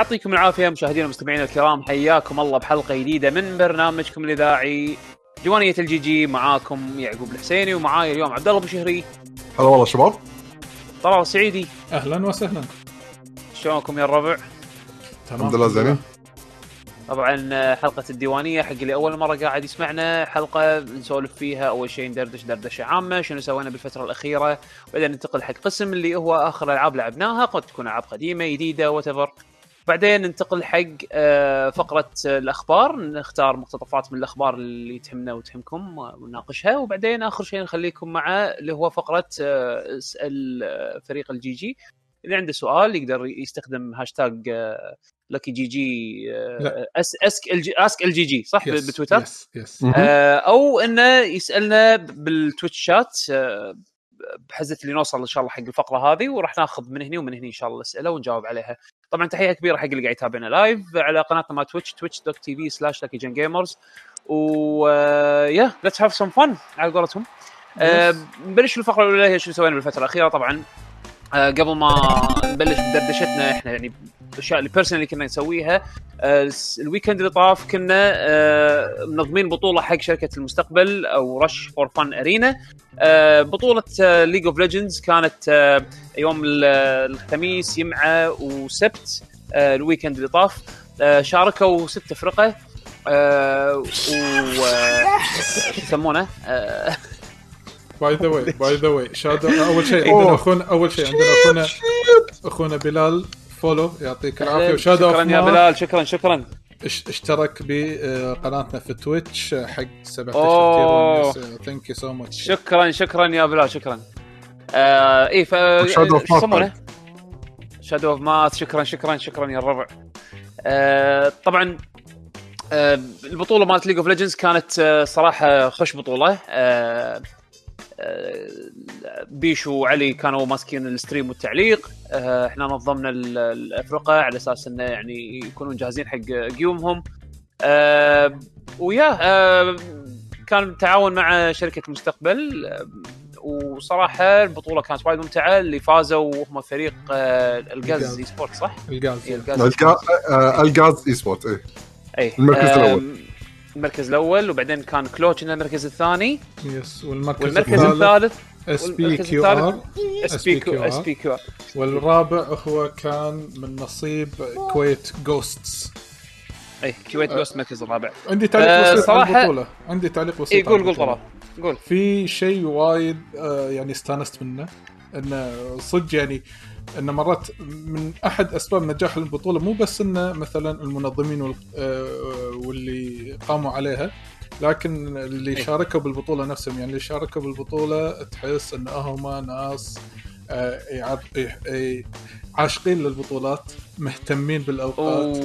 يعطيكم العافية مشاهدينا ومستمعينا الكرام، حياكم الله بحلقة جديدة من برنامجكم الإذاعي ديوانية الجي جي. معاكم يعقوب الحسيني ومعاي اليوم عبد الله أبو شهري. هلا والله شباب. طلال السعيدي. أهلا وسهلا. شلونكم يا الربع؟ تمام الحمد لله زين. طبعا حلقة الديوانية حق اللي أول مرة قاعد يسمعنا، حلقة نسولف فيها أول شيء ندردش عامة شنو سوينا بالفترة الأخيرة، وبعدين ننتقل حق قسم اللي هو آخر ألعاب لعبناها، قد تكون ألعاب قديمة جديدة وتفر، بعدين ننتقل حق فقرة الأخبار، نختار مقتطفات من الأخبار اللي تهمنا وتهمكم ونناقشها، وبعدين آخر شيء نخليكم مع اللي هو فقرة اسأل فريق الجي جي، اللي عنده سؤال يقدر يستخدم هاشتاج لكي جي جي اسك الجي جي صح بتويتر او انه يسالنا بالتويتش شات بحزه اللي نوصل ان شاء الله حق الفقره هذه، وراح ناخذ من هنا ومن هنا ان شاء الله اسئله ونجاوب عليها. طبعا تحيه كبيره حق اللي قاعد يتابعنا لايف على قناتنا مال تويتش twitch.tv/luckygengamers ويا ليتس هاف سم فن على قولتهم. نبلش الفقره الاولى هي شو سوينا بالفتره الاخيره. طبعا قبل ما نبلش بدردشتنا احنا يعني الاشياء اللي بيرسونالي كنا نسويها الويكند اللي طاف، كنا منظمين بطوله حق شركه المستقبل او رش فور فن ارينا. بطوله ليج اوف ليجندز كانت يوم الخميس يمعه وسبت الويكند اللي طاف. شاركوا 6 فرق يسمونه باي ذا واي اول شيء عندنا اخونا بلال فولو، يعطيك العافيه وشاد اوف. شكرا يا بلال، شكرا. اشترك بقناتنا في تويتش حق 17 كيلو. ثانك يو سو ماتش. شكرا يا بلال، شكرا. اي يسمونه شاد اوف مات. شكرا يا الربع. طبعا البطوله مالت ليج اوف ليجندز كانت صراحه خوش بطوله. بيشو وعلي كانوا ماسكين الستريم والتعليق. احنا نظمنا الأفرقة على أساس إنه يعني يكونون جاهزين حق قيومهم. ويا كان تعاون مع شركة المستقبل، وصراحة البطولة كانت وايد ممتعة. اللي فازوا هم فريق الغاز إي سبورت صح؟ الغاز إي سبورت إيه المركز الأول، وبعدين كان كلوتش إنه المركز الثاني. يس والمركز الثالث SPQR والرابع هو كان من نصيب كويت غوستس. أي كويت غوست المركز الرابع. عندي تعليق بسيط عن البطولة. قول. في شيء وايد يعني استانست منه، إنه صدق يعني إن مرات من أحد أسباب نجاح البطولة مو بس إنه مثلاً المنظمين واللي قاموا عليها، لكن اللي شاركوا بالبطولة نفسهم. يعني اللي شاركوا بالبطولة تحس إن هم ناس عاشقين للبطولات، مهتمين بالأوقات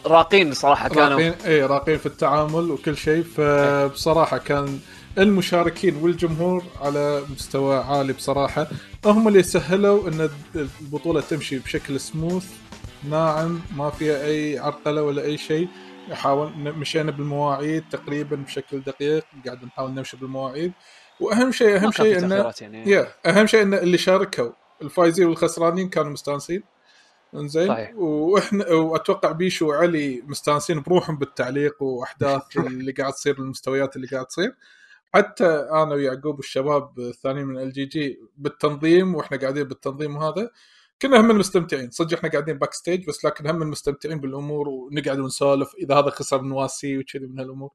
وراقين صراحة، كانوا راقين في التعامل وكل شيء. فبصراحة كان المشاركين والجمهور على مستوى عالي بصراحة، هم اللي سهلوا ان البطولة تمشي بشكل سموث ناعم، ما فيها اي عرقلة ولا اي شيء. مشينا بالمواعيد تقريبا بشكل دقيق، قاعد نحاول نمشي بالمواعيد. واهم شيء اهم شيء ان اللي شاركوا الفايزين والخسرانين كانوا مستانسين انزين، واحنا واتوقع بيشو وعلي مستانسين بروحهم بالتعليق واحداث اللي قاعد تصير، المستويات اللي قاعد تصير. حتى انا ويعقوب والشباب الثانيين من الجي جي بالتنظيم، واحنا قاعدين بالتنظيم وهذا كنا هم المستمتعين صدق. احنا قاعدين باك ستيج بس، لكن هم المستمتعين بالامور، ونقعد ونسولف اذا هذا خسر نواسي وكذي من هالامور.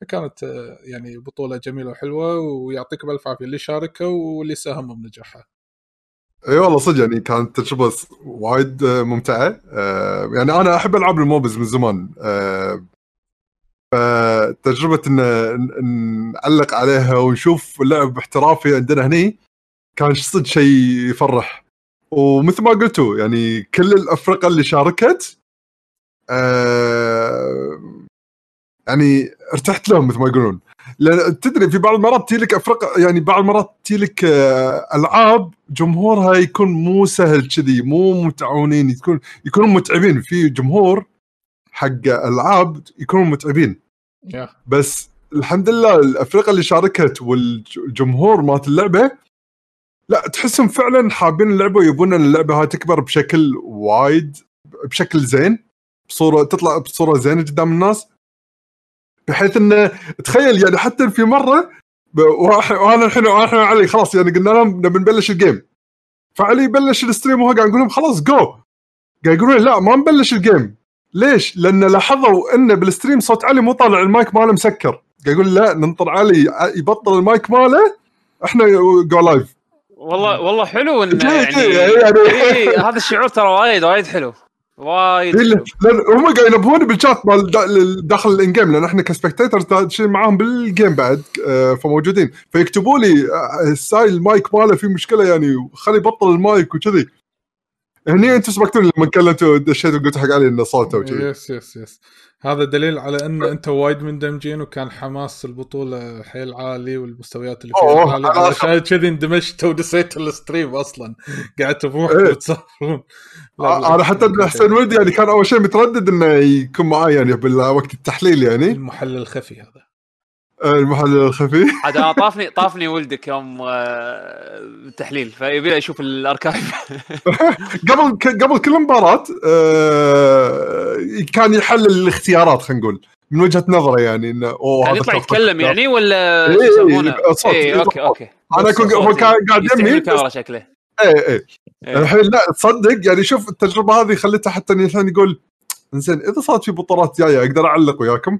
فكانت يعني بطوله جميله وحلوه، ويعطيكم الف عافيه اللي شاركوا واللي ساهموا بنجاحها. اي والله صدق يعني كانت تجربه وايد ممتعه. يعني انا احب العاب الموبز من زمان، فتجربة إن نعلق عليها ونشوف اللعب باحترافي عندنا هني كان صدق شيء يفرح. ومثل ما قلتوا يعني كل الأفرقة اللي شاركت يعني ارتحت لهم مثل ما يقولون، لأن تدري في بعض المرات تيلك أفرقة، يعني بعض المرات تيلك ألعاب جمهورها يكون مو سهل كذي، مو متعاونين، يكونوا متعبين. في جمهور حق العاب يكونوا متعبين بس الحمد لله الأفريقيا اللي شاركت والجمهور مات اللعبة لا تحسهم فعلا حابين اللعبة ويبون اللعبة هاي تكبر بشكل وايد بشكل زين، بصوره تطلع بصوره زينه قدام الناس، بحيث انه تخيل يعني حتى في مره وانا الحين احنا علي خلاص يعني قلنا لهم بنبلش الجيم، فعلي بلش الستريم وهو قاعد نقول لهم خلاص جو، قاعد يقولون لا ما نبلش الجيم. ليش؟ لان لاحظوا ان بالستريم صوت علي مو طالع، المايك ماله مسكر، قاعد يقول لا ننطر علي يبطل المايك ماله احنا جو لايف. والله والله حلو ان يعني هذا الشعور ترى وايد وايد حلو وايد. هم قاعد ينبهون بالشات مال داخل الانجيم، لان احنا كسبكتيترز داشين معاهم بالجيم بعد فموجودين، فيكتبوا لي السايل المايك ماله في مشكله يعني خلي يبطل المايك وكذي. هني انتم سبقتوني لما كلمتوا دشيت وقلت حق علي انه صوته وكذي. يس يس يس، هذا دليل على ان انت وايد مندمجين، وكان حماس البطوله حيل عالي والمستويات اللي فيها عاليه، عشان كذي اندمجت ودسيت الستريم اصلا قعدت بروحك وتصرفون. انا حتى حسين ولدي يعني كان اول شيء متردد انه يكون معي يعني بالوقت التحليل، يعني المحلل الخفي هذا المحلل الخفي عاد انا طافني ولدك يوم التحليل فيبي اشوف الاركايف قبل كل مباراه كان يحلل الاختيارات خلينا نقول من وجهه نظره، يعني انه اوه هذا يطلع يتكلم يعني ولا يسمونه اوكي انا كنت قاعد يمي شكله اي الحين لا تصدق يعني شوف التجربه هذه خلتها حتى الانسان يقول زين اذا صارت في بطولات جايه اقدر اعلق وياكم.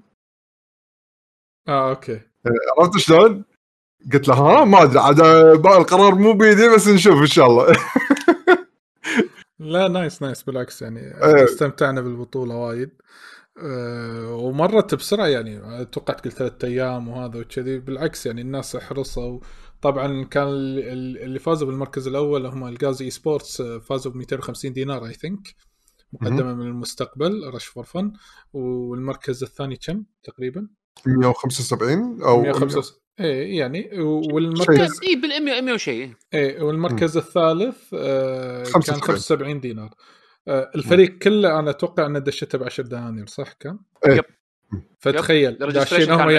اوكي عرفت شلون؟ قلت له ها ما ادري عاد القرار مو بيدي بس نشوف ان شاء الله. لا نايس بالعكس يعني استمتعنا بالبطوله وايد ومرت بسرعه، يعني توقعت قلت 3 ايام وهذا وكذي، بالعكس يعني الناس حرصوا. طبعا كان اللي فازوا بالمركز الاول هم الجازي اي سبورتس، فازوا ب 250 دينار اي ثينك مقدمه من المستقبل رش فور فن. والمركز الثاني كم تقريبا؟ 175 او 175 ايه يعني. والمركز اي بال 100 وشيء ايه. والمركز الثالث كان 75 دينار. الفريق كله انا اتوقع انه دشته ب 10 دنانير صح كان؟ يب. فتخيل داشين هم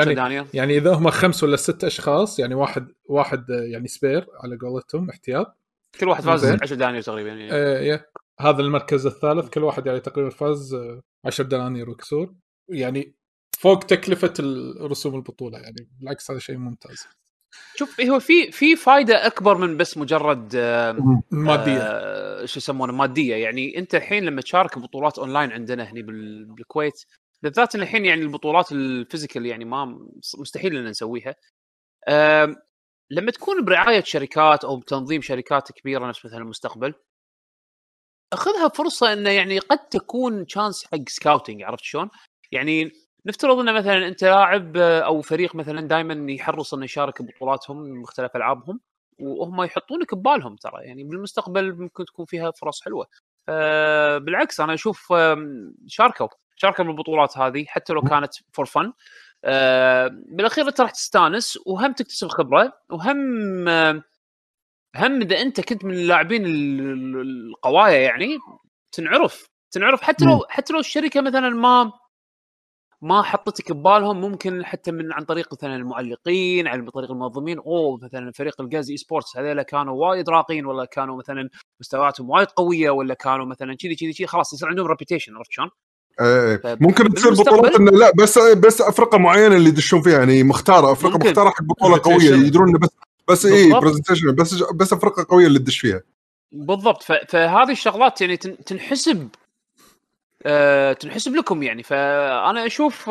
يعني اذا هم 5 ولا 6 اشخاص يعني واحد يعني سبير على قولتهم احتياط، كل واحد فاز 10 دنانير تقريبا يعني. ايه هذا المركز الثالث كل واحد يعني تقريبا فاز 10 دنانير وكسور، يعني فوق تكلفة الرسوم البطولة، يعني بالعكس هذا شيء ممتاز. شوف هو في فائدة أكبر من بس مجرد مادية، شو يسمونه مادية. يعني أنت الحين لما تشارك بطولات أونلاين عندنا هنا بالكويت بالذات، الحين يعني البطولات الفيزيكال يعني ما مستحيل أن نسويها. لما تكون برعاية شركات أو بتنظيم شركات كبيرة نفس مثلا المستقبل، أخذها فرصة أنه يعني قد تكون شانس حق سكاوتينج. عرفت شلون؟ يعني نفترض أن مثلا أنت لاعب أو فريق مثلا دائما يحرص أن يشارك بطولاتهم مختلف ألعابهم، وهم يحطونك ببالهم ترى يعني بالمستقبل ممكن تكون فيها فرص حلوة. بالعكس أنا أشوف شاركوا بالبطولات هذه حتى لو كانت فور فن، بالأخير أنت راح تستانس وهم تكتسب خبرة، وهم إذا أنت كنت من اللاعبين القوايا يعني تنعرف حتى لو الشركة مثلا ما حطتك ببالهم، ممكن حتى من عن طريق مثلا المعلقين، عن طريق المنظمين، او مثلا فريق الجازي سبورتس هذول كانوا وايد راقين، ولا كانوا مثلا مستوياتهم وايد قويه، ولا كانوا مثلا كذي خلاص يصير عندهم ريبيتيشن. عرفت شلون؟ ممكن تصير بطولات انه لا بس افرقه معينه اللي يدشون فيها، يعني مختاره افرقه مختاره حق بطوله قويه يدرون بس ايه برزنتيشن بس افرقه قويه اللي تدش فيها بالضبط. فهذه الشغلات يعني تنحسب لكم يعني. فانا اشوف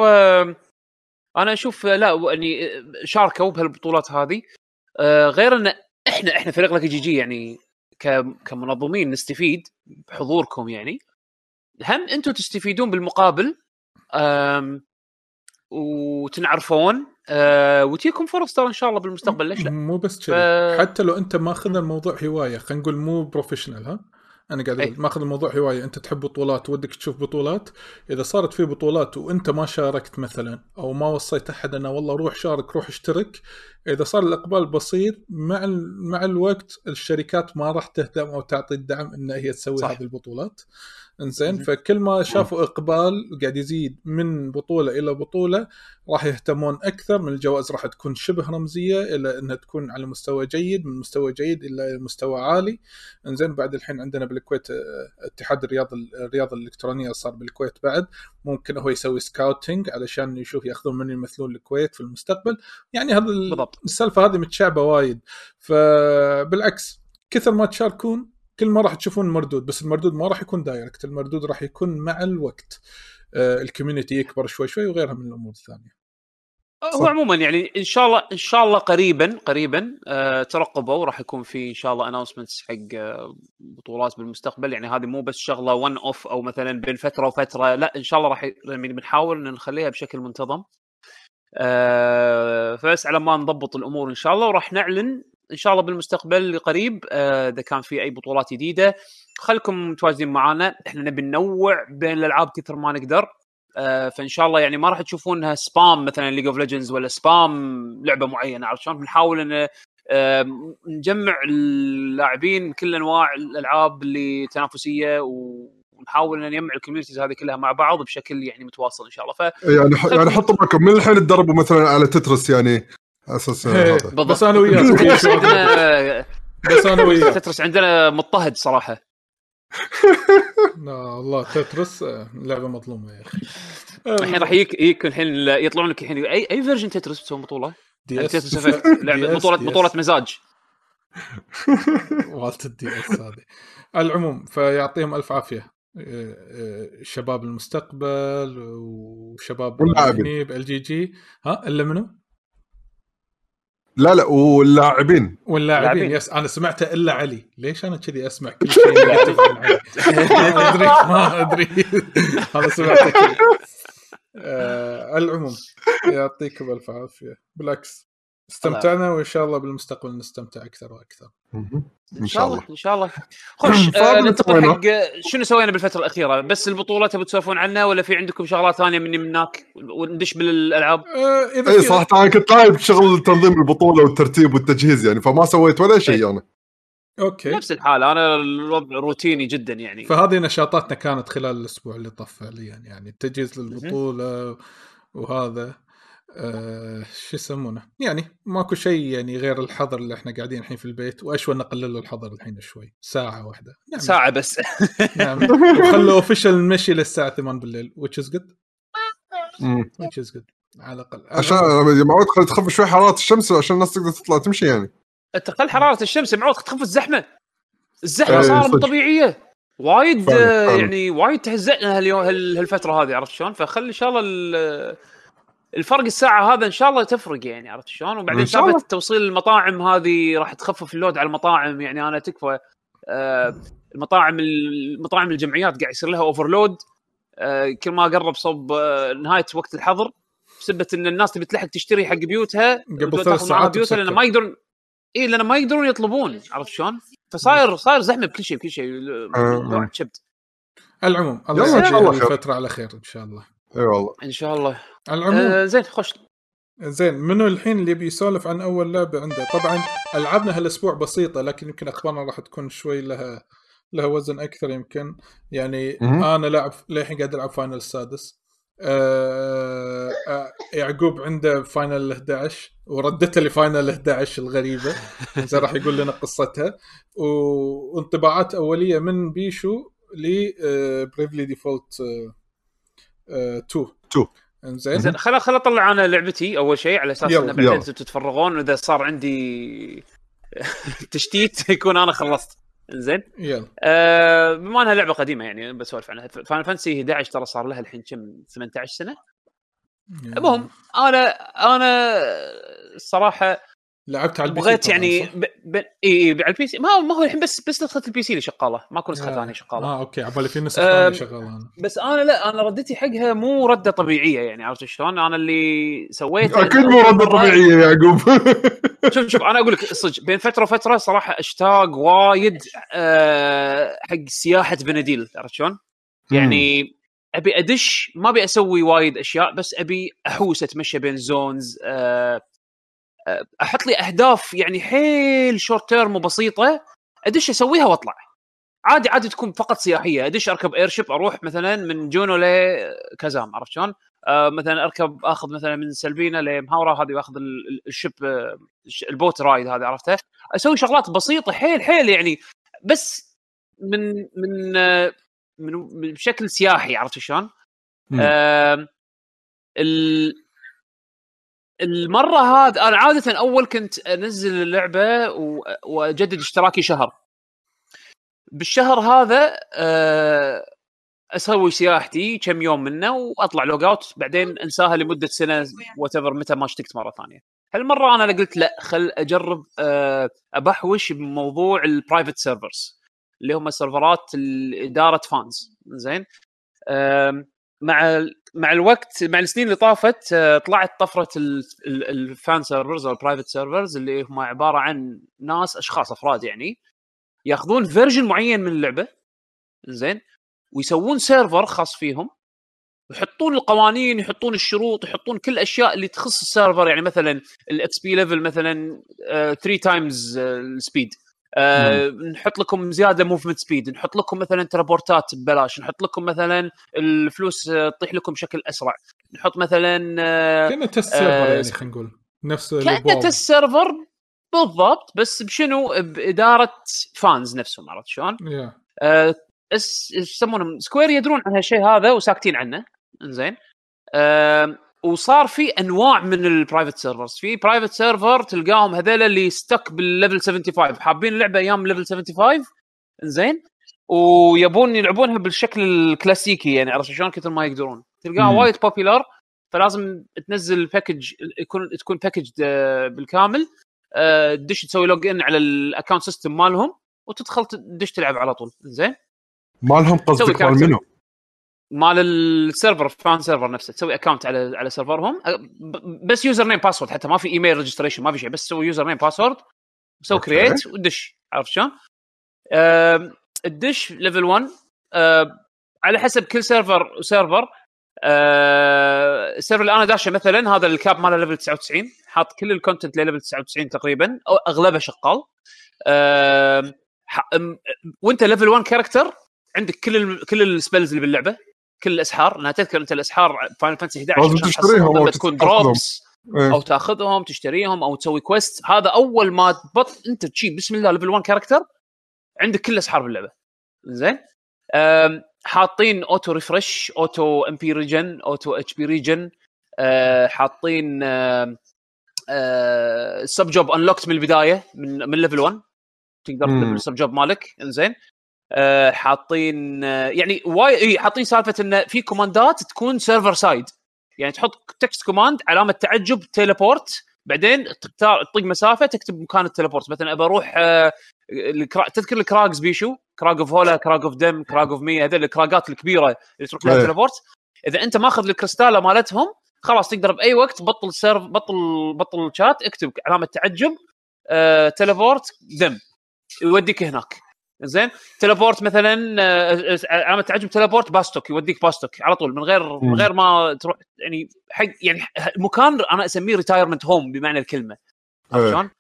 لا يعني شاركوا بهالبطولات هذه، غير ان احنا فريق لك جي يعني كمنظمين نستفيد بحضوركم، يعني هم انتم تستفيدون بالمقابل وتنعرفون وتجيكم فرص ترى ان شاء الله بالمستقبل. ليش لا؟ مو بس حتى لو انت ماخذ الموضوع هوايه، خلينا نقول مو بروفيشنال. ها أنا قاعد أقول ماخذ الموضوع هواية، أنت تحب بطولات ودك تشوف بطولات، إذا صارت في بطولات وأنت ما شاركت مثلا أو ما وصيت أحد أنه والله روح شارك روح اشترك، إذا صار الإقبال بصير مع الوقت الشركات ما راح تهتم أو تعطي الدعم أن هي تسوي هذه البطولات. إنزين فكل ما شافوا إقبال قاعد يزيد من بطولة إلى بطولة راح يهتمون أكثر، من الجوائز راح تكون شبه رمزية إلى أنها تكون على مستوى جيد، من مستوى جيد إلى مستوى عالي. إنزين بعد الحين عندنا بالكويت اتحاد الرياضة الإلكترونية صار بالكويت بعد، ممكن هو يسوي سكاوتينج علشان يشوف يأخذون من يمثلون الكويت في المستقبل. يعني هذا السالفة هذه متشابهة وايد، فبالعكس كثر ما تشاركون كل ما راح تشوفون المردود، بس المردود ما راح يكون دايركت، المردود راح يكون مع الوقت الكوميونتي يكبر شوي شوي وغيرها من الأمور الثانية. هو عموما يعني ان شاء الله قريبا ترقبوا، راح يكون في ان شاء الله اناونسمنتس حق بطولات بالمستقبل. يعني هذه مو بس شغله وان اوف او مثلا بين فتره وفتره، لا ان شاء الله راح يعني بنحاول ان نخليها بشكل منتظم، فبس على ما نضبط الامور ان شاء الله، وراح نعلن ان شاء الله بالمستقبل القريب اذا كان في اي بطولات جديده. خلكم متواجدين معنا، احنا نبي ننوع بين الالعاب كثر ما نقدر، فان شاء الله يعني ما راح تشوفونها سبام مثلا ليج اوف ليجندز ولا سبام لعبه معينه، عشان بنحاول ان نجمع اللاعبين كل انواع الالعاب اللي تنافسيه، ونحاول ان نجمع الكوميونيتيز هذه كلها مع بعض بشكل يعني متواصل ان شاء الله. يعني حطوا بالكم من الحين تدربوا مثلا على تترس، يعني اساسا هذا بس انا وياك تترس عندنا مضطهد صراحه. لا الله تترس لعبه مظلومه يا اخي. الحين راح يجيك الحين يطلعون لك الحين اي فيرجن تترس بتسوي بطوله تترس لعبه بطوله مزاج والت الدي اس هذه. على العموم فيعطيهم الف عافيه شباب المستقبل وشباب اللاعبين ال جي جي، ها الا منو لا واللاعبين يس. انا سمعت الا علي، ليش انا كذي اسمع كل شيء نيجاتيف عن علي؟ ما ادري انا سمعت كذي. العموم يعطيكم الف عافيه، بالعكس استمتعنا وان شاء الله بالمستقبل نستمتع اكثر واكثر ان شاء الله. خش ننتقل حق شنو سوينا بالفتره الاخيره، بس البطولات ابو تسولفون عنها ولا في عندكم شغلات ثانيه مني منك وندش بالالعاب؟ اي صح، انا كنت طالب شغل تنظيم البطوله والترتيب والتجهيز يعني، فما سويت ولا شيء. انا اوكي نفس الحاله، انا الوضع روتيني جدا يعني. فهذه نشاطاتنا كانت خلال الاسبوع اللي طاف فعليا، يعني التجهيز للبطوله وهذا شو يسمونه، يعني ماكو شيء يعني غير الحظر اللي احنا قاعدين الحين في البيت، واشوى نقلل له الحظر الحين شوي ساعه واحده يعني ساعه بس خلوا اوفيشال مشي للساعه 8 بالليل which is good على الاقل عشان معود تخف شوي حراره الشمس عشان الناس تقدر تطلع تمشي. يعني تقل حراره الشمس معود تخف الزحمه صارت طبيعيه وايد فعلا. يعني وايد تهزئنا هاليوم هالفتره هذه، عرفت شلون؟ فخلي ان شاء الله الفرق الساعه هذا ان شاء الله تفرق يعني، عرفت شلون؟ وبعدين سالفه توصيل المطاعم هذه راح تخفف اللود على المطاعم. يعني انا تكفى المطاعم الجمعيات قاعد يصير لها اوفرلود كل ما قرب صوب نهايه وقت الحظر، بسبب ان الناس تبي تلحق تشتري حق بيوتها قبل 3 ساعات بيوتها، لان ما يقدرون يطلبون، عرفت شلون؟ فصاير زحمه بكل شيء شبت. العموم الله يجعل الفتره على خير ان شاء الله. اي والله ان شاء الله. زين خش زين، منو الحين اللي بيسولف عن اول لعبه عنده؟ طبعا العابنا هالاسبوع بسيطه، لكن يمكن اخبارنا راح تكون شوي لها وزن اكثر يمكن. يعني انا لاعب للحين قاعد العب فاينل السادس، يعقوب عنده فاينل 11 وردته لفاينل 11 الغريبه زين راح يقول لنا قصتها وانطباعات اوليه من بيشو لبريفلي ديفولت 2. زين خل اطلع انا لعبتي اول شيء على اساس ان بعدين انتم تتفرغون، واذا صار عندي تشتيت يكون انا خلصت. زين بما انها لعبه قديمه يعني بسولف عنها. فاينل فانتسي 11 ترى صار لها الحين كم 18 سنه. المهم انا الصراحه لعبت على البي سي، بغيت يعني على البي سي، ما هو الحين بس نسخه البي سي اللي شغاله، ماكو نسخه ثانيه شغاله. اوكي عبالي في نسخه ثانيه شغاله انا، بس انا لا، انا ردتي حقها مو رده طبيعيه يعني، عرفت شلون؟ انا اللي سويته اكيد مو رده طبيعيه يا يعقوب. شوف انا اقول لك صدق، بين فتره وفتره صراحه اشتاق وايد حق سياحه بنديل، عرفت شلون؟ يعني ابي ادش، ما ابي اسوي وايد اشياء، بس ابي احوس اتمشى بين زونز، احط لي اهداف يعني حيل شورت تيرم وبسيطه ادش اسويها واطلع. عادي تكون فقط سياحيه، ادش اركب ايرشيب اروح مثلا من جونو لكازام، عرفت شلون؟ مثلا اركب اخذ مثلا من سلبينا لمهاوره هذه واخذ الشيب البوت رايد هذا، عرفته؟ اسوي شغلات بسيطه حيل يعني، بس من من من بشكل سياحي، عرفت شلون؟ المرة هاد أنا عادة أول كنت أنزل اللعبة وأجدد اشتراكي شهر، بالشهر هذا أسوي سياحتي كم يوم منه وأطلع لوغاوت، بعدين أنساها لمدة سنة واتفر متى ما اشتقت مرة ثانية. هالمرة أنا قلت لأ، خل أجرب أبحوش بموضوع البرايفت سيرفرز اللي هم سيرفرات إدارة فانز. زين، مع الوقت، مع السنين اللي طافت، طلعت طفرة الفان سيرفرز أو البرايفت سيرفرز اللي هم عبارة عن ناس، أشخاص، أفراد يعني، يأخذون فيرجن معين من اللعبة، زين، ويسوون سيرفر خاص فيهم، يحطون القوانين، يحطون الشروط، يحطون كل الأشياء اللي تخص السيرفر. يعني مثلا الXP ليفل مثلا 3 times السبيد، نحط لكم زيادة موفمنت سبيد، نحط لكم مثلا ترابورتات ببلاش، نحط لكم مثلا الفلوس تطيح لكم بشكل أسرع، نحط مثلا كأنه تست سيرفر، يعني خلينا نقول نفس كأنه تست سيرفر بالضبط، بس بشنو؟ بإدارة فانز نفسهم، عرفت شلون؟ يسمونهم سكوير، يدرون عن هالشيء هذا وساكتين عنه. إنزين، وصار في أنواع من البرايفت سيرفرز. في برايفت سيرفر تلقاهم هذول اللي يستك بالليفل 75، حابين اللعبة أيام ليفل 75، إنزين، ويبون يلعبونها بالشكل الكلاسيكي، يعني عرفت شلون، كثر ما يقدرون. تلقاها وايد بوبيلر، فلازم تنزل باكج، تكون باكج بالكامل، دش تسوي لوج إن على الأكاونت سيستم مالهم وتدخل دش تلعب على طول. إنزين، مالهم قصدك مال منو؟ مال السيرفر، فان سيرفر نفسه، تسوي اكونت على سيرفرهم، بس يوزر نيم باسورد، حتى ما في ايميل ريجستريشن، ما في شيء، بس تسوي يوزر نيم باسورد، تسوي كرييت ودش، عرفت شلون؟ الدش ليفل 1 على حسب كل سيرفر وسيرفر. السيرفر اللي انا داشه مثلا، هذا الكاب ماله ليفل 99، حاط كل الكونتنت ليفل 99 تقريبا، او اغلبها شغال. وانت ليفل 1 كاركتر، عندك كل السبيلز اللي باللعبه، كل الاسحار. انا تذكر انت الاسحار فاينل فانتسي 11 لما تكون دروبس او تاخذهم تشتريهم او تسوي كويست، هذا اول ما تبط انت تشي بسم الله ليفل 1 كاركتر، عندك كل الاسحار باللعبه. زين، حاطين اوتو ريفرش، اوتو ام بي ريجن، اوتو اتش بي ريجن، حاطين سب جوب انلوكت من البدايه، من ليفل 1 تقدر تبدا السب جوب مالك. انزين، حاطين يعني حاطين سالفه ان في كوماندات تكون سيرفر سايد، يعني تحط تكست كوماند، علامه تعجب، تيليبورت، بعدين تختار تطق مسافه، تكتب مكان التيليبورت. مثلا ابى اروح تذكر الكراغز بيشو، كراغ اوف هولا، كراغ اوف دم، كراغ اوف مي، هذول الكراغات الكبيره اللي تروح لها تيليبورت. اذا انت ماخذ الكريستاله مالتهم، خلاص تقدر باي وقت بطل سيرف، بطل الشات، اكتب علامه تعجب، تيليبورت، دم، يوديك هناك. زين، تيليبورت مثلا، علامه تعجب، تيليبورت، باستوك، يوديك باستوك على طول، من غير ما تروح، يعني يعني مكان انا اسميه ريتايرمنت هوم بمعنى الكلمه، عشان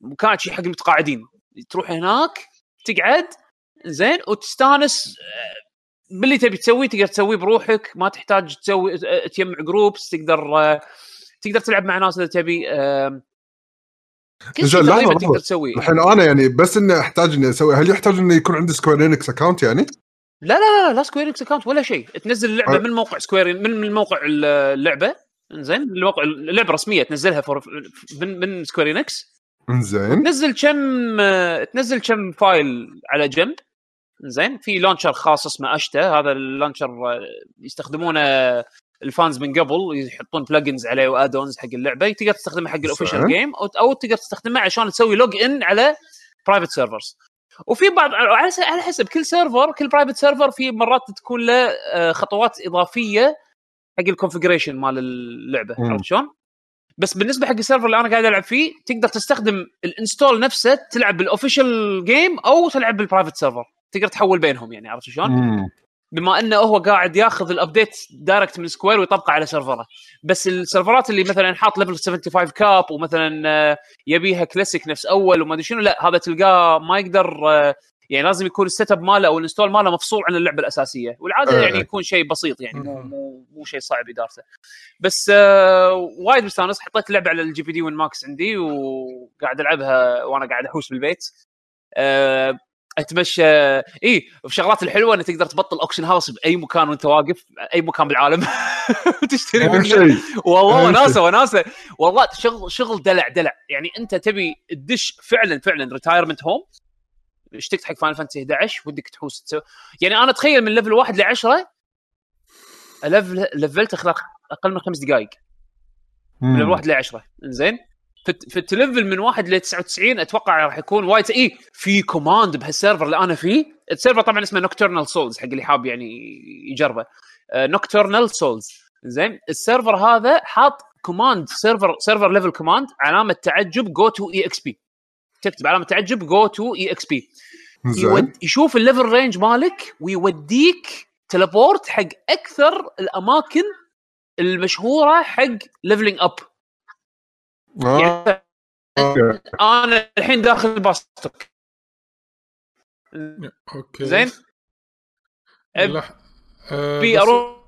مكان شيء حق المتقاعدين، تروح هناك تقعد، زين، وتستانس باللي تبي تسويه، تقدر تسويه بروحك، ما تحتاج تسوي تجمع جروبس، تقدر تلعب مع ناس اذا تبي. تقدر تسوي الحين انا يعني، بس اني احتاج اني اسوي، هل يحتاج انه يكون عندي سكوير انكس اكونت يعني؟ لا لا لا لا، سكوير انكس اكونت ولا شيء، تنزل اللعبه من موقع سكوير، من موقع اللعبه. انزين، الموقع اللعبه رسميه، تنزلها من سكوير انكس. انزين، تنزل كم فايل على جنب. انزين، في لانشر خاص اسمه اشتا، هذا اللانشر يستخدمونه الفانز من قبل، يحطون بلجنز عليه وادونز حق اللعبه، تقدر تستخدمه حق الاوفيشال جيم، او تقدر تستخدمه عشان تسوي لوج ان على برايفت سيرفرز. وفي بعض على حسب كل سيرفر، كل برايفت سيرفر في مرات تكون له خطوات اضافيه حق الكونفيجريشن مال اللعبه، عرفت شلون؟ بس بالنسبه حق السيرفر اللي انا قاعد العب فيه، تقدر تستخدم الانستول نفسه، تلعب بالاوفيشال جيم او تلعب بالبرايفت سيرفر، تقدر تحول بينهم، يعني عرفت شلون؟ بما انه هو قاعد ياخذ الابديت دايركت من سكوير ويطبقه على سيرفره. بس السيرفرات اللي مثلا حاط ليفل 75 كاب ومثلا يبيها كلاسيك نفس اول وما ادري شنو، لا، هذا تلقاه ما يقدر، يعني لازم يكون السيت اب ماله او الانستول ماله مفصول عن اللعبه الاساسيه، والعاده يعني يكون شيء بسيط، يعني مو شيء صعب ادارته. بس وايد مستانس، حطيت لعبه على الجي بي دي 1 ماكس عندي وقاعد العبها وانا قاعد احوس بالبيت. اتمشى اي في شغلات الحلوه انك تقدر تبطل اوكشن هاوس باي مكان وانت واقف اي مكان بالعالم وتشتري والله وناسه والله شغل دلع يعني انت تبي تدش فعلا ريتايرمنت هوم اشتقت حق فاينل فانتسي 11 ودك تحوس يعني انا اتخيل من ليفل 1 ل 10 لفلت خلال اقل من 5 دقائق من ليفل 1 ل 10 زين في التلفل من 1 ل 99 اتوقع راح يكون وايد اي في كوماند بهالسيرفر اللي انا فيه. السيرفر طبعا اسمه نوكتورنال سولز حق اللي حاب يعني يجربه نوكتورنال سولز. زين السيرفر هذا حاط كوماند سيرفر ليفل كوماند علامه تعجب جو تو اي اكس بي تكتب علامه تعجب جو تو اي اكس بي يشوف الليفل رينج مالك ويوديك تليبورت حق اكثر الاماكن المشهوره حق ليفلينج اب. يعني انا الحين داخل باستوك اوكي زين بي اروح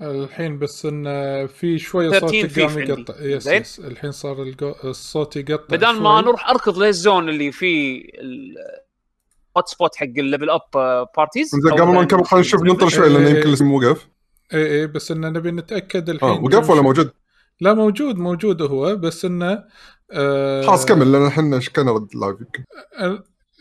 الحين بس ان في شويه صوت يقطع الحين صار الصوت يقطع بدل ما نروح اركض للزون اللي فيه الهوت سبوت حق الليفل اب بارتيز قبل ما نكمل خلينا نشوف ننطر شوي لانه يمكن لسه موقف اي بس انه نبي نتاكد الحين وقف ولا موجود؟ لا موجود هو بس انه خلاص كمل لان احنا ايش كان رد لايفك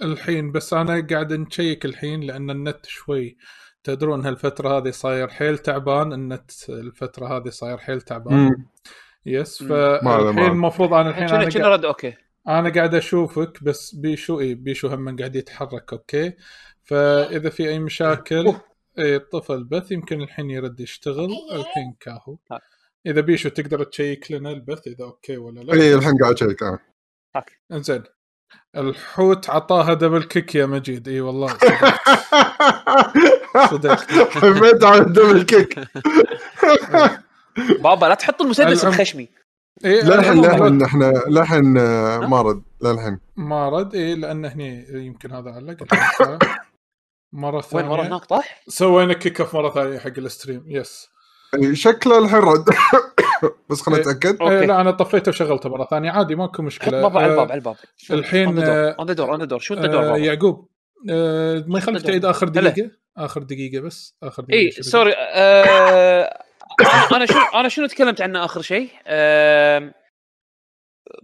الحين بس انا قاعد نشيك الحين لان النت شوي تدرون هالفتره هذه صاير حيل تعبان النت الفتره هذه صاير حيل تعبان يس فالحين المفروض انا الحين انا رد اوكي انا قاعد اشوفك بس بيشو هم قاعد يتحرك اوكي فاذا في اي مشاكل الطفل بث يمكن الحين يرد يشتغل الحين كاهو اذا بيشو تقدر تشيك لنا البث اذا اوكي ولا لا اي الحين قاعد اشيك انزين الحوت عطاها دبل كيك يا مجيد اي والله صدقت حمد على دبل كيك بابا لا تحط المسدس بخشمي لحن مارد للحين اي لان هني يمكن هذا علق مرة ثانية وين هناك طاح؟ سوينا كيك أوف مرة ثانية حق الستريم يس شكله الحرد بس خلنا نتأكد لا أنا طفيته وشغلته مرة ثانية عادي ماكو مشكلة بابا على الباب الحين أنا دور شو الدور بابا يعقوب ما يخليك تعيد آخر دقيقة بس آخر دقيقة إيه سوري أنا شنو تكلمت عنه آخر شيء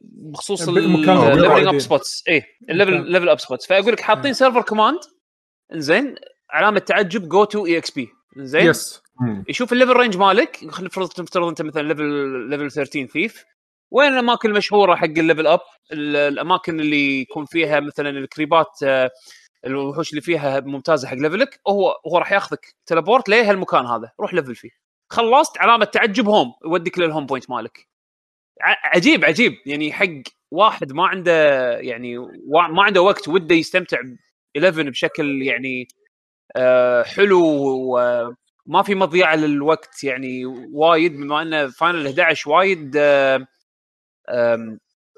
بخصوص الليفلينج أب سبوتس إيه الليفل أب سبوتس فأقول لك حاطين سيرفر كوماند إنزين علامة تعجب go to exp إنزين yes. يشوف الليفل رينج مالك خلينا نفترض أنت مثلا level 13 ثيف وين الأماكن المشهورة حق الليفل أب الأماكن اللي يكون فيها مثلا الكريبات الوحوش اللي فيها ممتازة حق ليفلك هو راح يأخذك تلابورت ليه هالمكان هذا روح ليفل فيه خلصت علامة تعجب هوم يوديك للهوم بوينت مالك عجيب يعني حق واحد ما عنده يعني ما عنده وقت وده يستمتع 11 بشكل يعني حلو وما في مضيعة للوقت يعني وايد بما أن فاينل 11 وايد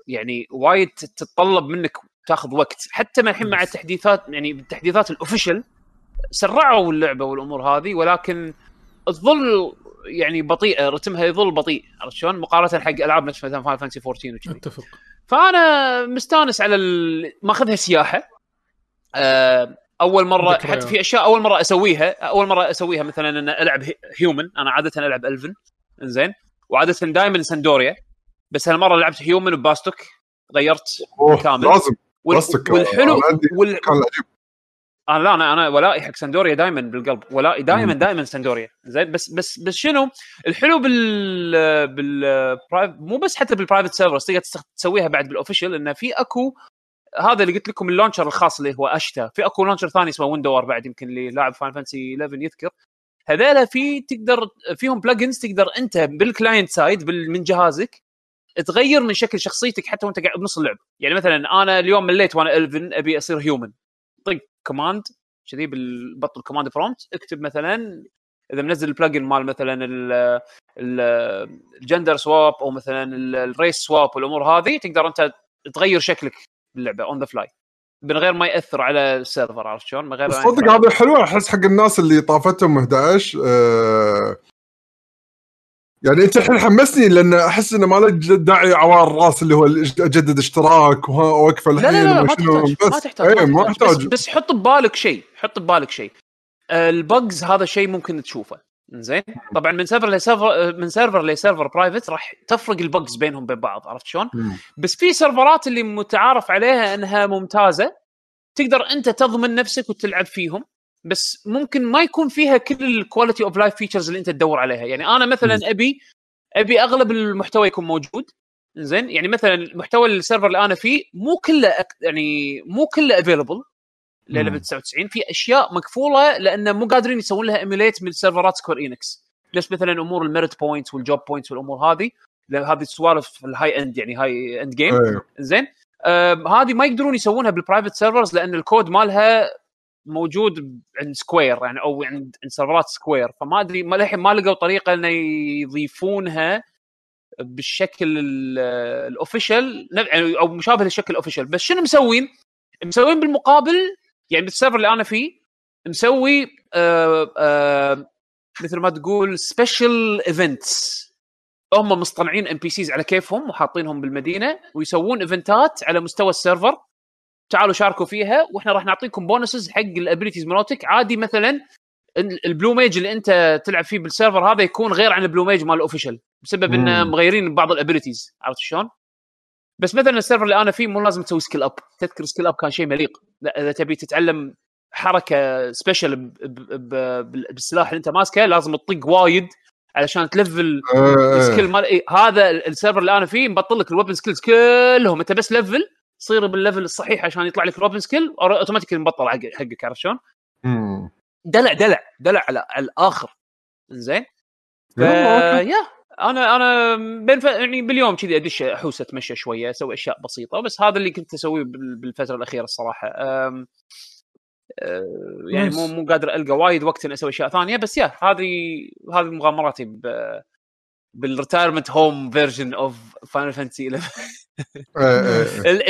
يعني وايد تتطلب منك تاخذ وقت حتى ما الحين مع التحديثات يعني بالتحديثات الأوفيشل سرعوا اللعبة والأمور هذه ولكن تظل يعني بطيئة رتمها يظل بطيء عرفت شلون مقارنة حق ألعاب نفس مثلا فاينل فانتسي 14 وكذي اتفق فأنا مستانس على ماخذها سياحة اول مره حتى في اشياء اول مره اسويها مثلا ان العب هيومن انا عاده العب الفن زين وعاده دائما سندوريا بس هالمره لعبت هيومن وباستوك غيرت كامل والحلو انا ولائي حق سندوريا دائما بالقلب ولائي دائما سندوريا زين بس شنو الحلو بالبرايفت مو بس حتى بالبرايفت سيرفر تقدر تسويها بعد بالاوفيشال انه في اكو هذا اللي قلت لكم اللونشر الخاص اللي هو أشتا في أكو لونشر ثاني اسمه ويندور بعد يمكن اللي لاعب فاين فانسي 11 يذكر هذا في تقدر فيهم بلجنز تقدر أنت بالكلاينت سايد من جهازك تغير من شكل شخصيتك حتى وأنت قاعد بنص اللعب يعني مثلا أنا اليوم مليت وأنا إلفن أبي أصير هيومن طق كوماند كذي بالبطل كوماند برومبت اكتب مثلا إذا منزل البلجن مال مثلا الجندر سواب أو مثلا الريس سواب والأمور هذه تقدر أنت تغير شكلك اللعبة on the fly من غير ما يأثر على السيرفر عرفت شلون؟ من غير صدق هذا حلو أحس حق الناس اللي طافتهم 11 يعني انت الحين حمسني لان احس انه ما له داعي عوار راس اللي هو اجدد اشتراك ووقفه الحين. لا ما تحتاج. بس حط ببالك شيء، البجز هذا شيء ممكن تشوفه. زين طبعا من سيرفر لسيرفر برايفت راح تفرق البجز بينهم بين بعض، عرفت شلون؟ بس في سيرفرات اللي متعارف عليها انها ممتازه تقدر انت تضمن نفسك وتلعب فيهم، بس ممكن ما يكون فيها كل الكواليتي اوف لايف فيتشرز اللي انت تدور عليها. يعني انا مثلا ابي اغلب المحتوى يكون موجود. زين يعني مثلا محتوى السيرفر اللي انا فيه مو كله يعني مو كله افيلبل للعبة 99، في اشياء مكفوله لانه مو قادرين يسوون لها ايميليت من سيرفرات سكوير انكس. ليش؟ مثلا امور الميرت بوينتس والجوب بوينتس والامور هذه، هذه سوالف الهاي اند، يعني هاي اند جيم. زين هذه ما يقدرون يسوونها بالبرايفت سيرفرز لان الكود مالها موجود عند سكوير يعني او عند سيرفرات سكوير، فما ادري ما لحين ما لقوا طريقه ان يضيفونها بالشكل الاوفيشال او مشابه للشكل الاوفيشال. بس شنو مسوين؟ مسوين بالمقابل يعني بالسيرفر اللي انا فيه مسوي مثل ما تقول سبيشال ايفنتس، هم مصطنعين ام بي سيز على كيفهم وحاطينهم بالمدينه ويسوون ايفنتات على مستوى السيرفر، تعالوا شاركوا فيها واحنا راح نعطيكم بونسز حق الابيليتيز مالتك. عادي مثلا البلو ميج اللي انت تلعب فيه بالسيرفر هذا يكون غير عن البلو ميج مال الاوفيشال بسبب انه مغيرين بعض الابيليتيز، عرفت شلون؟ بس مثلا السيرفر اللي انا فيه مو لازم تسوي سكيل اب، تذكر سكيل اب كان شيء مليق. لا اذا تبي تتعلم حركه سبيشال بالسلاح اللي انت ماسكه لازم تطق وايد علشان تلفل السكيل مال هذا السيرفر اللي انا فيه مبطل لك الويبن سكيلز كلهم، انت بس لفل صير بالليفل الصحيح عشان يطلع لك روبن سكيل اوتوماتيكلي مبطل حقك، عرفت شلون؟ دلع دلع دلع على الاخر. زين يا انا يعني باليوم كذي ادش احوس اتمشى شويه اسوي اشياء بسيطه، بس هذا اللي كنت اسويه بالفتره الاخيره الصراحه. يعني مو قادر القى وايد وقت ان اسوي اشياء ثانيه، بس يا هذه مغامراتي بالريتايرمنت هوم فيرجن اوف فاينل فانتسي 11.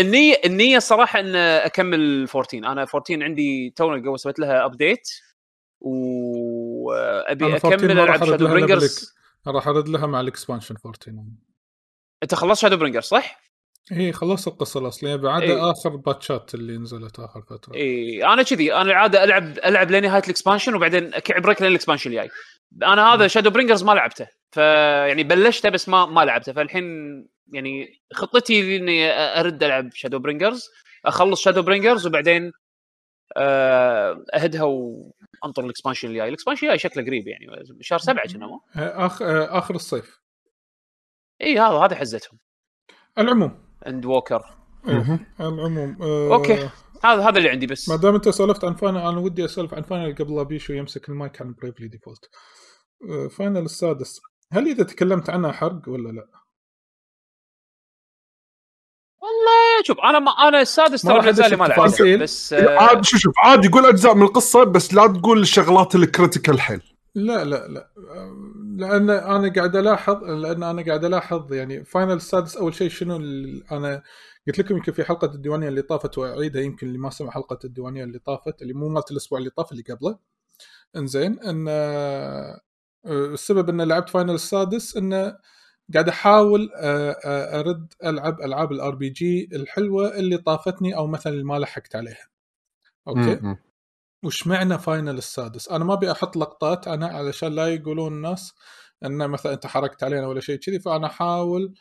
النيه صراحه ان اكمل 14. انا 14 عندي تونا قوي سويت لها ابديت وابي اكمل العب شادو برينجرز، راح ارد لها مع الاكسبانشن 14. انت خلصت شادو برينجرز صح؟ ايه خلصت القصه الاصليه بعد اخر باتشات اللي نزلت اخر فتره. ايه انا كذي، انا العاده العب لنهايه الاكسبانشن وبعدين اكعب بريك لين الاكسبانشن الجاي. انا هذا شادو برينجرز ما لعبته، فيعني بلشته بس ما لعبته، فالحين يعني خطتي اني ارد العب شادو برينجرز، اخلص شادو برينجرز وبعدين اهدها وانطر الاكسبانشن الجاي. الاكسبانشن الجاي شكله قريب يعني شهر 7 كنا مو اخر الصيف. اي هذا حزتهم العموم اند ووكر. العموم اوكي هذا اللي عندي. بس ما دام انت سولفت عن فاينل، انا ودي اسولف عن فاينل قبل ابيشو يمسك المايك عن بريفلي ديفولت. فاينل السادس، هل اذا تكلمت عنها حرق ولا لا؟ والله شوف انا السادس ترى زالي ما لعبته، بس عاد شوف عادي يقول اجزاء من القصه بس لا تقول الشغلات الكريتيكال حيل. لا لا لا لان انا قاعد الاحظ، يعني فاينل السادس اول شيء شنو انا قلت لكم يمكن في حلقه الديوانيه اللي طافت، واعيدها يمكن اللي ما سمع حلقه الديوانيه اللي طافت اللي مو مالت الاسبوع اللي طاف اللي قبله. انزين ان السبب ان لعبت فاينل السادس انه قاعد احاول ارد العب العاب الار بي جي الحلوه اللي طافتني او مثلا اللي ما لحقت عليها. اوكي وش معنى فاينل السادس؟ انا ما ابي احط لقطات انا علشان لا يقولون الناس ان مثلا انت حركت علينا ولا شيء كذي، فانا احاول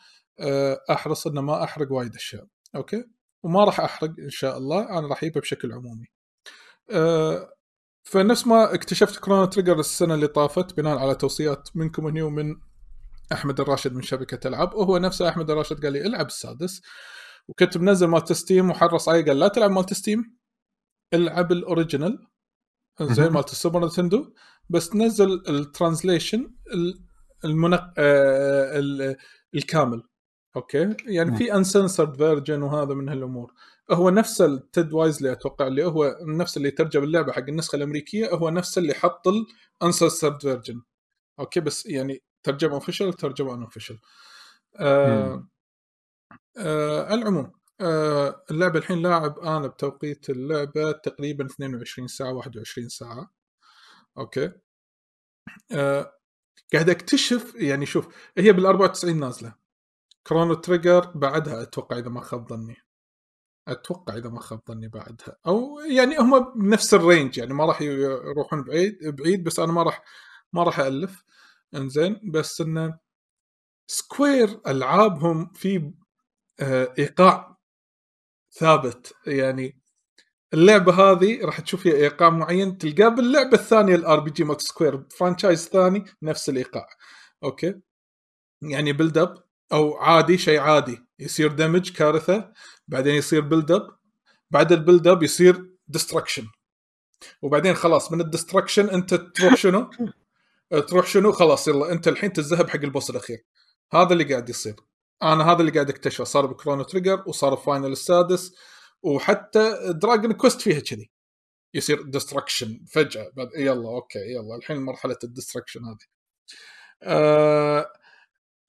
احرص ان ما احرق وايد اشياء. اوكي وما راح احرق ان شاء الله، انا راح اجيبها بشكل عمومي. فنفس ما اكتشفت كرونو تريجر السنه اللي طافت بناء على توصيات منكم هني ومن احمد الراشد من شبكه العاب، وهو نفسه احمد الراشد قال لي العب السادس، وكنت منزل مال تستيم وحرص علي قال لا تلعب مال تستيم، العب الاوريجينال زي مال السوبر نتندو، بس نزل الترانزليشن الكامل. اوكي يعني في انسنسرد فيرجن وهذا من هالامور. هو نفس التيد وايز اللي اتوقع اللي هو نفس اللي ترجم اللعبه حق النسخه الامريكيه، هو نفس اللي حط الانسنسرد فيرجن. اوكي بس يعني ترجمه اوفيشال ترجمه ان اوفيشال. العموم اللعبه الحين لاعب انا بتوقيت اللعبه تقريبا 22 ساعه 21 ساعه. اوكي قاعد اكتشف يعني. شوف هي بال94 نازله كرونو تريجر، بعدها اتوقع اذا ما خاب ظني، بعدها، او يعني هم بنفس الرينج يعني، ما راح يروحون بعيد. بس انا ما راح الف انزين، بس انه سكوير العابهم في ايقاع ثابت يعني. اللعبه هذه راح تشوف فيها ايقاع معين، تلقاه باللعبه الثانيه الار بي جي مالت سكوير فرانشايز ثاني نفس الايقاع. اوكي يعني بيلد اب او عادي، شيء عادي يصير دمج كارثه، بعدين يصير بيلد اب، بعد البيلد اب يصير ديستركشن، وبعدين خلاص من الديستركشن انت تروح شنو خلاص يلا انت الحين تذهب حق البوس الاخير. هذا اللي قاعد يصير، انا هذا اللي قاعد اكتشفه، صار بكرونو تريجر وصار فاينل السادس، وحتى دراجون كويست فيها كذي يصير ديستركشن فجأة. يلا اوكي يلا الحين مرحلة الديستركشن هذه.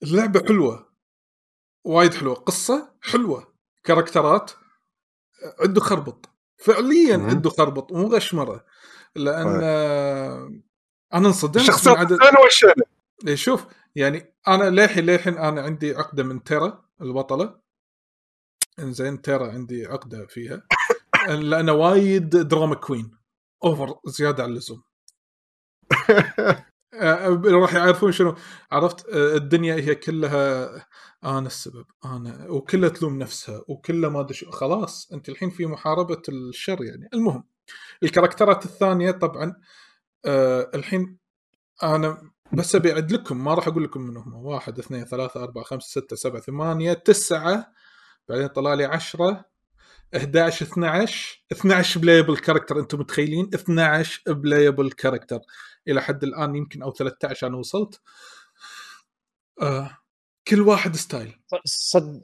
اللعبة حلوة وايد حلوة، قصة حلوة، كاركترات عنده خربط فعليا، عنده خربط مو غشمرة. لأن أنا انصدمت شخصيا شوف يعني أنا للحين أنا عندي عقدة من تيرا البطلة، انزين تيرا عندي عقدة فيها لأنه وايد دراما كوين أوفر زيادة عن اللزوم. راح يعرفون شنو عرفت، الدنيا هي كلها أنا السبب، أنا وكلها تلوم نفسها وكلها ما أدري شو. خلاص أنت الحين في محاربة الشر يعني. المهم الكاركترات الثانية طبعا الحين أنا بس أبيعد لكم، ما راح أقول لكم منهم 1 2 3 4 5 6 7 8 9، بعدين طلع لي 10 11 12 بلايبل كاركتر. انتم متخيلين 12 بلايبل كاركتر الى حد الان يمكن او 13 انا وصلت. كل واحد ستايل،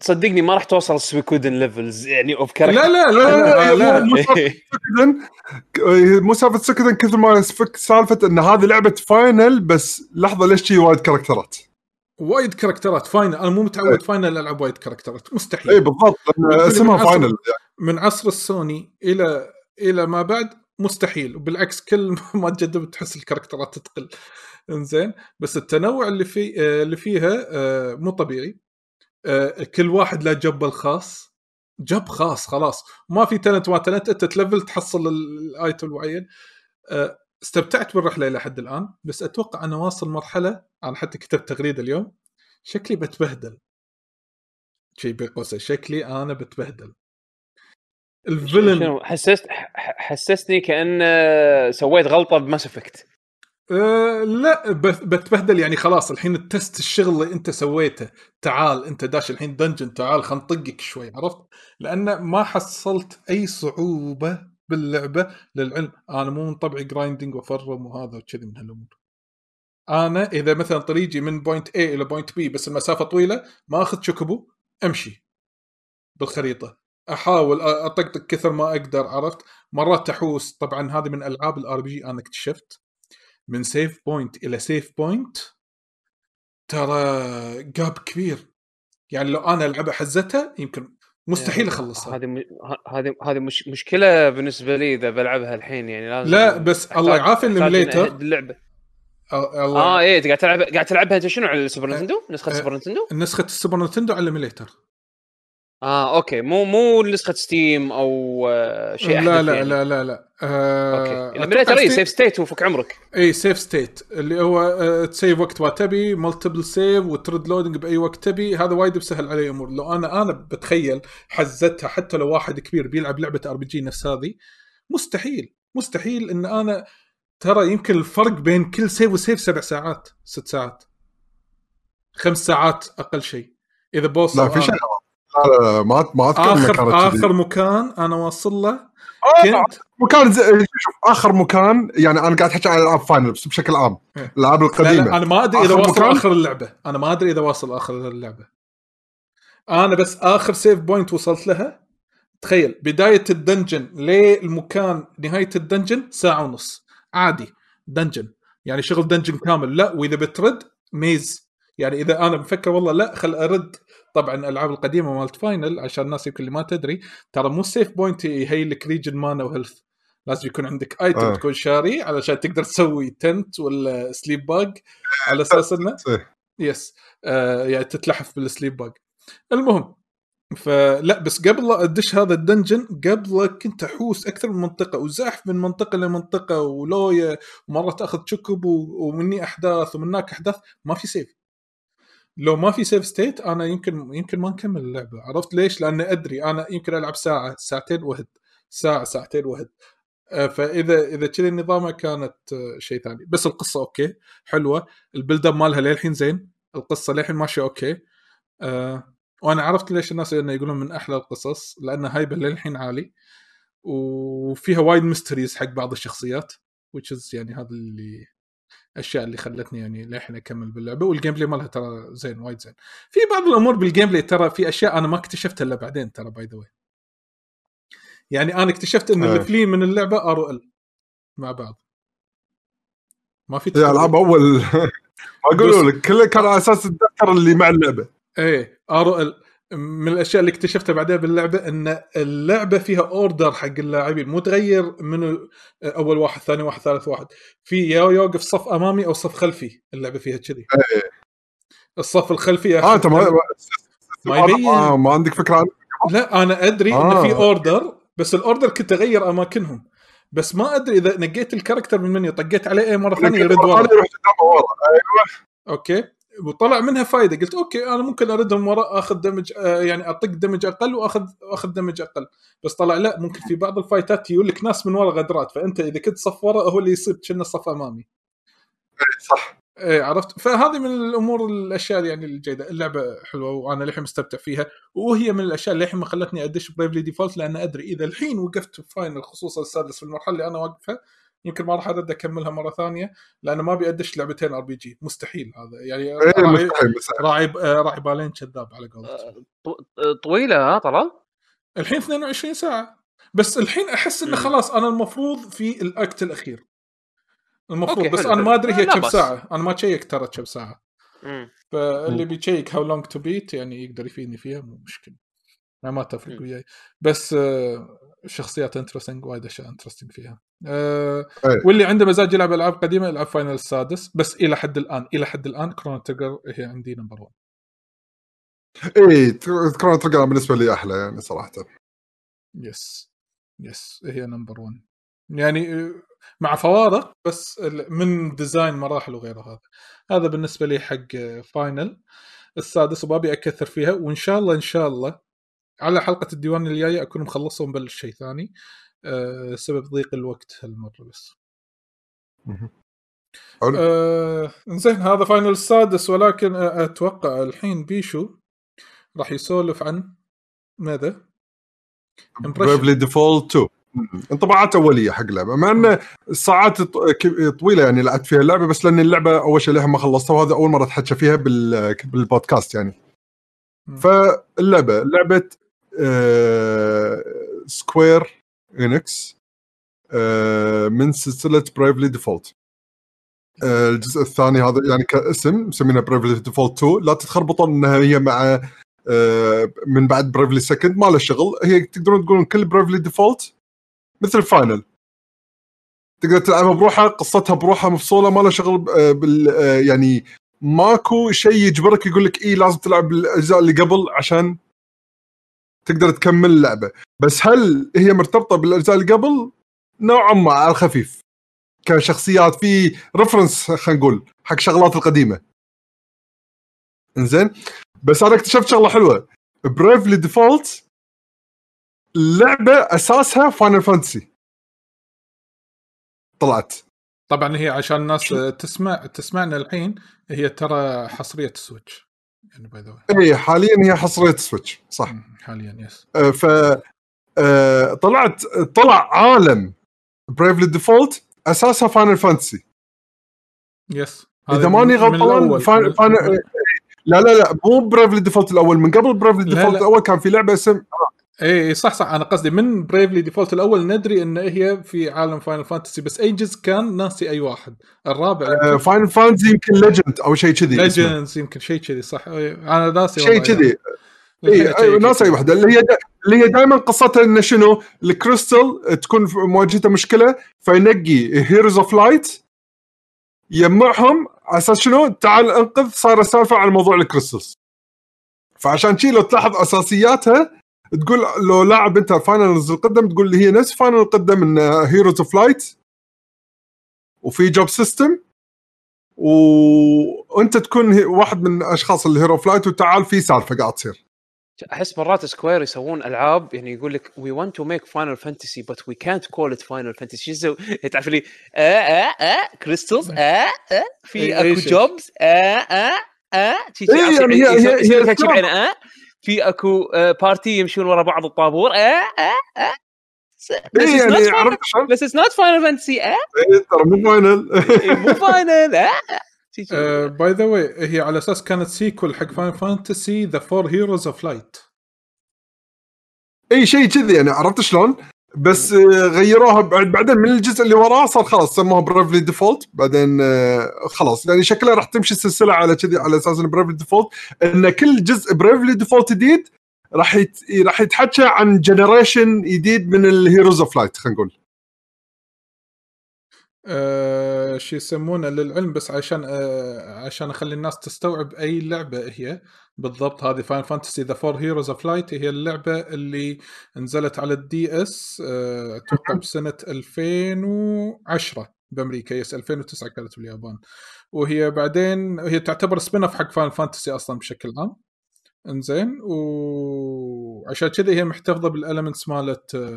صدقني ما راح توصل سويكودن ليفلز يعني اوف كاركتر. لا مو سالفه سويكودن كثر ما سالفه ان هذه لعبه فاينل. بس لحظه ليش شي وايد كاركترات فاينل؟ انا مو متعود فاينل العب وايد كاركترات، مستحيل. اي بالضبط اسمها فاينل يعني. من عصر السوني الى ما بعد مستحيل، وبالعكس كل ما تجدد تحس الكاركترات تقل. انزين بس التنوع اللي فيها مو طبيعي. كل واحد له جب الخاص، جب خاص خلاص، ما في تالنت انت تلفل تحصل الايتم المعين. استمتعت بالرحلة إلى حد الآن، بس أتوقع أنا واصل مرحلة، أنا حتى كتبت تغريدة اليوم، شكلي بتبهدل شيء بقصة، شكلي أنا بتبهدل. الفيلن حسستني كأن سويت غلطة بماس إفكت. لا بتبهدل يعني خلاص الحين التست الشغل اللي أنت سويته، تعال أنت داش الحين دنجن، تعال خنطقك شوي، عرفت؟ لأن ما حصلت أي صعوبة باللعبة. للعلم أنا مو من طبعي جرايندينج وفرم وهذا وكذي من هالأمور. أنا إذا مثلا طريقي من بوينت A إلى بوينت B بس المسافة طويلة، ما أخذ شوكبو، أمشي بالخريطة، أحاول أطقطق كثر ما أقدر، عرفت؟ مرات تحوس. طبعا هذه من ألعاب الار بي جي أنا اكتشفت من سيف بوينت إلى سيف بوينت ترى جاب كبير يعني. لو أنا ألعب حزتها يمكن مستحيل اخلصها. هذه مشكله بالنسبه لي اذا بلعبها الحين يعني. لازم لا بس الله يعافي اللي مليته اللعبه. ايه قاعد تلعبها انت شنو على السوبر نينتندو؟ نسخه السوبر نينتندو، نسخه السوبر نينتندو على الميليتر. اوكي مو نسخه ستيم او شيء احد. لا اوكي الميليتر اي سيف ستيت وفك عمرك. اي سيف ستيت اللي هو تسيف وقت ما تبي، مالتيبل سيف وترد لودنج باي وقت تبي. هذا وايد بسهل علي امور. لو انا بتخيل حزتها حتى لو واحد كبير بيلعب لعبه ار بي جي نفس هذه مستحيل ان انا. ترى يمكن الفرق بين كل سيف وسيف 7 ساعات، 6 ساعات، 5 ساعات اقل شيء اذا بوصل. لا في شيء ما آخر مكان أنا واصل له كنت مكان شوف آخر مكان يعني. أنا قاعد أحكي عن الألعاب فاينل بس بشكل عام الألعاب القديمة. لا أنا ما أدري إذا واصل آخر اللعبة، أنا بس آخر سيف بوينت وصلت لها. تخيل بداية الدنجن للمكان نهاية الدنجن 1.5 ساعة عادي دنجن يعني، شغل دنجن كامل. لا وإذا بترد ميز يعني، إذا أنا بفكر والله لا خل أرد. طبعا الالعاب القديمه مالت فاينل عشان الناس يمكن اللي ما تدري، ترى مو سيف بوينت يهيلك ريجن مانا وهيلث، لازم يكون عندك ايتم تكون شاري علشان تقدر تسوي تنت ولا سليب باج على اساس انه يس يعني تتلحف بالسليب باج. المهم فلا بس قبل لا ادش هذا الدنجن قبل كنت احوس اكثر من منطقه وزاحف من منطقه لمنطقه ولويه، ومره تاخذ شكب ومني احداث ومنك احداث. ما في سيف، لو ما في سيف ستيت انا يمكن ما نكمل اللعبه. عرفت ليش؟ لان ادري انا يمكن العب ساعه ساعتين وهد، ساعه ساعتين وهد. فاذا كذا النظام كانت شيء ثاني. بس القصه اوكي حلوه، البيلد اب مالها للحين زين، القصه للحين ماشيه اوكي. وانا عرفت ليش الناس يقولون من احلى القصص، لان هايبه للحين عالي وفيها وايد ميستريز حق بعض الشخصيات وتشز. يعني هذا اللي الاشياء اللي خلتني يعني للحين اكمل باللعبه. والجيم بلاي مالها ترى زين، وايد زين. في بعض الامور بالجيم بلاي ترى في اشياء انا ما اكتشفتها الا بعدين ترى، باي ذا واي. يعني انا اكتشفت ان الفلي من اللعبه ار او ال مع بعض، ما في العاب اول اقول لك كله كان على اساس اتذكر اللي مع اللعبه. ايه ار من الاشياء اللي اكتشفتها بعدها باللعبه ان اللعبه فيها اوردر حق اللاعبين مو تغير من اول واحد ثاني واحد ثالث واحد، في يا يوقف صف امامي او صف خلفي. اللعبه فيها كذي، الصف الخلفي انت ما عندك فكره عنه. لا انا ادري ان في اوردر، بس الاوردر كنت اغير اماكنهم، بس ما ادري اذا نقيت الكاركتر من منيو طقيت عليه اي مره ثانيه يرد ورا. اوكي وطلع منها فايده، قلت اوكي انا ممكن اردهم وراء اخذ دمج، يعني اطق دمج اقل واخذ دمج اقل. بس طلع لا، ممكن في بعض الفايتات يولك ناس من وراء غدرات، فانت اذا كنت صف وراء هو اللي يصيب كنا صف امامي. صح اي عرفت. فهذه من الامور الاشياء يعني الجيده. اللعبه حلوه وانا للحين مستمتع فيها، وهي من الاشياء اللي للحين ما خلتني ادش برايفلي ديفولت، لان ادري اذا الحين وقفت فاينل خصوصا السادس في المرحله اللي انا واقفها يمكن ما راح ارد اكملها مره ثانيه، لانه ما بيقدش لعبتين ار بي جي. مستحيل هذا يعني راعي بالين كذاب على قولتك. طويله طلال الحين 22 ساعه. بس الحين احس انه خلاص انا المفروض في الاكت الاخير المفروض، بس انا ما ادري هي كم ساعه، انا ما تشيك ترى كم ساعه. فاللي بيشيك هاو لونج تو بيت يعني يقدر يفيدني فيها، مو مشكله انا ما تفرق وياي. بس شخصيات انترستنج، وايد اشياء انترستنج فيها. واللي عنده مزاج يلعب العاب قديمه يلعب فاينل السادس. بس الى حد الان كرونو تريجر هي عندي نمبر 1. اي كرونو تريجر بالنسبه لي احلى يعني صراحه. يس هي نمبر 1 يعني مع فوارق، بس من ديزاين مراحل وغيره. هذا بالنسبه لي حق فاينل السادس، وبابي اكثر فيها. وان شاء الله ان شاء الله على حلقه الديوان الجايه اكون مخلصهم بلش شيء ثاني، سبب ضيق الوقت هالمره. بس انزين هذا فاينل السادس. ولكن اتوقع الحين بيشو راح يسولف عن ماذا؟ برايفلي ديفولت 2 انطباعات اوليه حق اللعبه، مع ان الساعات طويله يعني لعبت فيها اللعبه، بس لان اللعبه اول شيء لها ما خلصتها، وهذا اول مره اتحكى فيها بالبودكاست يعني. فاللعبه لعبه سكوير إنكس من سلسله برايفلي ديفولت. الجزء الثاني هذا يعني كاسم سمينا برايفلي ديفولت 2، لا تتخربطون انها هي مع من بعد برايفلي سكند، ما له شغل. هي تقدرون تقولون كل برايفلي ديفولت مثل فاينل، تقدر تلعبها بروحها، قصتها بروحها مفصوله، ما له شغل بال يعني ماكو شيء يجبرك يقول لك ايه لازم تلعب الاجزاء اللي قبل عشان تقدر تكمل اللعبه. بس هل هي مرتبطه بالاجزاء اللي قبل؟ نوعا ما على الخفيف، كشخصيات في ريفرنس خلينا نقول حق شغلات القديمه. انزين بس انا اكتشفت شغله حلوه، برايفلي ديفولت اللعبه اساسها فاينل فانتسي طلعت. طبعا هي عشان الناس تسمعنا الحين، هي ترى حصريه السويتش يعني باي ذا واي. اي حاليا هي حصريه السويتش صح حاليا. يس ف طلع عالم برايفلي ديفولت اساسها فاينل فانتسي. يس اذا ماني غلطان فاينل لا مو برايفلي ديفولت الاول، من قبل برايفلي ديفولت الاول كان في لعبه اسم اي صح انا قصدي من برايفلي ديفولت الاول ندري ان هي في عالم فاينل فانتسي، بس اي جزء كان ناسي اي واحد. الرابع فاينل فانتسي يمكن ليجند او شيء كذي، ليجندز يمكن شيء كذي صح. انا ناسي شيء كذي ايوه ناصيه واحده اللي هي دائما قصتها انه شنو الكريستال تكون مواجهته مشكله فينقي هيروز اوف لايت يجمعهم على اساس شنو تعال انقذ. صار السالفه على موضوع الكريستالز، فعشان شي لو تلاحظ اساسياتها تقول لو لاعب انت فاينلز القدم تقول اللي هي نفس فاينل القدم من هيروز اوف لايت، وفي جوب سيستم وانت تكون واحد من اشخاص الهيرو فلايت وتعال في سالفه قاعد تصير. احس مرات سكوير يسوون العاب يعني يقول لك وي وانت تو ميك فاينل فانتسي بت وي كانت كول ات فاينل فانتسي. تعرف لي كريستالز في اكو جوبز في اكو بارتي يمشون ورا بعض الطابور بس it's not final fantasy. ترى مو فاينل مو فاينل. باي ذا واي هي على اساس كانت سيكول حق فاينل فانتسي ذا فور هيروز اوف لايت اي شيء كذي يعني عرفت شلون، بس غيروها بعدين من الجزء اللي وراه صار خلاص سموها بريفلي ديفولت بعدين خلاص يعني شكلها راح تمشي السلسله على كذي على اساس ان بريفلي ديفولت ان كل جزء بريفلي ديفولت جديد راح يتحكى عن جنريشن جديد من الهيروز اوف لايت. خلينا نقول شيء يسمونه للعلم بس عشان اخلي الناس تستوعب اي لعبه هي بالضبط. هذه فاين فانتسي ذا فور هيروز اوف لايت هي اللعبه اللي نزلت على الدي اس اتوقع بسنه 2010 بامريكا، يس 2009 كانت باليابان، وهي بعدين هي تعتبر سبين اوف حق فاين فانتسي اصلا بشكل عام. انزين وعشان كذي هي محتفظه بالالمنتس مالت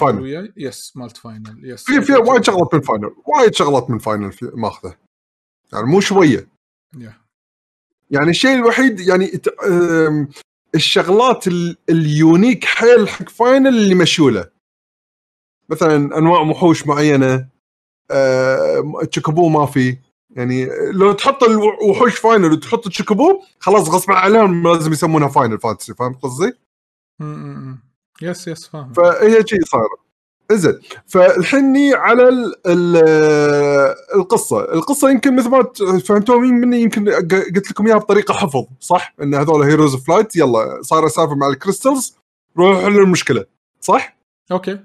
فاينل، يس مالت فاينل، يس في وايد شغلات من فاينل، وايد شغلات من فاينل ماخذه يعني مو شويه. يعني الشيء الوحيد يعني الشغلات اليونيك حيل حق فاينل اللي مشوله مثلا انواع وحوش معينه، تشكبو ما في يعني لو تحط الوحوش فاينل وتحط تشكبو خلاص غصب عليهم لازم يسمونها فاينل فانتسي. فاهم قصدي؟ يس يس فاهم. فهي شيء صار إنزين. فالحين على القصة يمكن مثل ما فهمتوا مين مني يمكن قلت لكم إياها بطريقة حفظ صح إن هذول هيروز اوف لايت يلا صار سالفة مع الكريستالز روح حل المشكلة صح؟ أوكي.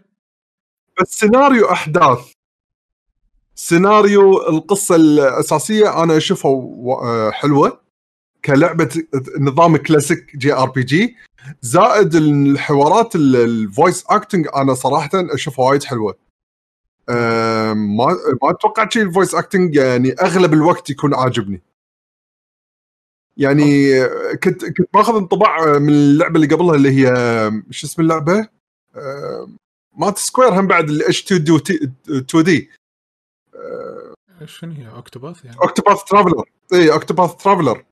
بس سيناريو أحداث سيناريو القصة الأساسية أنا أشوفها حلوة كلعبة نظام كلاسيك جي ار بي جي، زائد الحوارات الفويس اكتنج انا صراحه اشوفها وايد حلوه. ما اتوقع شيء الفويس اكتنج يعني اغلب الوقت يكون عاجبني يعني كنت باخذ انطباع من اللعبه اللي قبلها اللي هي شو اسم اللعبه مات سكوير هم بعد الاتش 2 دي شنو هي اوكتوباث يعني اوكتوباث ترافلر. اي اوكتوباث ترافلر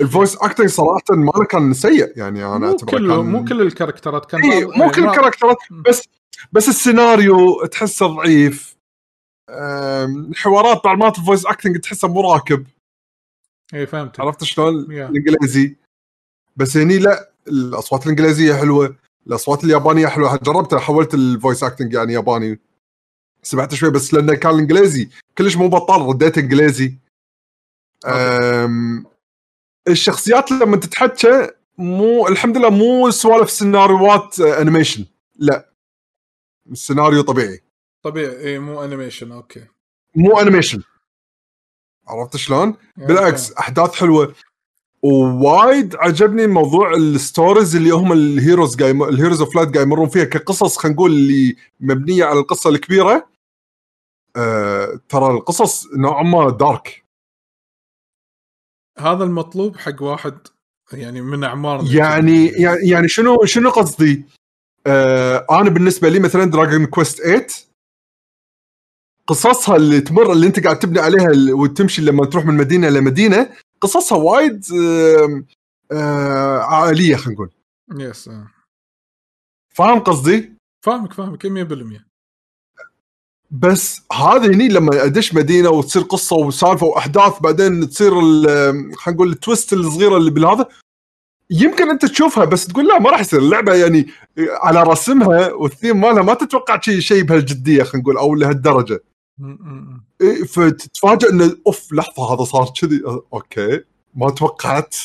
الفويس اكتنج صراحه ما كان سيء يعني انا اعتبره كان مو كل الكاركترات كان مو كل الكاركترات بس السيناريو تحسه ضعيف، الحوارات معلومات الفويس اكتنج تحسه مراكب. اي فهمت عرفت شلون الانجليزي بس هني لا الاصوات الانجليزيه حلوه الاصوات اليابانيه حلوه. جربتها حولت الفويس اكتنج يعني ياباني سمعت شوي بس لانه كان الانجليزي كلش مو بطال رديت انجليزي. الشخصيات لما تتحكى مو الحمد لله مو سوالف سيناريوات انيميشن، لا السيناريو طبيعي مو انيميشن. اوكي مو انيميشن عرفت شلون يعني بالعكس يعني. احداث حلوه ووايد عجبني موضوع الستوريز اللي هم الهيروز اوف لايت قاعد يمرون فيها كقصص خلينا نقول اللي مبنيه على القصه الكبيره. ترى القصص نوعا ما دارك، هذا المطلوب حق واحد يعني من اعمارنا يعني شنو قصدي. انا بالنسبه لي مثلا دراجون كويست 8 قصصها اللي تمر اللي انت قاعد تبني عليها وتمشي لما تروح من مدينه لمدينه قصصها وايد عائليه خلينا نقول. يس فاهم قصدي؟ فاهمك 100%. بس هذا هني لما ادش مدينه وتصير قصه وسالفه واحداث بعدين تصير خلينا نقول التويست الصغيره اللي بالهذا يمكن انت تشوفها بس تقول لا ما راح يصير اللعبه يعني على رسمها والثيم مالها ما تتوقع شيء بهالجديه خلينا نقول او لهالدرجه. فتتفاجئ ان اوف لحظه هذا صار كذي اوكي ما توقعت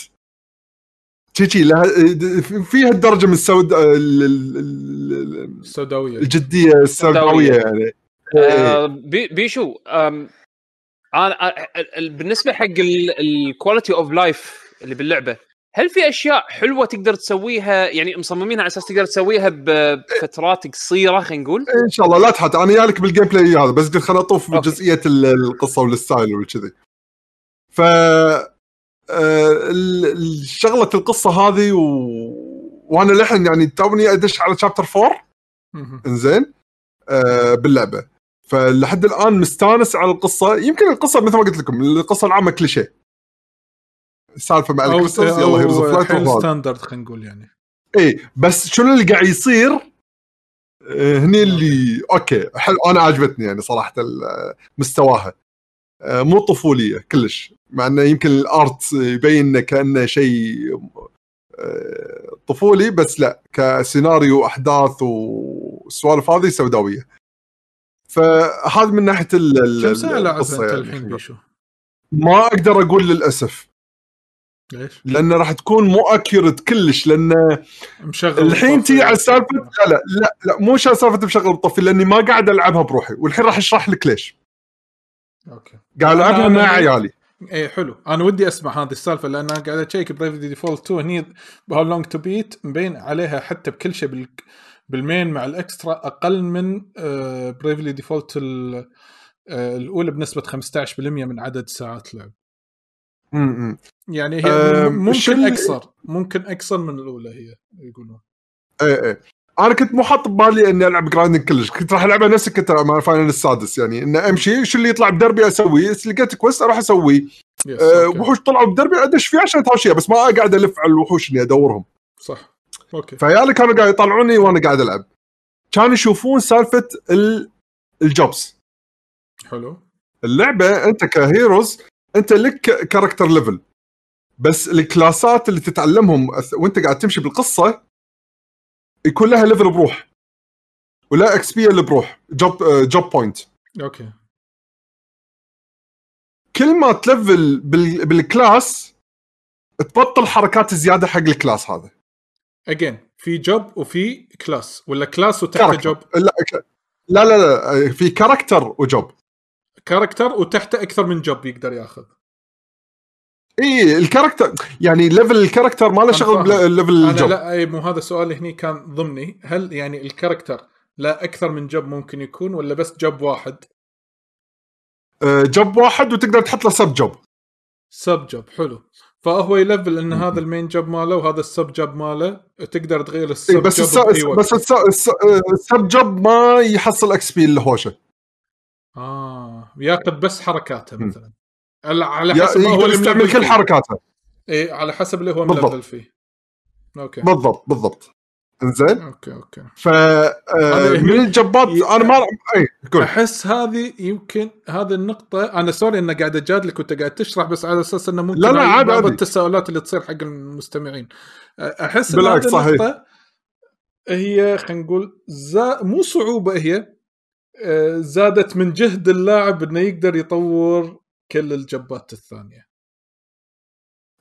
شي لها فيها الدرجه من السوداويه الجديه السوداويه يعني بيشو انا بالنسبه حق الكواليتي اوف لايف اللي باللعبه هل في اشياء حلوه تقدر تسويها يعني مصممينها على اساس تقدر تسويها بفترات قصيره خلينا نقول ان شاء الله لا تحت انا جالك بالجيم بلاي هذا بس قلت خليني اطوف بجزئيه القصه والستايل وكذي ف الشغله القصه هذه وانا لحن يعني توني ادش على شابتر 4 انزين باللعبه فلحد الان مستانس على القصه يمكن القصه مثل ما قلت لكم القصه العامه كليشيه السالفه مع الكريستالز يلا هيروز فلايت وهذا ستاندرد خلينا نقول يعني اي بس شنو اللي قاعد يصير هني اللي اوكي حلو انا عجبتني يعني صراحه مستواها مو طفوليه كلش مع انه يمكن الارت يبين كانه شيء طفولي بس لا كسيناريو احداث والسوالف هذه سوداويه فهذا من ناحيه القصه يعني الحين بيشو ما اقدر اقول للاسف ليش لان راح تكون مو اكيوريت كلش لان الحين تي على السالفه لا لا لا مو سالفه بشغل الطفل لاني ما قاعد العبها بروحي والحين راح اشرح لك ليش اوكي قاعد العبها مع عيالي اي حلو انا ودي اسمع هذه السالفه لان انا قاعد اشيك برايفت ديفولت 2 هني هاو لونج تو بيت مبين عليها حتى بكل شيء بالمين مع الاكسترا اقل من برايفلي ديفولت الاولى بنسبه 15% من عدد ساعات لعب يعني هي ممكن اكثر من الاولى هي يقولون اي انا كنت مو حاط ببالي اني العب جرايندنج كلش كنت راح العبها نفس كنت مع الفاينل السادس يعني ان امشي شو اللي يطلع بدربي اسويه لقيت كويس اروح اسويه وحوش طلعوا بدربي ادش فيه عشان تهاوشيه بس ما قاعد الف على الوحوش اني ادورهم صح اوكي فعيالي كانوا قاعد يطلعوني وانا قاعد العب كانوا يشوفون سالفه الجوبز حلو اللعبه انت كهيروز انت لك كاركتر ليفل بس الكلاسات اللي تتعلمهم وانت قاعد تمشي بالقصه يكون لها ليفل بروح ولا اكس بي اللي بروح جوب بوينت اوكي كل ما تلفل بالكلاس تبطل حركات زياده حق الكلاس هذا اجين في جوب وفي كلاس ولا كلاس وتحت جوب لا لا لا في كاركتر وجوب كاركتر وتحت اكثر من جوب يقدر ياخذ ايه الكاركتر يعني ليفل الكاركتر ما له شغل ليفل الجوب لا اي مو هذا السؤال هني كان ضمني هل يعني الكاركتر لا اكثر من جوب ممكن يكون ولا بس جوب واحد جوب واحد وتقدر تحط له سب جوب حلو فهو يلفل ان هذا المين جوب ماله وهذا السب جوب ماله تقدر تغير السب إيه بس جوب السب جوب ما يحصل اكس بي الهوشه ياخذ بس حركاته مثلا على حسب هو اللي يستعمل كل حركاته اي على حسب اللي هو ملفل فيه اوكي بالضبط انزين اوكي ف من الجبات انا ما اي احس هذه يمكن هذه النقطه انا سوري ان قاعد اجادلك وانت قاعد تشرح بس على اساس انه ممكن بعض التساؤلات اللي تصير حق المستمعين احس بالعكس النقطه هي خلينا نقول مو صعوبه هي زادت من جهد اللاعب انه يقدر يطور كل الجبات الثانيه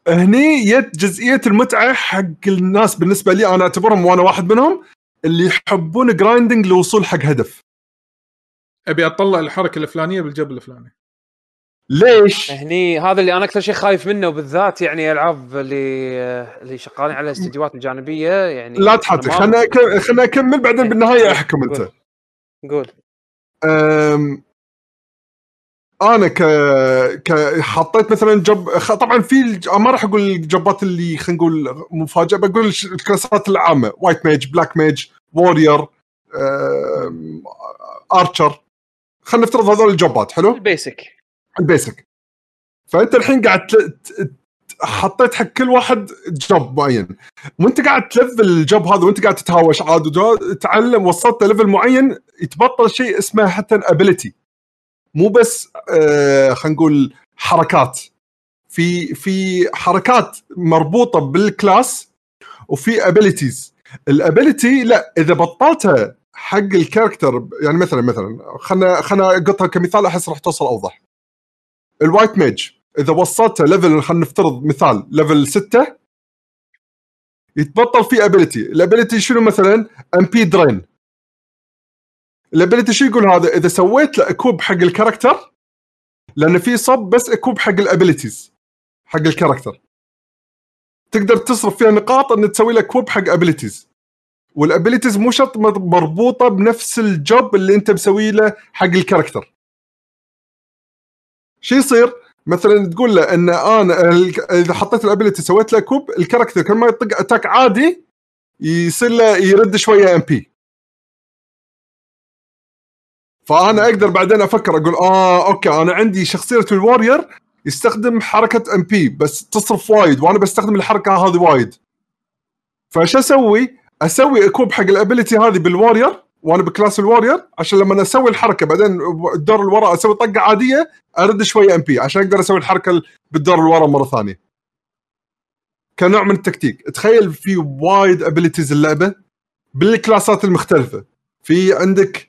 هني يت جزئيه المتعه حق الناس بالنسبه لي انا اعتبرهم وانا واحد منهم اللي يحبون جرايندنج للوصول حق هدف ابي اطلع الحركه الفلانيه بالجبل الفلاني ليش هني هذا اللي انا اكثر شيء خايف منه وبالذات يعني العاب اللي شغالين على الاستديوهات الجانبيه يعني لا تحط خلنا اكمل بعدين بالنهايه احكم انت قول انا حطيت مثلا جب طبعا في ما راح اقول الجبات اللي خلينا نقول مفاجاه بقول الكلاسات العامه وايت ميج بلاك ميج وورير ارشر خلينا نفترض هذول الجبات حلو البيسك فانت الحين قاعد حطيت حق كل واحد جب معين وانت قاعد تلفل الجب هذا وانت قاعد تتهاوش عاد تعلم وصلت ليفل معين يتبطل شيء اسمه حتى ابيليتي مو بس خلينا نقول حركات في حركات مربوطه بالكلاس وفي ابيليتيز الابيليتي لا اذا بطلتها حق الكاركتر يعني مثلا خلينا اقطها كمثال احس راح توصل اوضح الوايت ميج اذا وصلتها ليفل خلينا نفترض مثال ليفل 6 يتبطل في ابيلتي. الابيلتي شنو مثلا؟ امبي درين. الابيلتي شو يقول هذا؟ اذا سويت له كوب حق الكاركتر، لان في صب بس كوب حق الابيلتيز حق الكاركتر، تقدر تصرف فيها نقاط ان تسوي له كوب حق ابيلتيز. والابيلتيز مو شرط مربوطه بنفس الجوب اللي انت مسوي له حق الكاركتر. شو يصير؟ مثلا تقول له ان انا اذا حطيت الابيلتي سويت له كوب، الكاركتر كل ما يطق اتاك عادي يصير له يرد شويه ام بي. فانا اقدر بعدين افكر اقول اوكي انا عندي شخصيه الوارير يستخدم حركه ام بي بس تصرف وايد، وانا بستخدم الحركه هذه وايد، فايش اسوي؟ اسوي كوب حق الابيلتي هذه بالوارير وانا بكلاس الوارير، عشان لما اسوي الحركه بعدين الدور اللي ورا اسوي طقه عاديه ارد شويه ام بي عشان اقدر اسوي الحركه بالدور اللي ورا مره ثانيه، كنوع من التكتيك. تخيل في وايد ابيلتيز اللعبه بالكلاسات المختلفه. في عندك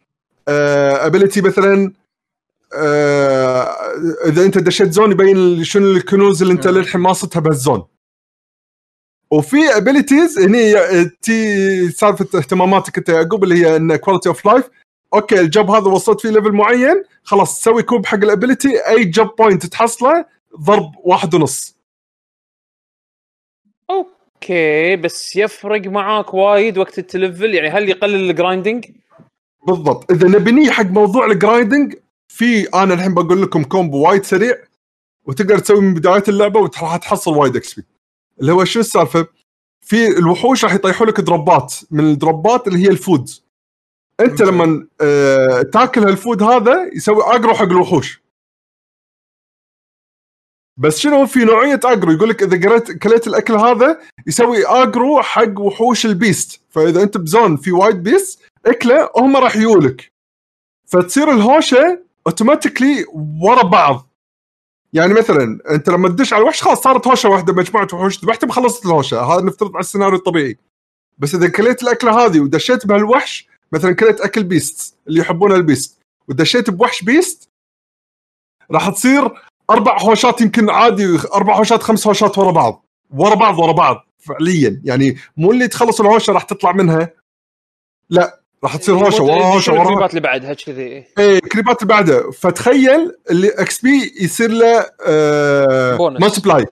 ابيلتي مثلا اذا انت دشيت زون يبين شنو الكنوز اللي انت للحين ما صدتها بهالزون. وفي ابيلتيز هني تي سالفه اهتماماتك انت يا يعقوب، اللي هي ان كواليتي اوف لايف. اوكي الجوب هذا وصلت فيه ليفل معين، خلاص سوي كوب حق الابيلتي، اي جوب بوينت تحصله ضرب 1.5. اوكي بس يفرق معاك وايد وقت التلفل، يعني هل يقلل الجرايندنج؟ بالضبط. اذا نبني حق موضوع الجرايندنج، في انا الحين بقول لكم كومبو وايد سريع وتقدر تسوي من بدايه اللعبه وراح تحصل وايد اكسبي. اللي هو شو السالفه؟ في الوحوش راح يطيحوا لك دروبات، من الدروبات اللي هي الفود. انت لما تاكل هالفود هذا يسوي اقرو حق الوحوش. بس شنو في نوعيه اقرو؟ يقول لك اذا كليت الاكل هذا يسوي اقرو حق وحوش البيست. فاذا انت بزون في وايد بيست اكله هم راح يولك، فتصير الهوشه اوتوماتيكلي ورا بعض. يعني مثلا انت لما تدش على الوحش خلاص صارت هوشه واحده، مجموعه وحوش ذبحتهم خلصت الهوشه، هذا نفترض على السيناريو الطبيعي. بس اذا كليت الاكله هذه ودشيت بهالوحش، مثلا كليت اكل بيست اللي يحبون البيست ودشيت بوحش بيست، راح تصير 4 هوشات يمكن عادي، 4 هوشات 5 هوشات ورا بعض ورا بعض ورا بعض فعليا. يعني مو اللي تخلص الهوشه راح تطلع منها، لا راح تصير هوشه ورا هوشه ورا الكريبات اللي بعدها كذي. اي الكريبات اللي بعدها. فتخيل اللي اكس بي يصير له مالتبلاي.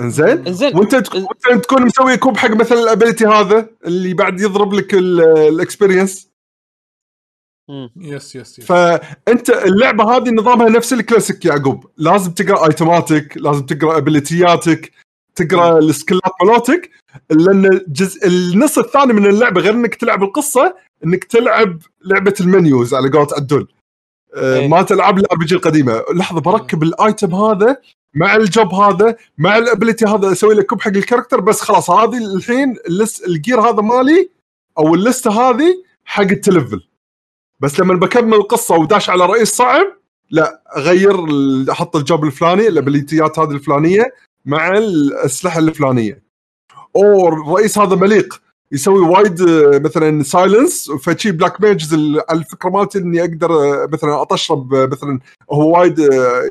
انزين وانت تكون مسوي كوب حق مثلا الابيلتي هذا اللي بعد يضرب لك الاكسبيرينس. يس فانت اللعبه هذه نظامها نفس الكلاسيك يا يعقوب، لازم تقرا ايتماتك، لازم تقرا ابيلتياتك، تقرا السكلات مالتك، لان النص الثاني من اللعبه غير انك تلعب القصه، انك تلعب لعبه المنيوز على قولة عدول. ما تلعب الار بي جي القديمه، لحظه بركب الايتم هذا مع الجوب هذا مع الابيلتي هذا اسوي لك كوب حق الكاركتر، بس خلاص هذه الحين الجير هذا مالي او اللسته هذه حق التلفل. بس لما بكمل القصه وداش على رئيس صعب، لا اغير احط الجوب الفلاني، الابيلتيات هذه الفلانيه مع الاسلحه الفلانيه. او الرئيس هذا مليق يسوي وايد مثلا سايلنس، فشي بلاك ميجز على الفكره مالتي اني اقدر مثلا اطشرب، مثلا هو وايد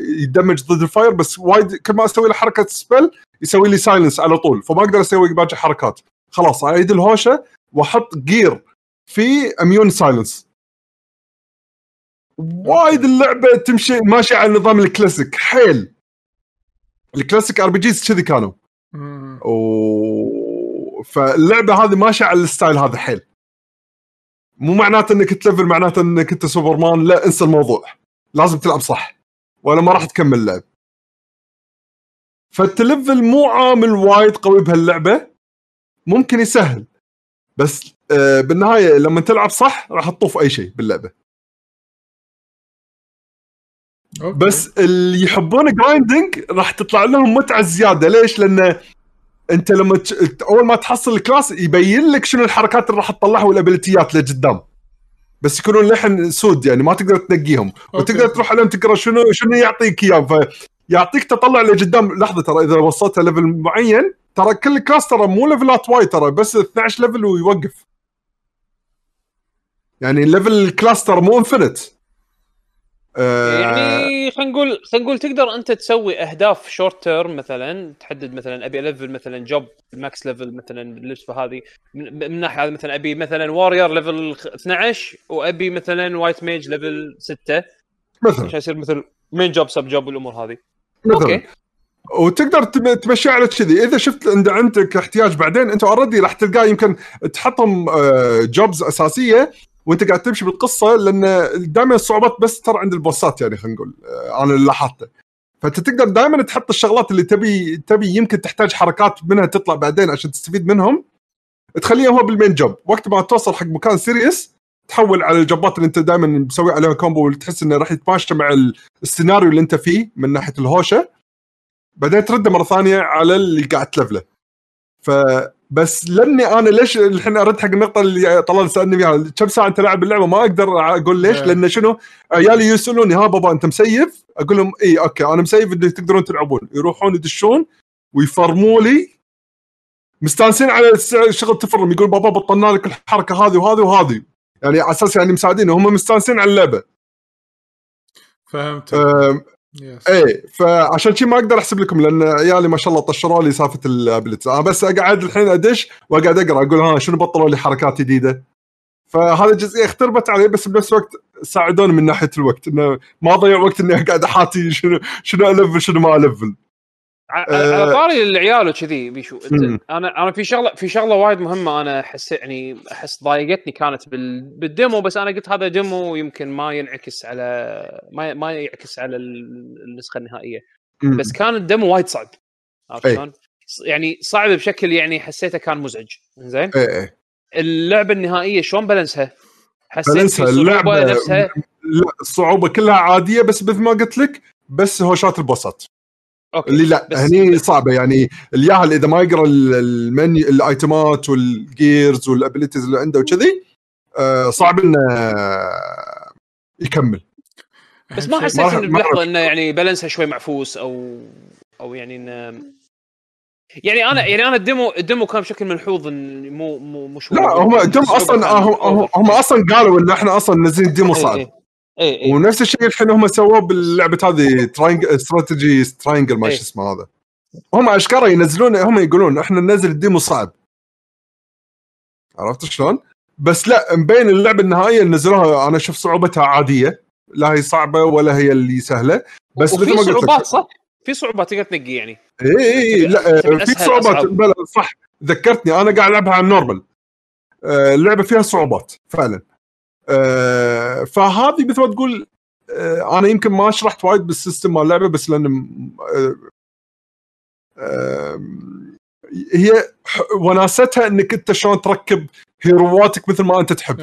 يدمج ضد الفاير، بس وايد كل ما اسوي له حركه سبل يسوي لي سايلنس على طول، فما اقدر اسوي باقي حركات. خلاص اعيد الهوشه واحط جير في اميون سايلنس. وايد اللعبه تمشي ماشي على النظام الكلاسيك. حيل الكلاسيك ار بي جيز كذي كانوا، فاللعبه هذه ماشيه على الستايل هذا. حيل مو معناته انك تلفل معناته انك انت سوبرمان، لا انسى الموضوع، لازم تلعب صح ولا ما راح تكمل اللعب. فالتلفل مو عامل وايد قوي بهاللعبه، ممكن يسهل بس بالنهايه لما تلعب صح راح تطوف اي شيء باللعبه. أوكي. بس اللي يحبون جرايندنج راح تطلع لهم متعه زياده. ليش؟ لان انت لما اول ما تحصل الكلاس يبين لك شنو الحركات اللي راح تطلعها والابيلتيات لقدام، بس يكونون لحن سود يعني ما تقدر تنقيهم. أوكي. وتقدر تروح عليهم تقرا شنو يعطيك اياه، فيعطيك تطلع لقدام. لحظه ترى اذا وصلت ليفل معين، ترى كل كلاس ترى مو ليفلات وايد، ترى بس 12 ليفل ويوقف. يعني ليفل الكلاس ترى مو انفنت، يعني خلينا نقول تقدر انت تسوي اهداف شورت تيرم مثلا، تحدد مثلا ابي ليفل مثلا جوب ماكس ليفل مثلا باللعبه هذه، من ناحيه هذا مثلا ابي مثلا وارير ليفل 12 وابي مثلا وايت ميج ليفل 6 مثلا، عشان يصير مثل مين جوب سب جوب والامور هذه اوكي. وتقدر تمشي على كذي. اذا شفت ان عندك احتياج بعدين انت اوريدي راح تلقاه، يمكن تحطم جوبز اساسيه وانت قاعد تمشي بالقصه، لان دائما الصعوبات بس ترى عند البوسات، يعني خلينا نقول انا اللي لاحظته. فانت تقدر دائما تحط الشغلات اللي تبي يمكن تحتاج حركات منها تطلع بعدين عشان تستفيد منهم، تخليها هو بالمين جوب. وقت ما توصل حق مكان سيريس تحول على الجبات اللي انت دائما مسوي عليها كومبو وتحس انه راح يتماشى مع السيناريو اللي انت فيه من ناحيه الهوشه، بعدين ترد مره ثانيه على اللي قاعد تلفله. فبس لاني انا ليش الحين ارد حق النقطه اللي طلال سالني اياها، كم ساعه انت لاعب اللعبه؟ ما اقدر اقول ليش، لان شنو عيالي يسالوني ها بابا انت مسيف؟ اقول لهم اي اوكي انا مسيف اللي تقدرون تلعبون، يروحون يدشون ويفرموا لي مستانسين على الشغل تفرم، يقول بابا بطلنا لك الحركه هذه وهذه وهذه، يعني على اساس يعني مساعدين وهم مستانسين على اللعبه. فهمت Yes. ايه فعشان شي ما اقدر احسب لكم، لان عيالي ما شاء الله طشروا لي سافه الابلتس، انا بس اقعد الحين ادش واقعد اقرا اقول ها شنو بطلوا لي حركات جديده. فهذا الجزئيه اختربت علي، بس بنفس الوقت ساعدوني من ناحيه الوقت انه ما اضيع وقت اني قاعد احاتي شنو الفل شنو ما الفل. على طاري العيال وكذي بيشو، انا في شغله وايد مهمه انا حسيت يعني احس ضايقتني كانت بالديمو، بس انا قلت هذا ديمو يمكن ما يعكس على النسخه النهائيه. بس كان الديمو وايد صعب، عرفت يعني صعب بشكل يعني حسيته كان مزعج. زين اللعبه النهائيه شلون بلنسها؟ حسيت اللعبه نفسها الصعوبه كلها عاديه، بس مثل ما قلت لك بس هوشات البساط اللي لا هني صعبه، يعني الياهل اذا ما يقرا المنيو الايتمات والجيرز والابيليتيز اللي عنده وكذي صعب انه يكمل. بس ما حسيت ان اللحظه انه يعني بالانسها شوي معفوس او يعني يعني انا الديمو كان بشكل ملحوظ ان مو شوي، لا هم الديمو اصلا هم اصلا قالوا ان احنا اصلا ننزل ديمو صعب. أي. ونفس الشيء الحين هم سووه باللعبه هذه استراتيجي تراينجل ما شو اسمه هذا، هم اشكاره ينزلون هم يقولون احنا ننزل الديمو صعب، عرفت شلون؟ بس لا مبين اللعبه النهائيه نزلوها انا اشوف صعوبتها عاديه، لا هي صعبه ولا هي اللي سهله، بس مثل ما قلت صح في صعوبات تقدر تنقي يعني اي لا في صعوبات صح. ذكرتني انا قاعد العبها على النورمال، اللعبه فيها صعوبات فعلا. فهذه مثل ما تقول انا يمكن ما شرحت وايد بالسيستم مال اللعبه، بس لان هي وناستها انك انت شلون تركب هيرواتك مثل ما انت تحب،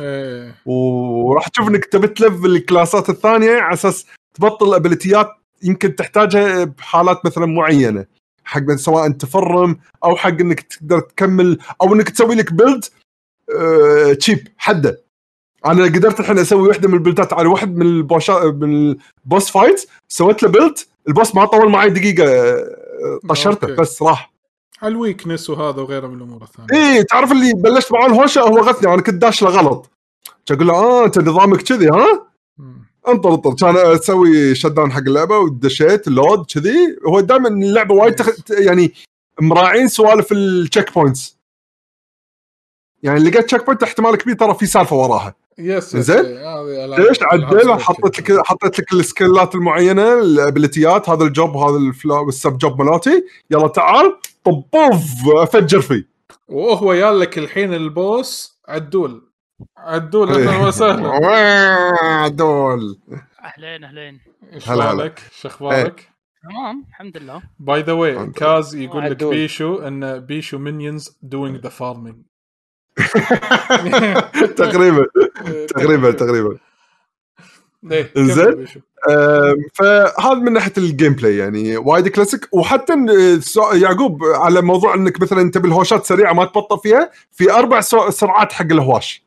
وراح تشوف انك تبت ليفل الكلاسات الثانيه على اساس تبطل ابيليتيات يمكن تحتاجها بحالات مثلا معينه، حق سواء تفرم او حق انك تقدر تكمل او انك تسوي لك بيلد تشيب حده. انا قدرت الحين اسوي وحده من البلتات على واحد من البوس فايت، سويت له بلت البوس ما طول معي دقيقه طشرته بس راح على الويكنس وهذا وغيره من الامور الثانيه. اي تعرف اللي بلشت معاه الهوشه هو غثني، انا كنت داش له غلط اقول له انت نظامك كذي ها انطر كان اسوي شت داون حق اللعبه ودشيت لود كذي. هو دائما اللعبه وايد يعني مراعين سوالف التشيك بوينتس، يعني لقيت تشيك بوينت احتمال كبير ترى في سالفه وراها يس زين، ليش عدله حطيت لك السكيلات المعينه الابيليتيات، هذا الجوب هذا السب جوب مالتي يلا تعال طبوف افجر فيه، وهو يالك الحين البوس عدول اهلا وسهلا عدول اهلين شلونك شخبارك؟ تمام الحمد لله. باي ذا واي كاز يقول لك بيشو ان بيشو مينيونز دوينج ذا فارمينج تقريبا زين. فهذا من ناحيه الجيم بلاي يعني وايد كلاسيك. وحتى يعقوب على موضوع انك مثلا انت بالهوشات سريعه ما تبطئ فيها، في 4 سرعات حق الهواش.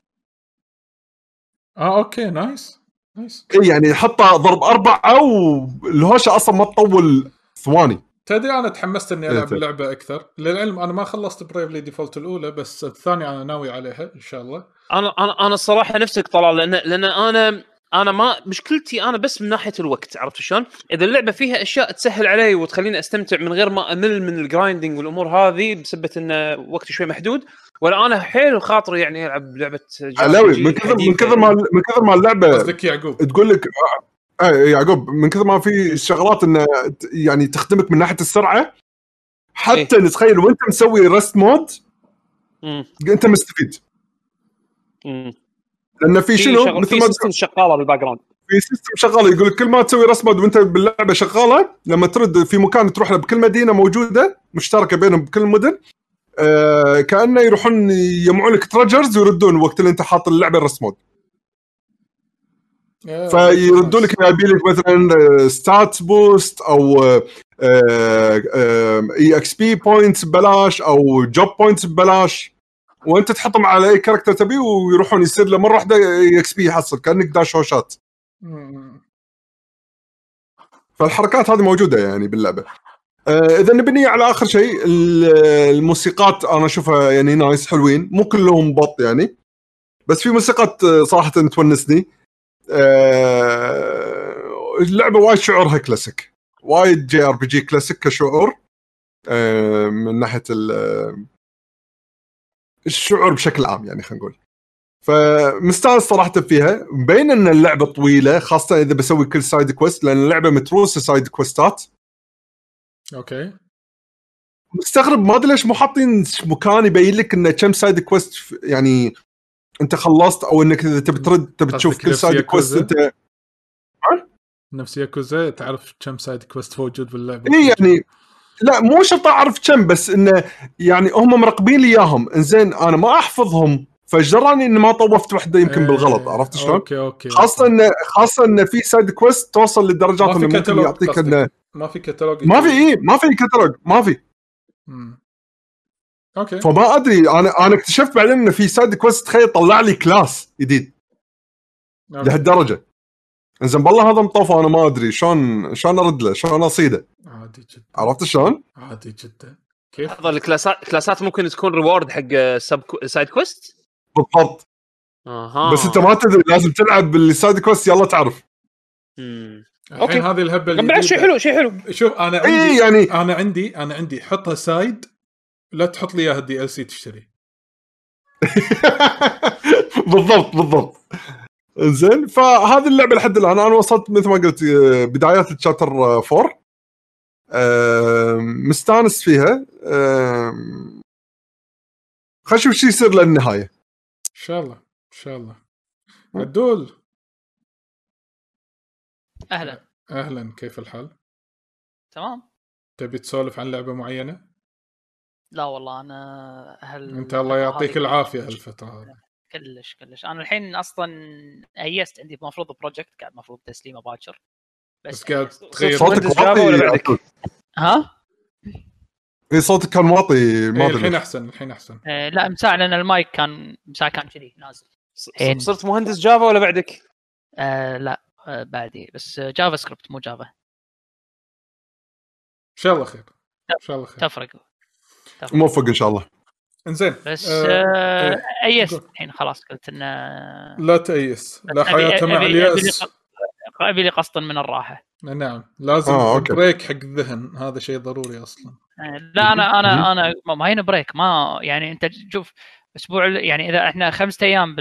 اوكي نايس يعني حطها ضرب 4 او الهوشه اصلا ما تطول ثواني. تدري انا تحمست اني العب اللعبه اكثر، للعلم انا ما خلصت برايفلي ديفولت الاولى بس الثانيه انا ناوي عليها ان شاء الله. انا الصراحه نفسك طلال، لان انا انا ما مشكلتي انا بس من ناحيه الوقت، عرفت شلون؟ اذا اللعبه فيها اشياء تسهل علي وتخليني استمتع من غير ما امل من الجرايندنج والامور هذه بسبب ان وقتي شوي محدود، ولا انا حيل خاطري يعني العب لعبه علاوي من كثر ما اللعبه تقول لك يعقوب من كثر ما في شغلات انه يعني تخدمك من ناحيه السرعه حتى إيه؟ نتخيل وانت مسوي رست مود انت مستفيد لأن في شنو مثل ما سيستم شغاله بالباك جراوند، في سيستم شغاله يقول كل ما تسوي رسمه وانت باللعبه شغاله لما ترد في مكان تروح له بكل مدينه موجوده مشتركه بينهم بكل المدن كانه يروحون يجمعون لك تريجرز ويردون وقت اللي انت حاط اللعبه الرسمود فيردون لك يبيلك مثلا ستات بوست او اي اكس بي بوينتس ببلاش او جوب بوينتس ببلاش وانت تحطهم على اي كاركتر تبي ويروحون يصير له مره واحده اكس بي يحصل كانك داش هوشات. فالحركات هذه موجوده يعني باللعبه. اذا نبني على اخر شيء الموسيقات انا اشوفها يعني نايس حلوين مو كلهم بط يعني بس في موسيقات صراحه تونسني. اللعبه وايد شعورها كلاسيك وايد جي ار بي جي كلاسيك كشعور من ناحيه الشعور بشكل عام يعني خلينا نقول فمستانس صراحه فيها مبين ان اللعبه طويله خاصه اذا بسوي كل سايد كويست لان اللعبه متروسه سايد كويستات. اوكي مستغرب ما ادري ليش مو حاطين مكان يبين لك ان كم سايد كويست يعني انت خلصت او انك اذا تبي ترد تبي تشوف كل سايد كويست انت نفسيه كوزا تعرف كم سايد كويست موجود باللعبه اي يعني لا مو شرط اعرف كم بس انه يعني هم مرقبين لي اياهم انزين انا ما احفظهم فجراني اني ما طوفت وحده يمكن بالغلط عرفت شلون؟ أوكي. خاصه ان في سايد كويست توصل للدرجات اللي ممكن يعطيك انه ما في كتالوج ما في كتالوج اوكي فما ادري انا اكتشفت بعدين انه في سايد كويست تخيل طلع لي كلاس جديد لهالدرجه انزين بالله هذا مطوف انا ما ادري شلون ارد له شلون اصيده عادي جدا عرفت شلون عادي جدا كيف هذا الكلاسات ممكن تكون ريورد حق سايد كويست بالضبط اها بس انت ما تدري لازم تلعب بالسايد كويست يلا تعرف اوكي هذه الهبه اللي شيء حلو شوف انا عندي إيه يعني انا عندي حطها سايد لا تحط لي اياها الدي ال سي تشتري بالضبط انزين فهذه اللعبه لحد الان انا وصلت مثل ما قلت بدايات الشابتر 4 مستانس فيها خلينا نشوف شو يصير للنهايه ان شاء الله عدول اهلا كيف الحال؟ تمام تبي تسولف عن لعبه معينه؟ لا والله انا انت الله يعطيك العافيه هالفتره هذه كلش انا الحين اصلا هيست عندي المفروض بروجكت قاعد المفروض تسليمه باكر بس قاعد تغير صوتك واطي ها اي صوتك كان واطي ما الحين احسن لا مساع لان المايك كان مساع كان كذي نازل صرت مهندس جافا ولا بعدك لا بعدي بس جافا سكريبت مو جافا ان شاء الله خير تفرق موفق ان شاء الله انزين بس ايس الحين خلاص قلت ان لا تأيس لا حياة مع اليأس قابل لقصد من الراحه نعم لازم بريك حق الذهن هذا شيء ضروري اصلا لا انا ما هين بريك ما يعني انت شوف اسبوع يعني اذا احنا 5 ايام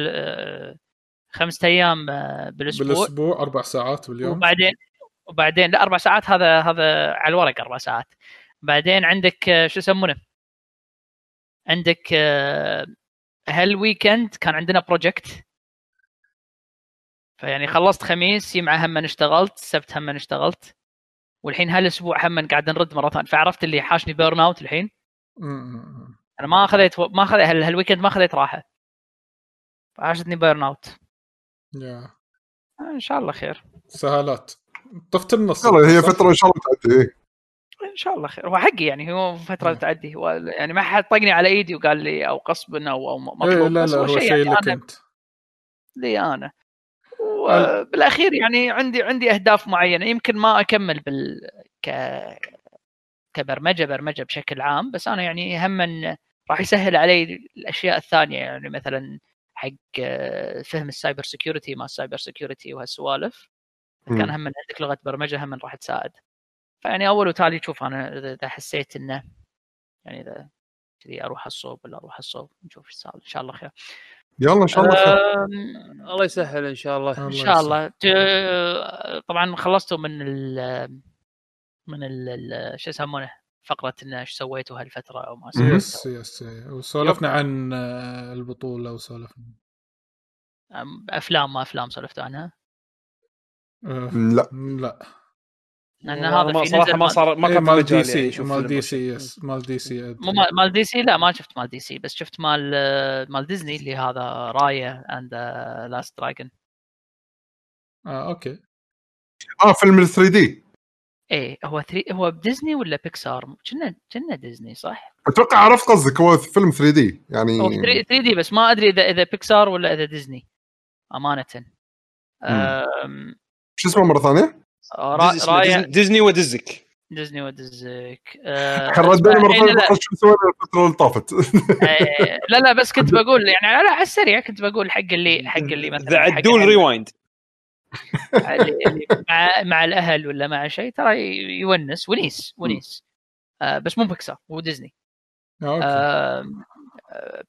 5 ايام بالاسبوع 4 ساعات باليوم وبعدين لا 4 ساعات هذا على الورق 4 ساعات بعدين عندك شو يسمونه عندك هالويكند كان عندنا بروجكت فيعني خلصت خميس يمعه هم اشتغلت سبت هم اشتغلت والحين هالاسبوع هم قاعد نرد مره ثانيه فعرفت اللي حاشني بيرن اوت الحين انا ما اخذت هالويكند ما اخذت راحه فعاشتني بيرن اوت ان شاء الله خير سهالات طفت النص هي فتره ان شاء الله تعدي ان شاء الله خير هو حقي يعني هو فتره تعدي يعني ما حد طقني على ايدي وقال لي او قصبنا او مطلوب بس هو شيء يعني انا وبالاخير يعني عندي اهداف معينه يمكن ما اكمل كبرمجه بشكل عام بس انا يعني هم راح يسهل علي الاشياء الثانيه يعني مثلا حق فهم السايبر سيكيورتي ما السايبر سيكيورتي وهالسوالف. كان هم من عندك لغه برمجه هم من راح تساعد. فيعني اول وتالي تشوف انا اذا حسيت انه يعني اذا كذي اروح الصوب ولا اروح الصوب نشوف ايش صار. ان شاء الله خير. يلا ان شاء الله خير. الله يسهل ان شاء الله. ان شاء الله. طبعا خلصتوا من ال من ال شو يسمونه فقره ان ايش سويتوا هالفتره او ما سويت. يس وسولفنا عن البطوله وسولفنا افلام ما افلام سولفتوا عنها. لا لا انا هذا في صراحه ما صار ما كان مال دي سي شوف مال دي سي يس مال دي سي مو مال دي سي لا ما شفت مال دي سي بس شفت مال ديزني اللي هذا رايا اند لاست دراجون. اوكي فيلم 3 دي ايه هو 3 هو بديزني ولا بيكسار كنا ديزني صح اتوقع عرفت قصدك هو فيلم 3 دي يعني 3 دي بس ما ادري اذا بيكسار ولا اذا ديزني امانه. شو اسمه مرة ثانية؟ ديزني ودزك ديزني ودزك خردني مرة ثانية شو سوينا الفترة اللي طافت. لا لا بس كنت بقول يعني على السريع كنت بقول حق اللي مثلا عدول ريوايند مع الأهل ولا مع شيء ترى يونس ونيس بس مو بيكسار وديزني.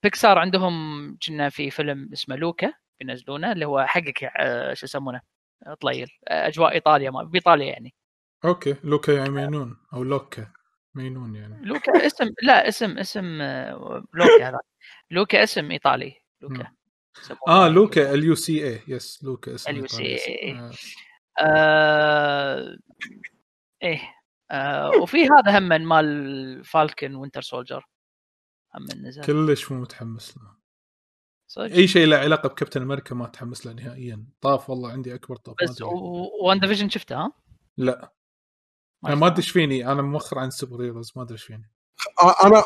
بيكسار عندهم كنا في فيلم اسمه لوكا ينزلونه اللي هو حقك شو يسمونه طليل اجواء ايطاليا ما بايطاليا يعني. اوكي لوكا يعني مينون او لوكا مينون يعني لوكا اسم لا اسم لوكا هذا لوكا اسم ايطالي لوكا لوكا اليو سي اي يس لوكا اسم اليو سي اي وفي هذا هم مال فالكن وينتر سولجر هم نزل كلش مو متحمس له صحيح. اي شيء له علاقه بكابتن امريكا ما اتحمس له نهائيا. طاف والله عندي اكبر طاف بس وان ديفيجن شفته ها لا انا ما ادري ايش فيني انا موخر عن سوبر هيروز ما ادري ايش فيني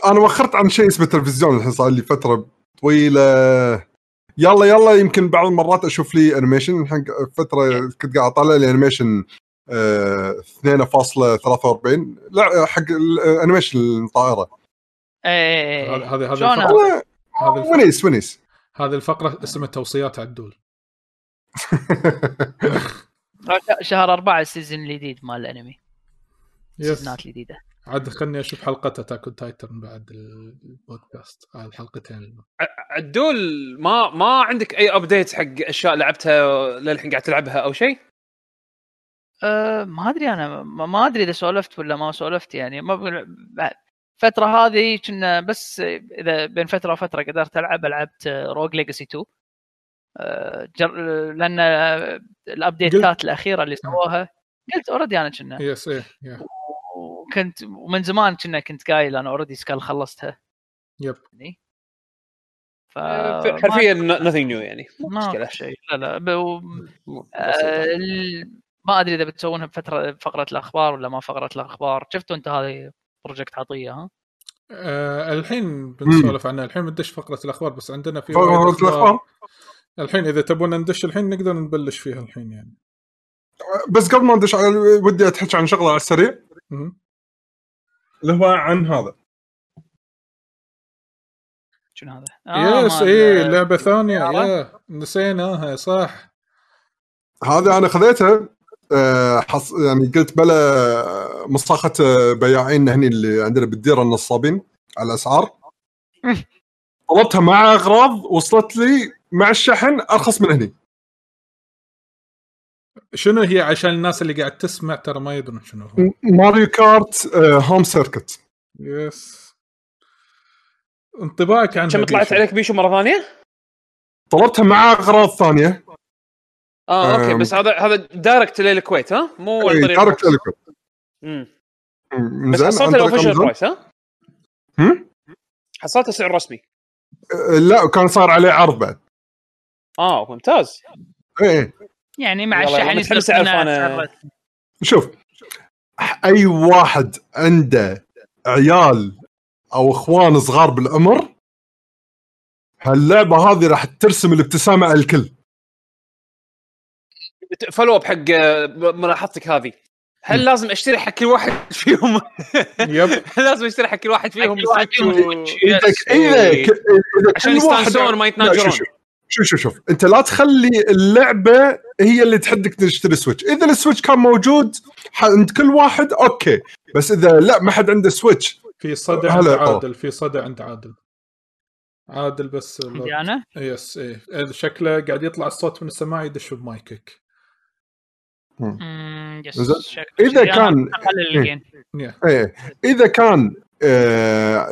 انا وخرت عن شيء اسمه تلفزيون الحين صار لي فتره طويله يلا يمكن بعض المرات اشوف لي انيميشن الحين فتره كنت قاعد اطالع لي انيميشن 2.43 لا حق الانيميشن الطائره هذا ونيس هذه الفقرة اسمها توصيات عدول. شهر 4 السيزن الجديد مال الانمي. سيزنات جديدة. عاد خلني اشوف حلقتها تاكون تايتن بعد البودكاست على الحلقتين. عدول ما عندك اي ابديت حق اشياء لعبتها للحين قاعد تلعبها او شيء؟ ما ادري انا ما ادري اذا سولفت ولا ما سولفت يعني ما فترة هذه كنا بس إذا بين فترة وفترة قدرت لعبت روج ليجاسي 2 لأن الأبديتات الأخيرة اللي سواها قلت أوردي أنا كنا وكنت ومن زمان كنت قايل أنا أوردي سكال خلصتها حرفيا nothing new يعني مشكلة شيء لا ما أدري إذا بتسوونها بفترة فقرة الأخبار ولا ما فقرة الأخبار. شفتوا أنت هذه بروجكت عطيه ها الحين بنسولف عنها الحين ندش فقره الاخبار بس عندنا في فقره الاخبار الحين اذا تبون ندش الحين نقدر نبلش فيها الحين يعني بس قبل ما ندش ودي اتحكي عن شغله على السريع اللي هو عن هذا شنو هذا يس اي لعبه ثانيه يا نسيناها صح هذا انا خذيتها يعني قلت بلا مصاخة بياعين هني اللي عندنا بالديرة النصابين على الأسعار طلبتها مع أغراض وصلت لي مع الشحن أرخص من هني. شنو هي عشان الناس اللي قاعد تسمع ترى ما يدرون شنو هو ماريو كارت هوم سيركت. يس انطباعك عن كم طلعت عليك بيشو مرة ثانية طلبتها مع أغراض ثانية اوكي بس هذا دايركت للكويت ها مو عن طريق دايركت للكويت بس حصلت الاوفيشال برايس ها حصلت سعر رسمي لا وكان صار عليه عرض بعد ممتاز ايه يعني مع الشحن يصير شوف اي واحد عنده عيال او اخوان صغار بالعمر هاللعبه هذه راح ترسم الابتسامه على الكل. فولو اب حق ملاحظتك هذه هل لازم اشتري حق كل واحد فيهم؟ لازم اشتري حق كل واحد فيهم اذا عشان يستانسون ما يتناجرون. شوف انت لا تخلي اللعبه هي اللي تحدك تشتري سويتش. اذا السويتش كان موجود عند كل واحد اوكي، بس اذا لا ما حد عنده سويتش في صدع عند عادل، في صدع عند عادل بس انا يس ايه شكله قاعد يطلع الصوت من السماء يدش بمايكك. اذا كان اذا كان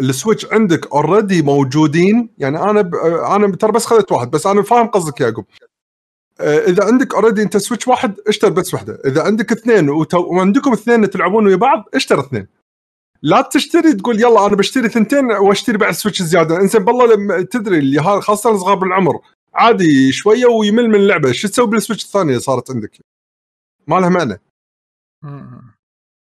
السويتش عندك اوريدي موجودين، يعني انا ترى بس خذت واحد بس، انا فاهم قصدك يا يعقوب. اذا عندك اوريدي انت سويتش واحد اشتر بس واحده، اذا عندك اثنين وعندكم اثنين تلعبون ويا بعض اشتر اثنين، لا تشتري تقول يلا انا بشتري ثنتين واشتري بعد سويتش زياده. انسان بالله لما تدري اللي خاصه الصغار بالعمر عادي شويه ويمل من اللعبه، شو تسوي بالسويتش الثانيه صارت عندك ما لها معنى.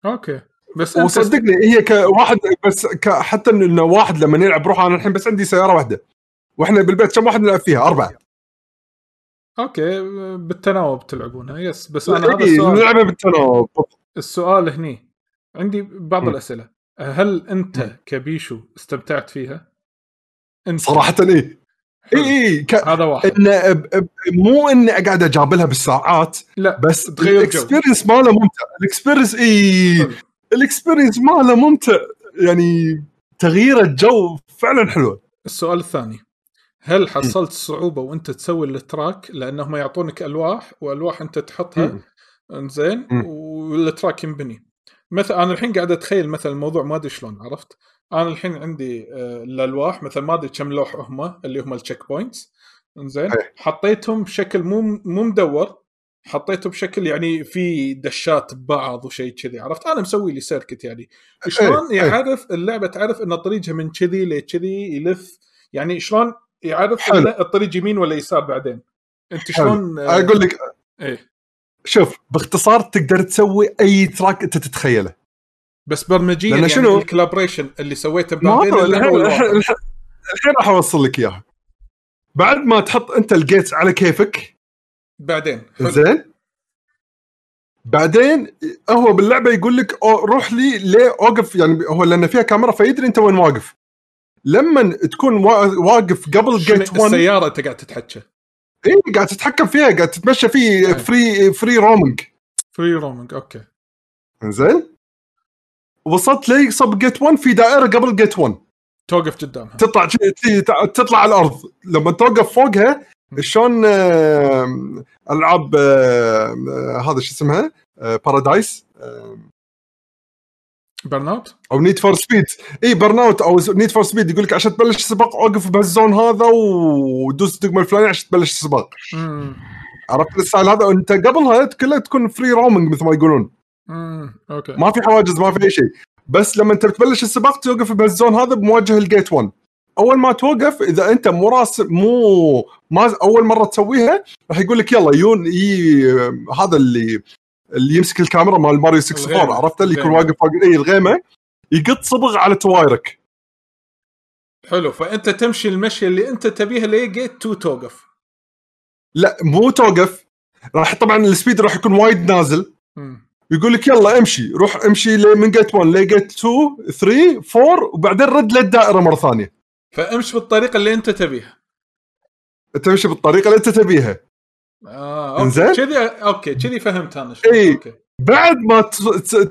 اوكي بس وصدقني هي كواحد بس حتى انه واحد لما نلعب روح، انا الحين بس عندي سياره واحده واحنا بالبيت كم واحد نلعب فيها؟ اربعه. اوكي بالتناوب تلعبونها يس، بس انا هذا السؤال نلعبها بالتناوب. السؤال هني عندي بعض الاسئله. هل انت كبيشو استمتعت فيها؟ انت صراحه ايه اي هذا واحد، إن مو اني قاعد اجابلها بالساعات، لا بس الاكسبيرينس ماله ممتع. الاكسبيرينس الاكسبيرينس ماله ممتع، يعني تغيير الجو فعلا حلو. السؤال الثاني، هل حصلت صعوبه وانت تسوي التراك؟ لانهم يعطونك الواح والواح انت تحطها انزين والتراك ينبني. مثلا انا الحين قاعد اتخيل مثلا الموضوع ما ادري شلون عرفت. انا الحين عندي الالواح مثلا ما ادري كم لوح هم اللي هم التشيك بوينتس انزين، حطيتهم بشكل مو مدور، حطيته بشكل يعني في دشات ببعض وشيء كذي عرفت. انا مسوي لي سيركت يعني شلون يعرف اللعبه تعرف ان طريقها من كذي لكذي يلف، يعني شلون يعرف الطريق يمين ولا يسار بعدين انت شلون؟ اقول لك ايه شوف باختصار تقدر تسوي اي تراك انت تتخيله، بس برمجيا يعني شنو الكولابريشن اللي سويته بعدين الحين راح اوصل لك اياها. بعد ما تحط انت الجيتس على كيفك بعدين زين، بعدين هو باللعبه يقول لك روح لي ليه اوقف، يعني هو لان فيها كاميرا فيدري انت وين واقف. لما تكون واقف قبل جيت 1 السياره انت قاعد تتحكى ايه قاعد تتحكم فيها قاعد تتمشى فيه أيه. فري رومينج اوكي زين. وصلت لي صب جيت 1 في دائره قبل جيت 1 توقف قدامها تطلع على الارض. لما توقف فوقها شلون العاب هذا شو اسمها بارادايس برناوت او نيد فور سبيد، اي برناوت او نيد فور سبيد يقول لك عشان تبلش السباق اوقف بهالزون هذا ودوس دقمه الفلاني عشان تبلش السباق. عرفت السؤال هذا؟ انت قبلها كلها تكون فري رومينج مثل ما يقولون. اوكي ما في حواجز ما في اي شيء، بس لما انت بتبلش السباق توقف بهالزون هذا بمواجهه الجيت 1. اول ما توقف اذا انت مو اول مره تسويها راح يقول لك يلا يون هذا اللي يمسك الكاميرا مال ماريو 64 عرفت اللي يكون واقف فوق اي الغيمه يقط صبغ على توايرك. حلو، فانت تمشي المشي اللي انت تبيها لجيت 2 توقف. لا مو توقف، راح طبعا السبيد راح يكون وايد نازل. يقول لك يلا امشي، روح امشي من جيت 1 لجيت 2 3 4 وبعدين رد للدائره مره ثانيه. فامشي بالطريقه اللي انت تبيها. تمشي بالطريقه اللي انت تبيها. اوكي كذي كذي فهمت انا إيه. اوكي بعد ما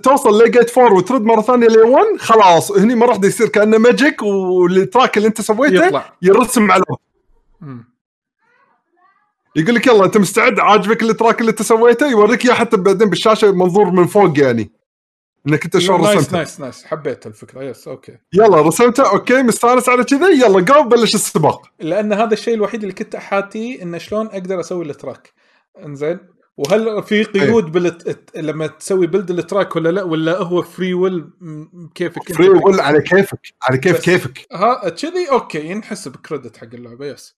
توصل لجيت 4 وترد مره ثانيه ل1 خلاص هني ما راح يصير كانه ماجيك والتراك اللي انت سويته يطلع يرسم على يقول لك يلا انت مستعد عاجبك التراك اللي انت سويته يوريك اياه حتى بعدين بالشاشه منظور من فوق يعني انك انت شلون رسمته. نايس حبيت الفكره يس اوكي يلا رسمته اوكي مستانس على كذا يلا جو بلش السباق. لان هذا الشيء الوحيد اللي كنت احاتي انه شلون اقدر اسوي التراك انزين. وهل في قيود لما تسوي بلد التراك ولا لا، ولا هو فري ويل كيفك؟ فري ويل على كيفك على كيفك ها كذي اوكي ينحسب كريدت حق اللعبه يس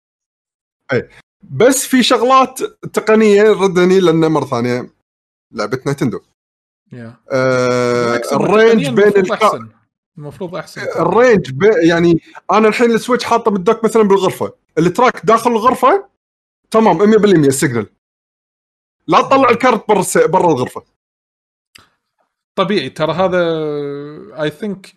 اي. بس في شغلات تقنيه ردني لان مره ثانيه لعبه نينتندو الرينج بين المفروض احسن الرينج يعني انا الحين السويتش حاطه بالدوك مثلا بالغرفه التراك داخل الغرفه تمام 100% السيجنال لا تطلع الكارت برا الغرفه طبيعي. ترى هذا اي ثينك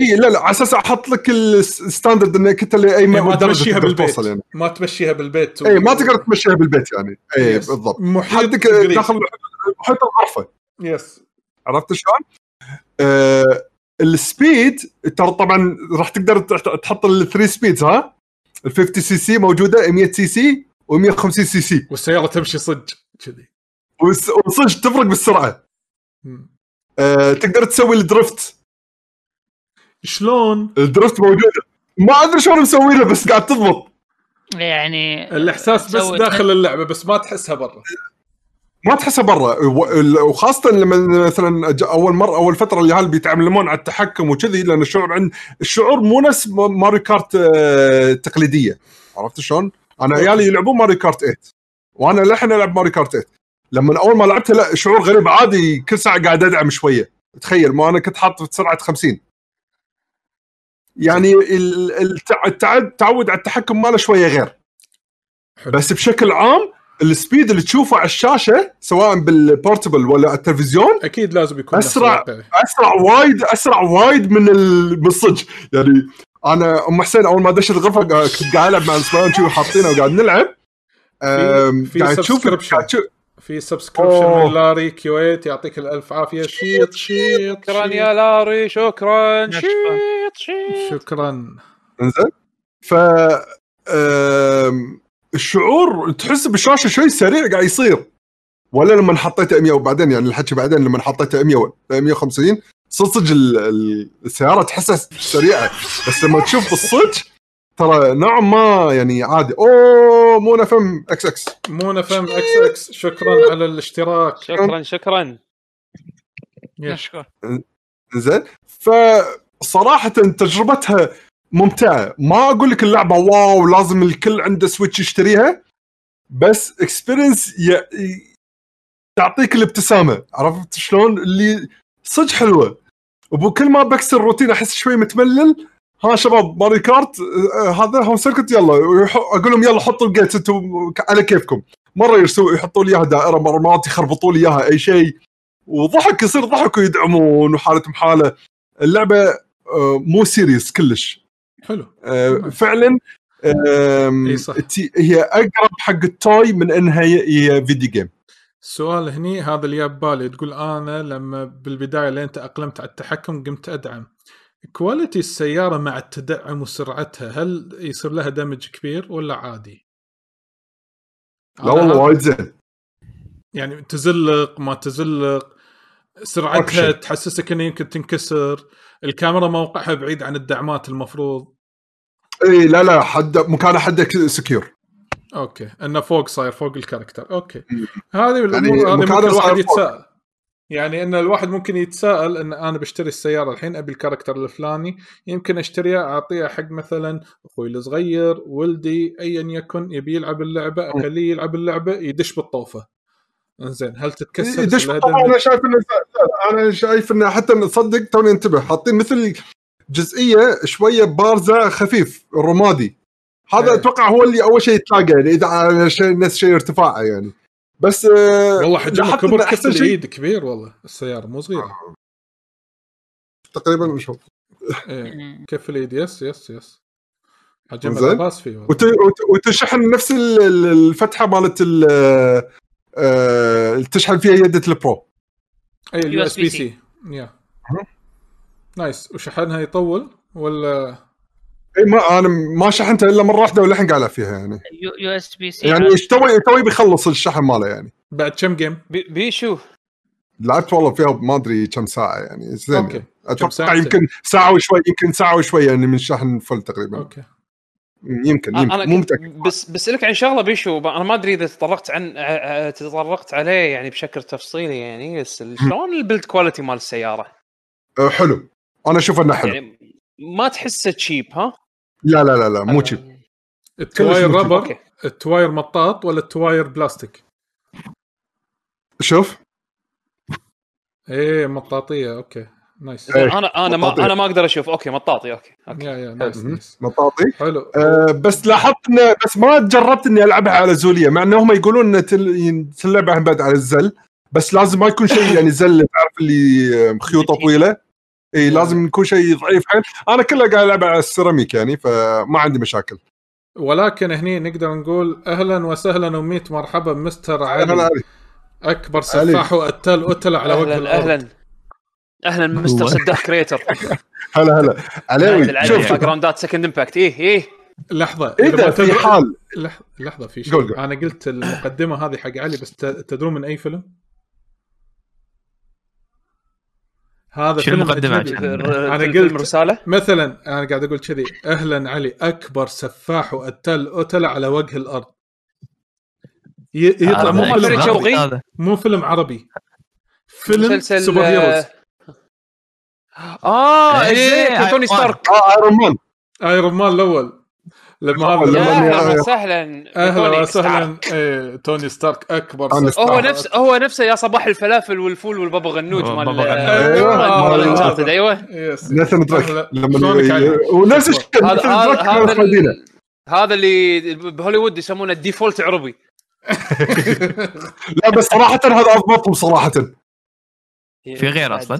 لا لا على اساس احط لك الستاندرد انك انت اللي اي ما تمشيها بالبيت يعني. ما تمشيها بالبيت اي ما تقدر تمشيها بالبيت يعني اي بالضبط محدك داخل محيط الغرفه يس عرفت شلون السبيد ترى طبعا راح تقدر تحط الثري سبيدز ها ال50 سي سي موجوده 100 سي سي و150 سي سي والسياره تمشي صدق كذي وصدق تفرق بالسرعه تقدر تسوي الدرفت شلون الدرفت موجود ما ادري شلون مسوينها بس قاعد تضبط يعني الاحساس بس داخل اللعبه بس ما تحسها برا ما تحسها برا وخاصه لما مثلا اول مره اول فتره اللي هال بيتعلمون على التحكم وكذي لان الشعور عند الشعور مو نفس ماريو كارت تقليديه عرفت شلون انا عيالي يلعبون ماريو كارت 8 وانا لحن العب ماريو كارت 8 لما اول ما لعبتها لا شعور غريب عادي كل ساعه قاعد ادعم شويه تخيل ما انا كنت حاط في سرعه 50 يعني التعود على التحكم ماله شويه غير بس بشكل عام السبيد اللي تشوفه على الشاشه سواء بالبورتبل ولا التلفزيون اكيد لازم يكون اسرع وايد من الصج يعني انا ام حسين اول ما دشت الغرفه كنت قاعد العب مع السبايون شو حاطينه وقاعد نلعب قاعد تشوف في سبسكريبشن من لاري كويت يعطيك الألف عافية شيط شكرا يا لاري شكرا شيط شكرا انزين ف الشعور تحس بالشاشة شوي سريع قاعد يصير ولا لما حطيته 100 وبعدين يعني الحكي بعدين لما حطيته 100 150 صدق السيارة تحسها سريعة بس لما تشوف الصج ترى نوع ما يعني عادي اوه مو نفهم اكس اكس شكرا على الاشتراك شكرا نشكر زين فصراحه تجربتها ممتعه ما اقول لك اللعبه واو لازم الكل عنده سويتش يشتريها بس اكسبيرينس تعطيك الابتسامه عرفت شلون اللي صدق حلوه وبكل ما بكسر الروتين احس شوي متملل ها شباب ماري كارت هذا هو سيركت يلا اقول لهم يلا حطوا الجيت انتم على كيفكم مره يحطوا لي اياها دائره مره ما يخربطوا لي اياها اي شيء وضحك يصير ضحك ويدعمون وحالتهم حاله اللعبه مو سيريس كلش حلو فعلا هي اقرب حق التوي من انها هي فيديو جيم السؤال هني هذا اللي ببالي تقول انا لما بالبدايه اللي انت اقلمت على التحكم قمت ادعم كواليتي السيارة مع التدعم وسرعتها هل يصير لها دمج كبير ولا عادي؟ لا والله وايد زين يعني تزلق ما تزلق سرعتها أكشن. تحسسك إن يمكن تنكسر الكاميرا موقعها بعيد عن الدعمات المفروض إيه لا لا حد مكانه حدك سكيور أوكي إنه فوق صاير فوق الكاركتر أوكي هذه الأمور هذه ممكن الواحد يتساءل يعني ان الواحد ممكن يتساءل ان انا بشتري السياره الحين ابي الكاركتر الفلاني يمكن اشتريها اعطيها حق مثلا اخوي الصغير ولدي ايا يكن يبي يلعب اللعبه اخليه يلعب اللعبه يدش بالطوفه انزين هل تتكسر انا شايف انه حتى نصدق توني انتبه حاطين مثل جزئيه شويه بارزه خفيف رمادي هذا اتوقع هو اللي اول شيء تلاقى يعني اذا نفس شيء ارتفاعه يعني بس والله حجمه كبر كسر ايد كبير والله السياره مو صغيره تقريبا نشوف إيه. كف الايد يس حجمه باص فيه وتشحن نفس الفتحه مالت تشحن فيها يدة البرو اي اليو اس بي سي يا نايس وشحنها يطول ولا اي ما انا ما شحنتها الا مره واحده ولحين قاعد فيها يعني يو اس بي سي يعني توي بيخلص الشحن ماله يعني بعد كم جيم بيشو لعبت والله فيها ما ادري كم ساعه يعني زين اتوقع يمكن ساعه وشوي يعني من شحن فل تقريبا اوكي يمكن مو متاكد بس بسالك عن شغله بيشو انا ما ادري اذا تطرقت عليه يعني بشكل تفصيلي يعني شلون البيلد كواليتي مال السياره حلو انا اشوف انه حلو يعني ما تحسه تشيب ها لا لا لا لا مو تشيب التواير ربر التواير مطاط ولا التواير بلاستيك شوف ايه مطاطيه اوكي نايس ايه. انا ما اقدر اشوف اوكي مطاطي اوكي يا نايس مطاطي حلو بس لاحظت انه بس ما جربت اني العبها على زوليه مع انهم يقولون ان تلعبها بعد على الزل بس لازم ما يكون شيء يعني زل تعرف اللي خيوطه طويله اي لازم يكون شيء ضعيف حيل. انا كله قاعد العب على السيراميك يعني فما عندي مشاكل، ولكن هني نقدر نقول اهلا وسهلا وميت مرحبا مستر علي اكبر سفاح وقتل قتل على وجه الارض. اهلا مستر سداح كريتر. هلا عليوي. شوف جراوندات سكند امباكت. ايه لحظه اذا في حال لحظه في شيء جول. انا قلت المقدمه هذه حق علي، بس تدرون من اي فيلم هذا؟ فيلم مقدمه. انا قلت رساله مثلا، انا قاعد اقول كذي اهلا علي اكبر سفاح وقتل قتل على وجه الارض، يطلع مو فيلم عربي، فيلم سوبر هيروز. ايه توني ستارك. ايرون مان الاول لما سهلا اهلا وسهلا توني ستارك اكبر. هو نفسه يا صباح الفلافل والفول والبابا غنوج مال الانشارتد. ايوه نفسه ترك لما ونفس الشيء هذا اللي بهوليوود يسمونه الديفولت عربي. لا بس صراحه هذا اضبطهم صراحه في غير اصلا.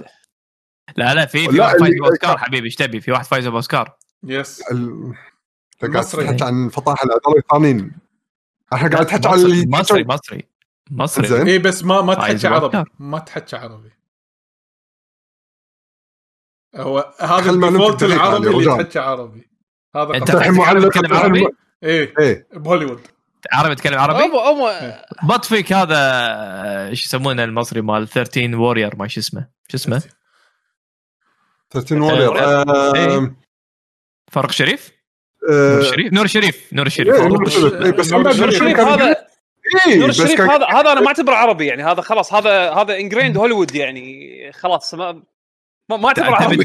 لا في واحد فايز بأوسكار حبيبي، ايش تبي؟ في واحد فايز بأوسكار. يس المصري حتى عن فطاح العدالة الثانيين. احنا قاعد نحكي على المصري. ايه بس ما تحكي عربي، ما تحكي عربي. هو هذا الديفولت العربي اللي تحكي عربي. هذا الحين معلق عربي. ايه بهوليوود عربي تكلم عربي. بطفيك هذا ايش يسمونه المصري مال 13 وورير، ما شو اسمه 13 وورير. فرق شريف. نور شريف بس هذا انا ما اعتبره عربي يعني، هذا خلاص هذا انجريند هوليوود يعني خلاص ما اعتبره عربي.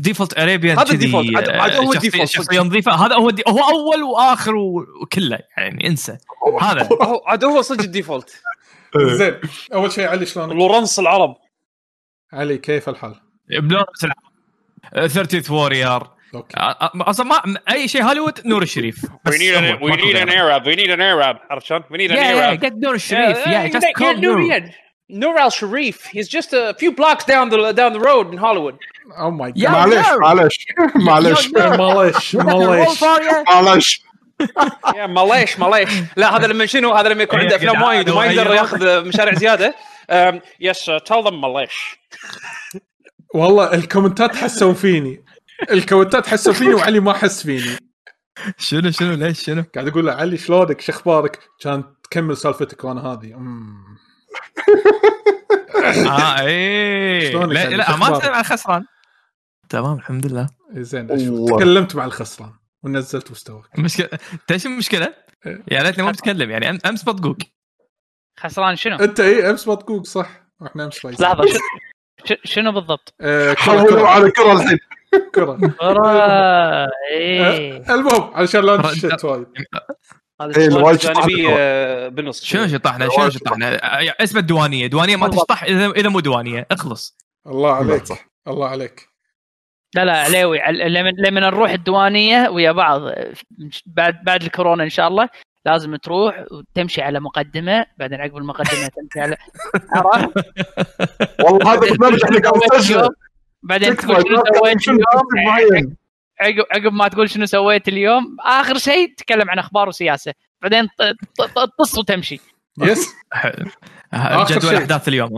ديفولت اريبيان هذا ديفولت هو ديفولت شخصيه نظيفه. هذا هو اول واخر وكله يعني انسى هذا عاد هو صدق الديفولت. زين اول شيء علي شلون لورنس العرب؟ علي كيف الحال؟ بلورنس العرب 30th warrior اصلا ما اي شيء هوليوود نور الشريف. we need an Arab عشان we need an Arab get نور الشريف just call Noor al-Sharif. He's just a few blocks down the road in Hollywood. Oh my god. معلش يا ماليش. لا هذا لما يكون عنده افلام وايد وما يقدر ياخذ مشاريع زياده. يس tell them ماليش. والله الكومنتات حسوا فيني وعلي ما حس فيني. شنو ليش شنو قاعد اقول له علي شلونك شخبارك كان تكمل سالفتك وانا هذه لا ما تكلم على الخسران. تمام الحمد لله. زين تكلمت مع الخسران ونزلت مستواك. مشكله ايش المشكله؟ يا ليتني ما بتكلم يعني. امس بطقوق خسران. شنو انت ايه امس بطقوق صح واحنا امس فايزين. لحظه شنو بالضبط؟ حولوا على كره الحين كره ايه. المهم علشان لا نشت وايد الجانبيه بالنص. شنو شطحنا اسمها الديوانيه ما تشطح اذا مو ديوانيه. اخلص الله عليك صح. الله عليك. لا عليوي لما نروح الديوانيه ويا بعض بعد الكورونا ان شاء الله لازم تروح وتمشي على مقدمه، بعدين عقب المقدمه تمشي على عرف. والله هذا برنامج احنا قاعد نسجله. بعدين تقول شنو سويت عقب ما تقول شنو سويت اليوم. اخر شيء تتكلم عن اخبار وسياسه، بعدين تطص وتمشي. يس جدول احداث اليوم.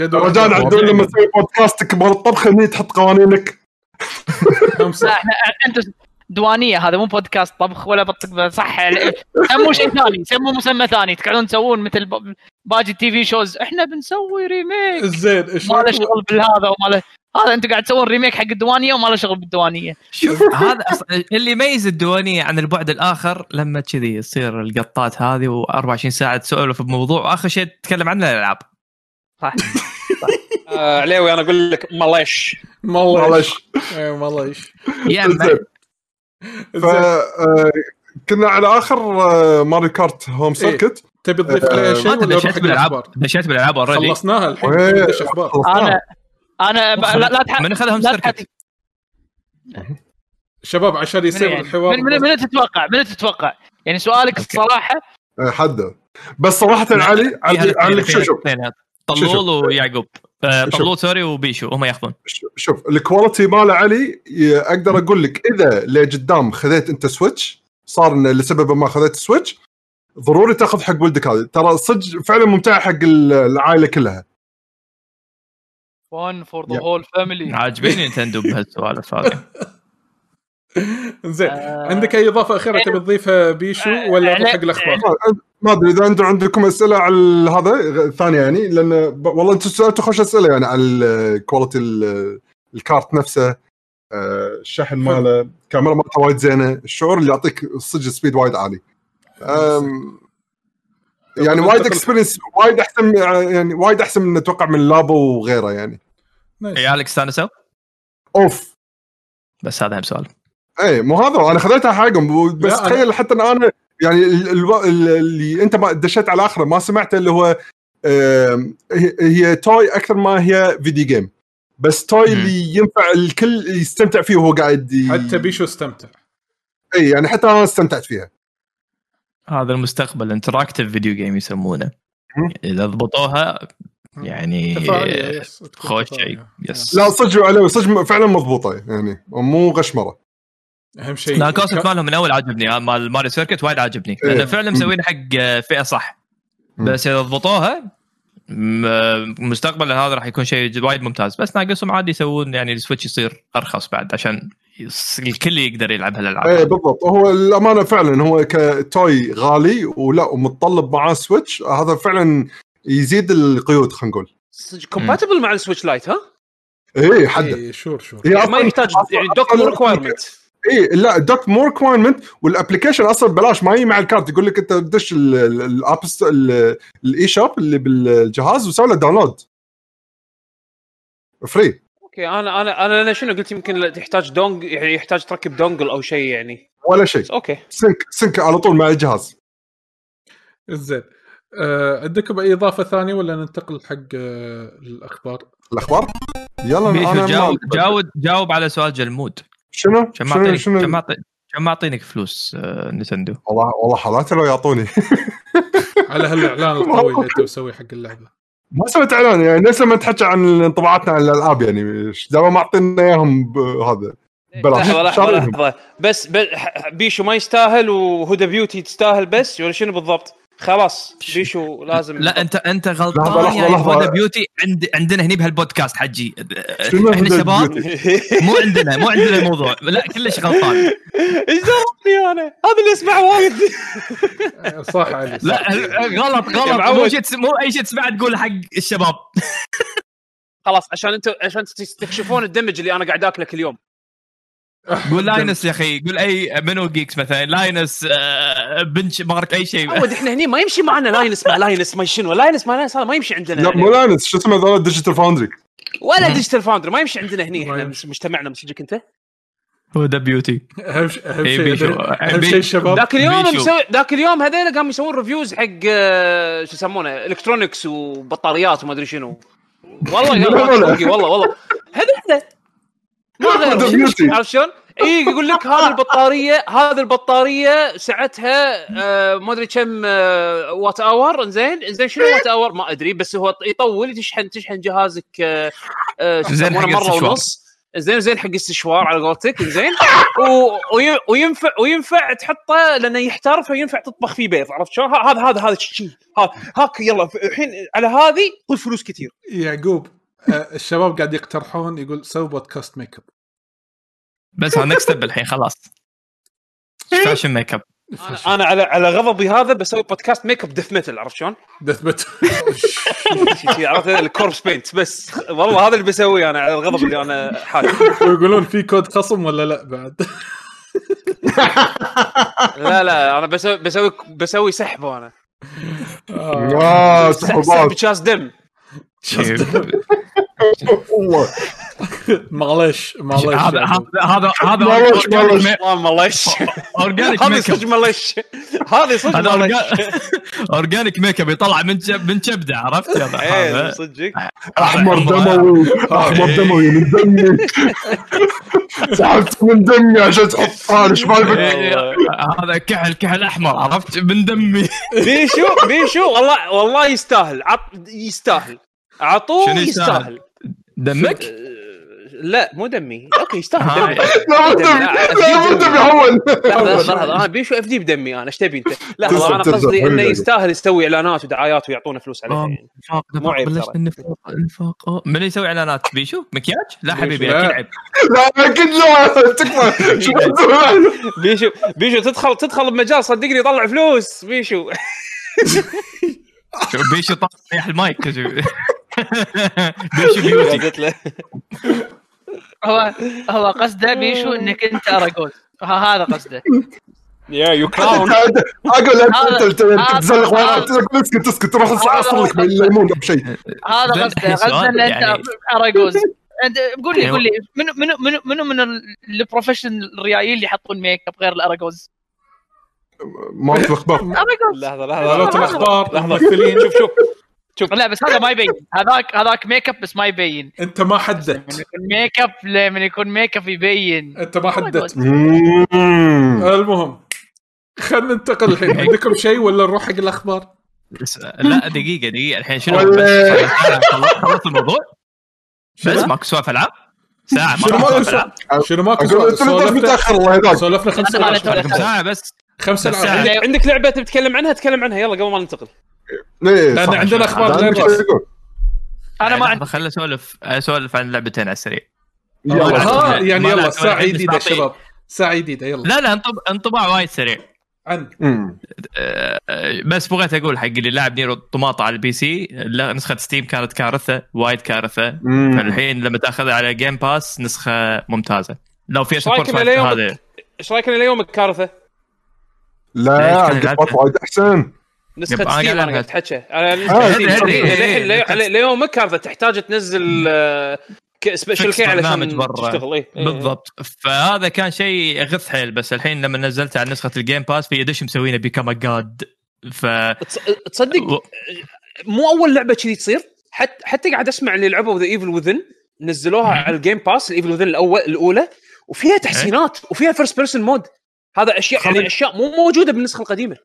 رجال عدول لما تسوي بودكاست كبار الطبخ هني تحط قوانينك. انت دوانية هذا مو بودكاست طبخ ولا بطبخ صح. سموه شيء ثاني، سموه مسمى ثاني، تقعدون تسوون مثل باجي تي في شوز. احنا بنسوي ريميك. زين ما له شغل بالهذا وما له هذا. انتوا قاعد تسوون ريميك حق الديوانية وما له شغل بالديوانية. شوف هذا اللي يميز الديوانية عن البعد الآخر، لما كذي يصير القطات هذه و24 ساعة تسولف في موضوع آخر شيء تتكلم عنه الألعاب. صح عليوي أنا أقول لك ماليش يا كنا على آخر ماريو كارت هوم سيركت. تبي تضيف لي شيء ولا نروح للأخبار؟ دشيت بالألعاب أوريدي خلصناها الحين. ايش أخبار؟ أنا لا من خذهم سيركت شباب عشان يصير يعني الحوار. من تتوقع يعني سؤالك الصراحة حده بس صراحة علي عليك شو طلول ويعقوب بابلو توري وبيشو هم ياخذون. شوف الكواليتي مال علي اقدر اقول لك اذا لقدام خذيت انت سويتش صار لسبب ما خذيت سويتش ضروري تاخذ حق ولدك هذا ترى صدق فعلا ممتع حق العائله كلها. فون فور ذا هول فاميلي عاجبين نينتندو بهالسوالف هذه. زين عندك اي اضافه اخيره تبي تضيفها بيشو ولا حق الاخبار؟ ما ادري اذا انتم عندكم اسئله على هذا الثاني يعني لان والله انتم سالتوا خوش اسئله يعني على الكواليتي الكارت نفسه الشحن ماله كاميرا مالته وايد زينه الشعور اللي يعطيك الصج سبيد وايد عالي يعني وايد اكسبيرينس وايد احسن يعني وايد احسن من اتوقع من لابو وغيره يعني. عيالك استانسوا؟ اوف بس هذا هم سؤال. اي مو هذا انا خذيتها حقهم بس تخيل حتى انا يعني اللي انت ما دشيت على اخره ما سمعت اللي هو هي توي اكثر ما هي فيديو جيم بس توي اللي ينفع الكل يستمتع فيه وهو قاعد حتى بيشو استمتع. اي يعني حتى انا استمتعت فيها. هذا المستقبل انتراكتيف فيديو جيم يسمونه اذا ضبطوها يعني خوش شيء. لا صدقوا عليه صدق فعلا مضبوطه يعني مو غشمره. اهم شيء لا كاسه مالهم من اول عجبني مال ماري سيركت وايد عجبني لانه فعلا مسوين حق فئه صح بس اذا ضبطوها مستقبل هذا راح يكون شيء وايد ممتاز بس ناقصهم عادي يسوون يعني السويتش يصير ارخص بعد عشان الكل يقدر يلعب هالالعاب. اي بالضبط هو الامانه فعلا هو كتوي غالي ولا ومتطلب معاه سويتش هذا فعلا يزيد القيود خلينا نقول. كومباتبل مع السويتش لايت ها؟ اي حد اي شور يعني ما يحتاج يعني دوك مو ريكوايرمنت. اي لا دوك مو ريكوايرمنت والابلكيشن اصلا بلاش ما هي مع الكارت يقول لك انت دش الاب الاي شوب اللي بالجهاز وسوي له داونلود فري. اوكي انا شنو قلت يمكن تحتاج دونج يعني يحتاج تركب دونجل او شيء يعني ولا شيء. اوكي سنك على طول مع الجهاز. زين عندكم اي اضافه ثانيه ولا ننتقل حق الاخبار يلا انا جاوب على سؤال جلمود. شنو اعطينك فلوس نينتندو؟ والله حالاتي لو يعطوني على هالاعلان القوي اللي تسوي حق اللعبه ما سويت اعلان يعني الناس لما تحكي عن انطباعاتنا على الالعاب يعني دائما ما اعطينا اياهم هذا بلاش بس بيشو ما يستاهل وهدى بيوتي تستاهل بس ولا شنو بالضبط خلاص بيشو لازم لا انت غلطان يعني هدى بيوتي عندنا هني بهالبودكاست حجي احنا شباب مو عندنا الموضوع لا كلش غلطان ايش ذنبي انا هذا اللي اسمع وايد صح علي لا غلط مو اي شيء تسمع تقول حق الشباب خلاص عشان تستكشفون الدمج اللي انا قاعد اكلك اليوم. قول لاينس يا اخي قول اي منو جيكس مثلا لاينس بنش مارك اي شيء عود احنا هني ما يمشي معنا لاينس مع لاينس ما شنو لاينس مع لاينس هذا ما يمشي عندنا. لا مو لاينس شو اسمه ذول ديجيتال فاوندري ولا ديجيتال فاوندري ما يمشي عندنا هني احنا مجتمعنا مسجك انت هو ذا بيوتي. اهم شيء الشباب ذاك اليوم مسوي ذاك اليوم هذول قاموا يسوون ريفيوز حق شو يسمونه الكترونكس وبطاريات وما ادري شنو والله هذا ما شلون اي يقول لك هذه البطاريه ساعتها ما ادري كم وات اور زين شنو وات اور ما ادري بس هو يطول تشحن جهازك مره ونص زين حق استشوار على قولتك زين وينفع تحطه لانه يحتار فينفع تطبخ فيه بيض عرفت شلون هذا شيء هاك يلا الحين على هذه خذ فلوس كثير يعقوب. الشباب قاعد يقترحون يقول سووا بودكاست ميك اب بس هنك ستب الحين خلاص فاشن ميك اب انا على غضبي هذا بسوي بودكاست ميك اب دث ميتل عرفت شلون دث ميتل عرفت الكوربس بينت بس والله هذا اللي بسويه انا على الغضب اللي انا حاسس. ويقولون في كود خصم ولا لا بعد لا انا بسوي سحبه انا اه سحبات بتشاس دم والله معلش هذا معلش اورجانيك اورجانيك ميك اب يطلع من كبده عرفت يا هذا صدق احمر دموي من دمي سحبت من دمي عشان تحطها ايش بالك هذا كحل احمر عرفت من دمي بيشو والله يستاهل عطوه يستاهل دمك. لا مو دمي اوكي يستاهل. لا مو دمي حول. لحظه انا بيشو اف دي بدمي انا ايش تبي انت؟ لحظه انا قصدي انه يستاهل يسوي اعلانات ودعايات ويعطونا فلوس عليها يعني. مو عيب النفاق من يسوي اعلانات بيشو مكياج. لا حبيبي اكيد عيب. لا اكيد لا تكفى. بيشو تدخل بمجال صدقني يطلع فلوس بيشو. بيشو طاح ريح المايك. بيشو بيوتي هو قصده بيشو انك انت اراجول هذا قصده. يا يو كراون اقول انت تزلق وراك تسكت تروح اصلا لك بالليمون او شيء. هذا قصده ان انت اراجول. قول لي من البروفيشنال الريايل اللي يحطون ميك اب غير الاراجوز؟ ما في اخبار. لحظه اخبار شوف لا بس هذا ما يبين. هذاك ميك اب بس ما يبين. انت ما حددت ميك اب. لا من يكون ميك اب يبين. انت ما حددت. المهم خلينا ننتقل الحين. عندكم شيء ولا نروح حق الاخبار؟ لا دقيقه الحين شنو خلصت الموضوع بس ماكو سوالف العاب ساعه. شنو ماكو سوالفنا 5 ساعات بس. 5 ساعات عندك لعبه تتكلم عنها تتكلم عنها يلا قبل ما ننتقل. لأن عندنا أخبار غير جاهزة. أنا ما عندي. خلنا سولف عن لعبتين على السريع. يعني يلا ساعة جديدة شباب. ساعة جديدة يلا. لا انطباع وايد سريع. عن. بس بغيت أقول حق اللي لاعب نيرو طماطة على البي سي نسخة ستيم كانت كارثة وايد كارثة. فالحين لما تأخذها على جيم باس نسخة ممتازة. لو فيها سبورت هذا. إيش رأيك إن اليوم كارثة؟ لا عندك وايد أحسن. نسخة ستيم أنا قلت حكي أنا اليوم كارثة تحتاج تنزل سبيشل كي على تشتغل إيه بالضبط. فهذا كان شيء غث حيل بس الحين لما نزلت على نسخة الجيم باس في يدش مسوينا بكم أجاد. تصدق مو أول لعبة كذي تصير. حتى قاعد أسمع اللي لعبوا ذا إيفل وذن نزلوها على الجيم باس الإيفل وذن الأولى وفيها تحسينات وفيها فيرست بيرسون مود. هذا أشياء يعني أشياء مو موجودة بالنسخة القديمة.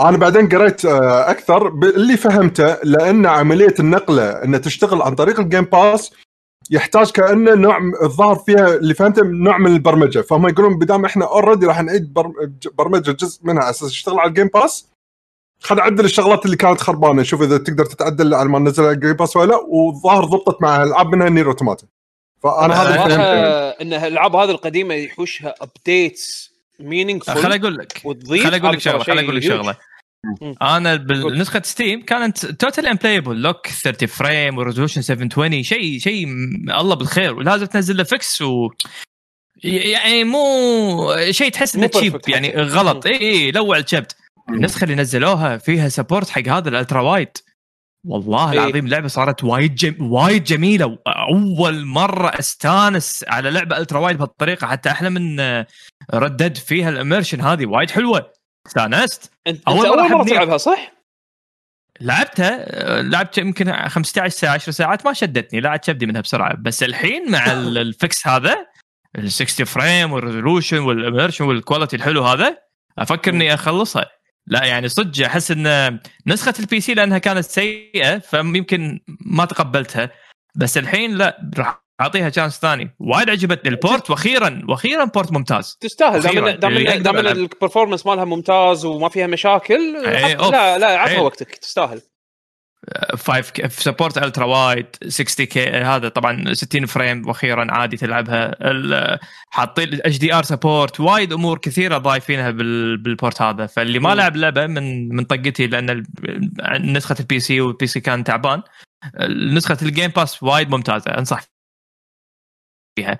أنا بعدين قريت أكثر اللي فهمته لأن عملية النقلة أن تشتغل عن طريق الجيم باس يحتاج كأنه نوع الظاهر فيها اللي فهمته نوع من البرمجة. فهم يقولون بدام إحنا أوردي راح نعيد برمجة جزء منها أساس يشتغل على الجيم باس خل عدل الشغلات اللي كانت خربانة شوف إذا تقدر تتعدل على ما نزل على الجيم باس ولا. والظاهر ضبطت مع الألعاب منها نير أوتوماتا. فأنا هذا اللي فهمته إن الألعاب هذه القديمة يحوشها أبديتس meaningful. خل أقول لك شغلة. أنا بالنسخة ستيم كانت total unplayable lock 30 فريم ورزولوشن 720 شيء الله بالخير ولازم تنزل له فيكس يعني مو شيء تحس إنه cheap يعني غلط. إيه لوع الشبت. النسخة اللي نزلوها فيها سبورت حق هذا الألترا وايد والله العظيم اللعبة صارت وايد جميلة. أول مرة أستانس على لعبة ألترا وايد بهالطريقة حتى أحلى من ردد فيها الإميرشن هذه وايد حلوة استانست. أول مرة تلعبها صح؟ لعبتها يمكن 15 ساعة 10 ساعات ما شدتني لا أتشبدي منها بسرعة. بس الحين مع الفكس هذا ال 60 فريم والريزولوشن والإميرشن والكواليتي الحلو هذا أفكرني أخلصها. لا يعني صدق أحس إن نسخة البي سي لأنها كانت سيئة فممكن ما تقبلتها بس الحين لا راح أعطيها شانس ثاني. وايد عجبتني البورت وأخيراً بورت ممتاز تستاهل. دام البرفورمانس مالها ممتاز وما فيها مشاكل. لا عفوا وقتك تستاهل. 5K سبورت ألترا وايد 60K هذا طبعاً 60 فريم وأخيراً عادي تلعبها. حاطين HDR سبورت وايد أمور كثيرة ضايفينها بالبورت هذا. فاللي ما لعب لعبة من طقتي لأن نسخة البي سي والبي سي كان تعبان نسخة الجيم باس وايد ممتازة أنصح فيها.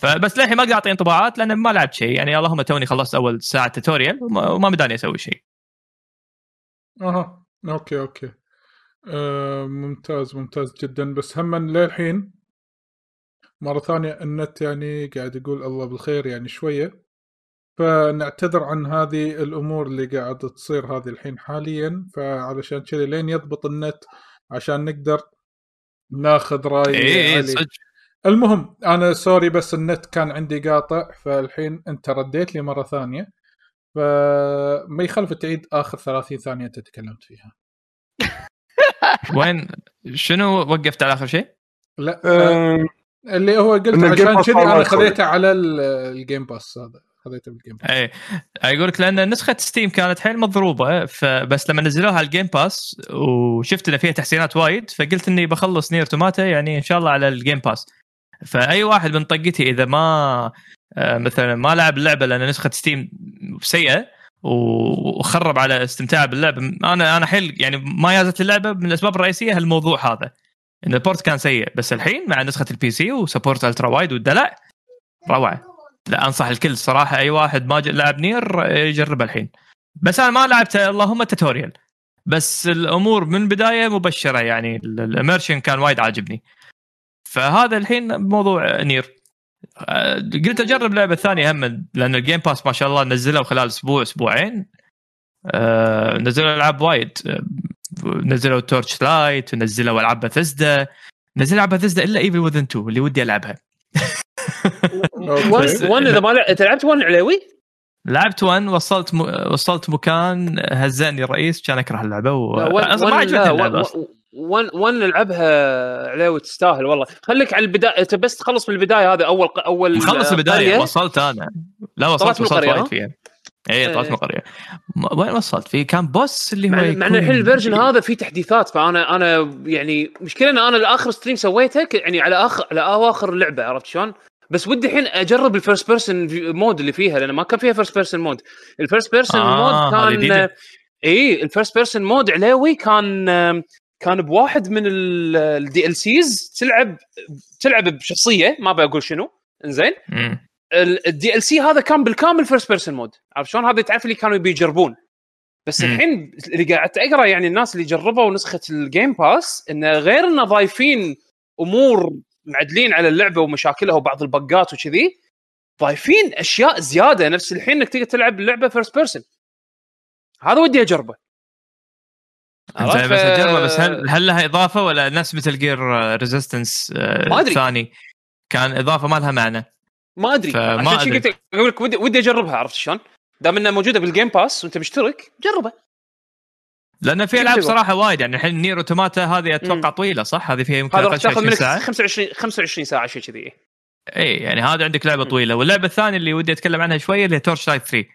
فبس للحين ما قاعد أعطي انطباعات لأن ما لعبت شيء يعني. اللهم توني خلصت أول ساعة توتوريال وما بداني أسوي شيء. أوكي ممتاز جدا. بس هم للحين مرة ثانية النت يعني قاعد يقول الله بالخير يعني شوية. فنعتذر عن هذه الأمور اللي قاعد تصير هذه الحين حاليا. فعلشان كذي لين يضبط النت عشان نقدر ناخذ رأي عليه. المهم أنا سوري بس النت كان عندي قاطع فالحين أنت رديت لي مرة ثانية فما يخالف تعيد آخر 30 ثانية أنت تكلمت فيها. وين شنو وقفت على آخر شيء؟ لا اللي هو قلت عشان كذي أنا خذيته على الجيم باس هذا خذيته بالجيم باس. أي أقولك لأن نسخة ستيم كانت حيل مضروبة، فبس لما نزلوها على الجيم باس وشفت إن فيها تحسينات وايد، فقلت إني بخلص نير توماتا يعني إن شاء الله على الجيم باس. فأي واحد من طقتي إذا ما مثلا ما لعب اللعبة لأن نسخة ستيم سيئة وخرب على استمتاع باللعب، انا حيل يعني ما يازت اللعبه من الاسباب الرئيسيه هالموضوع هذا ان البورت كان سيء. بس الحين مع نسخه البي سي وسبورت الترا وايد والدلع روعه، لا انصح الكل صراحه اي واحد ما لعب نير يجربها الحين. بس انا ما لعبت اللهم التوتوريال، بس الامور من بدايه مبشره يعني الاميرشن كان وايد عاجبني. فهذا الحين موضوع نير قلت اجرب لعبه ثانيه هم لان الجيم باس ما شاء الله نزلها خلال اسبوع اسبوعين، نزلوا العاب وايد، نزلوا تورتش لايت ونزلوا العاب بثزدا، نزل العاب بثزدا الا ايفل وذن 2 اللي ودي العبها. وان اذا ما لعبت وان علوي لعبت وان وصلت مكان هزاني الرئيس كان اكره اللعبه اصلا ما عجبتني اللعبه وان نلعبها علاوة تستاهل والله. خليك على البداية بس تخلص من البداية، هذا أول خلص البداية قرية. وصلت أنا لا وصلت وايد فيها إيه طلعت من قرية وين وصلت فيه كان بوس اللي هو معنى الحين الفيرجن هذا فيه تحديثات. فأنا يعني مشكلة أنا الآخر ستريم سويته يعني على آخر لعبة عرفت شون، بس ودي الحين أجرب الفيرست بيرسون مود اللي فيها لأن ما كان فيها فيرست بيرسون مود. الفيرست بيرسون مود كان إيه الفيرست بيرسون مود علاوي كان بواحد من الدي ال سيز تلعب بشخصيه ما بقول شنو انزين. الدي ال سي هذا كان بالكامل فيرست بيرسون مود عارف شلون، هذا تعرف اللي كانوا بيجربون. بس الحين اللي قاعد اقرا يعني الناس اللي جربوا نسخه الجيم باس انه غير انه ضايفين امور معدلين على اللعبه ومشاكلها وبعض البقات وكذي، ضايفين اشياء زياده نفس الحين انك تقدر تلعب اللعبه فيرست بيرسون. هذا ودي اجربه زين بس اجربه. بس هل لها اضافه ولا نفس مثل جير ريزيستنس الثاني كان اضافه ما لها معنى؟ ما ادري عشان شي قلت اقول لك ودي اجربها عرفت شلون، دام انها موجوده بالجيم باس وانت مشترك جربها لان في العاب صراحه وايد. يعني الحين نير اوتوماتا هذه اتوقع طويله صح، هذه فيها يمكن تاخذ 25 ساعه شيء كذي. اي يعني هذا عندك لعبه طويله. واللعبه الثانيه اللي ودي اتكلم عنها شويه اللي تورش لايت 3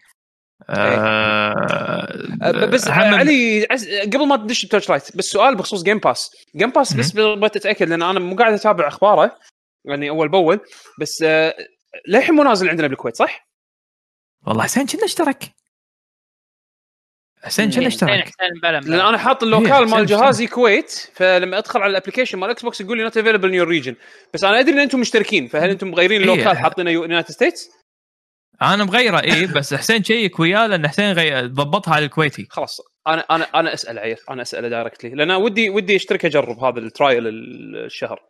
بس علي قبل ما تدش التورش لايت بس سؤال بخصوص جيم باس. جيم باس بس بتتأكد لأن أنا مو قاعد أتابع أخباره يعني أول بأول، بس للحين مو نازل عندنا بالكويت صح؟ والله حسين كنا اشترك لأن أنا حاط اللوكال مال جهازي كويت، فلما أدخل على الابليكيشن مال اكس بوكس يقول لي not available in your region. بس أنا أدري إن أنتم مشتركين، فهل أنتم مغيرين اللوكال حاطينه يونايتد ستيتس؟ انا مغيره ايه بس حسين شيك وياه لان حسين ضبطها على الكويتي خلاص. انا اسال عير، انا اساله دايركتلي لان ودي اشترك اجرب هذا الترايل الشهر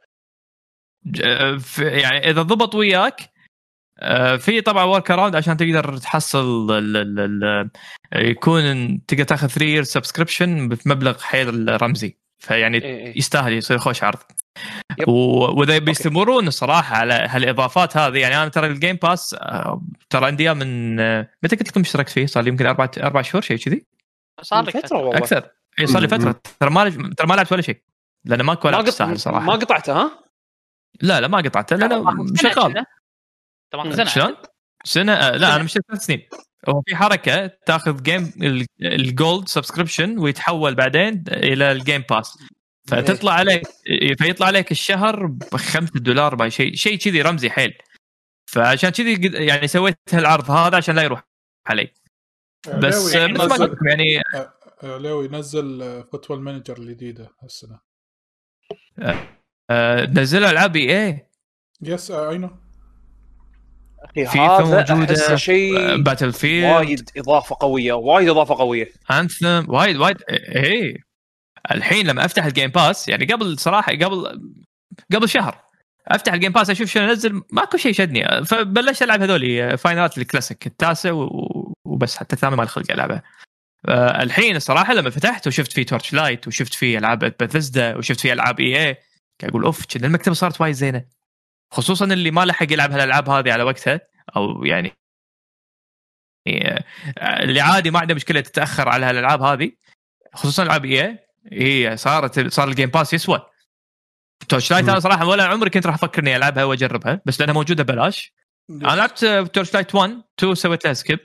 يعني اذا ضبط وياك في طبعا ورك اراوند عشان تقدر تحصل يكون تقدر تاخذ 3 years سبسكريبشن بمبلغ حيل رمزي، فيعني يستاهل يصير خوش عرض. واذا بيستمرون الصراحه على هالاضافات هذه يعني انا ترى الجيم باس ترى عندي من متى قلت لكم اشتركت فيه صار لي يمكن 4 شهور شيء كذي، صار لي فتره والله اكثر صار لي فتره ترى ما لعبت ولا شيء لان ماكو ولا ساعه صراحه. ما قطعته ها؟ لا ما قطعته لانه شغال طبعا سنه لا انا مش 3 سنين. هو في حركه تاخذ جيم الجولد سبسكريبشن ويتحول بعدين الى الجيم باس، فيطلع عليك الشهر $5 باي شيء كذي رمزي حيل. فعشان كذي يعني سويت هالعرض هذا عشان لا يروح علي. بس مثل يعني لو ينزل فوتبول مانجر الجديده هالسنه نزلوا العاب ايه يس اي نو هذا موجوده شيء باتل فيلد وايد اضافه قويه انثم وايد ايه. الحين لما افتح الجيم باس يعني قبل صراحه قبل شهر افتح الجيم باس اشوف شنو انزل ماكو شيء شدني، فبلشت العب هذول فاينات الكلاسيك التاسع وبس حتى الثامن ما الخلق العبها. الحين الصراحه لما فتحت وشفت فيه تورش لايت وشفت فيه العاب بثزدا وشفت فيه العاب اي اقول اوف كذا المكتبه صارت وايد زينه، خصوصا اللي ما لحق يلعب هالالعاب هذه على وقتها او يعني اللي عادي ما عنده مشكله تتاخر على هالالعاب هذه خصوصا العاب اي صار الجيم باس يسوى تورش لايت انا صراحه ولا عمري كنت راح افكر اني العبها واجربها، بس لانها موجوده ببلاش. انا لعبت تورش لايت 1 2 سويت لها سكيب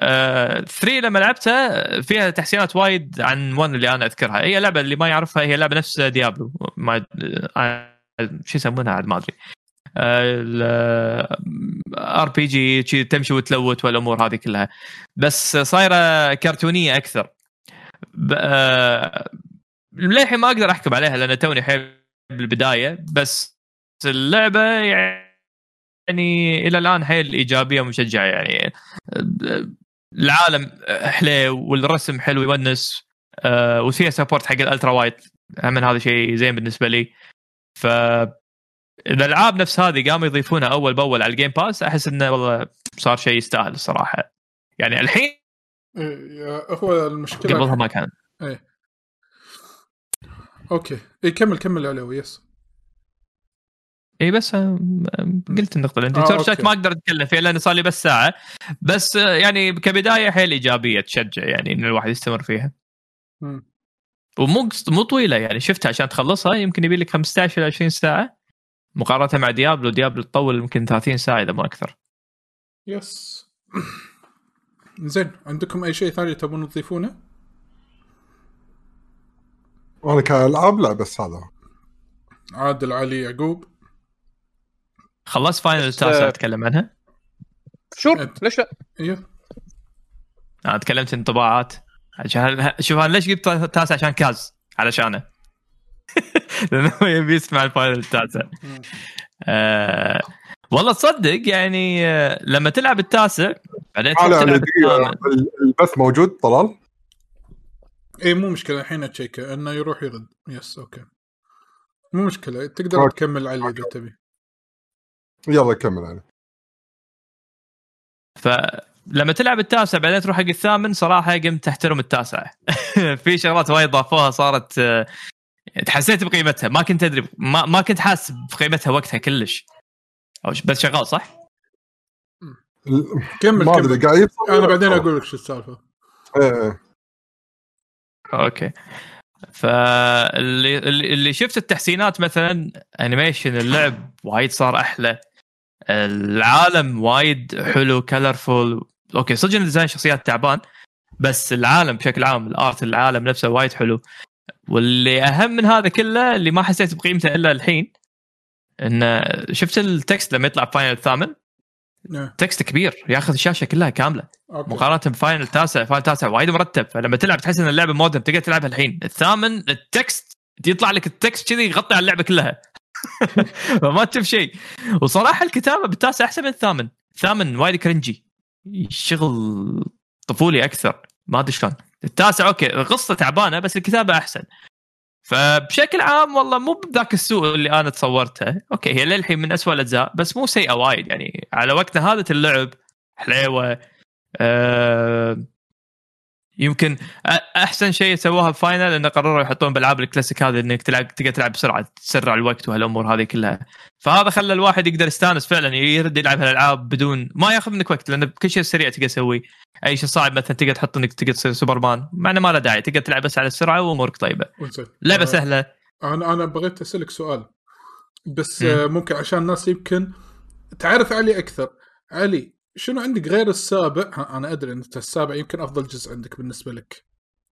3 لما لعبتها فيها تحسينات وايد عن 1 اللي انا اذكرها. هي لعبه اللي ما يعرفها، هي لعبه نفس ديابلو، ما شو يسمونها عاد ما ادري، الار بي جي تمشي وتلوت والامور هذه كلها، بس صايره كرتونيه اكثر. للحين ما اقدر احكم عليها لان توني حيل بالبدايه، بس اللعبه يعني الى الان حيل ايجابيه ومشجعه. يعني العالم حلو والرسم حلو يونس، وفيها سبورت حق الالترا وايد، من هذا شيء زين بالنسبه لي. ف الالعاب نفس هذه قاموا يضيفونها اول باول على الجيم باس، احس انه والله صار شيء يستاهل الصراحه. يعني الحين هو المشكله قبلها ما كان. ايه اوكي، كمل عليه. يس اي بس قلت النقطه اللي انت ترشت ما اقدر اتكلم فيها لان صار لي بس ساعه، بس يعني كبدايه حيل ايجابيه تشجع يعني ان الواحد يستمر فيها. ومو طويله يعني، شفتها عشان تخلصها يمكن يبي لك 15 الى 20 ساعه مقارنه مع ديابلو تطول يمكن 30 ساعه اذا ما اكثر. يس زين، عندكم اي شيء ثاني تبون تضيفونه؟ وانا كالعاب لا، بس هذا عادل علي يعقوب خلص فاينل تاسع اتكلم عنها. شور ليش لا؟ ايوه انا تكلمت انطباعات عشان شوف انا ليش جبت تاسع، عشان كاز علشانه لانه يبي يسمع الفاينل التاسع. والله تصدق يعني لما تلعب التاسع بعدين تلعب البث موجود طلال. اي مو مشكله، الحين اتشيك انه يروح يرد. يس اوكي مو مشكله، تقدر تكمل علي اذا تبي. يلا كمل علي. فلما تلعب التاسع بعدين تروح حق الثامن، صراحه قمت احترم التاسع في شغلات وايد ضافوها صارت تحسيت بقيمتها. ما كنت ادري، ما كنت حاسب بقيمتها وقتها كلش. او بس شغال صح. كمل انا بعدين اقول لك شو السالفه. اوكي، فاللي شفت التحسينات مثلا انيميشن اللعب وايد صار احلى، العالم وايد حلو كلرفول. اوكي صدق ديزاين شخصيات تعبان، بس العالم بشكل عام الارت العالم نفسه وايد حلو. واللي اهم من هذا كله اللي ما حسيت بقيمته الا الحين، ان شفت التكست لما يطلع فاينل الثامن تكست كبير ياخذ الشاشه كلها كامله. مقارنه بفاينل التاسع، فاينل التاسع وايد مرتب، فلما تلعب تحس ان اللعبه مودرن تقدر تلعبها. الحين الثامن التكست يطلع لك التكست كذي يغطي على اللعبه كلها ما تشوف شيء. وصراحه الكتابه بالتاسع احسن من الثامن. الثامن وايد كرنجي، شغل طفولي اكثر، ما ادري شلون. التاسع اوكي القصه تعبانه بس الكتابه احسن. فبشكل عام والله مو بذاك السوء اللي انا تصورته. اوكي هي للحين من اسوء الاجزاء بس مو سيئه وايد يعني على وقتنا هذا. اللعب حلوه، يمكن احسن شيء سووها الفاينل انه قرروا يحطون بالالعاب الكلاسيك هذه انك تلعب بسرعه، تسرع الوقت وهالامور هذه كلها. فهذا خلى الواحد يقدر يستانس فعلا، يرد يلعب هالالعاب بدون ما ياخذ منك وقت، لان كل شيء سريع تقدر تسوي. اي شيء صعب مثلا تقدر تحط انك تقدر تصير سوبرمان، معنى ما له داعي، تقدر تلعب بس على السرعه وامورك طيبه. لعبه سهله. انا بغيت اسالك سؤال بس ممكن عشان الناس يمكن تعرف علي اكثر. علي شنو عندك غير السابع؟ انا ادري انت السابع يمكن افضل جزء عندك بالنسبه لك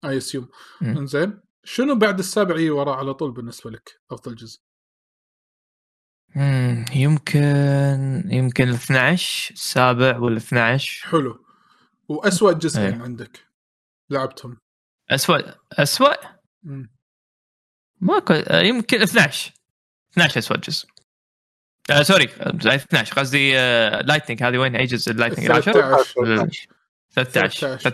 اي اسيوم. انزين شنو بعد السابع يجي وراه على طول بالنسبه لك افضل جزء؟ يمكن 12 السابع ولا 12. حلو. واسوأ جزئين عندك لعبتهم؟ اسوأ ما يمكن 12 اسوأ جزء. سوري 12 قصدي لايتنينج. هذه وين اي جزء لايتنينج؟ 13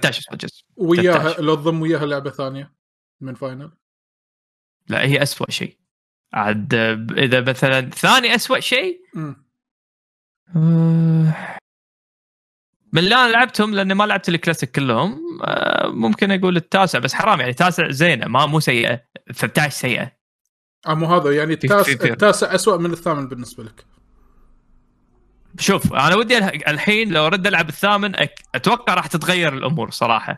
اسوأ جزء. وياها لو تضم وياها لعبه ثانيه من فاينل؟ لا هي اسوأ شيء عاد. اذا مثلا ثاني اسوأ شيء من اللي أنا لعبتهم، لأني ما لعبت الكلاسيك كلهم، ممكن أقول التاسع. بس حرام يعني تاسع زينة ما مو سيئة، 13 سيئة. مو هذا يعني التاسع أسوأ من الثامن بالنسبة لك؟ شوف أنا ودي الحين لو رد ألعب الثامن أتوقع راح تتغير الأمور صراحة.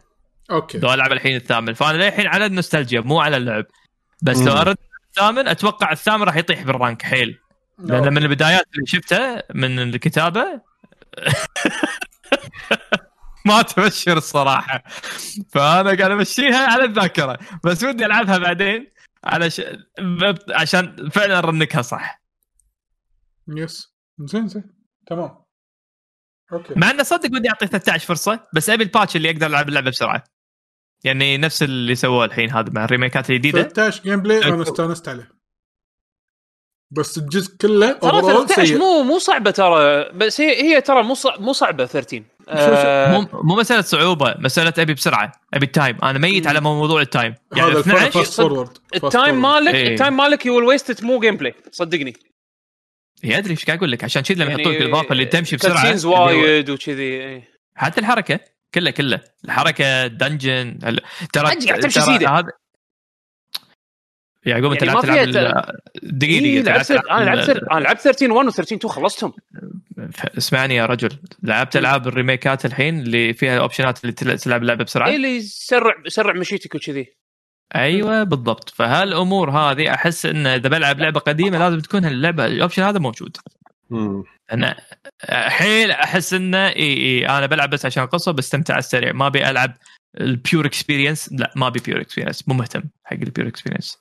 أوكي لو ألعب الحين الثامن، فأنا الحين على النوستالجيا مو على اللعب. بس لو أرد الثامن اتوقع الثامن راح يطيح بالرانك حيل لان من البدايات اللي شفتها من الكتابه ما تبشر الصراحه. فانا قاعد امشيها على الذاكره بس ودي العبها بعدين عشان فعلا رنكها صح. يس زين تمام اوكي. مع ان صدق بدي اعطي 13 فرصه بس ابي الباتش اللي اقدر العب اللعبه بسرعه يعني نفس اللي سووه الحين هذا مع الريميكات الجديده. 13 جيم بلاي انا استانست عليه بس الجزء كله اوفرول سيء. مو صعبه ترى بس هي ترى مو صعبه 13 مو مساله صعوبه مساله ابي بسرعه ابي التايم. انا ميت على موضوع التايم يعني 12 التايم مالك ايه. التايم مالك يو ويست مو جيم بلاي صدقني يدري ايش قاعد اقول لك عشان كذا لما يحطوا لك الاضافه اللي تمشي بسرعه وايد وكذي حتى الحركه كله الحركه دنجن ترى تمشي سيده هذا يعقوب انت يعني تلعب دقيقه انا لعبت 13 1 و 13 2 خلصتهم. اسمعني يا رجل لعبت العاب الريميكات الحين اللي فيها الاوبشنات اللي تلعب اللعبه بسرعه اللي يسرع مشيتك وكذي. ايوه بالضبط. فهالامور هذه احس ان اذا بلعب لعبه قديمه لازم تكون هاللعبه الاوبشن هذا موجود. انا حيل احس ان انا بلعب بس عشان قصه بستمتع على السريع ما ابي العب البيور اكسبيرينس. لا ما ابي بيور اكسبيرينس مو مهتم حق البيور اكسبيرينس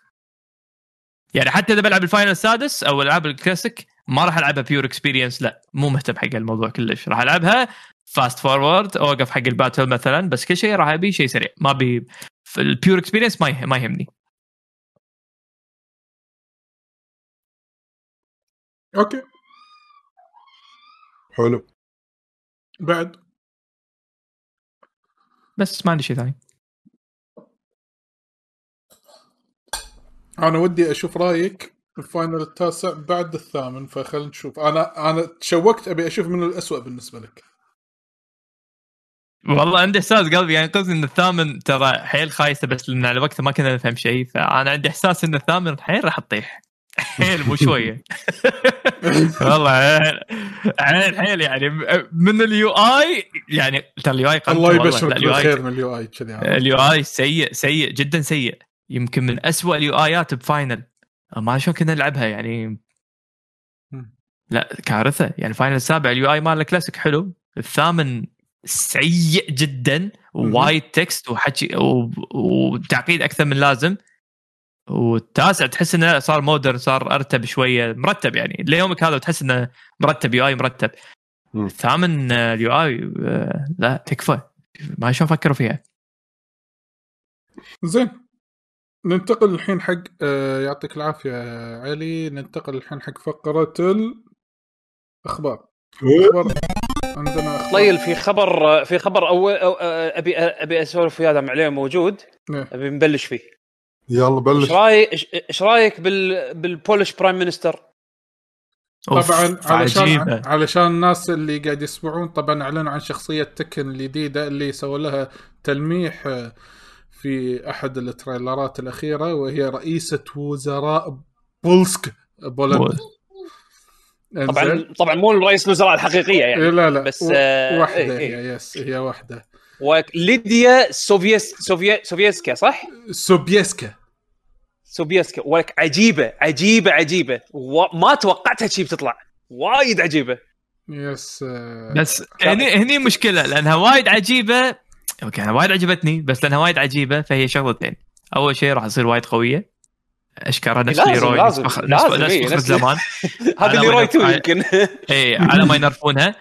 يعني حتى اذا بلعب الفاينل السادس او العاب الكلاسيك ما راح العبها بيور اكسبيرينس. لا مو مهتم حق الموضوع كلش. راح العبها فاست فورورد اوقف حق الباتل مثلا بس كل شيء راح ابي شيء سريع ما ابي البيور اكسبيرينس ما يهمني. اوكي حلو بعد بس ما عندي شيء ثاني. انا ودي اشوف رايك الفاينل التاسع بعد الثامن فخلينا نشوف. انا تشوقت ابي اشوف من الأسوأ بالنسبه لك. والله عندي احساس قلبي ينقذني يعني ان الثامن ترى حيل خايسه بس لان على وقتها ما كنا نفهم شيء فانا عندي احساس ان الثامن حيل راح تطيح حيل مو شويه. والله حيل يعني من اليو اي يعني ترى اليو اي الله يبشرك بالخير من اليو اي كذي. اليو اي سيء جدا سيء يمكن من أسوأ اليو آيات بفاينل ما شو كنا نلعبها يعني. لا كارثة يعني. فاينل السابع اليو آي مال الكلاسيك حلو. الثامن سيء جدا وايد تكست وحكي وتعقيد أكثر من لازم. والتاسع تحس إنه صار مودرن صار أرتب شوية مرتب يعني ليومك هذا وتحس إنه مرتب يو آي مرتب. الثامن اليو آي لا تكفى ما شو فكروا فيها. زين ننتقل الحين حق يعطيك العافية علي. ننتقل الحين حق فقرة الأخبار. عندنا أخبار. طيب في خبر أول أبي أسولف وياه دام عليه موجود أبي نبلش فيه. يلا بلش. إيش رأيك بالبولش برايم مينستر؟ طبعا علشان الناس اللي قاعد يسمعون طبعا أعلنوا عن شخصية تكن الجديدة اللي سووا لها تلميح في أحد التريلرات الأخيرة وهي رئيسة وزراء بولسك بولندا. طبعا مو الرئيس الوزراء الحقيقية يعني. لا بس واحدة هي واحدة. وليديا سوفيسكا صح؟ سوبيسكا ولك عجيبة ما توقعتها شيء بتطلع وايد عجيبة. يس بس هني مشكلة لأنها وايد عجيبة. اوكي انا وايد عجبتني بس لانها وايد عجيبه فهي شغلتين. اول شيء راح اصير وايد قويه اشكرها نفس ليروي نفس زمان هذا ليروي تو يمكن اي على ما ينرفونها.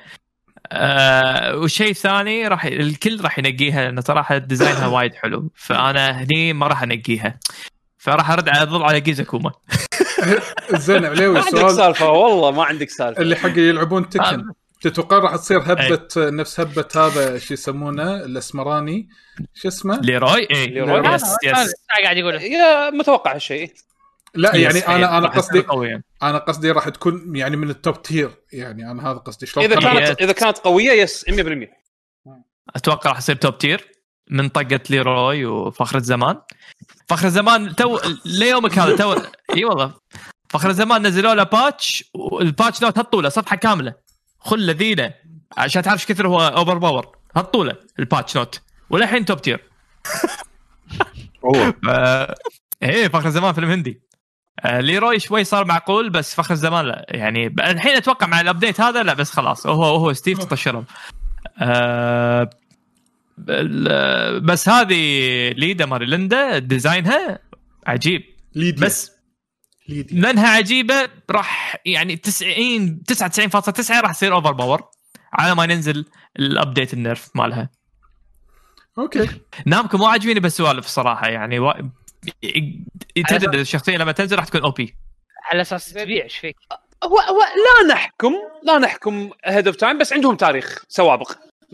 والشيء الثاني راح الكل راح ينقيها لان صراحه ديزاينها وايد حلو فانا هني ما راح انقيها فراح ارد على ضل على جيزاكوما. زين عليوي السؤال سالفه والله ما عندك سالفه اللي حق يلعبون تكن تتوقع راح تصير هبة نفس هبة هذا شو يسمونه الأسمراني شو اسمه ليروي؟ إيه ليروي يس قاعد يقول يا متوقع هالشيء. لا يعني أنا قصدي راح تكون يعني من التوب تير يعني أنا هذا قصدي. إذا كانت قوية يس 100% أتوقع راح تصير توب تير من طقة ليروي وفخر الزمان. فخر الزمان تو ليومك هذا تو إيه والله فخر الزمان نزلوا له باتش والباتش نوت هالطولة صفحة كاملة خل لذينه عشان تعرف ايش كثر هو اوفر باور هالطوله الباتش نوت ولحين توب تير. اوه ايه فخر زمان فيلم هندي ليروي شوي صار معقول بس فخر الزمان لا يعني الحين اتوقع مع الابديت هذا لا بس خلاص هو ستيف تطشرهم بس هذه ليدا ماريليندا ديزاينها عجيب ليديا. بس لانها عجيبه راح يعني 99.9 راح تصير اوفر باور على ما ننزل الابديت النيرف مالها. اوكي نامكم مو عاجبيني بالسوالف الصراحه يعني تدري الشخصيه لما تنزل راح تكون او بي على اساس تبيع ايش فيك هو لا نحكم هيد اوف تايم بس عندهم تاريخ سوابق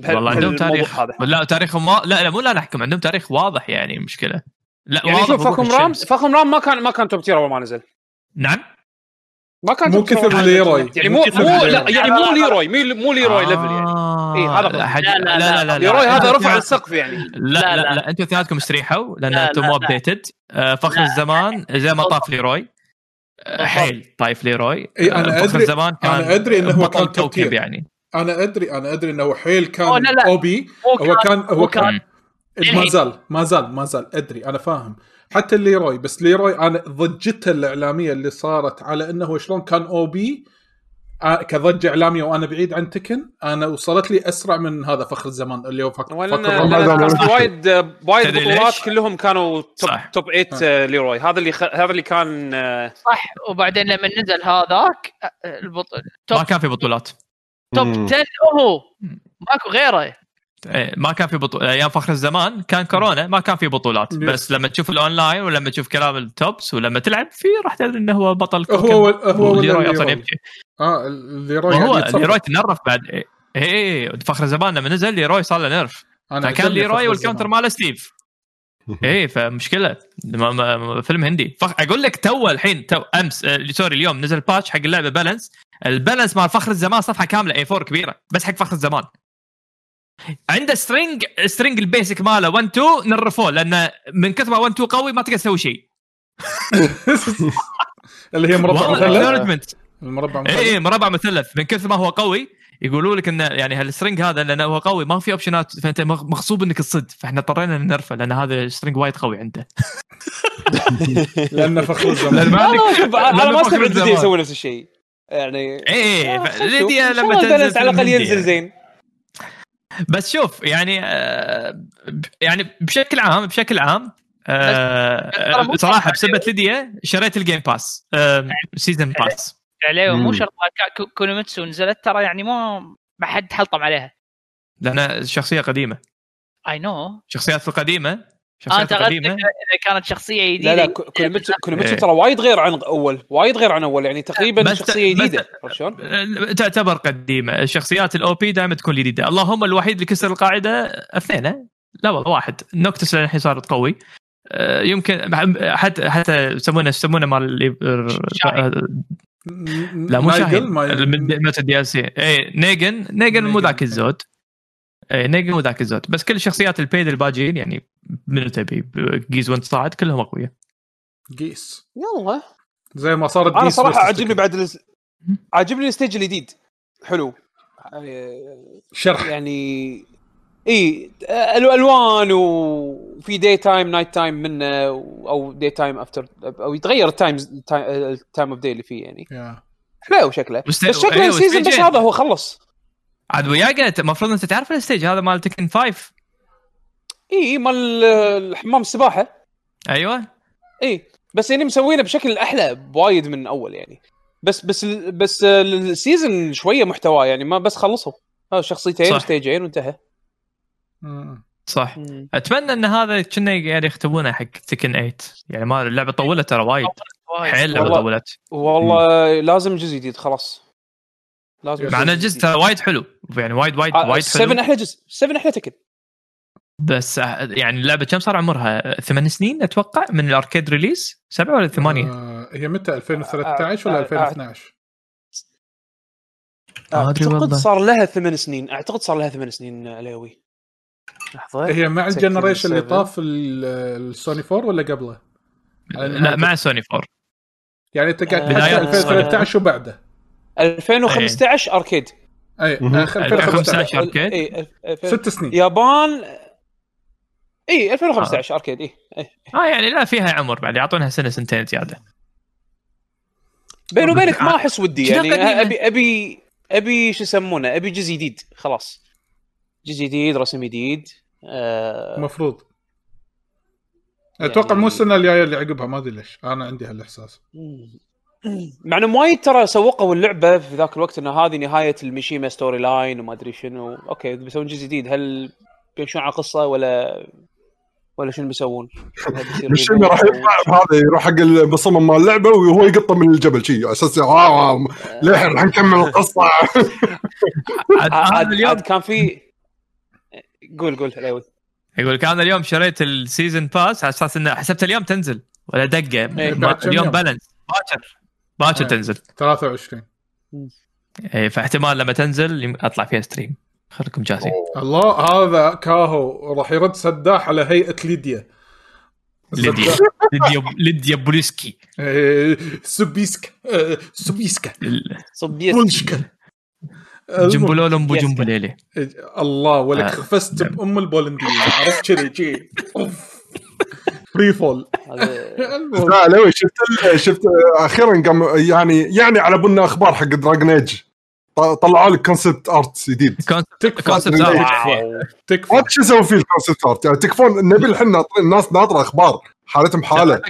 والله عندهم تاريخ لا تاريخهم لا مو لا نحكم عندهم تاريخ واضح يعني مشكله لا يعني شوف فخم رام ما كان توب تير اول ما نزل نعم ما كان مو كثر ليروي يعني مو ليروي ليفل يعني إيه هذا لا ليروي هذا رفع السقف يعني لا انتوا اثنيناتكم استريحوا لان انتم مو ابديتد فخر الزمان زي ما طاف ليروي حيل طايف ليروي فخر الزمان كان انا ادري انه هو كان توب تير يعني انا ادري انه حيل كان اوبي هو كان ما زال ادري انا فاهم حتى ليروي بس ليروي انا ضجته الاعلاميه اللي صارت على انه شلون كان او بي كضجه اعلاميه وانا بعيد عن تكن انا وصلت لي اسرع من هذا فخر الزمان اللي هو فخر وايد بطولات كلهم كانوا توب 8 ليروي هذا اللي كان صح وبعدين لما نزل هذاك ما كان في بطولات توب 10 هو ماكو غيره ما كان في بطولة أيام فخر الزمان كان كورونا ما كان في بطولات بس لما تشوف الأونلاين ولما تشوف كلام التوبس ولما تلعب فيه راح تدري إنه هو بطل هو ليروي أصلا يبكي ليروي تنرف بعد إيه فخر الزمان لما نزل ليروي صار له نرف كان ليروي والكاونتر ماله ستيف إيه فمشكلة فيلم هندي أقول لك تو الحين تو أمس سوري اليوم نزل باتش حق اللعبة بالانس البالانس مع فخر الزمان صفحة كاملة A4 كبيرة بس حق فخر الزمان عنده سترينج البيسك ماله 1 2 نرفوه لأنه من كثرة 1 2 قوي ما تقدر تسوي شيء اللي هي مربع مثلث اي مربع مثلث من كثرة ما هو قوي يقولوا لك انه يعني هالسترينج هذا لانه هو قوي ما في اوبشنات فانت مغصوب انك تصد فاحنا اضطرينا نرفه لان هذا السترينج وايد قوي عنده لانه فخر الزمان انا ما استبعد بدي يسوي نفس الشيء يعني اي ليديا لما تنزل على الاقل ينزل زين بس شوف يعني بشكل عام صراحه بسبه ليديا شريت الجيم باس سيزن باس عليه مو شرط كونوميتسو نزلت ترى يعني ما حد حلطم عليها لان الشخصيه قديمه اي نو شخصيات القديمه اذا كانت شخصيه جديده لا كونوميتسو ترى وايد غير عن اول يعني تقريبا شخصيه جديده شلون تعتبر قديمه الشخصيات الاو بي دائما تكون جديده اللهم الوحيد اللي كسر القاعده اثنين لا والله واحد نوكتس للحين صارت قوي يمكن حتى يسمونه مال لا مو شاهد من الدي سي اي نيجن مو ذاك الزود نيجن وذاك الزود بس كل شخصيات البيد الباجين يعني منو تبي جيز وانت صاعد كلهم أقوياء جيس يلا زي ما صارت أنا صراحة عجبني بعد عجبني الستيج الجديد حلو شرح يعني إيه الألوان وفي داي تايم نايت تايم منه أو داي تايم أفتر أو يتغير التايم أوف داي اللي فيه يعني حلو شكله بس شكله السيزن بس هذا هو خلص عاد وياك المفروض أنت تعرف الستيج هذا مال تكن 5 اي مال الحمام السباحه ايوه اي بس يعني مسوينه بشكل احلى بوايد من اول يعني بس السيزون شويه محتوى يعني ما بس خلصوا ها شخصيتين ستيجين وانتهى صح اتمنى ان هذا كنا يعني يختبونه حق تكن 8 يعني ما اللعبه طولت ترى وايد حيل اللعبه طولت والله لازم جزء جديد خلاص لازم معنا جزء وايد حلو يعني وايد حلو 7 احلى جزء 7 احلى تكن بس يعني اللعبة كم صار عمرها 8 سنين أتوقع من الأركيد ريليز 7 ولا 8 هي متى 2013 ولا 2012 أعتقد صار لها 8 سنين عليوي لحظة هي مع الجنريشن اللي طاف السوني 4 ولا قبله لا مع سوني 4 يعني أنت قاعد 2013 وبعده 2015 أركيد اي 2015 اركيد اي 6 سنين يابان اي 2015 اركيد اي يعني لا فيها عمر بعد يعطونها سنه سنتين زياده بيني وبينك ما احس ودي يعني ابي شو يسمونه ابي جزء جديد خلاص جزء جديد رسم جديد مفروض اتوقع يعني... مو السنه الجايه اللي عقبها ما ادري ليش انا عندي هالاحساس مع انه وايد ترى سوقوا اللعبه في ذاك الوقت انه هذه نهايه المشيمه ستوري لاين وما ادري شنو اوكي بيسوون جزء جديد هل بيمشون على قصه ولا شنو بيسوون المشيمه راح يطلع هذا يروح حق المصمم مال اللعبه وهو يقطه من الجبل شيء على اساس ليه راح نكمل القصه عاد كان في قول حلاوي يقول كان اليوم شريت السيزن باس على اساس انه حسبت اليوم تنزل ولا دقه اليوم بالانس باكر تنزل 23 اي فاحتمال لما تنزل اطلع فيها ستريم خلكم جاهزين الله هذا كاهو راح يرد سداح على هيئه ليديا بوليسكي سوبيسكا جمبولولم بجمبليلي الله ولك خفست بام البولنديه عرفت شيء بري فول لا لو شفت اخيرا قام يعني على بنا اخبار حق دراجون ايج طلعوا لك كونسبت ارت جديد كونسبت ارت تكفون ايش يسوي فيه الكونسبت ارت يعني تكفون نبي الحين الناس ناطره اخبار حالتهم حاله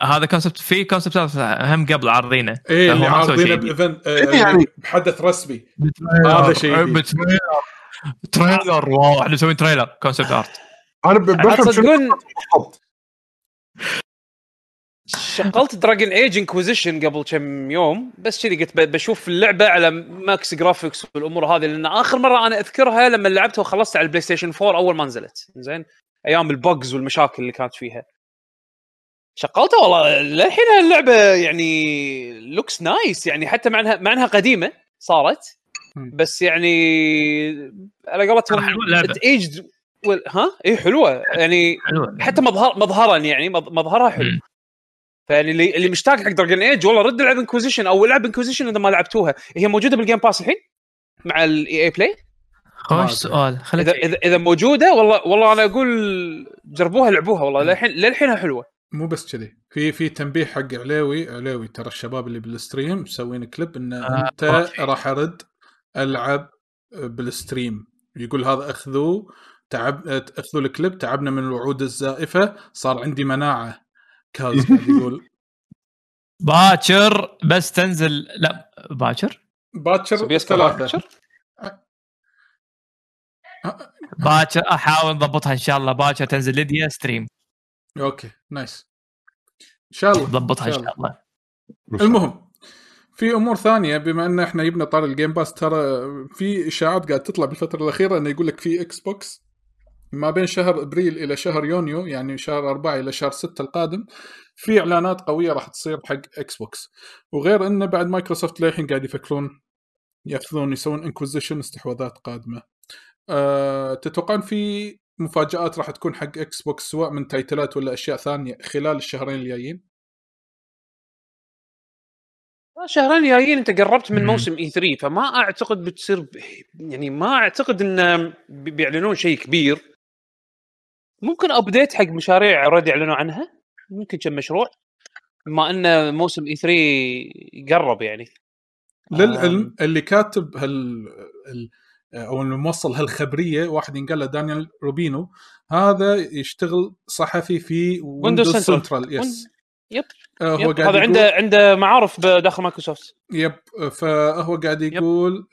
هذا كونسبت في كونسبت هم قبل عرضينه اللي عرضينه بايفنت يعني بحدث رسمي هذا شيء تريلر واو احنا مسويين تريلر كونسبت ارت انا بفهم شغلت دراجون ايج انكويزيشن قبل كم يوم بس كذي قلت بشوف اللعبه على ماكس جرافيكس والامور هذه لان اخر مره انا اذكرها لما لعبتها وخلصت على البلاي ستيشن 4 اول ما نزلت زين ايام البوجز والمشاكل اللي كانت فيها شغلتها والله للحين اللعبه يعني لوكس نايس يعني حتى مع انها قديمه صارت بس يعني على قولتهم ايج ها اي حلوه يعني حتى مظهرا يعني مظهرها حلو فاللي اللي مشتاق حق دراجون ايج والله رد العب انكوزيشن او العب انكوزيشن اذا ما لعبتوها هي موجوده بالجيم باس الحين مع الاي اي بلاي خوش سؤال اذا موجوده والله انا اقول جربوها لعبوها والله للحين حلوه مو بس كذي في تنبيه حق علاوي ترى الشباب اللي بالستريم مسوين كليب ان انت راح ارد العب بالستريم يقول هذا اخذوا الكليب تعبنا من الوعود الزائفه صار عندي مناعه كاز قاعد يقول باكر بس تنزل لا باكر 3 باكر احاول نضبطها ان شاء الله باكر تنزل ليديا ستريم اوكي نايس ان شاء الله نضبطها ان شاء الله المهم في امور ثانيه بما ان احنا جبنا طار الجيم باس ترى في اشاعات قاعد تطلع بالفتره الاخيره انه يقول لك في اكس بوكس ما بين شهر أبريل إلى شهر يونيو يعني شهر 4 إلى شهر 6 القادم في إعلانات قوية راح تصير حق إكس بوكس وغير إنه بعد مايكروسوفت للحين قاعد يفكرون يسوون إنكوزيشن استحواذات قادمة تتوقعون في مفاجآت راح تكون حق إكس بوكس سواء من تايتلات ولا أشياء ثانية خلال الشهرين الجايين شهرين الجايين أنت قربت من موسم E3 فما أعتقد بتصير يعني ما أعتقد إن بيعلنون شيء كبير ممكن أبديت حق مشاريع أوريدي أعلنوا عنها ممكن كم مشروع بما أن موسم E3 يقرب يعني للعلم اللي كاتب أو الموصل هالخبرية واحد ينقال له دانيال روبينو هذا يشتغل صحفي في ويندوز سنترال يس يب هو هذا عنده معارف بداخل مايكروسوفت يب فهو قاعد يقول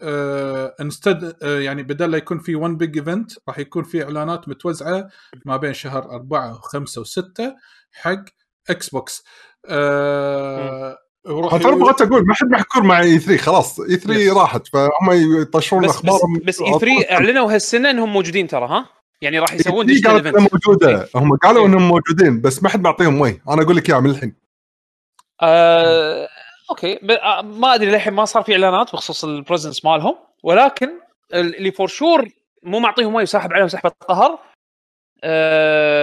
يعني بدل لا يكون في one big event راح يكون في اعلانات متوزعه ما بين شهر 4 و5 و6 حق اكس بوكس انا بغيت اقول ما حد محكور مع اي 3 خلاص اي 3 راحت فهم يطشون الاخبار بس اي 3 اعلنوا هالسنه انهم موجودين ترى ها يعني راح يسوون ديجيتال ايفنت موجوده هم قالوا انهم موجودين بس ما حد معطيهم وين انا اقول لك يا عم الحين اوكي ما ادري للحين ما صار في اعلانات بخصوص البريزنس مالهم ولكن اللي فور شور مو معطيهم وين وساحب عليهم سحبه قهر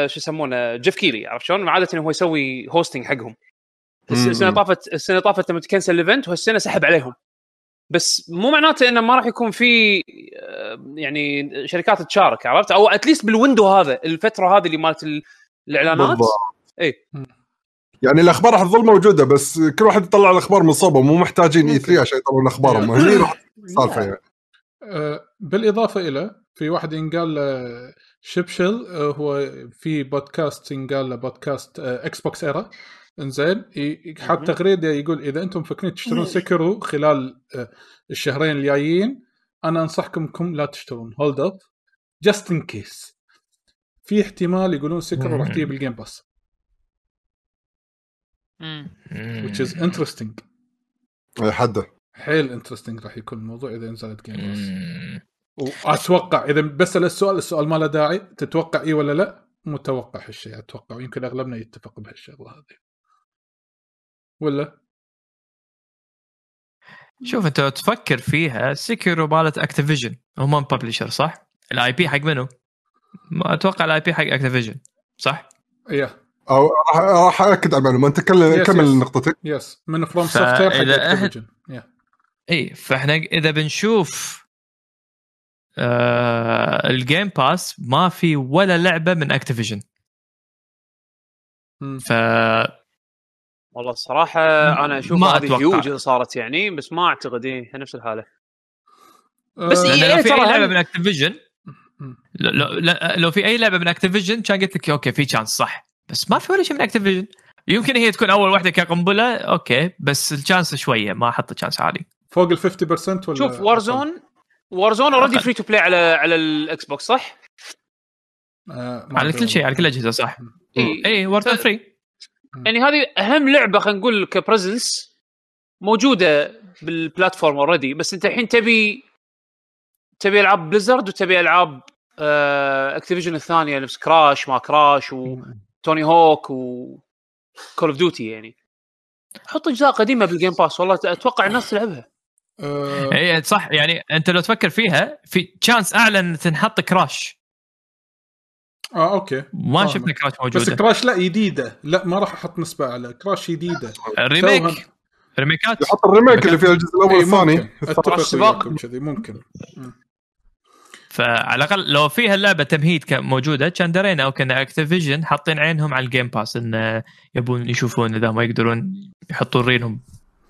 شو يسمونه جيف كيلي عرفت شلون عاده انه هو يسوي هوستنج حقهم السنه طافت لما تكنسل الايفنت وهالسنه سحب عليهم بس مو معناته انه ما راح يكون في يعني شركات تشارك عرفت او اتليست بالويندو هذا الفتره هذه اللي مالت الاعلانات اي يعني الاخبار راح تظل موجوده بس كل واحد يطلع الاخبار من صوبه، مو محتاجين اي 3 عشان يطلعوا الاخبار هني راح السالفه يعني. بالاضافه الى في واحد ينقال شبشل، هو في بودكاست ينقال له بودكاست اكس بوكس ايرا، انزين حاط تغريده يقول اذا انتم فكرين تشترون سكرو خلال الشهرين الجايين انا انصحكم انكم لا تشترون، هولد اب جاست ان كيس، في احتمال يقولون سكرو راح تجيب الجيم باس which is interesting. حده حيل interesting راح يكون الموضوع إذا نزلت Game Pass. وأتوقع إذا بس السؤال ما له داعي، تتوقع إيه ولا لا؟ متوقع هالشيء أتوقع، ويمكن أغلبنا يتفق بهالشغلة هذه ولا؟ شوف أنت تفكر فيها سيكيرو مالت أكتيفيجن، هم ببليشر صح؟ الآي بي حق منه؟ ما أتوقع الآي بي حق أكتيفيجن صح؟ إيه. أو راح أكد على معلومة أنت كمل نقطتك. يس من فروم سوفتير حق أكتيفيجن. إيه فإحنا إذا بنشوف الجيم باس ما في ولا لعبة من أكتيفيجن. والله الصراحة أنا أشوف هذه هيوج صارت يعني، بس ما أعتقد إيه نفس الحالة. بس لو في أي لعبة من أكتيفيجن، لو في أي لعبة من أكتيفيجن كان قلت لك أوكي في شانس صح، بس ما في ولا شيء من أكتيفيجن. يمكن هي تكون أول واحدة كقنبلة أوكي، بس الشانس شوية، ما حط شانس عالي فوق ال 50%. ولا شوف وارزون اوريدي فري تو بلاي على الاكس بوكس صح؟ على كل شيء، على كل الاجهزه صح. اي وارزون فري يعني هذه اهم لعبه خلينا نقول كبريزنس موجوده بالبلاتفورم اوريدي، بس انت الحين تبي العاب بليزرد وتبي العاب اكتيفيجن الثانيه نفس كراش ما كراش وتوني هوك وكول اوف ديوتي، يعني حط اجزاء قديمه بالجيم باس والله اتوقع الناس تلعبها. اي صح، يعني انت لو تفكر فيها في تشانس اعلى ان تنحط كراش. اوكي ما شفنا كراش موجوده، بس كراش لا جديده، لا ما راح احط نسبه على كراش جديده. ريميكات يحط الريميك اللي في الجزء الاول والثاني السباق كذي ممكن. فعلى الاقل لو فيها اللعبه تمهيد موجوده كان درينا، او كان اكتيفيجن حاطين عينهم على الجيم باس ان يبون يشوفون اذا ما يقدرون يحطون رينهم،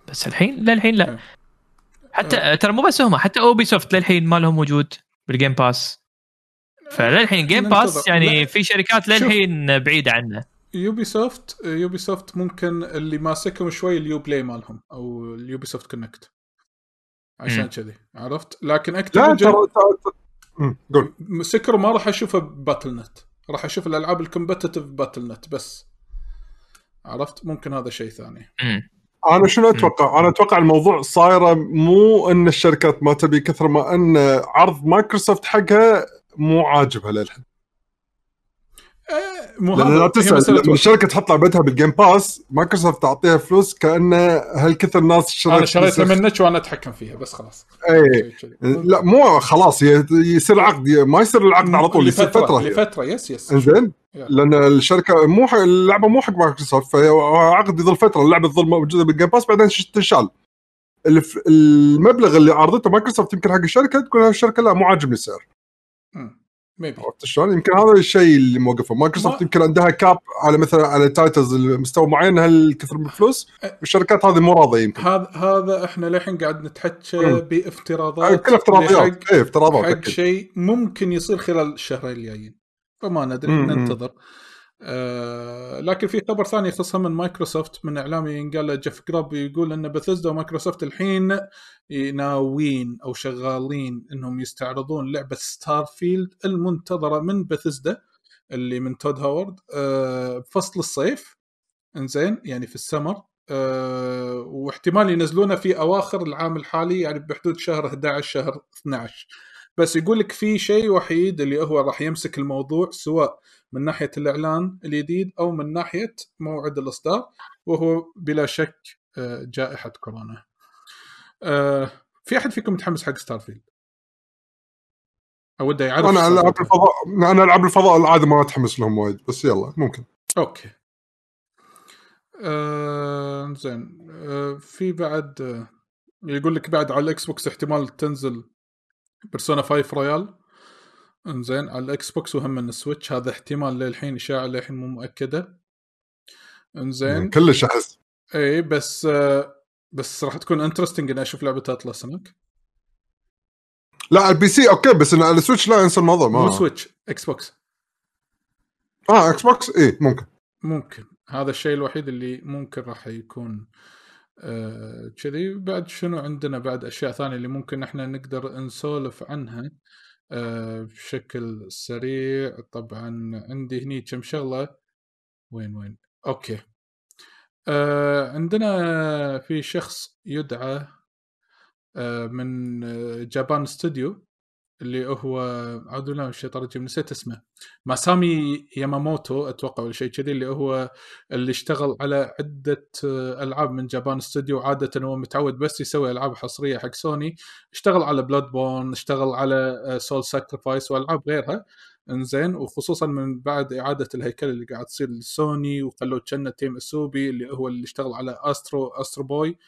بس للحين لا. حتى ترى مو بس هم، حتى اوبي سوفت للحين ما لهم وجود بالجيم باس، فللحين جيم باس يعني لا. في شركات للحين بعيده عنه. يوبي سوفت ممكن اللي ماسكهم شوي اليو بلاي مالهم او اليوبي سوفت كونكت، عشان كذي عرفت. لكن اكتيفيجن قول سكر ما راح اشوفه باتل نت، راح اشوف الالعاب الكومبتيتيف باتل نت بس، عرفت. ممكن هذا شيء ثاني. أنا شنو أتوقع؟ أنا أتوقع الموضوع صايرة مو أن الشركات ما تبي كثر ما أن عرض مايكروسوفت حقها مو عاجبها للحين. لا تسأل لما الشركة تحط لعبتها بالجيم باس مايكروسوفت تعطيها فلوس كأنه هالكثر الناس شركة. أنا شريتها منك وأنا أتحكم فيها بس خلاص. أي لا مو خلاص، يصير عقد، ما يصير العقد على طول، يصير فترة. يس إنزين، لأن الشركة مو اللعبة مو حق مايكروسوفت، فعقد يظل فترة اللعبة تظل موجودة بالجيم باس، بعدين تنشال. المبلغ اللي عرضته مايكروسوفت يمكن حق الشركة تقول هالشركة لا مو عاجبني السعر. عرفت شلون؟ يمكن هذا الشيء اللي موقفه مايكروسوفت. يمكن عندها كاب على مثلا على تايتلز المستوى معين هالكثر من الفلوس، والشركات هذه مو راضيه. يمكن هذا احنا للحين قاعد نتحكى بافتراضات، كل افتراضات افتراضات شيء ممكن يصير خلال الشهرين الجايين، فما ندري، ننتظر. لكن في خبر ثاني يخصها من مايكروسوفت، من اعلامي ينقال جيف جراب، يقول ان بثيسدا ومايكروسوفت الحين ناويين او شغالين انهم يستعرضون لعبه ستارفيلد المنتظره من بثيسدا اللي من تود هاورد فصل الصيف، انزين يعني في السمر، واحتمال ينزلونها في اواخر العام الحالي، يعني بحدود شهر 11 شهر 12. بس يقول لك في شيء وحيد اللي هو راح يمسك الموضوع سواء من ناحية الإعلان الجديد أو من ناحية موعد الإصدار، وهو بلا شك جائحة كورونا. في أحد فيكم متحمس حق ستارفيلد؟ أود يعرف. أنا ألعب الفضاء العادة ما أتحمس لهم وايد، بس يلا ممكن. أوكي. زين. في بعد يقول لك بعد على الإكس بوكس احتمال تنزل بيرسونا 5 رويال. انزين على الاكس بوكس وهم من السويتش، هذا احتمال للحين، اشاعه للحين مو مؤكده. انزين كلش احس اي بس راح تكون انترستنج ان اشوف لعبه تطلع سمك. لا على البي سي اوكي بس على السويتش لا انسى الموضوع. ما مو سويتش اكس بوكس. اكس بوكس اي ممكن هذا الشيء الوحيد اللي ممكن راح يكون كذي. بعد شنو عندنا بعد اشياء ثانيه اللي ممكن احنا نقدر نسولف عنها بشكل سريع؟ طبعا عندي هني كم شغله. وين اوكي. عندنا في شخص يدعى من جابان ستوديو اللي هو عدو لا الشيطان الرجيم نسيت اسمه، ماسامي ياماموتو اتوقع ولا شيء كذي، اللي هو اللي اشتغل على عده العاب من جابان ستوديو. عاده هو متعود بس يسوي العاب حصريه حق سوني، اشتغل على بلاد بورن، اشتغل على سول ساكرفايس والعاب غيرها. انزين وخصوصا من بعد اعاده الهيكله اللي قاعد تصير لسوني وخلوا تشنا تيم اسوبي اللي هو اللي اشتغل على استرو بوي،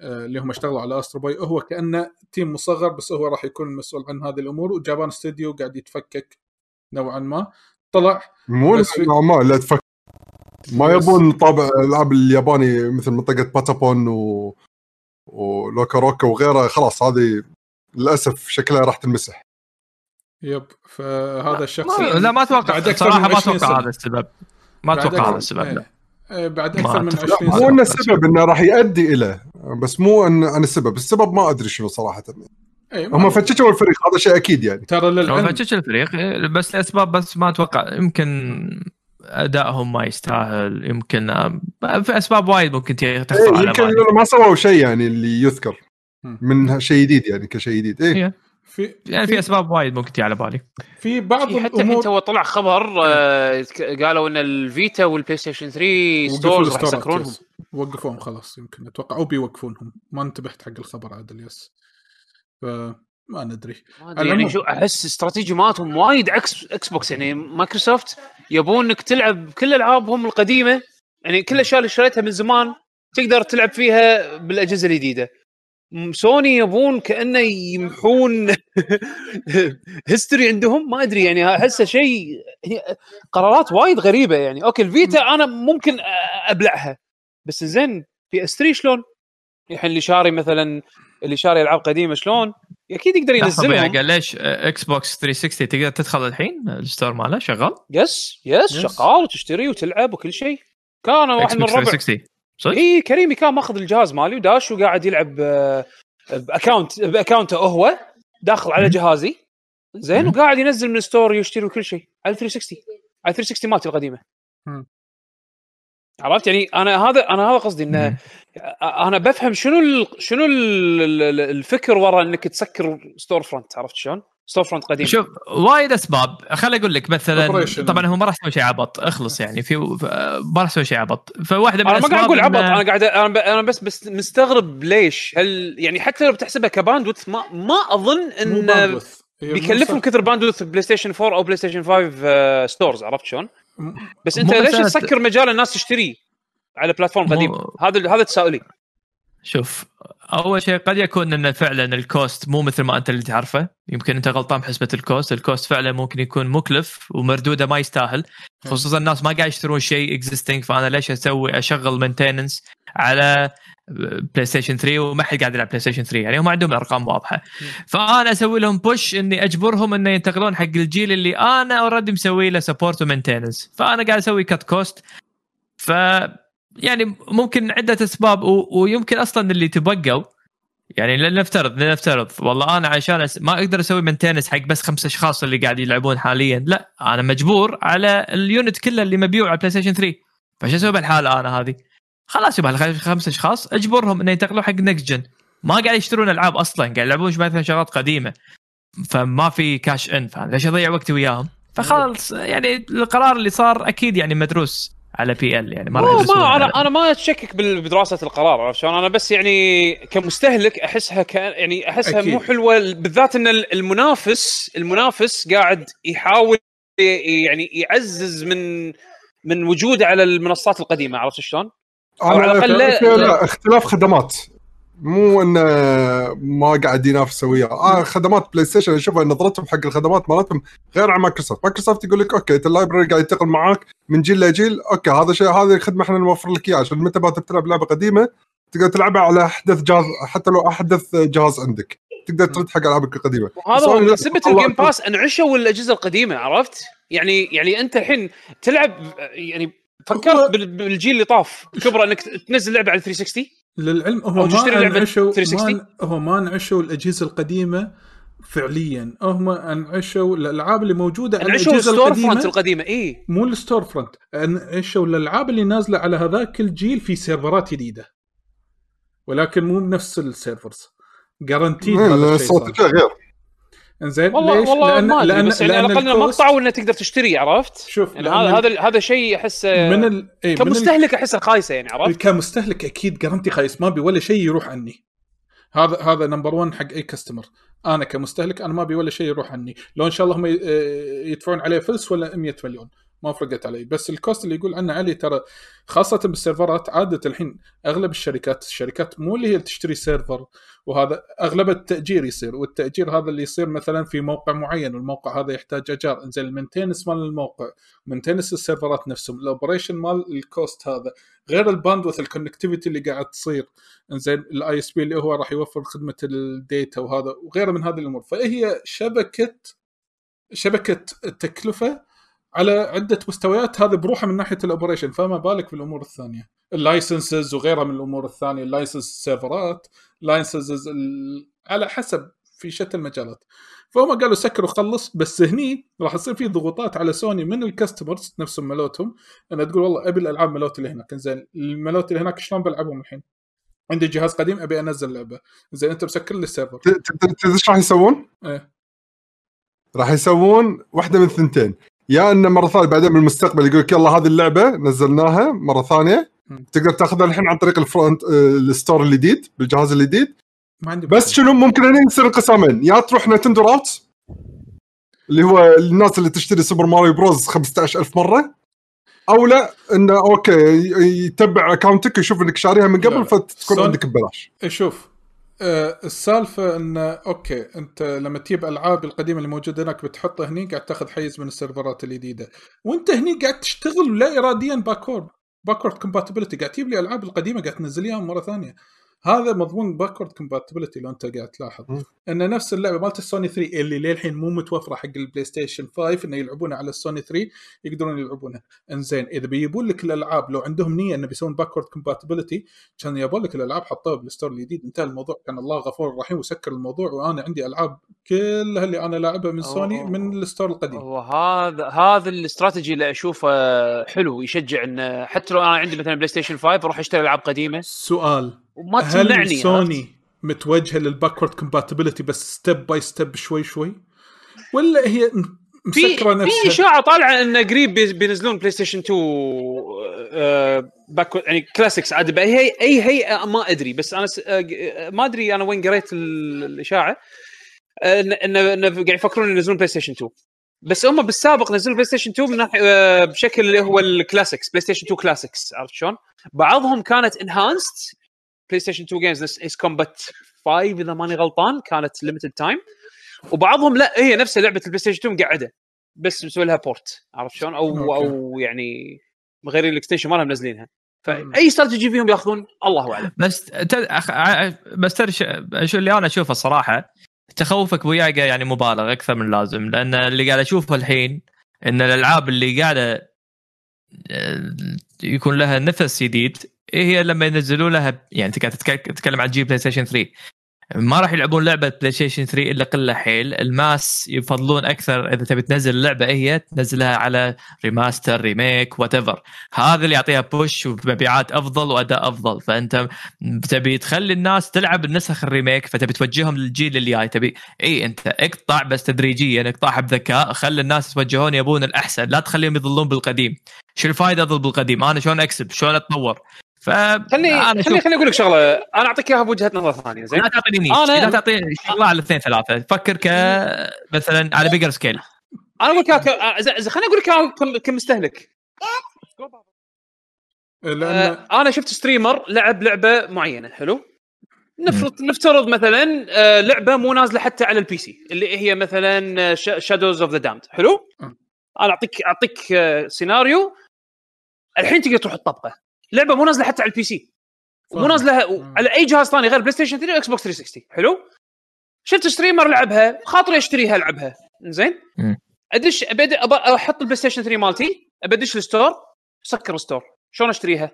اللي هم اشتغلوا على أسترو بوي. هو كأنه تيم مصغر بس هو راح يكون مسؤول عن هذه الأمور. وجابان ستوديو قاعد يتفكك نوعا ما، طلع لا تفكك ما يبون طابع الألعاب الياباني مثل منطقة باتابون ولوكاروكا وغيرها. خلاص هذه للأسف شكلها راح تنمسح. يب فهذا الشخص لا ما أتوقع صراحة، ما أتوقع هذا السبب، ما أتوقع هذا السبب بعد اكثر من 20 سنه. هو السبب انه راح يؤدي اليه بس مو عن السبب ما ادري شنو صراحه. هم فتشوا الفريق هذا شيء اكيد يعني، ترى فتشوا الفريق بس لاسباب، بس ما اتوقع. يمكن ادائهم ما يستاهل، يمكن في اسباب وايد ممكن تخطر على بالي. يمكن ما سووا شيء يعني اللي يذكر من شيء جديد يعني كشيء جديد. ايه في اسباب وايد ممكن تجي على بالي. في بعض حتى الامور تو طلع خبر قالوا ان الفيتا والبلاي ستيشن 3 ستورز راح يسكرونهم، وقفوهم خلاص. يمكن اتوقعوا بيوقفونهم، ما انتبهت حق الخبر عدل. يس فما ندري يعني شو احس استراتيجي مالتهم وايد عكس اكس بوكس. يعني مايكروسوفت يبون انك تلعب كل العابهم القديمه، يعني كل الاشياء اللي شريتها من زمان تقدر تلعب فيها بالاجهزه الجديده. سوني يبون كأنه يمحون هيستوري عندهم. ما أدري يعني أحسه شيء، قرارات وايد غريبة يعني. أوكي الفيتا أنا ممكن أبلعها بس زين في أستري شلون؟ الحين اللي شاري مثلا اللي شاري ألعاب قديمة شلون؟ أكيد يقدر ينزلهم. قال ليش إكس بوكس 360 تقدر تدخل الحين الستور ماله شغال؟ يس شغال وتشتري وتلعب وكل شيء. كان واحد من الربع اي كريمي كان ماخذ الجهاز مالي وداش وقاعد يلعب باكاونته هو داخل على جهازي زين وقاعد ينزل من ستور يشتري كل شيء على 360 مالتي القديمه. عرفت يعني انا هذا قصدي ان انا بفهم شنو الفكر وراء انك تسكر ستور فرونت. عرفت شلون ستور فرونت قديم؟ شوف وايد اسباب. خلي اقول لك مثلا طبعا هو ما راح يسوي شيء عبط، اخلص يعني في ما راح يسوي شيء عبط. فواحده من الاسباب انا ما قاعد اقول عبط، انا قاعد انا بس مستغرب ليش هل يعني حتى لو بتحسبها كباندوث ما اظن ان بيكلفهم كثر باندوث بلاي ستيشن 4 او بلاي ستيشن 5 ستورز. عرفت شلون؟ بس انت ليش تسكر مجال الناس تشتري على بلاتفورم قديم؟ هذا تساؤلي. شوف اول شيء قد يكون ان فعلا الكوست مو مثل ما انت اللي تعرفه. يمكن انت غلطان بحسبه الكوست فعلا ممكن يكون مكلف ومردوده ما يستاهل، خصوصا الناس ما قاعد يشترون شيء اكزيستينج. فانا ليش اسوي اشغل مينتيننس على بلاي ستيشن 3 وما حد قاعد يلعب بلاي ستيشن 3؟ يعني هم عندهم ارقام واضحه. فانا اسوي لهم بوش اني اجبرهم ان ينتقلون حق الجيل اللي انا اوريدي مسوي له سبورت ومينتيننس. فانا قاعد اسوي كات كوست. ف يعني ممكن عدة أسباب ويمكن أصلاً اللي تبقوا يعني لنفترض والله أنا عشان ما أقدر أسوي مينتيننس حق بس 5 أشخاص اللي قاعد يلعبون حالياً، لا أنا مجبور على اليونت كله اللي مبيوع على بلاي ستيشن 3. فش أسوي بالحالة أنا هذه؟ خلاص يبقى 5 أشخاص أجبرهم إن ينتقلوا حق نكست جن. ما قاعد يشترون ألعاب أصلاً، قاعد يلعبون مثلاً شغلات قديمة، فما في كاش إن. فليش أضيع وقتي وياهم؟ فخلاص يعني القرار اللي صار أكيد يعني مدروس على بي ال. يعني ما انا ما اتشكك بدراسه القرار عشان انا بس يعني كمستهلك احسها يعني احسها مو حلوه، بالذات ان المنافس قاعد يحاول يعني يعزز من وجوده على المنصات القديمه. عرفت شلون؟ على الاقل اختلاف خدمات مو انه ما قاعد ينافس وياه. خدمات بلاي ستيشن اشوفها نظرتهم حق الخدمات مالتهم غير عن مايكروسوفت. مايكروسوفت يقول لك اوكي اللايبرري قاعد ينتقل معاك من جيل لجيل، اوكي هذا شيء، هذه الخدمه احنا نوفر لك اياها عشان متى ما تلعب لعبه قديمه تقدر تلعبها على احدث جهاز، حتى لو احدث جهاز عندك تقدر ترد حق العابك القديمه. هذا سبه الجيم باس ان عشوا الاجهزه القديمه، عرفت يعني؟ يعني انت الحين تلعب، يعني فكرت بالجيل اللي طاف كبره انك تنزل لعبه على 360. للعلم هو ما انعشوا، الأجهزة القديمة فعليا، هم انعشوا الألعاب اللي موجودة على الأجهزة القديمة إيه؟ مو الستور فرونت، انعشوا الألعاب اللي نازلة على هذاك الجيل في سيرفرات جديدة، ولكن مو بنفس السيرفرز جارانتيد. هذا الشيء غير انزين. ليش؟ لأن بس يعني على الأقل مقطع وإنه تقدر تشتري، عرفت؟ شوف يعني هذا شيء أحس كمستهلك، أحس خايسة يعني، عرفت؟ كمستهلك أكيد قرنتي خايس، ما بي ولا شيء يروح عني. هذا نمبر 1 حق أي كاستمر. أنا كمستهلك أنا ما بي ولا شيء يروح عني، لو إن شاء الله هم يدفعون عليه فلس ولا 100 مليون ما فرقت علي، بس الكوست اللي يقول عنه علي ترى خاصة بالسيرفرات عادة الحين أغلب الشركات مو اللي هي تشتري سيرفر، وهذا أغلب التأجير يصير، والتأجير هذا اللي يصير مثلا في موقع معين، والموقع هذا يحتاج أجار، انزل المينتينس مال الموقع، مينتينس السيرفرات نفسهم، الأوبريشن مال الكوست، هذا غير الباندوث الكونكتيفيتي اللي قاعد تصير، انزل الاي اس بي اللي هو راح يوفر خدمة الديتا وهذا وغيره من هذه الأمور. فهي شبكة التكلفة على عدة مستويات، هذا بروحه من ناحية الأوبريشن، فما بالك في الأمور الثانية، اللايسنسز وغيرها من الأمور الثانية، اللايسنس السيرفرات، اللايسنسز على حسب في شتى المجالات. فهم قالوا سكر وخلص، بس هني راح يصير في ضغوطات على سوني من الكاستمرز نفسهم ملوتهم، أنا تقول والله أبي الألعاب ملوت اللي هناك، إنزين الملوت اللي هناك شلون بلعبهم الحين؟ عندي جهاز قديم أبي أنزل لعبة، إنزين أنت مسكر لي السيرفر. إيش راح يسوون؟ راح يسوون واحدة من ثنتين، يا أن مرة ثانية بعدين بالمستقبل يقولك يلا هذه اللعبة نزلناها مرة ثانية تقدر تأخذها الحين عن طريق الفرونت الستور الجديد بالجهاز الجديد، بس شنو ممكن هنا يصير قسمين، يا تروح نتندو راوت اللي هو الناس اللي تشتري سوبر ماريو بروز 15,000 مرة، أو لا إنه أوكي يتبع أكاونتك يشوف إنك شاريها من قبل فتكون عندك ببلاش. شوف السالفة إن أوكي أنت لما تجيب ألعاب القديمة اللي موجودة هناك بتحطها هني، قاعد تأخذ حيز من السيرفرات الجديدة، وأنت هني قاعد تشتغل لا إراديا باكورد كومباتيبلتي، قاعد تجيب لي ألعاب القديمة قاعد تنزليها مرة ثانية، هذا مضمون باكورد كومباتيبلتي. لو أنت قاعد تلاحظ إن نفس اللعبة مالت السوني 3 اللي للحين مو متوفرة حق البلاي ستيشن 5 إنه يلعبونها على السوني 3 يقدرون يلعبونها، إنزين إذا بيجيبون لك الألعاب لو عندهم نية إنه بيسوون باكورد كومباتيبلتي كان يجيبون لك الألعاب حطوها بالستور الجديد، انتهى الموضوع، كان الله غفور رحيم وسكر الموضوع. وأنا عندي ألعاب كلها اللي أنا لاعبها من سوني من الستور القديم، وهذا الاستراتيجي اللي أشوفه حلو يشجع، إن حتى لو أنا عندي مثلا بلاي ستيشن 5 أروح أشتري ألعاب قديمة. سؤال، هل سوني متوجهة للباكورد كومباتيبلتي بس ستيب باي ستيب شوي شوي، ولا هي مسكرة نفسها؟ في إشاعة طالعة إن قريب بينزلون بلاي ستيشن 2 باكورد يعني كلاسيكس عاد أي هيئة ما أدري، بس أنا ما أدري أنا وين قريت الإشاعة إن قاعد يفكرون ينزلون بلاي ستيشن 2، بس هم بالسابق نزلوا بلاي ستيشن 2 من بشكل اللي هو الكلاسيكس، بلاي ستيشن 2 كلاسيكس، عرفت شلون؟ بعضهم كانت انهانسد بلاي ستيشن 2 جيمز، اس كومبات 5 اذا ماني غلطان كانت ليميتد تايم، وبعضهم لا هي نفس لعبه البلاي ستيشن 2 مقعده بس مسوي لها بورت، عرفت شلون؟ او يعني غير الاكستنشن مالها منزلينها، فاي استراتيجي فيهم ياخذون الله اعلم. بس شو اللي انا اشوفه الصراحه، تخوفك وياي يعني مبالغ اكثر من لازم، لان اللي قاعد اشوفه الحين ان الالعاب اللي قاعده يكون لها نفس جديد هي لما ينزلوا لها، يعني قاعد تتكلم عن جي بلاي ستيشن 3، ما راح يلعبون لعبه بلاي ستيشن 3 الا قله حيل، الماس يفضلون اكثر اذا تبي تنزل لعبه هي تنزلها على ريماستر ريميك وات ايفر، هذا اللي يعطيها بوش ومبيعات افضل واداء افضل، فانت تبي تخلي الناس تلعب النسخ الريميك، فتبي توجههم للجيل اللي جاي، تبي انت اقطع بس تدريجيا، اقطعها بذكاء، خلي الناس يتوجهون يبون الاحسن، لا تخليهم يضلون بالقديم، شو الفائده اضل بالقديم؟ انا شلون اكسب؟ شلون اتطور؟ خليني اقول لك شغله، انا اعطيك اياها بوجهه نظر ثانيه، زين؟ لا تعطيني لا تعطيني شغله على الاثنين ثلاثه، فكر مثلا على بيجر سكيل. انا اقول لك خليني اقول لك كمستهلك، لان انا شفت ستريمر لعب لعبه معينه، حلو، نفترض مثلا لعبه مو نازله حتى على البي سي اللي هي مثلا شادوز اوف ذا دامد. حلو انا اعطيك سيناريو الحين تقدر تروح الطبقه، لعبه مو نازله حتى على البي سي مو نازله على اي جهاز ثاني غير بلاي ستيشن 3 واكس بوكس 360. حلو شفت ستريمر لعبها خاطري اشتريها العبها، زين ادش احط البلاي ستيشن 3 مالتي ابدش الستور سكر الستور شلون اشتريها؟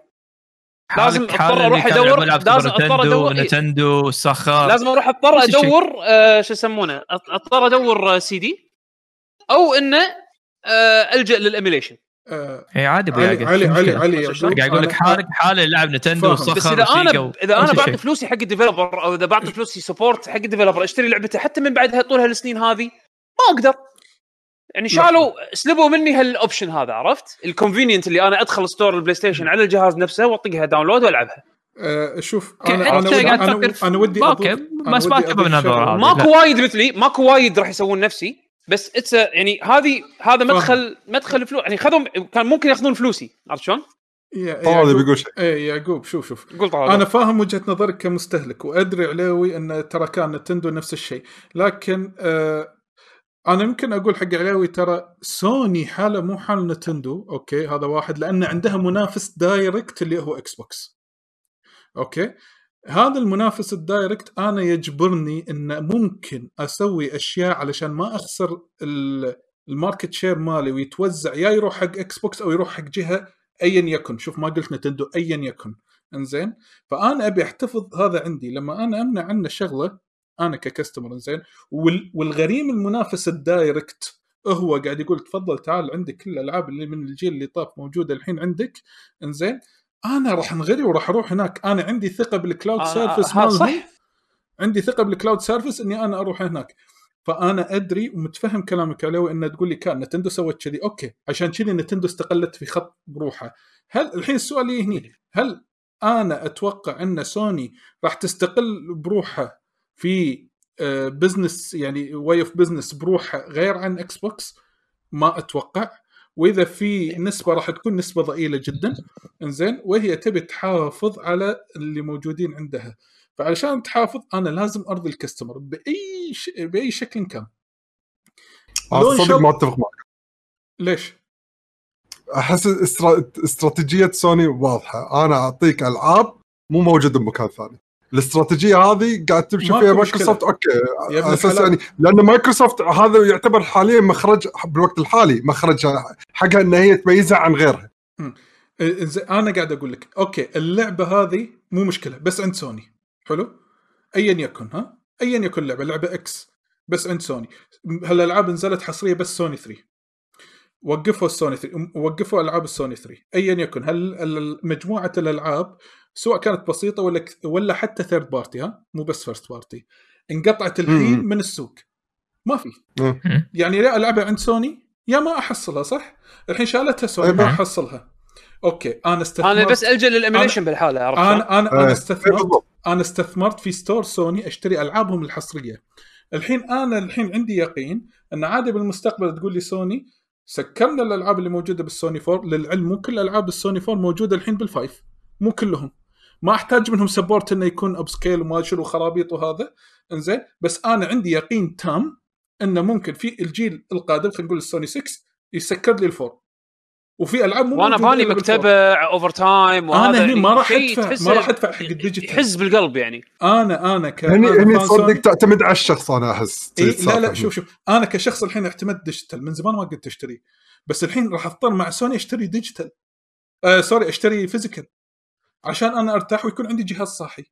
لازم اضطر اروح ادور، لازم اضطر ادور نتندو الصخره، لازم اروح اضطر ادور شو يسمونه اضطر ادور سي دي او انه الجا للاميليشن. اي عادي علي قاعد اقول لك حاله لعب نتندو الصخره. اذا انا بعطي فلوسي حق الديفلوبر او اذا بعطي فلوسي سبورت حق الديفلوبر اشتري لعبته حتى من بعد طول هالسنين هذه ما اقدر، يعني شالوا سلبوا مني هالاوبشن هذا، عرفت الكونفينينت اللي انا ادخل ستور البلاي ستيشن على الجهاز نفسه واطقها داونلود والعبها. شوف انا ودي بس ماكو وايد مثلي، ماكو وايد راح يسوون نفسي، بس يعني هذا مدخل فلوس، يعني خذوا كان ممكن ياخذون فلوسي، عرفت شلون؟ طالب بيقول شيء. اي يعقوب شوف انا فاهم وجهة نظرك كمستهلك وادري علاوي ان ترى كان نتندو نفس الشيء، لكن انا يمكن اقول حق علاوي ترى سوني حاله مو حال نتندو. اوكي هذا واحد، لان عندها منافس دايركت اللي هو اكس بوكس. اوكي هذا المنافس الدايركت انا يجبرني ان ممكن اسوي اشياء علشان ما اخسر الماركت شير مالي ويتوزع يا يروح حق اكس بوكس او يروح حق جهه ايا يكن. شوف ما قلت نتندو ايا يكن، انزين فانا ابي احتفظ هذا عندي لما انا امنع عنه شغله انا ككاستمر، انزين والغريم المنافس الدايركت هو قاعد يقول تفضل تعال عندك كل الالعاب اللي من الجيل اللي طاف موجوده الحين عندك، انزين انا راح انغري وراح اروح هناك. انا عندي ثقه بالكلاود سيرفيس مالهم، عندي ثقه بالكلاود سيرفيس اني انا اروح هناك. فانا ادري ومتفهم كلامك علوي انه تقول لي كان نتندو سوت كذي، اوكي عشان كذي نتندو استقلت في خط بروحها. هل الحين السؤال لي هنا، هل انا اتوقع ان سوني راح تستقل بروحها في بزنس يعني واي اوف بزنس بروحها غير عن اكس بوكس؟ ما اتوقع، واذا في نسبه راح تكون نسبه ضئيله جدا، انزين وهي تبي تحافظ على اللي موجودين عندها. فعشان تحافظ انا لازم ارضي الكاستمر باي شكل كان. صدق ما اتفق معك. ليش؟ احس استراتيجيه سوني واضحه، انا اعطيك العاب مو موجوده بمكان ثاني. الاستراتيجيه هذه قاعد تمشي فيها مايكروسوفت. اوكي اساس يعني لان مايكروسوفت هذا يعتبر حاليا مخرج بالوقت الحالي مخرج حقها ان هي تميزها عن غيرها. انا قاعد اقول لك اوكي اللعبه هذه مو مشكله بس عند سوني، حلو ايا يكن، ها ايا يكن لعبه اكس بس عند سوني. هالالعاب نزلت حصريه بس سوني 3، وقفوا السوني 3، وقفوا العاب السوني 3 ايا يكن. هل مجموعه الالعاب سواء كانت بسيطه ولا حتى ثيرد بارتي، ها مو بس فيرست بارتي، انقطعت الحين من السوق ما في. يعني لا العبها عند سوني يا ما احصلها، صح الحين شالتها سوني ما احصلها. اوكي انا استثمرت، انا بس الجل للاميليشن بالحاله، عرفت انا استثمرت في ستور سوني اشتري العابهم الحصريه. الحين عندي يقين ان عادي بالمستقبل تقول لي سوني سكرنا الالعاب اللي موجوده بالسوني 4. للعلم مو كل العاب السوني 4 موجوده الحين بالفايف، مو كلهم، ما احتاج منهم سبورت انه يكون اب سكيل وماشر وخرابيط وهذا، انزين بس انا عندي يقين تام انه ممكن في الجيل القادم خلينا نقول السوني 6 يسكر لي الفور، وفي العاب مو وانا فاني مكتبه اوفر تايم وهذا انا ما راح ادفع حق الديجيتال، يحز بالقلب. يعني انا يعني صدق تعتمد على الشخص. انا احس لا شوف انا كشخص الحين اعتمد ديجيتال من زمان ما قلت اشتري، بس الحين راح اضطر مع سوني اشتري ديجيتال اشتري فيزيكال عشان انا ارتاح ويكون عندي جهاز صاحي.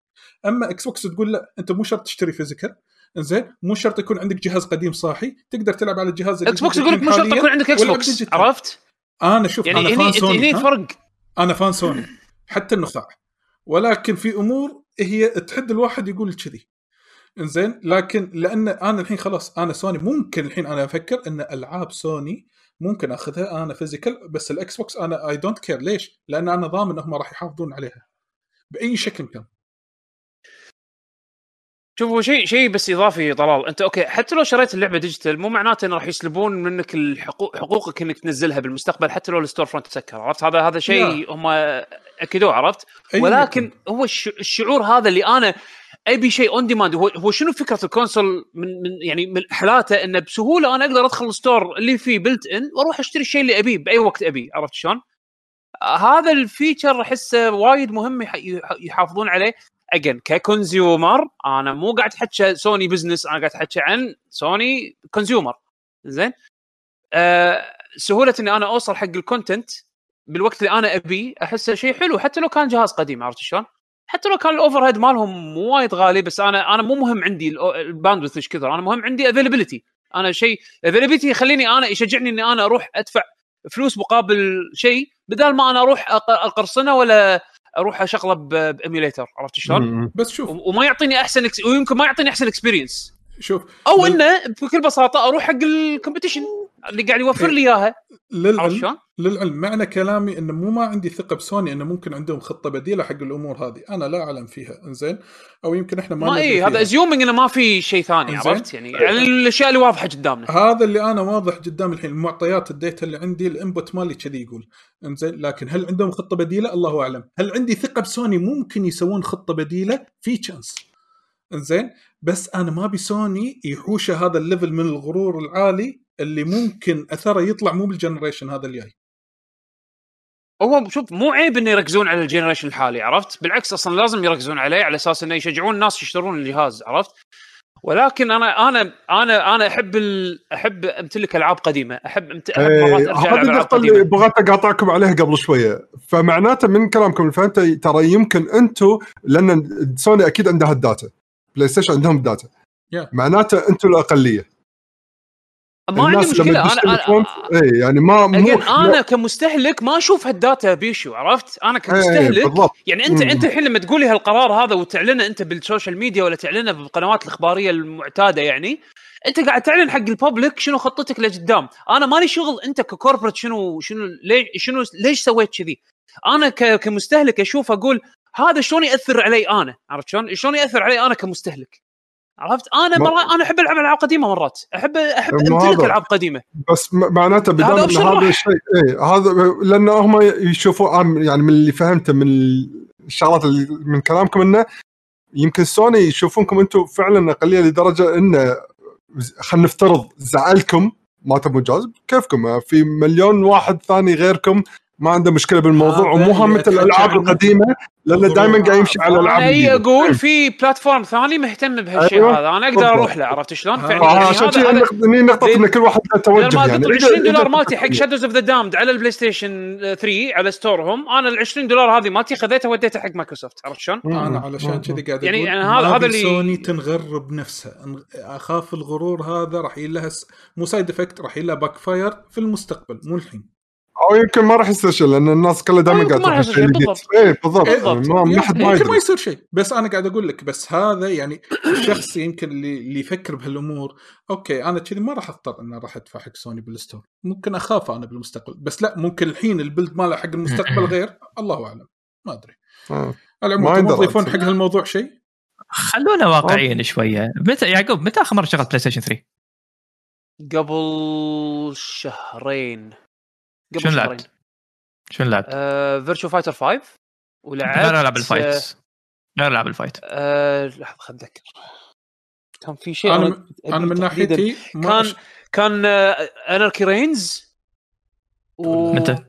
اما اكس بوكس تقول لا انت مو شرط تشتري فيزيكال، انزين مو شرط يكون عندك جهاز قديم صاحي تقدر تلعب على الجهاز اكس بوكس، يقول لك مو شرط يكون عندك اكس بوكس، عرفت؟ انا شوف يعني انا فان سوني، انا فان سوني حتى النخاع، ولكن في امور هي تحد الواحد يقول كذي، انزين لكن لان انا الحين خلاص انا سوني ممكن الحين انا افكر ان العاب سوني ممكن اخذها انا فيزيكال، بس الاكس بوكس انا اي دونت كير. ليش؟ لان انا ضامن انهم راح يحافظون عليها باي شكل كان. شوفوا شيء بس اضافي طلال، انت اوكي حتى لو شريت اللعبه ديجيتال مو معناته انه راح يسلبون منك حقوقك انك تنزلها بالمستقبل حتى لو الستور فرونت تسكر، عرفت؟ هذا شيء هم اكيدوه، عرفت؟ ولكن هو الشعور هذا اللي انا ابي شيء اون ديماند. هو شنو فكره الكونسول من يعني من حالاته انه بسهوله انا اقدر ادخل الستور اللي فيه بلت ان واروح اشتري الشيء اللي ابيه باي وقت ابي. عرفت شلون؟ هذا الفيتشر احسه وايد مهم يحافظون عليه. اجين ككونسيومر انا مو قاعد احكي سوني بزنس، انا قاعد احكي عن سوني كونسيومر. زين سهوله اني انا اوصل حق الكونتنت بالوقت اللي انا ابي احسه شيء حلو حتى لو كان جهاز قديم. عرفت شلون؟ حتى لو كان الاوفر هيد مالهم مو وايد غالي، بس انا مو مهم عندي الباندوث ايش كثر، انا مهم عندي افيلابيلتي. انا شيء افيلابيلتي يخليني انا يشجعني اني انا اروح ادفع فلوس مقابل شيء بدل ما انا اروح اقرصنه ولا اروح اشغله بإيميليتر. عرفت شلون؟ بس شوف وما يعطيني احسن ويمكن ما يعطيني احسن اكسبيرينس. شوف او انه بكل بساطه اروح حق الكومبيتيشن اللي قاعد يوفر لي اياها. للعلم معنى كلامي انه مو ما عندي ثقه بسوني انه ممكن عندهم خطه بديله حق الامور هذه، انا لا اعلم فيها. انزين او يمكن احنا ما ايه هذا ازيومينج انه ما في شيء ثاني. عرفت يعني الاشياء اللي واضحه قدامنا، هذا اللي انا واضح قدام الحين، المعطيات الداتا اللي عندي الانبوت مالي كذي يقول. انزين لكن هل عندهم خطه بديله؟ الله اعلم. هل عندي ثقه بسوني ممكن يسوون خطه بديله؟ في تشانس. انزين بس انا ما بسوني يحوشه هذا الليفل من الغرور العالي اللي ممكن اثره يطلع مو بالجنريشن هذا الجاي. هو شوف مو عيب ان يركزون على الجنريشن الحالي، عرفت؟ بالعكس اصلا لازم يركزون عليه على اساس انه يشجعون الناس يشترون الجهاز، عرفت؟ ولكن انا احب امتلك العاب قديمه، احب مرات ارجع العاب قديمه. بغيت اقاطعكم عليه قبل شويه، فمعناته من كلامكم فانت ترى يمكن انتم لان سوني اكيد عندها الداتا، بلاي ستيشن عندهم الداتا، معناته انتم الاقليه. ما عندي مشكله انا اي يعني ما انا كمستهلك ما اشوف هالداتا بيشو. عرفت؟ انا كمستهلك يعني انت الحين لما تقولي هالقرار هذا وتعلنه انت بالسوشيال ميديا ولا تعلنه بالقنوات الاخباريه المعتاده، يعني انت قاعد تعلن حق الببليك شنو خطتك لقدام. انا مالي شغل انت ككوربريت شنو ليش سويت كذي. انا كمستهلك اشوف اقول هذا شلون ياثر علي انا. عرفت شلون ياثر علي انا كمستهلك؟ عرفت؟ انا احب العب العاب قديمه، مرات احب امتلك العاب قديمه، بس معناته بدون هذا الشيء هذا لانه هم يشوفوا يعني من اللي فهمته من الشغلات اللي من كلامكم انه يمكن سوني يشوفونكم انتم فعلا اقليه لدرجه انه خلينا نفترض زعلكم ما تبون جاز كيفكم، في مليون واحد ثاني غيركم ما عنده مشكله بالموضوع ومو همته الالعاب القديمه لانه دائما قاعد يمشي على الالعاب الجديده. اي اقول في بلاتفورم ثاني مهتم بهالشيء هذا انا اقدر اروح له. عرفت شلون؟ فعلا نقطه ان كل واحد له توجه. يعني $20 مالتي حق شادوز اوف ذا دامد على البلاي ستيشن 3 على ستورهم، انا $20 هذه مالتي خذيتها وديتها حق مايكروسوفت. عرفت شلون؟ انا علشان كذي قاعد اقول يعني هذا اللي سوني تنغرب نفسها، اخاف الغرور هذا راح يلها مو سايد افكت، راح يلها باك فاير في المستقبل مو الحين، او يمكن ما راح يصير شيء لان الناس كلها دائما قاعده تشتري. بالضبط ما حد ما يصير شيء. بس انا قاعد اقول لك بس هذا يعني الشخص يمكن اللي يفكر بهالامور اوكي انا كذي ما راح اضطر ان راح ادفع حق سوني بالستور، ممكن اخاف انا بالمستقبل، بس لا ممكن الحين البلد ماله حق المستقبل غير، الله اعلم ما ادري. العموم تضيفون حق هالموضوع شيء؟ خلونا واقعيين شويه. متى يعقوب متى اخر مره شغلت بلاي ستيشن 3؟ قبل شهرين. شنو لعبت؟ فيرتشو فايتر 5 ولعبت. لا العب الفايتس، لا العب الفايت. لحظه خل اتذكر كان في شيء انا من ناحيتي كان اناركي رينز متى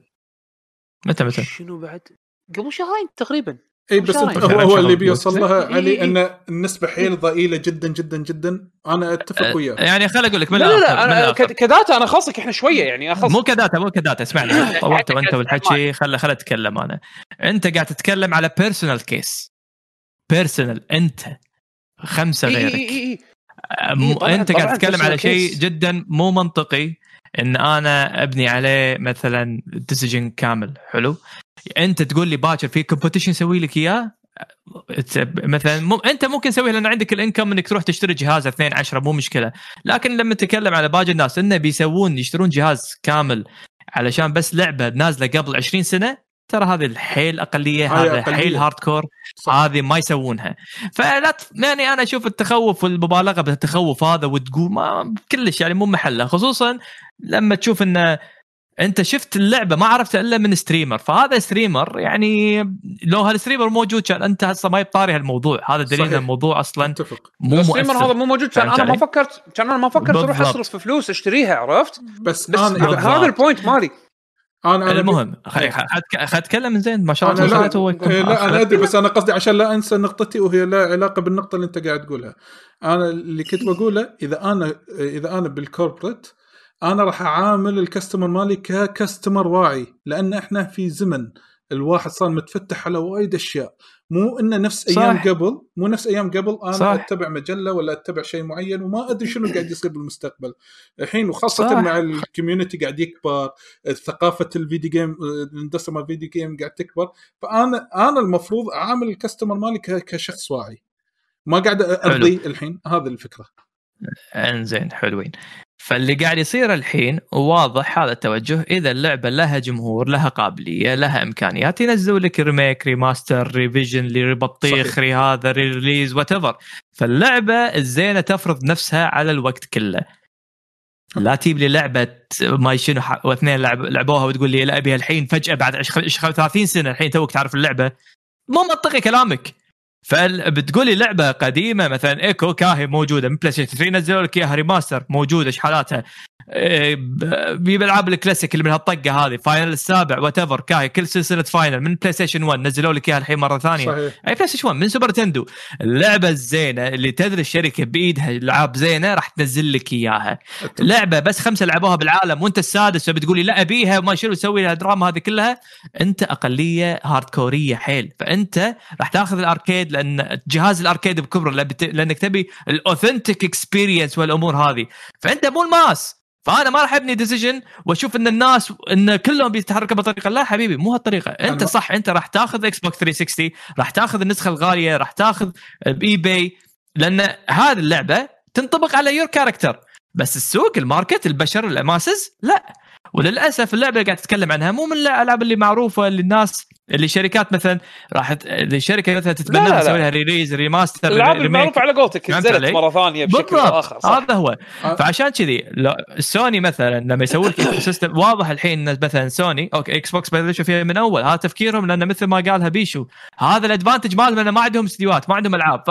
شنو بعد قبل شهرين تقريبا. اي بس هو اللي بيوصل لها علي ان النسبه حيل ضئيله جدا جدا جدا. انا اتفق وياك يعني خل اقول لك من لا كداتا انا خاصك احنا شويه يعني اخص مو كداتا اسمعني طولت وانت والحكي خل اتكلم انا. انت قاعد تتكلم على بيرسونال كيس، بيرسونال انت خمسه غيرك. انت قاعد تتكلم على شيء جدا مو منطقي ان انا ابني عليه مثلا ديسيجن كامل. حلو انت تقول لي باكر في كومبيتيشن سوي لك اياه مثلا انت ممكن تسويه لان عندك الانكم انك تروح تشتري جهاز 2 10 مو مشكله، لكن لما تتكلم على باقي الناس انه بيسوون يشترون جهاز كامل علشان بس لعبه نازله قبل 20 سنه، ترى هذه الحيل اقليه، هذا حيل هاردكور، هذه ما يسوونها. فلا يعني انا اشوف التخوف والمبالغه بالتخوف هذا وتقول ما كلش يعني مو محله، خصوصا لما تشوف انه انت شفت اللعبه ما عرفت الا من ستريمر، فهذا ستريمر يعني لو هالستريمر موجود كان انت هسه ما يطاري هالموضوع هذا، دليل ان الموضوع اصلا مو الستريمر هذا مو موجود. كان انا ما فكرت، كان انا ما فكرت اروح اصرف في فلوس اشتريها، عرفت؟ بس هذا البوينت مالي انا. المهم اتكلم من زين ما شاء الله. لا انا ادري، بس انا قصدي عشان لا انسى نقطتي وهي لا علاقه بالنقطه اللي انت قاعد تقولها. انا اللي كنت بقوله اذا انا بالكوربريت انا راح اعامل الكاستمر مالي ككاستمر واعي، لان احنا في زمن الواحد صار متفتح على وايد اشياء، مو انه نفس ايام قبل، انا صح. اتبع مجله ولا اتبع شيء معين وما ادري شنو قاعد يصير بالمستقبل الحين، وخاصه صح. مع الكوميونتي قاعد يكبر، ثقافه الفيديو جيم اندستري الفيديو جيم قاعد تكبر، فانا المفروض اعامل الكاستمر مالي كشخص واعي، ما قاعد ارضي الحين. هذا الفكره. انزين حلوين. فاللي قاعد يصير الحين واضح هذا التوجه، إذا اللعبة لها جمهور، لها قابلية، لها إمكانيات، ينزلوا لك ريميك، ريماستر، ريفيجن، لربطيخ، هذا ريليز whatever. فاللعبة الزينة تفرض نفسها على الوقت كله. لا تجيب لي لعبة ما يشنو واثنين لعبوها وتقول لي لا أبيها الحين فجأة بعد 30 سنة الحين توك تعرف اللعبة، مو منطقي كلامك. فبتقولي لعبة قديمة مثلا إيكو كاهي موجودة من بلايستيشن 3 نزلوا لك إياها ريماستر موجودة شحالاتها، بيلعب الكلاسيك اللي من هالطقة هذه، فاينل السابع واتفر كاهي كل سلسلة فاينل من بلايستيشن 1 نزلوا لك إياها الحين مرة ثانية. صحيح. أي بلايستيشن 1 من سوبر تندو. اللعبة الزينة اللي تدري الشركة بإيدها لعب زينة راح تنزل لك إياها. لعبة بس 5 لعبوها بالعالم وأنت السادس فبتقولي لا أبيها وما شنو تسوي لها دراما هذه كلها. أنت أقلية هاردكورية حيل، فأنت راح تأخذ الأركيد لأن جهاز الأركيد بكبره، لأنك تبي الأوثنتيك إكسبيرينس والأمور هذه، فأنت مو الماس. فأنا ما راح أبني ديسيجن وأشوف إن الناس إن كلهم بيتحركوا بطريقة، لا حبيبي مو هالطريقة. أنت صح، أنت راح تأخذ إكس بوكس 360، راح تأخذ النسخة الغالية، راح تأخذ بإي باي، لأن هذه اللعبة تنطبق على يور كاركتر. بس السوق، الماركت، البشر، الأماسز لا. وللأسف اللعبة اللي قاعد تتكلم عنها مو من الألعاب اللي معروفة للناس، اللي شركات مثلا راحت للشركه مثلا تتبنى تسوي لها ريليز، ريماستر، ريميك معروف على قولتك، نزلت مره ثانيه بشكل اخر. هذا هو. فعشان كذي سوني مثلا لما يسوون الايكو سيستم واضح الحين مثلا سوني اوكي اكس بوكس بدلوا فيها من اول، هذا تفكيرهم، لان مثل ما قالها بيشو هذا الادفانتج مالهم انه ما عندهم استديوهات، ما عندهم العاب،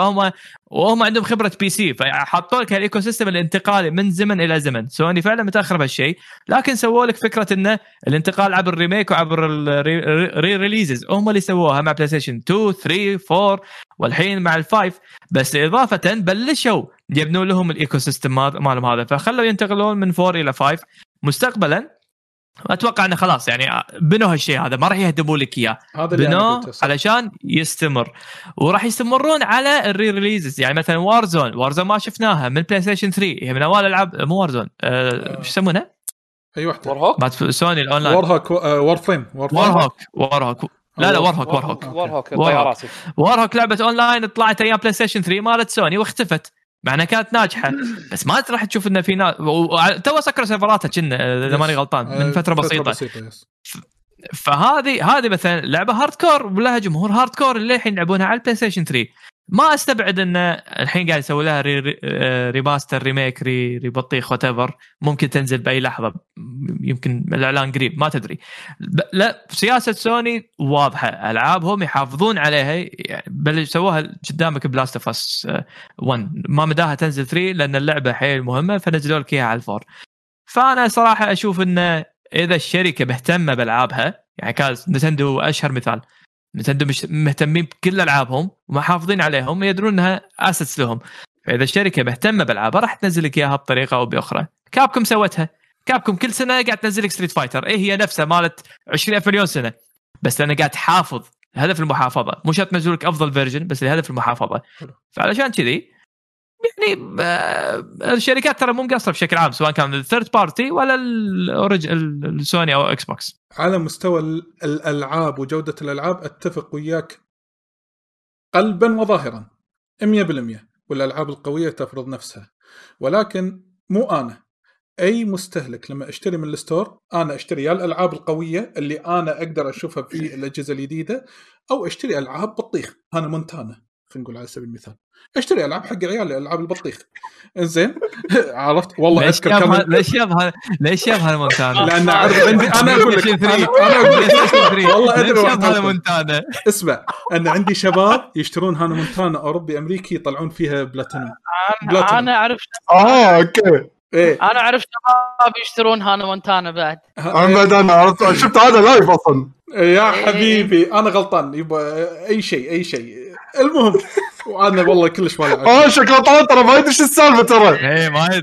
وهم عندهم خبره بي سي، فحطوا لك الايكو سيستم الانتقالي من زمن الى زمن. سوني فعلا متاخر بهالشيء، لكن سووا لك فكره انه الانتقال عبر الريميك وعبر الريليز هم اللي سووها مع بلاي ستيشن 2 3 4 والحين مع الفايف. بس إضافة بلشوا يبنوا لهم الإيكو سيستم مالهم هذا، فخلوا ينتقلون من 4 إلى 5 مستقبلا. أتوقع أنه خلاص يعني بنوا هالشيء هذا، ما راح يهدموا لك إياه، بنوا علشان يستمر، وراح يستمرون على الري ريليزز. يعني مثلا وارزون ما شفناها من بلاي ستيشن 3، هي من أول ألعاب مو وارزون شو يسمونها اي واحده، وارهوك بعد سوني الاونلاين، وارهوك وارهوك لا وارهوك لعبه اونلاين طلعت ايام بلاي ستيشن 3 مالت سوني واختفت، مع انها كانت ناجحه بس ما راح تشوف انه في ناس تو سكروا سيرفراتها اذا ماني غلطان من فتره بسيطه. فهذه مثلا لعبه هاردكور ولها جمهور هاردكور اللي الحين يلعبونها على البلاي ستيشن 3. ما استبعد ان الحين قاعد يسوي لها ريماستر، ريميك، ريبطيخ واتيفر، ممكن تنزل باي لحظه، يمكن الاعلان قريب ما تدري. لا سياسه سوني واضحه، العابهم يحافظون عليها، بل سووها قدامك بلاست اوف اس 1 ما مداها تنزل 3 لان اللعبه حيل مهمه، فنزلوا لك اياها على الفور. فانا صراحه اشوف ان اذا الشركه مهتمه بالعابها، يعني كان نتندو اشهر مثال، نتندو مش مهتمين بكل ألعابهم ومحافظين عليهم، يدرون أنها أسس لهم، فإذا الشركة مهتمة بالعابها راح تنزل لك إياها بطريقة أو بأخرى. كابكم سوتها، كابكم كل سنة قاعد تنزل لك ستريت فايتر، إيه هي نفسها مالت 20,000 مليون سنة، بس لأنها قاعد تحافظ، هدف المحافظة، مو شرط تنزل لك أفضل فيرجن بس لهدف المحافظة. فعلشان كذي يعني الشركات ترى مو مقصرة بشكل عام، سواء كان الثيرد بارتي ولا السوني أو إكس بوكس. على مستوى الألعاب وجودة الألعاب أتفق وياك قلبا وظاهرا 100%، والألعاب القوية تفرض نفسها، ولكن مو أنا أي مستهلك لما أشتري من الستور، أنا أشتري الألعاب القوية اللي أنا أقدر أشوفها في الأجهزة الجديدة، أو أشتري ألعاب بطيخ أنا مونتانا نقول على سبيل المثال اشتري العاب حق عيال العاب البطيخ زين عرفت والله اذكر كم ليش يابها مونتانا لان اعرف عندي انا اقول لك انا والله ادري هذا مونتانا اسمع انا عندي شباب يشترون هانا مونتانا اوروبي امريكي يطلعون فيها بلاتينيوم انا اعرف اوكي إيه؟ انا اعرف شباب يشترون هانا مونتانا بعد انا عرفت شفت هذا لايف اصلا يا حبيبي انا غلطان يبقى اي شيء المهم وانا والله كلش ما اعرف شكلها ترى ما ادري ايش السالفه ترى اي ما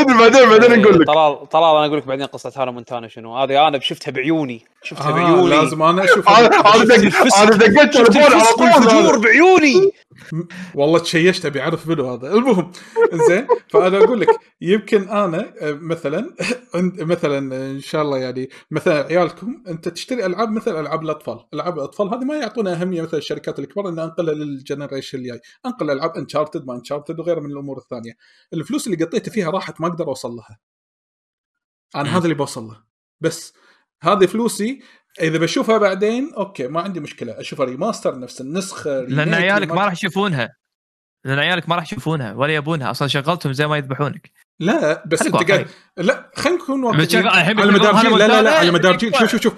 ادري بعدين نقول لك طلال انا اقول لك بعدين قصه هانا مونتانا شنو هذه انا شفتها بعيوني لازم انا اشوفها انا دقيت تليفون على طول الجمهور بعيوني والله تشيشت ابي اعرف منو هذا المهم زين فانا اقول لك يمكن انا مثلا ان شاء الله يعني مثلا عيالكم انت تشتري العاب مثل العاب الاطفال هذه ما يعطونها اهميه مثل الشركات الكبار ان انقلها للجنريشن الجاي انقل العاب انشارتد ما انشارتد وغيره من الامور الثانيه الفلوس اللي قطيت فيها راحت ما اقدر اوصل لها انا هذا اللي بوصل له بس هذه فلوسي اذا بشوفها بعدين اوكي ما عندي مشكله اشوفها ريماستر نفس النسخه لان عيالك ما راح يشوفونها ولا يبونها اصلا شغلتهم زي ما يذبحونك لا بس انت قاعد لا خلينا نكون واقعيين على مدار جيل لا على مدار جيل شوف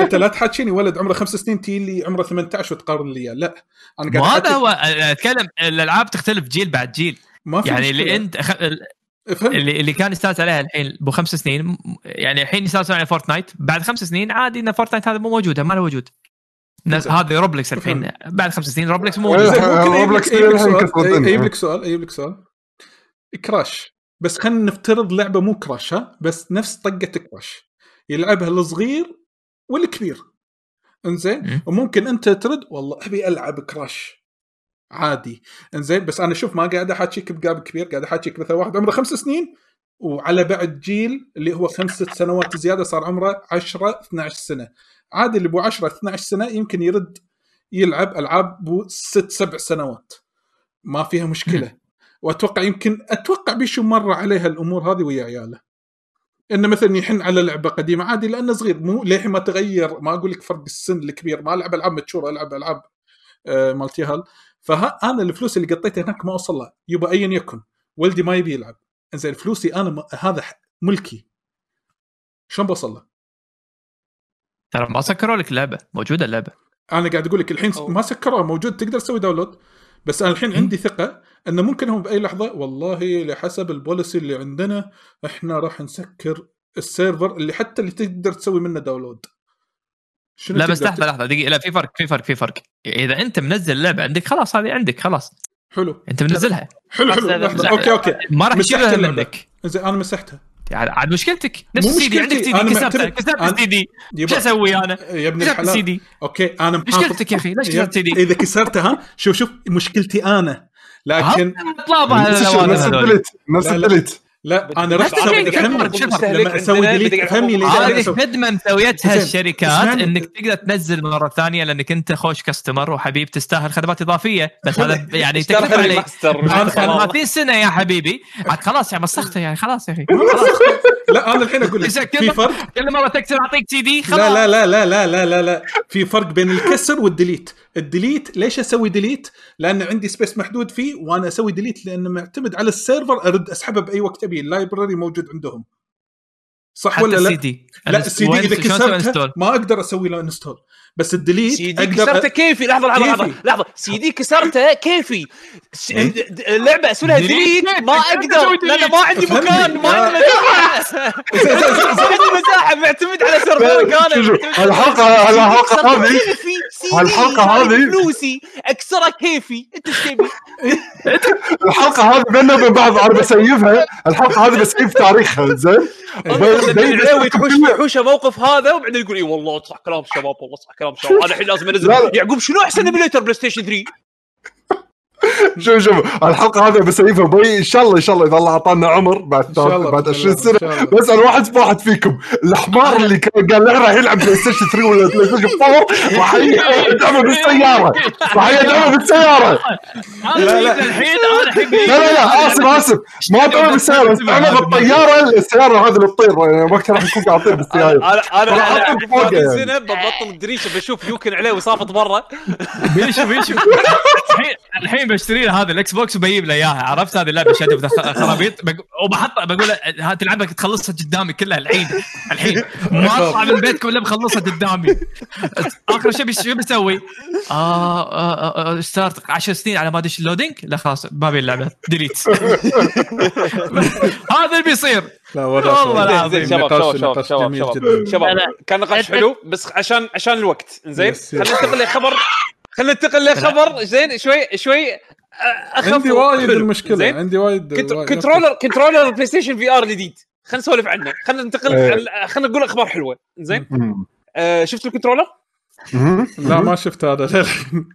انت لا تحكيني ولد عمره 5 سنين تي لي عمره 18 وتقارن لي لا انا قاعد اتكلم الالعاب تختلف جيل بعد جيل يعني اللي انت اللي كان يستانس عليها الحين ب 5 سنين يعني الحين يستانس على فورتنايت بعد 5 سنين عادي ان فورتنايت هذا مو موجوده ما له وجود هذا روبلكس الحين بعد 5 سنين روبلكس مو موجود روبلكس يجيب لك سؤال كراش بس خلينا نفترض لعبه مو كراش بس نفس طقه كراش يلعبها الصغير والكبير انزين وممكن انت ترد والله ابي العب كراش عادي انزين بس انا شوف ما قاعد احكيك بقاب كبير قاعد احكيك مثلا واحد عمره 5 سنين وعلى بعد جيل اللي هو 5 سنوات زياده صار عمره 10-12 سنه عادي اللي بو 10-12 سنه يمكن يرد يلعب العاب بو 6-7 سنوات ما فيها مشكله واتوقع بيشو مره عليها الامور هذه ويا عياله انه مثلا يحن على لعبه قديمه عادي لانه صغير مو ليه ما تغير ما اقول لك فرق السن الكبير ما العب العاب متشوره العب العاب مالتي هال فانا الفلوس اللي قطيتها هناك ما اوصل لها يبقى ايا يكن ولدي ما يبي يلعب انزين فلوسي انا هذا ملكي شلون بوصل له ترى ما سكروا لك لعبه موجوده اللعبه انا قاعد اقول لك الحين ما سكرها موجود تقدر تسوي داونلود بس انا الحين عندي ثقه انه ممكن هم باي لحظه والله لحسب البوليسي اللي عندنا احنا راح نسكر السيرفر اللي حتى اللي تقدر تسوي منه داونلود لا بس لحظه دقيقه لا في فرق اذا انت منزل لعبه عندك خلاص هذه عندك خلاص حلو انت منزلها حلو لحظة. اوكي ما راح يشيلها منك زين انا مسحتها يعني عاد مشكلتك نفس السيدي عندك سيدي كسرت سيدي ايش اسوي انا يا ابن الحلال اوكي انا مشكلتك يا اخي ليش كسرت سيدي اذا كسرتها شوف مشكلتي انا لكن اطلبها نفس الدلت لا انا رحت اسوي لما اسوي ديليت فهمني ليش خدمه مسويتها الشركات انك تقدر تنزل مره ثانيه لانك انت خوش كاستمر وحبيب تستاهل خدمات اضافيه بس هذا يعني تكلف عليك 30 سنه يا حبيبي عاد خلاص يعني مسختها يعني خلاص يا اخي لا انا الحين اقول لك في فرق كل مره تكسر اعطيك سي دي خلاص لا لا لا لا لا لا لا في فرق بين الكسر والديليت الديليت ليش اسوي ديليت لان عندي سبيس محدود فيه وانا اسوي ديليت لانه معتمد على السيرفر ارد اسحبه باي وقت ابي اللايبراري موجود عندهم صح ولا لا CD. لا السي دي اذا كسرته ما اقدر اسوي له انستول بس الديليت اقدر كسرته كيفي لحظه سي دي كسرته كيفي اللعبه اسولها ديليت ما اقدر لأن ما عندي مكان ما عندي مساحه معتمد على سيرفر كان الحلقه هذه فلوسي اكسرها كيفي انت تبي الحلقه هذه بيننا وبين بعض انا بسيفها الحلقه هذه بسيف تاريخها زين يلعب يحوش موقف هذا وبعدين يقول اي والله صح كلام الشباب انا الحين لازم انزل يعقوب شنو احسن ايميليتر بلاي ستيشن 3 شوف الحلقه هذه بسيفها بي ان شاء الله اذا الله اعطانا عمر بعد 20 سنه بسال واحد فواحد فيكم الحمار اللي قال راح يلعب بلاي ستيشن 3 ولا بلاي ستيشن 4 راح يدعمه بالسياره لا اسف ما ادعمه بالسياره انا بالطياره السياره هذه اللي تطير وقتها راح يكون قاعد يطير بالسياره انا فوق السنه ببطل الدريشه بشوف يمكن عليه وصافط برا بيشوف الحين بشتري له هذا الاكس بوكس وبجيب له اياها عرفت هذه اللعبه شادي خرابيط وبحطها بقول له تلعبها تخلصها قدامي كلها الحين ما اطلع من بيتكم الا بخلصها قدامي اخر شيء شو بسوي ستارت 10 سنين على ما ادش اللودينج لا خلاص ما بي اللعبه ديليت هذا اللي بيصير والله العظيم شباب كان نقاش حلو بس عشان الوقت زين خلينا ننتقل لخبر زين شوي عندي وايد المشكله عندي وايد كنترولر بلاي ستيشن في ار جديد خلينا نسولف عنه خلينا ننتقل خلينا نقول اخبار حلوه زين شفت الكنترولر لا ما شفت هذا للحين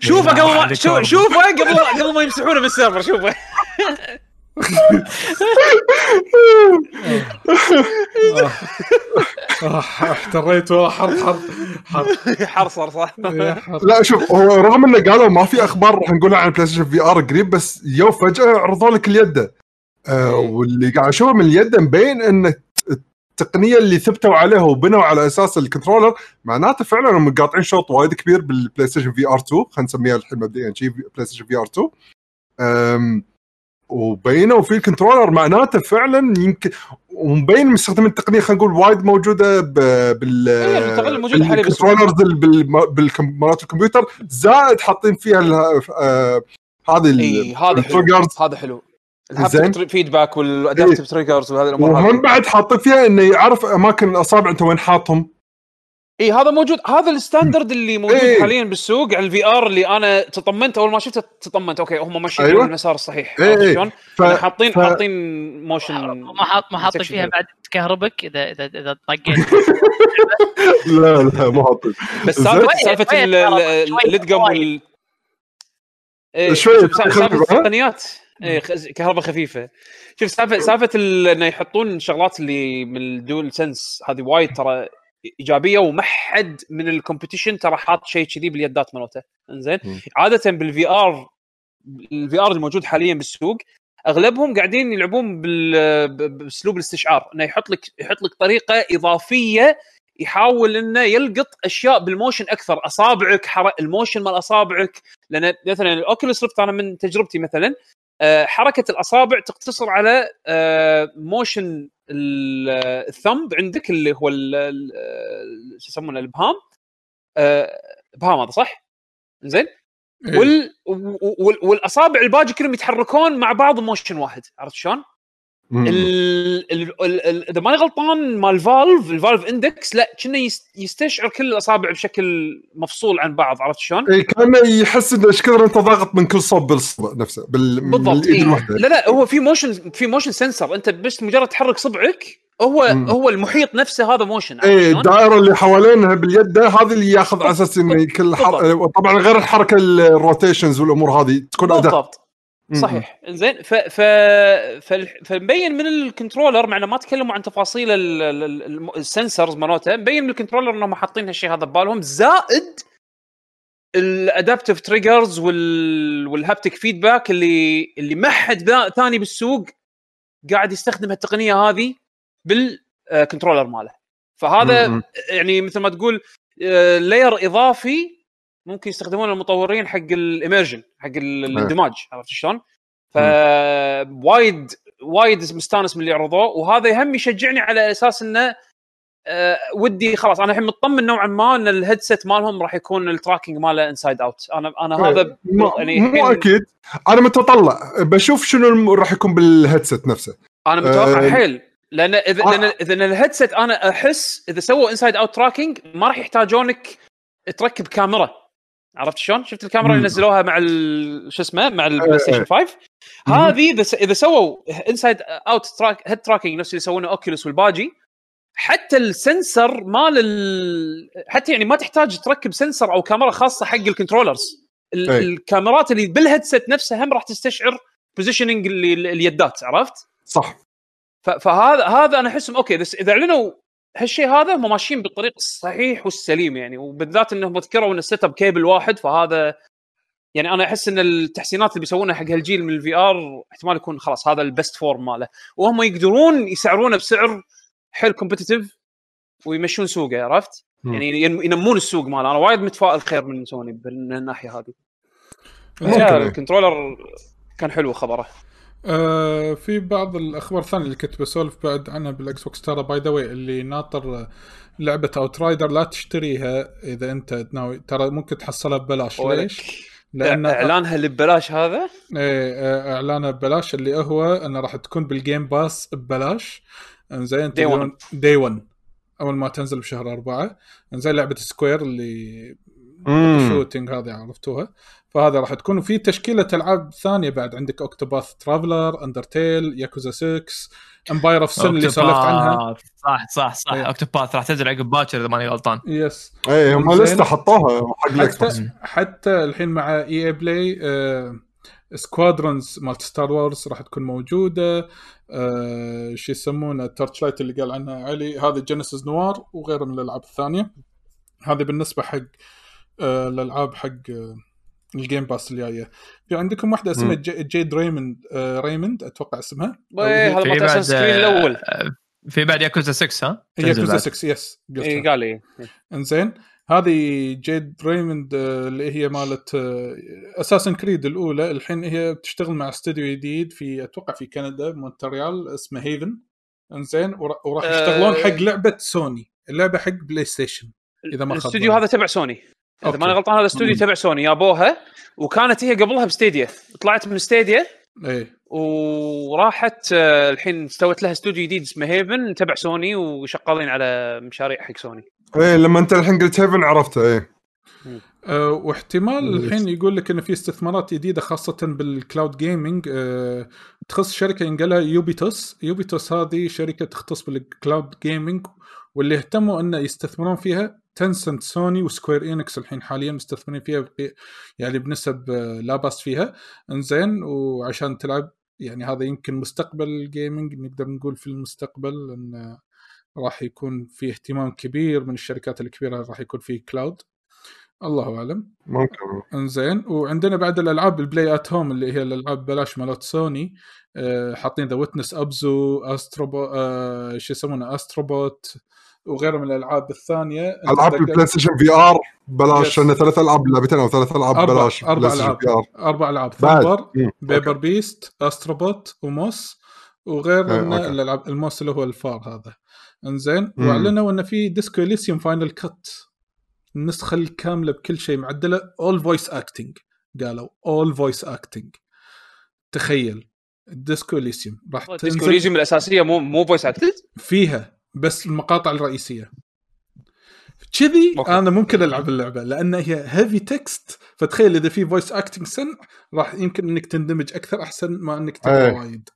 شوفه قبل ما يمسحونه بالسيرفر شوفه احتريت والله حرصر صح لا شوف هو رغم انه قالوا ما في اخبار راح نقولها عن بلاي ستيشن في ار قريب بس يو فجأة عرضوا لك اليده واللي قاعد اشوفه من اليد مبين ان التقنيه اللي ثبتوا عليها وبنوا على اساس الكنترولر معناته فعلا هم قاطعين شوط وايد كبير بالبلاي ستيشن في ار 2 خلينا نسميها الحين مبدئيا شيء بلاي ستيشن في ار 2 وبينه وفي الكنترولر معناته فعلا يمكن ومبين مستخدم التقنيه خلينا نقول وايد موجوده بالموجود حاليا بالكنترولرز بالكمبيوترات الكمبيوتر زائد حاطين فيها هذا حلو الهابتيك فيدباك والادابتيف تريجرز وهذه الامور وهم بعد حاطين فيها انه يعرف اماكن الاصابع انت وين حاطهم هذا موجود هذا الستاندرد اللي موجود حاليا بالسوق على الفي ار اللي انا تطمنت اول ما شفته تطمنت اوكي هم ماشيين المسار الصحيح شلون حاطين موشن ما حاطين فيها بعد كهربك اذا طقيت لا مو حاطين بس سالفه الليد قبل شويه تقنيات كهرباء خفيفه شوف سالفه انه يحطون شغلات اللي من الدول سنس هذه وايد ترى ايجابيه وما حد من الكومبيتيشن ترى حاط شيء كذي باليدات مالته انزين عاده بالفي ار الموجود حاليا بالسوق اغلبهم قاعدين يلعبون باسلوب الاستشعار انه يحط لك طريقه اضافيه يحاول انه يلقط اشياء بالموشن اكثر اصابعك الموشن مال اصابعك لان مثلا الاوكيولس ريفت انا من تجربتي مثلا حركه الاصابع تقتصر على موشن الثمب عندك اللي هو شو يسمونه الابهام ابهام هذا صح زين والاصابع الباقي كلهم يتحركون مع بعض موشن واحد عرفت شلون اذا ماني غلطان مال فالف الفالف اندكس لا كنا يستشعر كل الاصابع بشكل مفصول عن بعض عرفت شلون اي كان يحس انه ايش كثر انت ضاغط من كل صوب بالصبع نفسه بالايد الواحده لا هو في موشن سنسر انت بس مجرد تحرك صبعك هو المحيط نفسه هذا موشن اي الدائره اللي حوالينها باليد هذا اللي ياخذ على اساس ان كل طبعا غير الحركه الروتيشنز والامور هذه تكون اداه صحيح إنزين فمبين من الكنترولر معنا ما تكلموا عن تفاصيل السنسرز مالته مبين من الكنترولر إنهم حاطين هالشيء هذا ببالهم زائد الأدابتيف تريجرز والهابتيك فيدباك اللي ما حد ثاني بالسوق قاعد يستخدم هالتقنية هذه بالكنترولر ماله فهذا يعني مثل ما تقول لاير إضافي ممكن يستخدمون المطورين حق الاميرجن حق الاندماج عرفت شلون فوايد وايد مستانس من اللي عرضوه وهذا يهم يشجعني على اساس انه ودي خلاص انا الحين مطمن نوعا ما ان الهيدسيت مالهم راح يكون التراكينج ماله انسايد اوت انا هذا يعني مو اكيد انا متطلع بشوف شنو راح يكون بالهيدسيت نفسه انا متوقع حيل لان اذا الهيدسيت انا احس اذا سووا انسايد اوت تراكينج ما راح يحتاجونك تركب كاميرا عرفت شلون شفت الكاميرا اللي نزلوها مع شو اسمه مع البلاي ستيشن 5 هذه اذا سووا انسايد اوت تراك هيد تراكينج نفس اللي يسوونه اوكيولس والباجي حتى السنسر مال حتى يعني ما تحتاج تركب سنسر او كاميرا خاصه حق الكنترولرز. الكاميرات اللي بالهيدسيت نفسها هم راح تستشعر بوزيشننج اليدات، عرفت؟ صح. فهذا انا احسهم اوكي اذا اعلنوا هالشيء هذا هم ماشيين بالطريق الصحيح والسليم يعني، وبالذات انهم ذكروا ان السيت اب كيبل واحد، فهذا يعني انا احس ان التحسينات اللي بيسوونها حق هالجيل من الفي ار احتمال يكون خلاص هذا البست فورم ماله، وهم يقدرون يسعرونه بسعر حيل كومبتيتيف ويمشون سوقه، عرفت؟ يعني ينمون السوق ماله. انا وايد متفائل خير من سوني من الناحيه هذه. الكنترولر كان حلو خبره. في بعض الأخبار الثانية اللي كنت بسولف بعد عنها بالأكس بوكس، ترى باي ذا واي اللي ناطر لعبة أوترايدر لا تشتريها إذا أنت ناوي، ترى ممكن تحصلها ببلاش. ليش؟ لأن إعلانها اللي ببلاش هذا؟ إيه إعلانها ببلاش، اللي هو أنه راح تكون بالجيم باس ببلاش، إنزين داي 1 أول ما تنزل بشهر 4، إنزين لعبة سكوير اللي الشوتينج هذه عرفتوها، فهذا راح تكون. وفي تشكيله العاب ثانيه بعد، عندك اوكتوباث ترافلر، اندرتيل، ياكوزا 6، امباير اوف سن اللي سولفت عنها. صح أيه. اوكتوباث راح تنزل عقب باكر اذا ماني غلطان. يس اي هم لسه حطوها حق الاكس. حتى الحين مع اي اي بلاي سكوادرونز مالت ستار وورز راح تكون موجوده. شو يسمونه التورتش لايت اللي قال عنها علي، هذا جينيسيس نوار وغيره من الالعاب الثانيه. هذا بالنسبه حق الألعاب حق الجيم باس اللي جايه. في عندكم واحده اسمها جيد ريموند اتوقع اسمها، هذا متاع السكرين الاول. في بعد ياكوزا 6، ها ياكوزا 6 يس قال لي انزين. هذه جيد ريموند اللي هي مالت اساسن كريد الاولى، الحين هي بتشتغل مع استوديو جديد في اتوقع في كندا مونتريال اسمه هيفن، انزين. وراح يشتغلون حق لعبه سوني، اللعبه حق بلاي ستيشن اذا ما خاب الاستوديو هذا تبع سوني إذا ماني غلطان. هذا استوديو تبع سوني يابوها، وكانت هي قبلها بستيديا، طلعت من ستيديا وراحت الحين استوت لها استوديو جديد اسمه هيفن تبع سوني، وشغالين على مشاريع حق سوني. ايه لما انت الحين قلت هيفن عرفته. ايه واحتمال الحين يقول لك ان في استثمارات جديده خاصه بالكلاود جيمنج تخص شركه ينقلها يوبيتوس. هذه شركه تختص بالكلاود جيمنج، واللي اهتموا انه يستثمرون فيها تنسنت، سوني وسكوير إنكس الحين حاليا مستثمرين فيها يعني بنسب لا باس فيها، انزين. وعشان تلعب يعني هذا يمكن مستقبل الجيمنج، نقدر نقول في المستقبل ان راح يكون في اهتمام كبير من الشركات الكبيره، راح يكون في كلاود، الله اعلم ممكن، انزين. وعندنا بعد الالعاب البلاي ات هوم اللي هي الالعاب بلاش مالت سوني، حاطين ذا ويتنس، ابزو، استروبو، شو يسمونه استروبوت، وغير من الالعاب الثانيه. العاب البلاي ستيشن في ار بلاش، لان 3 العاب لعبتين او 3 العاب بلاش. 4 العاب ثمبر، بيبر بيست، استروبوت، وموس، وغير من الالعاب. الموس اللي هو الفار هذا، انزين. واعلنوا ان في ديسكو إليسيوم فاينل كات، النسخه الكامله بكل شيء معدله، اول فويس اكتنج، قالوا اول فويس اكتنج. تخيل الديسكو إليسيوم راح تنزل، الديسكو إليسيوم الاساسيه مو فويس اكتنج فيها، بس المقاطع الرئيسيه كذي. انا ممكن العب اللعبه لان هي هيفي تكست، فتخيل اذا في فويس اكتنج سن راح يمكن انك تندمج اكثر احسن ما انك تقرا وايد.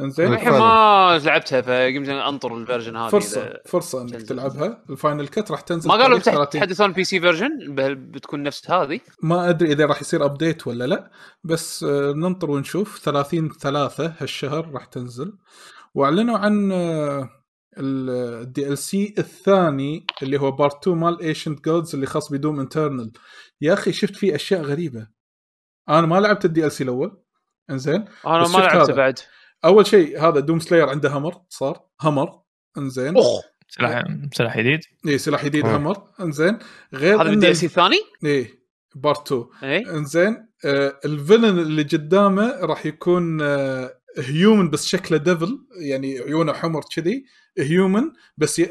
انزين الحين ما لعبتها، فقمت انطر الفيرجن هذه، فرصه انك تلعبها. الفاينل كات راح تنزل، ما قالوا بتحدثون بي سي فيرجن بتكون نفس هذه، ما ادري اذا راح يصير ابديت ولا لا، بس ننطر ونشوف. 30/3 هالشهر راح تنزل. واعلنوا عن الDLC الثاني اللي هو بارت 2 مال Ancient Gods اللي خاص بدوم انترنال. يا اخي شفت فيه اشياء غريبه، انا ما لعبت الDLC الاول، انزين انا ما لعبته بعد. اول شيء هذا دوم سلاير عنده همر، صار همر، انزين سلاح جديد، اي سلاح جديد همر، انزين. غير هذا الDLC الثاني اي بارت 2 انزين. الفيلن اللي قدامه راح يكون هيومن بس شكله ديفل، يعني عيونه حمر كذي، هيومن بس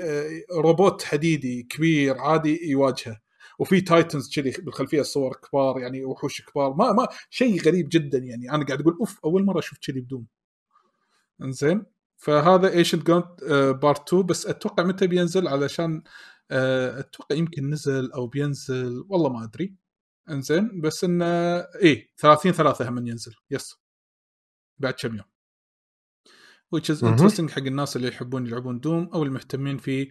روبوت حديدي كبير عادي يواجهه. وفي تايتنز كذي بالخلفيه، صور كبار يعني وحوش كبار، ما شيء غريب جدا يعني. انا قاعد اقول اوف، اول مره اشوف كذي بدون، انزين. فهذا ايشنت جوند بارت 2، بس اتوقع متى بينزل، علشان اتوقع يمكن نزل او بينزل والله ما ادري، انزين. بس انه ايه 30/3 هم ينزل، يس بعد كم يوم. which is interesting حق الناس اللي يحبون يلعبون دوم او المهتمين في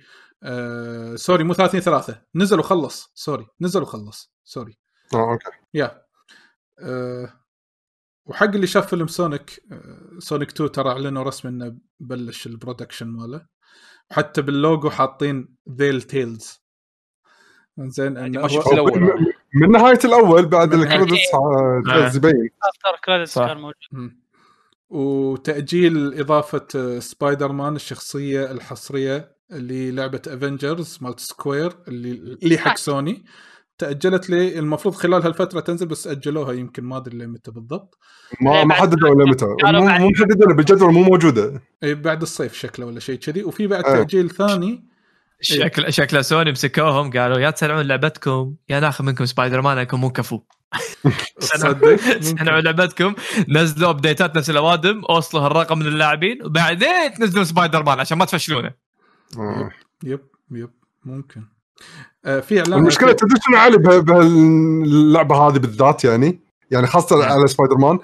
سوري مو 30 3 نزل وخلص سوري نزل وخلص سوري اوكي يا وحق اللي شاف فيلم سونيك سونيك 2 ترى اعلنوا رسمي انه بلش البرودكشن ماله وحتى باللوجو حاطين ذيل تيلز زين يعني ماشي الاول من نهايه الاول بعد الكريدتس زبين افتر كريدتس كان موجود وتاجيل اضافه سبايدر مان الشخصيه الحصريه اللي لعبه افنجرز مالت سكوير اللي حق سوني تاجلت لي المفروض خلال هالفتره تنزل بس اجلوها يمكن ما ادري متى بالضبط ما حددوا متى مو محدده بالجدول مو موجوده اي بعد الصيف شكله ولا شيء كذي وفي بعد تاجيل ثاني شكل سوني مسكوهم قالوا يا تسرعون لعبتكم يا ناخذ منكم سبايدر مان انكم مو كفو صدق لعبتكم نزلوا ابديتات نفس الاوادم اوصلوا هالرقم من اللاعبين وبعدين تنزلوا سبايدر مان عشان ما تفشلونه يب ممكن في اعلان المشكله تدشون عالي بهاللعبه هذه بالذات يعني خاصه على سبايدر مان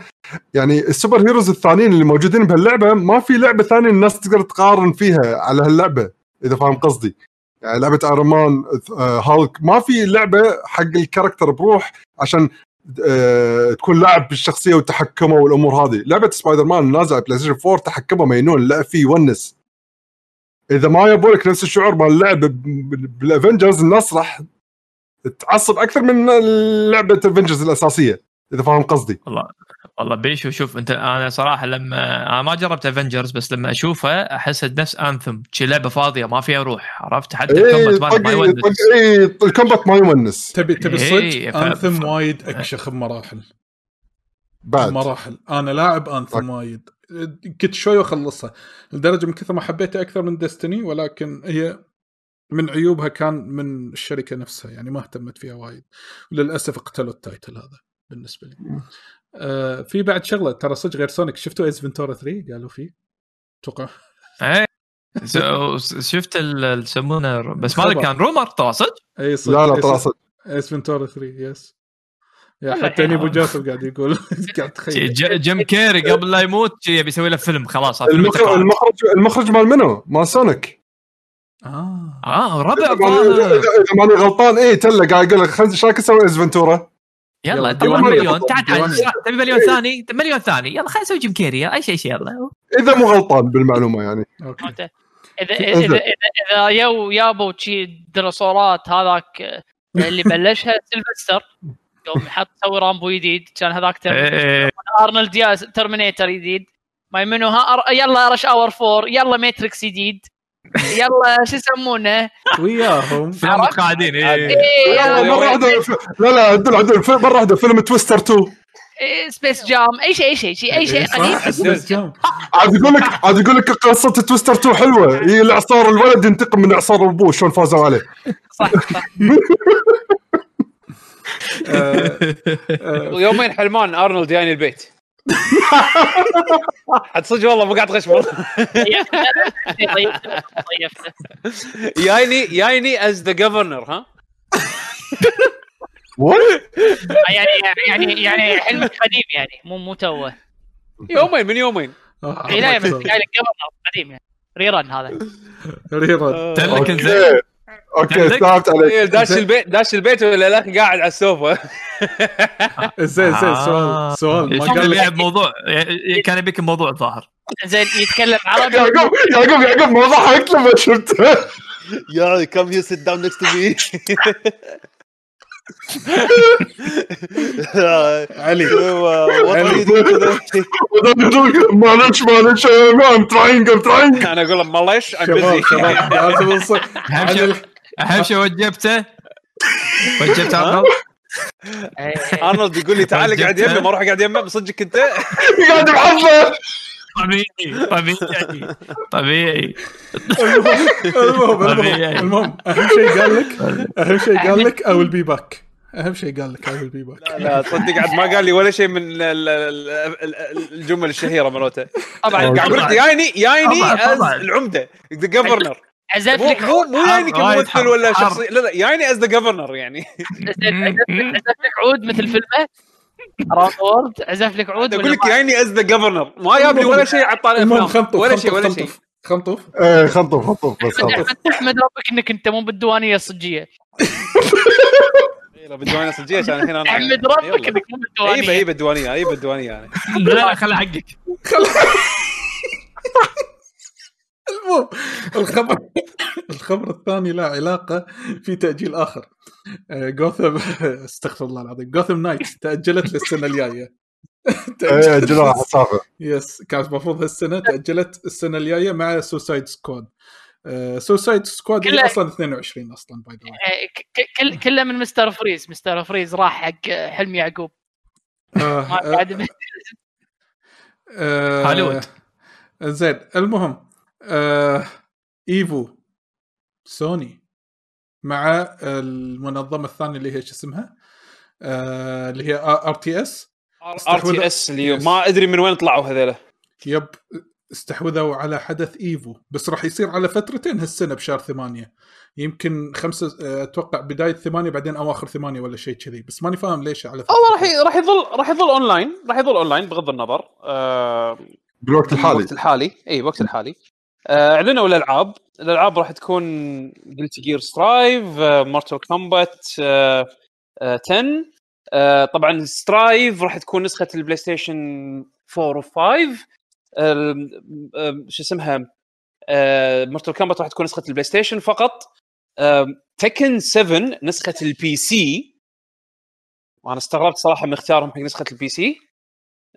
يعني السوبر هيروز الثانيين اللي موجودين بهاللعبه ما في لعبه ثانيه الناس تقدر تقارن فيها على هاللعبه اذا فاهم قصدي يعني لعبه ايرون مان هالك ما في لعبه حق الكاركتر بروح عشان تكون لاعب بالشخصيه وتحكمه والامور هذه لعبه سبايدر مان نازله بلاي ستيشن 4 تحكمه مينون لا في ونس اذا ما يبولك نفس الشعور باللعب بالافنجرز الناس راح تعصب اكثر من لعبه الافنجرز الاساسيه اذا فاهم قصدي والله بيش وشوف انت انا صراحه لما انا ما جربت افنجرز بس لما اشوفها احس نفس انثم شي لعبه فاضيه ما فيها روح عرفت حتى الكومبات ما يونس الكومبات ما يونس تبي الصدق انثم وايد اكشخ بمراحل بعد مراحل انا لاعب انثم وايد كنت شوي وخلصها لدرجه من كثر ما حبيتها اكثر من ديستني ولكن هي من عيوبها كان من الشركه نفسها يعني ما اهتمت فيها وايد وللاسف اقتلوا التايتل هذا بالنسبه لي في بعد شغله ترى صدق غير سونيك شفتوا إيس فنتورا 3 قالوا فيه توقع اي شفت يسمونه بس ما كان رومر تواصل اي صدق لا تواصل إيس فنتورا 3 يس يا حتى ابو جاسم قاعد يقول قاعد تخيل جيم كيري قبل لا يموت يبي يسوي له فيلم خلاص المخرج مال منو مال سونيك ربع ماني غلطان اي تله قاعد يقول لك ايش رايك نسوي إيس فنتورا يلا طلع مليون تبي مليون ثاني مليون ثاني يلا خلينا نسوي جيم كيري اي شيء يلا اذا مو غلطان بالمعلومه يعني اوكي اذا يابو شي الديناصورات هذاك اللي بلشها سيلفستر يوم حط سوي رامبو جديد كان هذاك ارنولد دياز ترمينيتر جديد ما يمنوها يلا رش اور 4 يلا ماتريكس جديد يلا شو يسمونه وياهم قاعدين لا عدل مره واحده فيلم تويستر 2 سبيس جام اي شيء قليل عاد يقول لك قصه تويستر 2 حلوه هي العصار الولد ينتقم من اعصار ابوه شلون فازوا عليه صح ويومين حلمان ارنولد يعني البيت حتصدق والله مو قاعد غش والله يعني as the governor ها يعني حلم قديم يعني مو توه يومين من يومين لا يا مثل قايل governor قديم يعني ريران هذا ريران تلك زين اوكي استعبت عليك داش البيت ولا لا قاعد على السوفا زين سؤال ما قال لي موضوع كان بيك موضوع ظاهر زين يتكلم عربي يعقوب ما ضحكت لما شفته يا كم يو سيت داون نيكست تو مي علي معلش I'm trying انا اقول لهم معلش I'm busy اهم شيء وجبته ارنولد يقول لي تعال قاعد يمه ما اروح قاعد يمه بصدقك انت قاعد بحضر طبيعي المهم اهم شيء قال لك I will be back لا تصدق عاد ما قال لي ولا شيء من الجمل الشهيره مالته طبعا قاعد قلت يايني العمده ذا غفرنر عزف لك مو يعني كممثل ولا شخصيه لا يايني از ذا غفرنر يعني عزف لك عود مثل فيلمه راوند عزف لك عود. أقول لك يعني أز ذا جوفرنر ما يابلي ولا شيء على الطارئ ولا شيء ولا شيء. خنطوف ايه خنطوف بس احمد ربك انك انت مو بالديوانيه الصجيه. ايوه بالديوانيه الصجيه عشان الحين انا احمد ربك انك مو بالديوانيه. ايوه هي بالديوانيه اي بالديوانيه يعني. لا خلي حقك خلي المهم الخبر الثاني له علاقه في تاجيل اخر. جوثم استغفر الله العظيم جوثم نايتس تاجلت للسنه الجايه. تأجلها حصافة. يس كانت مفروض هالسنة تأجلت السنة الجاية مع سوسايد سكواد. سوسايد سكواد أصلاً 22 أصلاً باي ذا واي. كله من مستر فريز. مستر فريز راح حق حلم يعقوب. هالود. زين المهم إيفو سوني مع المنظمة الثانية اللي هي شو اسمها اللي هي RTS. RTS اليوم ما أدري من وين طلعوا هذيله. يب استحوذوا على حدث إيفو بس راح يصير على فترتين هالسنة بشهر 8 يمكن 5 أتوقع بداية 8 بعدين أواخر 8 ولا شيء كذي بس ماني فاهم ليش على. أوه راح يظل أونلاين بغض النظر بالوقت الحالي. وقت الحالي أعلنوا الألعاب راح تكون قلت جير سترايف مارتل كومبات 10. طبعا سترايف راح تكون نسخه البلاي ستيشن 4 و 5. شو اسمها مارتل كومبات راح تكون نسخه البلاي ستيشن فقط. تكن 7 نسخه البي سي وانا استغربت صراحه من اختيارهم حق نسخه البي سي.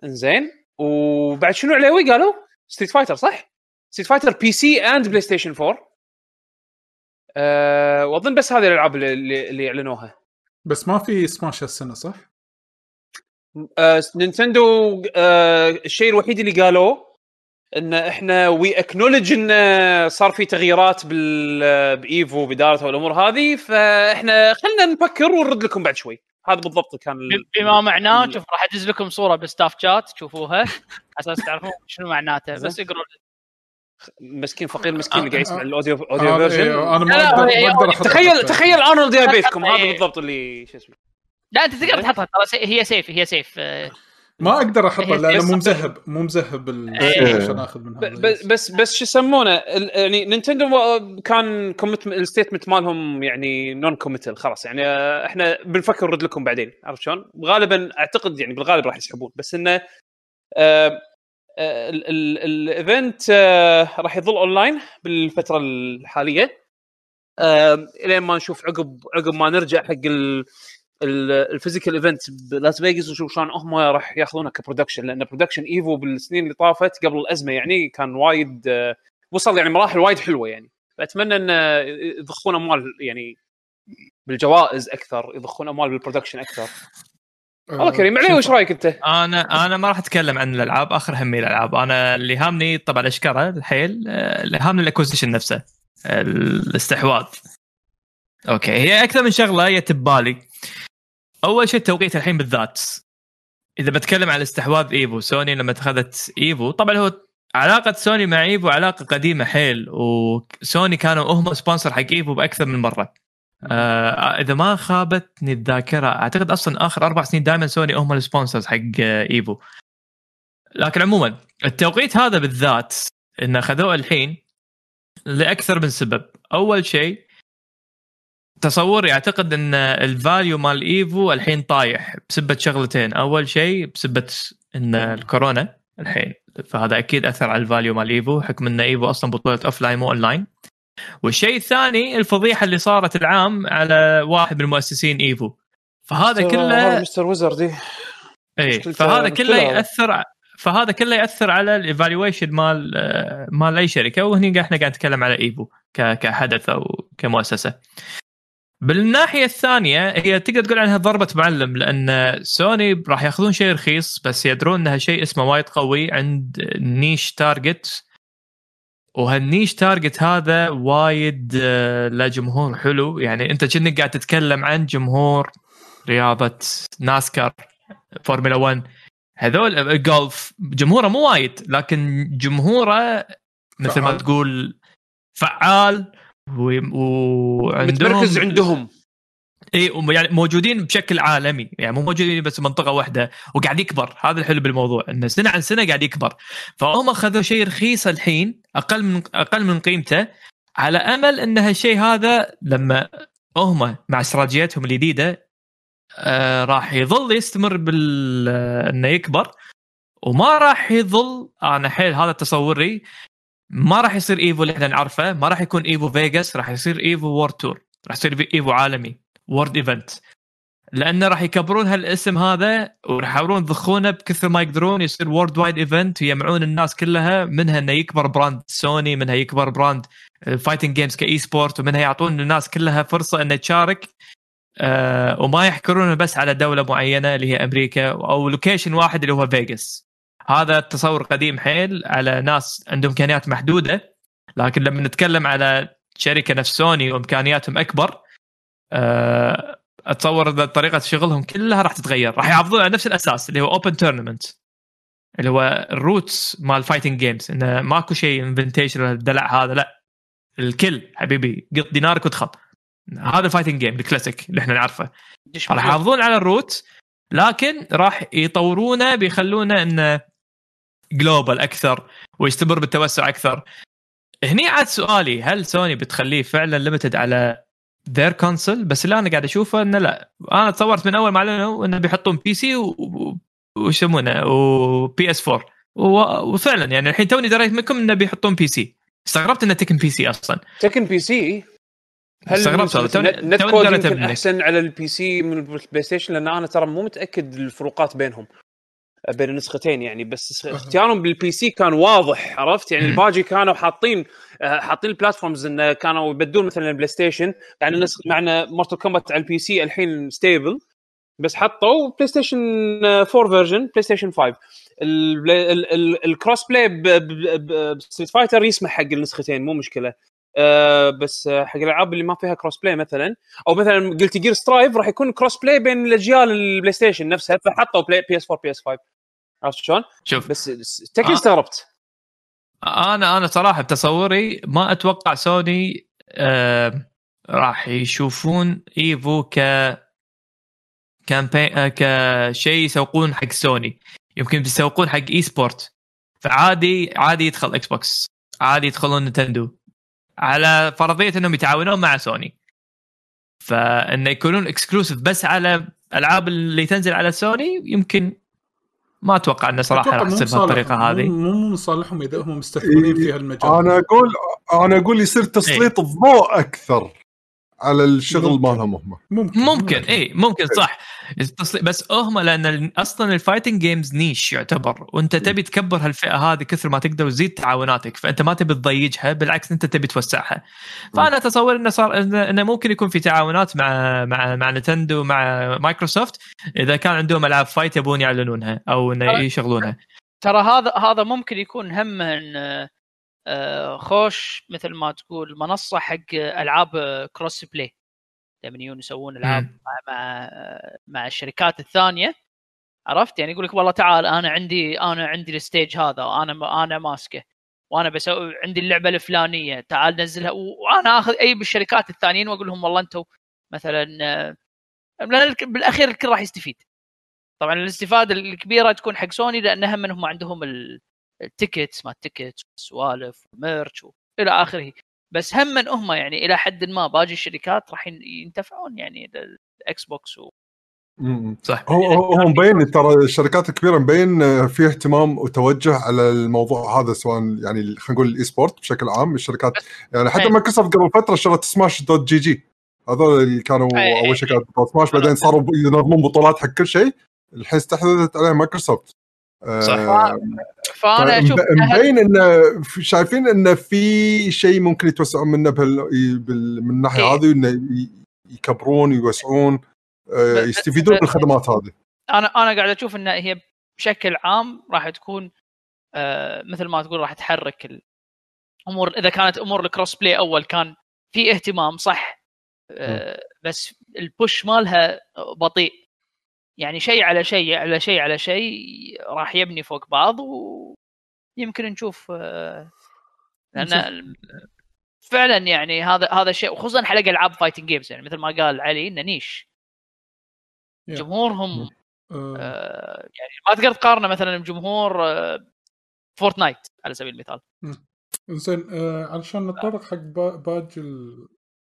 انزين وبعد شنو عليوي قالوا ستريت فايتر صح؟ ستريت فايتر بي سي اند بلاي ستيشن 4. واظن بس هذه الالعاب اللي اعلنوها بس ما في سماش هالسنة صح؟ نينتندو الشيء الوحيد اللي قالوا إن إحنا أكنولج إن صار في تغييرات بإيفو بدارتها والأمور هذه فإحنا خلنا نفكر ونرد لكم بعد شوي. هذا بالضبط كان بما معناه. شوف راح أجز لكم صورة بالستاف شات تشوفوها عشان تعرفون شنو معناته بس اقرأ. مسكين فقير مسكين قاعد يسمع الاوديو فيرجن. انا ما اقدر تخيل ارنولد يا بيتكم. هذا بالضبط اللي شو اسمه. لا انت تقدر تحطها ترى هي سيف ما اقدر احطها لانه مو مذهب عشان اخذ منها بس شو يسمونه يعني نينتندو كان كوميتمنت الستيتمنت مالهم يعني نون كوميتال خلاص يعني احنا بنفكر نرد لكم بعدين عرفت شلون. غالبا اعتقد يعني بالغالب راح يسحبون بس انه الايفنت راح يظل اونلاين بالفتره الحاليه الين ما نشوف عقب ما نرجع حق الفيزيكال ايفنت بلاس فيغاس ونشوف شلون هم راح ياخذونه كبرودكشن لان برودكشن ايفو بالسنين اللي طافت قبل الازمه يعني كان وايد وصل يعني مراحل وايد حلوه يعني. فاتمنى ان يضخون اموال يعني بالجوائز اكثر يضخون اموال بالبرودكشن اكثر. والله كريم علي وش رايك انت؟ انا ما راح اتكلم عن الالعاب اخر همي الالعاب. انا اللي هامني طبعا اشكره الحيل اللي هامني الاكوزيشن نفسه الاستحواذ. اوكي هي اكثر من شغله جت ببالي. اول شيء توقيت الحين بالذات اذا بتكلم على استحواذ ايفو سوني لما اخذت ايفو. طبعا هو علاقه سوني مع ايفو علاقه قديمه حيل وسوني كانوا هم سبونسر حق ايفو باكثر من مره. إذا ما خابتني الذاكرة أعتقد أصلاً آخر 4 سنين دائماً سوني هم السبونسرز حق إيفو. لكن عموماً التوقيت هذا بالذات إن أخذوه الحين لأكثر من سبب. أول شيء تصوري أعتقد إن الفاليو مال إيفو الحين طايح بسبة شغلتين. أول شيء بسبة إن الكورونا الحين فهذا أكيد أثر على الفاليو مال إيفو حكم إن إيفو أصلاً بطولة أوفلاين مو أونلاين. والشيء الثاني الفضيحه اللي صارت العام على واحد من المؤسسين ايفو فهذا كله مستر ويزردي فهذا كله ياثر على الايفالويشن مال اي شركه. وهنا احنا قاعد نتكلم على ايفو كحدث او كمؤسسه. بالناحيه الثانيه هي تقدر تقول عنها ضربه معلم لان سوني راح ياخذون شيء رخيص بس يدرون انها شيء اسمه وايد قوي عند نيش تارجت. وهالنيش تارجت هذا وايد لجمهور حلو يعني انت كأنك قاعد تتكلم عن جمهور رياضة ناسكار فورمولا 1 هذول الجولف جمهوره مو وايد لكن جمهوره مثل ما تقول فعال وعندهم متمركز عندهم اي يعني موجودين بشكل عالمي، يعني مو موجودين بس منطقه واحده، وقاعد يكبر. هذا الحلو بالموضوع انه سنه عن سنه قاعد يكبر، فهم اخذوا شيء رخيص الحين اقل من قيمته، على امل ان هالشيء هذا لما هم مع استراتيجيتهم الجديده راح يظل يستمر انه يكبر، وما راح يظل انا حيل هذا تصوري، ما راح يصير ايفو اللي احنا نعرفه، ما راح يكون ايفو فيغاس، راح يصير ايفو وورد تور، راح يصير ايفو عالمي وورد ايفنت، لانه راح يكبرون هالاسم هذا وراح يحاولون يضخونه بكثر ما يقدرون، يصير وورد وايد ايفنت ويجمعون الناس كلها، منها انه يكبر براند سوني، منها يكبر براند فايتنج جيمز كاي سبورت، ومنها يعطون الناس كلها فرصه انها تشارك، وما يحكرون بس على دولة معينة اللي هي أمريكا أو لوكيشن واحد اللي هو فيغاس. هذا التصور قديم حيل على ناس عندهم إمكانيات محدودة، لكن لما نتكلم على شركة نفس سوني وإمكانياتهم أكبر، أتصور طريقة شغلهم كلها راح تتغير، راح يعضون على نفس الأساس اللي هو Open Tournament، اللي هو الروتس مع الفايتنج جيمز، إنه ماكو شيء انفنتيشن ولا الدلع هذا، لا الكل حبيبي قط دينارك ودخل. هذا الفايتنج جيم الكلاسيك اللي احنا نعرفه، راح يحافظون على الروت، لكن راح يطورونه بيخلونه انه جلوبال اكثر ويستمر بالتوسع اكثر. هني عاد سؤالي، هل سوني بتخليه فعلا ليمتد على ذير كونسول؟ بس اللي انا قاعد اشوفه انه لا، انا تصورت من اول ما اعلنوا انه بيحطون بي سي ويسمونه وبي اس 4، وفعلا يعني الحين توني دريت منكم انه بيحطون بي سي، استغربت انه تكن بي سي اصلا، تكن بي سي. هل نتكود يمكن أحسن على البي سي من البلاي ستيشن؟ لأن أنا ترى مو متأكد الفروقات بينهم بين النسختين يعني، بس اختيارهم بالبي سي كان واضح، عرفت يعني. الباجي كانوا حاطين البلاتفورمز، إن كانوا يبدون مثلا البلاي ستيشن معنا مورتال كومبات على البي سي الحين ستيبل، بس حطوا بلاي ستيشن 4 فيرجن، بلاي ستيشن 5 الكروس بلاي بستريت فايتر يسمح حق النسختين، مو مشكلة. بس حق الألعاب اللي ما فيها كروس بلاي مثلا، او مثلا قلت جير سترايف راح يكون كروس بلاي بين الاجيال البلاي ستيشن نفسها، فحطوا بلاي بي اس 4 بي اس 5، عرفت شلون؟ بس تكن استغربت. انا صراحه بتصوري ما اتوقع سوني راح يشوفون ايفو كشيء يسوقون حق سوني، يمكن يسوقون حق اي سبورت، فعادي يدخل اكس بوكس، عادي يدخلون نينتندو، على فرضية أنهم يتعاونون مع سوني، فإن يكونون إكسكلوسيف بس على ألعاب اللي تنزل على سوني، يمكن ما أتوقع أنه صراحة راح تصير بهالطريقة هذه، مو من صالحهم إذا هم مستثمرين في هالمجال. أنا أقول يصير تسليط الضوء أكثر على الشغل مالهم هم. ممكن صح، بس لأن أصلا الفايتنج جيمز نيش يعتبر، وأنت تبي تكبر هالفئة هذه كثر ما تقدر وتزيد تعاوناتك، فأنت ما تبي تضيجها، بالعكس أنت تبي توسعها. فأنا أتصور إنه صار إنه ممكن يكون في تعاونات مع نينتندو، مع مايكروسوفت، إذا كان عندهم ألعاب فايت يبون يعلنونها أو إنه يشغلونها. ترى هذا ممكن يكون هم إن خوش مثل ما تقول منصة حق ألعاب كروس بلاي، لما يجون يسوون ألعاب مع الشركات الثانية، عرفت يعني، يقول لك والله تعال أنا عندي الستيج هذا، أنا ماسكه، وأنا بسوي عندي اللعبة الفلانية، تعال نزلها، وأنا أخذ أي بالشركات الثانيين وأقول لهم والله أنتوا مثلا، بالأخير الكل راح يستفيد. طبعا الاستفادة الكبيرة تكون حق سوني، لأنها منهم عندهم التيكتس، ما التيكتس والسوالف والميرتش إلى آخره، بس هم من يعني إلى حد ما باقي الشركات راح ينتفعون يعني الأكس بوكس صح. هو مبين ترى الشركات الكبيرة مبين فيه اهتمام وتوجه على الموضوع هذا، سواء يعني خلينا نقول الإي سبورت بشكل عام، الشركات يعني حتى مايكروسوفت قبل فترة شرت سماش دوت جي جي، هذول اللي كانوا أول شيء كانوا سماش، بعدين صاروا ينظمون بطولات حق كل شيء، الحين استحدثت عليها مايكروسوفت. فانا اشوف مبين ان شايفين ان في شيء ممكن يتوسعون منه من الناحيه هذه، انه يكبرون يوسعون يستفيدون من الخدمات هذه. انا قاعد اشوف ان هي بشكل عام راح تكون مثل ما تقول راح تحرك الامور. اذا كانت امور الكروس بلاي اول كان في اهتمام صح، بس البوش مالها بطيء يعني، شيء على شيء على شيء على شيء راح يبني فوق بعض، ويمكن نشوف. لأن فعلا يعني هذا شيء، وخصوصا حلق العاب فايتنج جيمز يعني مثل ما قال علي انه نيش جمهورهم يعني ما تقدر تقارنه مثلا بجمهور فورتنايت على سبيل المثال. زين علشان نتطرق حق باقي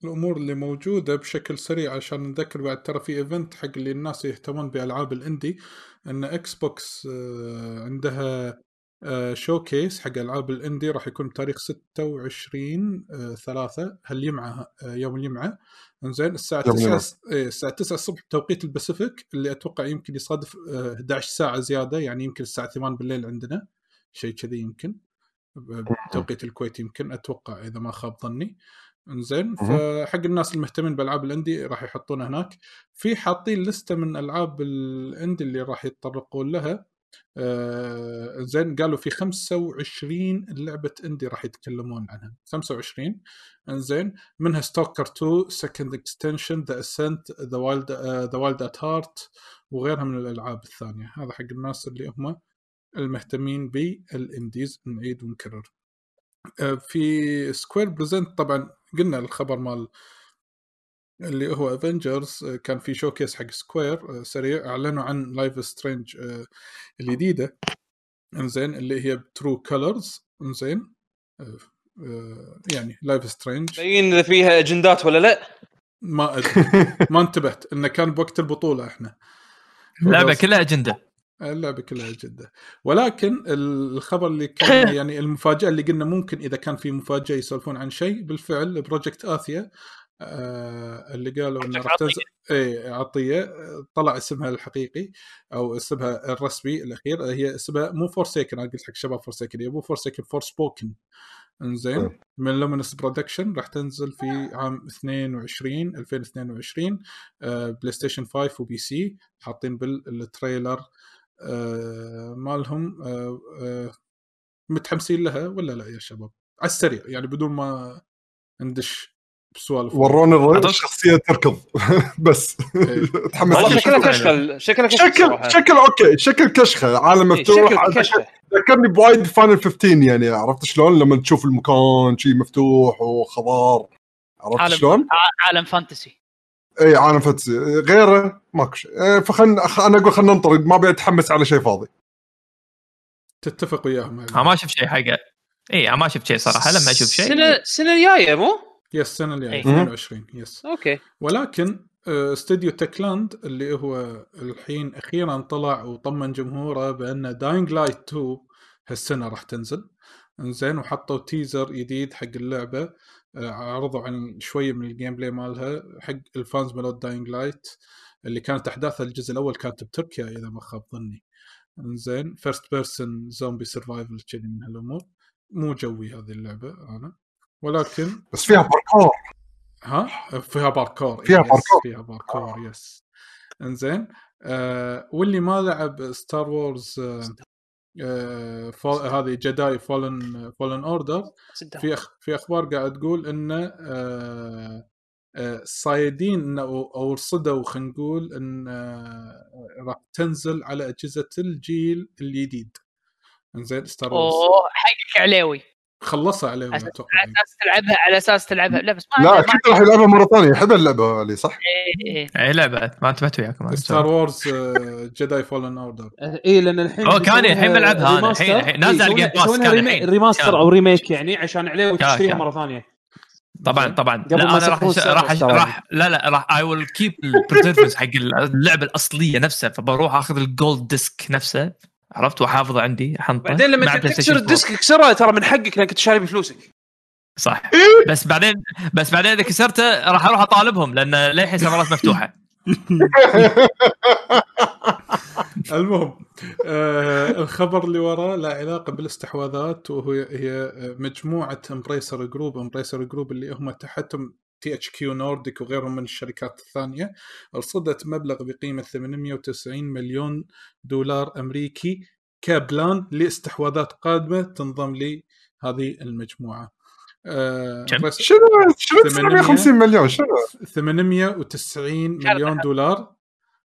الامور اللي موجوده بشكل سريع عشان نذكر بعد، ترى في ايفنت حق اللي الناس يهتمون بالعاب الاندي، ان اكس بوكس عندها شوكيس حق العاب الاندي راح يكون بتاريخ 26/3 هالجمعه يوم الجمعه. انزين الساعه 9 الساعه 9 الصبح بتوقيت الباسيفيك، اللي اتوقع يمكن يصادف 11 ساعه زياده، يعني يمكن الساعه 8 بالليل عندنا شيء كذي يمكن بتوقيت الكويت، يمكن اتوقع اذا ما خاب ظني. انزين فحق الناس المهتمين بالالعاب الاندي راح يحطونه هناك. في حاطين لسته من العاب الاندي اللي راح يتطرقون لها. زين قالوا في 25 لعبة اندي راح يتكلمون عنها 25. انزين منها ستوكر 2، سكند اكستنشن، ذا اسنت، ذا وايلد ات هارت، وغيرها من الالعاب الثانيه. هذا حق الناس اللي هم المهتمين بالانديز، نعيد ونكرر. في سكوير بريزنت طبعا قلنا الخبر مال اللي هو افنجرز، كان في شوكيس حق سكوير سريع، اعلنوا عن لايف سترينج الجديده انزين اللي هي ترو كلرز. انزين يعني لايف سترينج باين اذا فيها اجندات ولا لا ما أدري. ما انتبهت انه كان بوقت البطوله احنا اللعبه كلها اجنده، اللعبة كلها جدا. ولكن الخبر اللي كان يعني المفاجأة اللي قلنا ممكن إذا كان في مفاجأة يسولفون عن شيء، بالفعل بروجكت آثيا اللي قالوا إنه راح تنزل عطية، طلع اسمها الحقيقي أو اسمها الرسمي الأخير، هي اسمها مو فورسيكن. أنا قلت حق شباب فورسيكن، هي مو فورسيكن، فورسبوكن. إنزين من لومينس برودكشن راح تنزل في عام 2022 بلاي ستيشن 5 وبي سي. حاطين بالتريلر مالهم متحمسين لها ولا لا يا شباب؟ على السريع يعني بدون ما ندش بسوالف، ورونا الشخصية تركض بس تحمس. شكل اوكي، شكل كشخة، عالم مفتوح. ذكرني بوايد فاينل 15 يعني، عرفت شلون لما تشوف المكان شيء مفتوح وخضار، عرفت شلون عالم فانتسي. اي عالم فانتسي غيره ماكو شيء، فخلنا انا اقول خلنا ننطرد، ما بيتحمس على شيء فاضي. تتفق وياهم؟ ما شفت شيء حقه. اي ما شفت شيء صراحه. لما اشوف شيء السنه الجايه مو يس السنه الجايه 22 يس اوكي. ولكن استوديو تكلاند اللي هو الحين اخيرا طلع وطمن جمهوره بان داينغ لايت 2 هالسنه راح تنزل. انزين وحطوا تيزر جديد حق اللعبه، عرضوا عن شويه من الجيم بلاي مالها حق الفانز مال داينغ لايت اللي كانت احداثها الجزء الاول كانت بتركيا اذا ما خاب ظني. انزين فيرست بيرسون زومبي سرفايفل كذي من هالامور، مو جوي هذه اللعبه انا، ولكن بس فيها باركور. فيها باركور يس. انزين واللي ما لعب ستار وورز هذه جداي فولن اوردر، في اخبار قاعد تقول ان صايدين او رصدوا، خلينا نقول ان راح تنزل على اجهزه الجيل الجديد. انزين ستار وورز حقك علاوي خلصها عليه على اساس تلعبها، لا بس ما لا كنت راح يلعبها مره ثانيه. حدا اللعبه اللي صح اي لعبه ما انتبهت وياك ما ستار وورز جداي فولن اوردر. اي لان الحين كان الحين بلعبها انا، الحين نازل على الجيم باس، كان الحين ريماستر او ريميك يعني عشان عليه وتشتريها مره ثانيه. طبعا لا انا راح لا راح اي ويل كيب البريزرفز حق اللعبه الاصليه نفسها، فبروح اخذ الجولد ديسك نفسه، عرفت، وحافظه عندي حنطه. بعدين لما تكسر الديسك كسره ترى من حقك لانك كنت شاري بفلوسك صح. بس بعدين اذا كسرته راح اروح اطالبهم لان للحين سفرات مفتوحه. المهم الخبر اللي وراه لا علاقه بالاستحواذات، وهو هي مجموعه امبريسر جروب اللي هم تحتهم THQ نورديك وغيرهم من الشركات الثانية، رصدت مبلغ بقيمة $890 مليون أمريكي كبلان لاستحواذات قادمة تنضم لي هذه المجموعة. شنو 850 مليون؟ شنو $890 مليون؟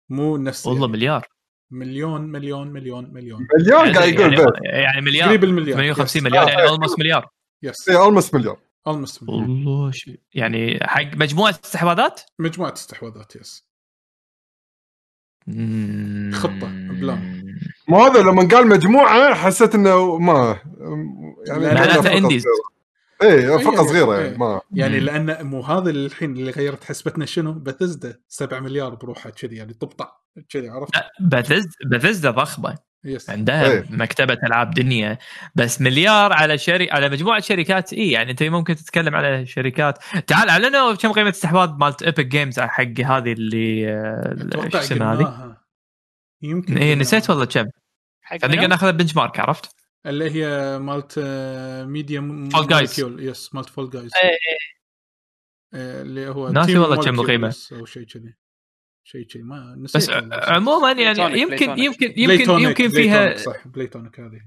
مو نفس والله مليار مليون قاعد يقول يعني مليار، 850 مليون يعني almost مليار. المستمع والله شيء يعني حق مجموعة استحواذات يس خطة بلان. ما هذا لما قال مجموعة حسيت إنه ما يعني معناته إنديز إيه فقط صغيرة يعني ما يعني لأن مو هذا الحين اللي غيرت حسبتنا شنو بثزدا 7 مليار بروحها كذي يعني طبطع كذي عرفت بثزدا ضخمة عندها إيه. مكتبة ألعاب دنيا بس مليار على على مجموعة شركات إيه يعني أنت ممكن تتكلم على شركات تعال أعلنوا كم قيمة استحواذ مالت إيبك جيمز حق هذه اللي السنة هذه يمكن إيه نسيت والله كم خلينا ناخذ بنش مارك عرفت اللي هي مالت ميديا فول جايز يس مالت فول جايز اللي هو ناسي والله كم قيمة أو شيء كذي ما نسيت بس عموما يعني يمكن فيها بلايتونيك هذه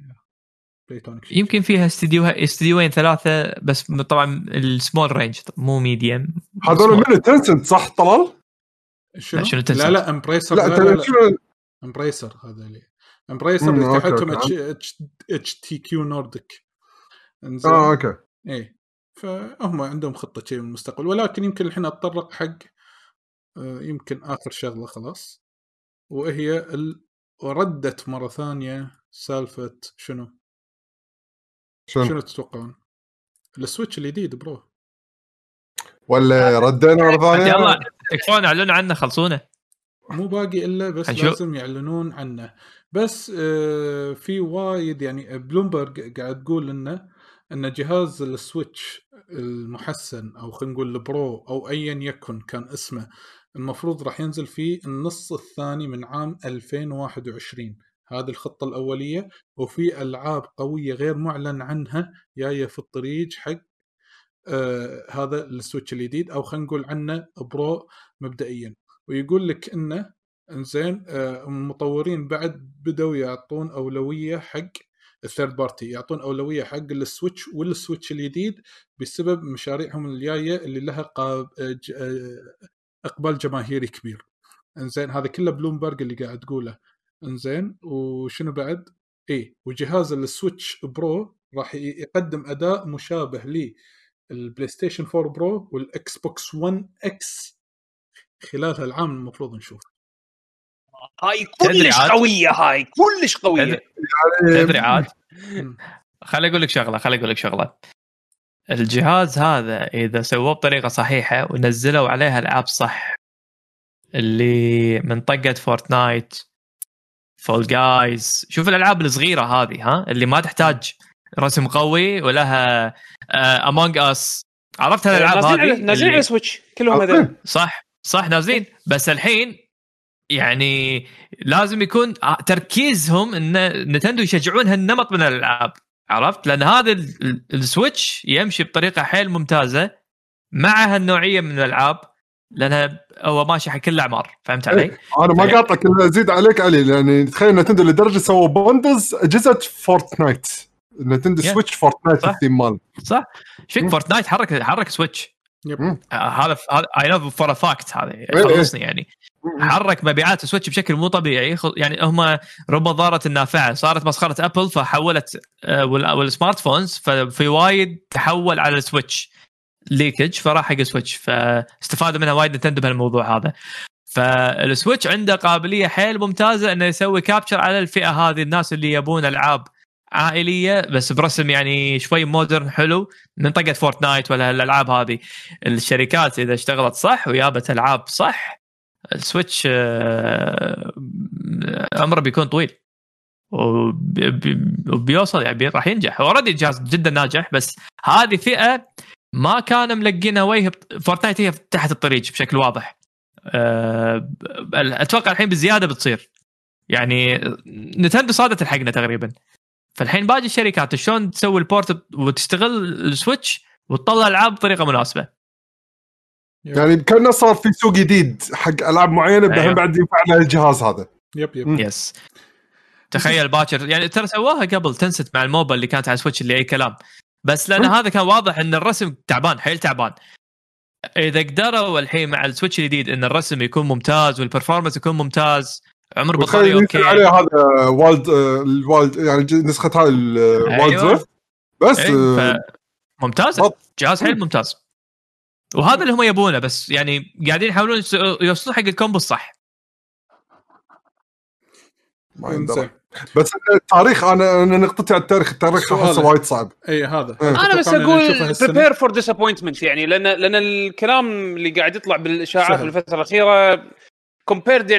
يمكن فيها استديوين 3 بس طبعا السمول رينج مو ميديم هذول من تنسنت صح طلال شنو لا امبريسر هذا اللي تحتهم اتش تي كيو نورديك اوكي ايه فهم عندهم خطه شيء للمستقبل ولكن يمكن الحين اتطرق حق يمكن آخر شغلة خلاص وهي وردت مرة ثانية سالفة شنو تتوقعون السويتش الجديد برو ولا ردينا مرة ثانية يلا يكفون يعلنون عنه خلصونا مو باقي إلا بس لازم يعلنون عنه بس في وايد يعني بلومبرغ قاعد تقول إن جهاز السويتش المحسن أو خلينا نقول البرو أو أيا يكن كان اسمه المفروض راح ينزل في النص الثاني من عام 2021 هذه الخطة الأولية وفي ألعاب قوية غير معلن عنها جاية في الطريق حق هذا السويتش الجديد أو خلينا نقول عنه برو مبدئيا ويقول لك إنه إنزين المطورين بعد بدأوا يعطون أولوية حق الثيرد بارتي يعطون أولوية حق السويتش والسويتش الجديد بسبب مشاريعهم الجاية اللي لها إقبال جماهيري كبير. إنزين هذا كله بلومبرغ اللي قاعد تقوله. إنزين وشنو بعد؟ إيه وجهاز السويتش برو راح يقدم أداء مشابه للبلاي ستيشن 4 برو والإكس بوكس 1 إكس خلال هالعام المفروض نشوف. هاي كلش قوية تدري عاد خلي أقول لك شغلة الجهاز هذا إذا سووه بطريقة صحيحة ونزلوا عليها الألعاب صح اللي من طقة فورتنايت فول جايز شوف الألعاب الصغيرة هذه ها اللي ما تحتاج رسم قوي ولها أمونج أس عرفت هالألعاب هذه نازلين على سويتش كلهم هذول صح نازلين بس الحين يعني لازم يكون تركيزهم ان نتندو يشجعون هالنمط من الالعاب عرفت لان هذا السويتش يمشي بطريقه حيل ممتازه مع هالنوعيه من الالعاب لانها هو ماشي حق كل الاعمار فهمت علي انا ما قاطعك ازيد عليك علي يعني تخيل نتندو لدرجه سووا بوندز اجهزه فورتنايت نتندو سويتش فورتنايت الثيم مال صح شيك فورتنايت حرك سويتش هذا اي نوف فور فاكت هذا خلصني يعني حرك مبيعات سويتش بشكل مو طبيعي يعني هم ربما ضارت النافعه صارت مسخره ابل فحولت والسمارت فونز ففي وايد تحول على السويتش ليكج فراح حق سويتش فاستفادوا منها وايد نتندو بهالموضوع هذا فالسويتش عنده قابليه حيل ممتازه انه يسوي كابتشر على الفئه هذه الناس اللي يبون العاب عائليه بس برسم يعني شوي مودرن حلو من طقه فورتنايت ولا الالعاب هذه الشركات اذا اشتغلت صح ويابت العاب صح السويتش عمره بيكون طويل وبيوصل يعني راح ينجح اوريدي الجهاز جدا ناجح بس هذه فئه ما كان ملقينها وجه فورتنايت هي تحت الطريق بشكل واضح اتوقع الحين بالزياده بتصير يعني نتندو صادت الحقنا تقريبا فالحين باقي الشركات شلون تسوي البورت وتشتغل السويتش وتطلع العاب بطريقه مناسبه يعني كأنه صار في سوق جديد حق العاب معينه بعدين بعد ينفع الجهاز هذا يب يس تخيل باكر يعني ترى سواها قبل تنست مع الموبا اللي كانت على السويتش اللي اي كلام بس لان هذا كان واضح ان الرسم تعبان حيل تعبان اذا قدروا الحين مع السويتش الجديد ان الرسم يكون ممتاز والبرفورمانس يكون ممتاز عمر بطاري اوكي عليه هذا والد يعني نسخه هاي الوالد بس ممتاز جهاز حيل ممتاز، وهذا اللي هم يبونه، بس يعني قاعدين يحاولون يوصلوا حق الكومبو الصح. ما يندرى. بس التاريخ أنا نقطتي على التاريخ أحسه وايد صعب. أي هذا. أنا بس أقول prepare for disappointment، يعني لأن الكلام اللي قاعد يطلع بالإشاعات بالفترة الأخيرة compared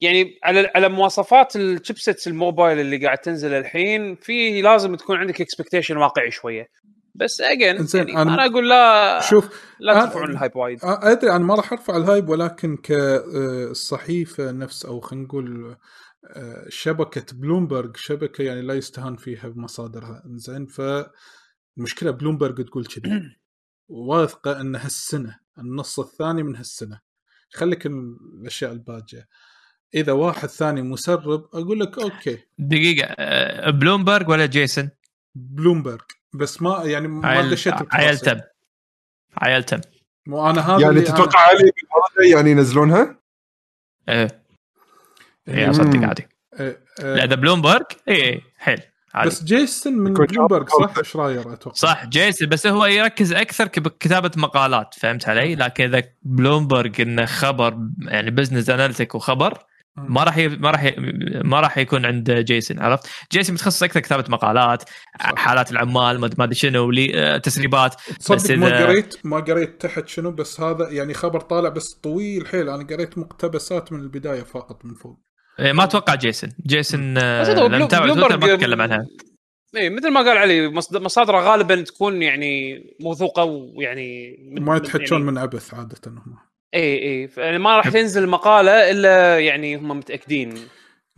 يعني على مواصفات الشيبسيتس الموبايل اللي قاعد تنزل الحين، فيه لازم تكون عندك expectation واقعي شوية. بس أجن يعني أنا أقول لا، شوف لا ترفعون الهايب وايد. أدري أنا ما راح أرفع الهايب، ولكن كالصحيفة نفس أو خلينا نقول شبكة بلومبرج، شبكة يعني لا يستهان فيها بمصادرها، إنزين فالمشكلة بلومبرج تقول كذي واثقة أن هالسنة النص الثاني من هالسنة، خليك الأشياء الباجة، إذا واحد ثاني مسرب أقول لك أوكي. دقيقة بلومبرج ولا جيسون؟ بلومبرج، بس ما يعني ما دشيت عيلتم مو أنا هذا يعني تتوقع علي يعني ينزلونها؟ إيه يا صدق عادي. لا ده بلومبرج إيه حلو. بس جيسون من بلومبرج صح؟ إيش رأيك أتوقع؟ صح جيسون، بس هو يركز أكثر كتابة مقالات، فهمت علي؟ لكن إذا بلومبرج إنه خبر يعني بزنس أناليتيك وخبر، ما راح يكون عند جيسون، عرفت؟ جيسون متخصص أكثر كتابة مقالات، حالات العمال، ما أدري شنو، تسريبات. صدق ما قريت تحت شنو، بس هذا يعني خبر طالع بس طويل حيل، أنا قريت مقتبسات من البداية فقط من فوق. ما أتوقع جيسون لم تعود ما تتكلم عنها. إيه مثل ما قال علي، مصادره غالبا تكون يعني موثوقة، ويعني ما يتحجون من عبث عادة هم. إيه يعني ما راح تنزل مقالة إلا يعني هم متأكدين.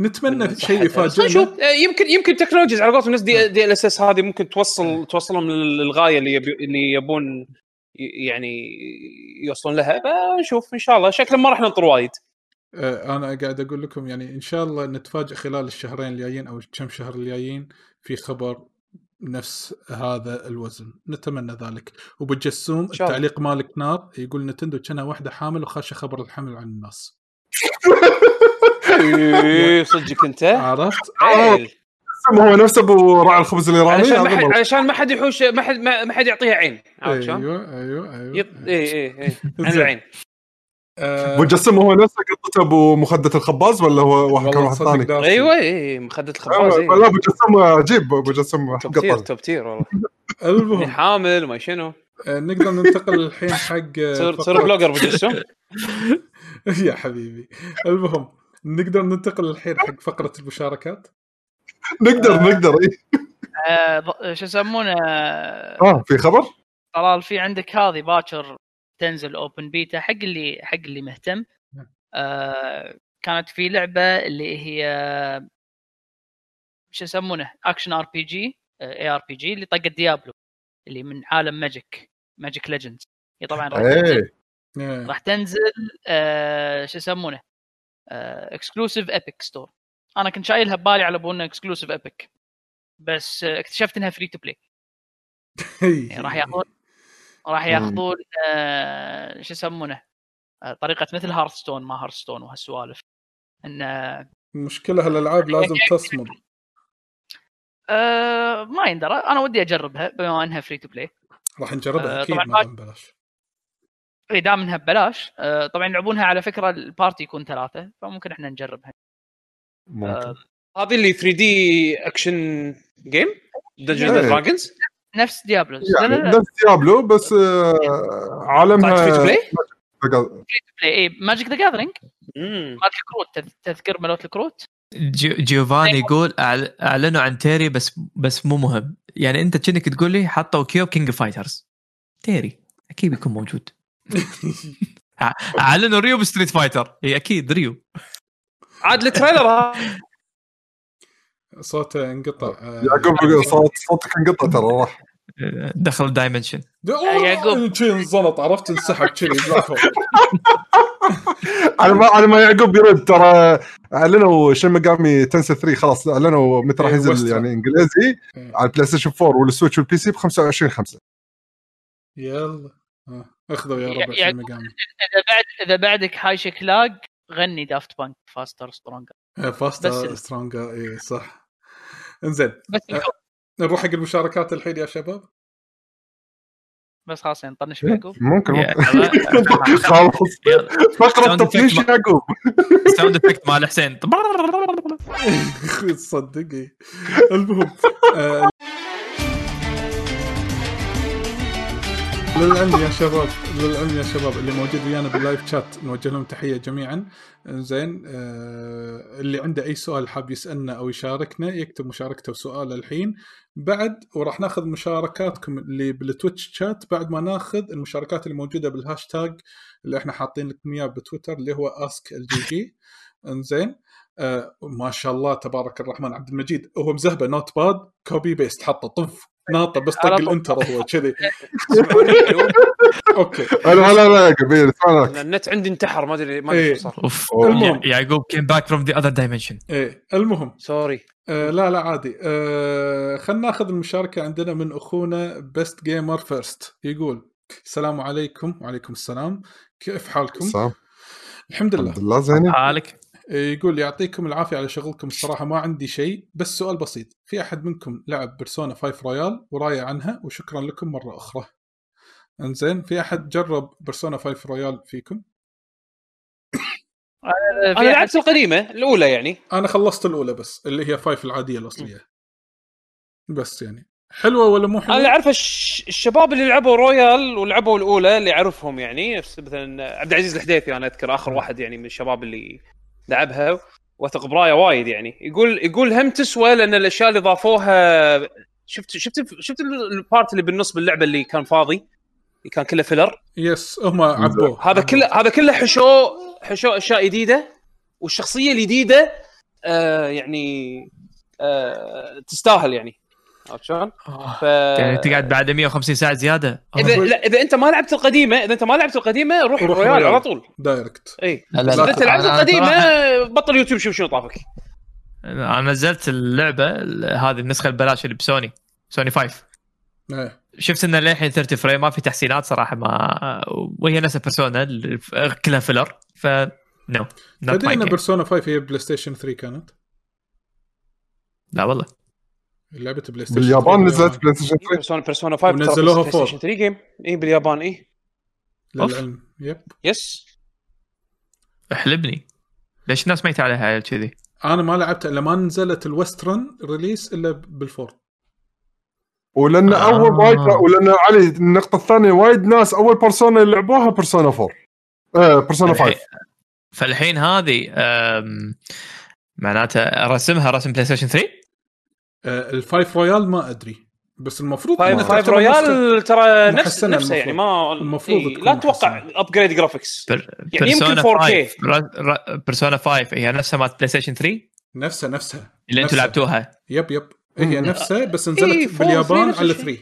نتمنى شيء يفاجئنا. يمكن تكنولوجيز على قولة الناس دي الأساس هذه ممكن توصلهم للغاية اللي يبون يعني يوصلون لها. نشوف إن شاء الله، شكلًا ما راح ننطر وايد. أنا قاعد أقول لكم يعني إن شاء الله نتفاجئ خلال الشهرين الجايين أو كم شهر الجايين في خبر نفس هذا الوزن، نتمنى ذلك. وبالجسوم التعليق مالك نار يقول نتندو كانها واحدة حامل وخاشه خبر الحمل عن الناس. صدق أنت عرفت؟ هو نفسه أبو راعي الخبز الإيراني عشان ما حد يحوش، ما حد يعطيها عين. أيوه العين. والجسم هو نفسه قطة أبو مخدة الخباز ولا هو واحد ثاني؟ أيوة مخدة الخباز. لا أبو جسم عجيب، أبو جسم قطة تبتير والله. المهم حامل وما شنو. نقدر ننتقل الحين حق صار بلوجر أبو جسم يا حبيبي. المهم نقدر ننتقل الحين حق فقرة المشاركات. نقدر إيه شو يسمونه في خبر طلال في عندك هذه باكر تنزل اوبن بيتا حق اللي مهتم. كانت في لعبه اللي هي شو يسمونه اكشن ار بي جي اي ار بي جي اللي طقت ديابلو، اللي من عالم ماجيك ليجندز. هي طبعا راح تنزل شو يسمونه اكسكلوسيف ايبك ستور. انا كنت شايلها ببالي على بونه اكسكلوسيف ايبك، بس اكتشفت انها فري تو بلاي. يعني راح ياخذون شو يسمونه طريقه مثل هارتستون، ما هارتستون وهالسوالف، ان المشكله هالالعاب لازم تصمد. ما يندرى، انا ودي اجربها بما انها فري تو بلاي. راح نجربها اكيد ما ببلاش، اي دام انها ببلاش. طبعا يلعبونها على فكره البارتي يكون 3، فممكن احنا نجربها. هذه اللي 3D اكشن جيم دنجنز اند دراجونز نفس ديابلو، يعني نفس ديابلو بس عالمها فري تو بلاي. اي ماجيك ذا جاذرينج، مالك كروت، تذكر مالوت الكروت. جيوفاني يقول اعلنوا عن تيري بس مو مهم. يعني انت كنك تقول لي حطوا كيوب كينج فايترز، تيري اكيد بيكون موجود. اعلنوا ريو بستريت فايتر، اي اكيد ريو. عاد التريلر صوته انقطع. يعقوب صوتك انقطع ترى، راح دخل دايمنشن يعقوب شيء زلط، عرفت انسحب شيء بلاك هول. على ما يعقوب يرد ترى اعلنوا شيء مقامي تنس 3 خلاص، اعلنوا متى راح ينزل يعني انجليزي على البلاي ستيشن 4 والسويتش والبي سي ب 25/5. يلا اخذوا يا رب شيء مقامي. اذا بعدك هاي شكلاق غني دافت بانك فاستر سترونجر. فاستر سترونجر اي صح. انزين نروح حق المشاركات الحين يا شباب. بس خلاص نطنش يعقوب ممكن خلاص فقره تطنيش يعقوب ساوند افكت مال حسين تصدقي. المهم للعلم يا شباب اللي موجود ويانا باللايف شات نوجه لهم تحيه جميعا. زين اللي عنده اي سؤال حاب يسالنا او يشاركنا يكتب مشاركته وسؤاله الحين بعد، وراح ناخذ مشاركاتكم اللي بالتويتش شات بعد ما ناخذ المشاركات اللي موجوده بالهاشتاج اللي احنا حاطين لكم اياه بتويتر اللي هو اسك الجي. انزين ما شاء الله تبارك الرحمن عبد المجيد هو مزهبه نوت باد كوبي بيست حطه طف ناطه بس طق الانتر هو كذي. اوكي لا كبير صار النت عندي انتحر ما ادري ما صار. يعقوب كيم باك فروم ذا اذر دايمنشن. ايه المهم سوري لا عادي. خلنا ناخذ المشاركه عندنا من اخونا بيست جيمر فيرست. يقول السلام عليكم. وعليكم السلام. كيف حالكم؟ السلام. الحمد لله زين حالك. يقول يعطيكم العافية على شغلكم. الصراحة ما عندي شيء بس سؤال بسيط، في أحد منكم لعب بيرسونا 5 رويال وراية عنها؟ وشكرا لكم مرة أخرى. إنزين في أحد جرب بيرسونا 5 رويال فيكم؟ أنا لعبت القديمة الأولى، يعني أنا خلصت الأولى بس اللي هي 5 العادية الأصلية بس. يعني حلوة ولا مو حلوة؟ أنا أعرف الشباب اللي لعبوا رويال ولعبوا الأولى اللي أعرفهم، يعني مثلا عبد العزيز الحديثي أنا أذكر آخر واحد يعني من الشباب اللي لعبها وثق برايه وايد. يعني يقول هم تسوى لان الاشياء اللي ضافوها. شفت البارت اللي بالنص باللعبه اللي كان فاضي اللي كان كله فيلر. يس هم عبوه هذا كله حشو اشياء جديده والشخصيه الجديده يعني تستاهل يعني عشان انت قاعد بعد 150 ساعه زياده. اذا انت ما لعبت القديمه روح رويال على طول دايركت. اي اذا تلعب القديمه بطل يوتيوب شوف شنو طافك. انا نزلت اللعبه هذه النسخه البلاش اللي بسوني 5. شفت ان للحين 30 فريم ما في تحسينات صراحه، ما وهي نفس بيرسونا كلها فيلر. ف نو بدينا بيرسونا 5 هي بلاي ستيشن 3 كانت. لا والله لعبه بلاي ستيشن باليابان نزلت بلاي ستيشن 3 بيرسونا 5 نزلوها بلاي ستيشن 3 جيم. اي باليابان. اي للعلم يب يس احلبني ليش الناس ما يتعلها كذي. انا ما لعبت الا ما نزلت الويسترن ريليس الا بالفور، ولان اول وايد ولان علي النقطه الثانيه وايد ناس اول بيرسونا يلعبوها بيرسونا 4 بيرسونا 5. فالحين هذه معناتها رسمها رسم بلاي ستيشن 3 الفايف رويال ما أدري بس المفروض فايف رويال ترى نفسه يعني ما المفروض لا توقع أبجريد جرافيكس يعني يمكن 4K. بيرسونا 5 هي نفسها مات بلاي ستيشن 3 نفسها اللي أنتوا لعبتوها. يب هي نفسها بس نزلت باليابان على 3.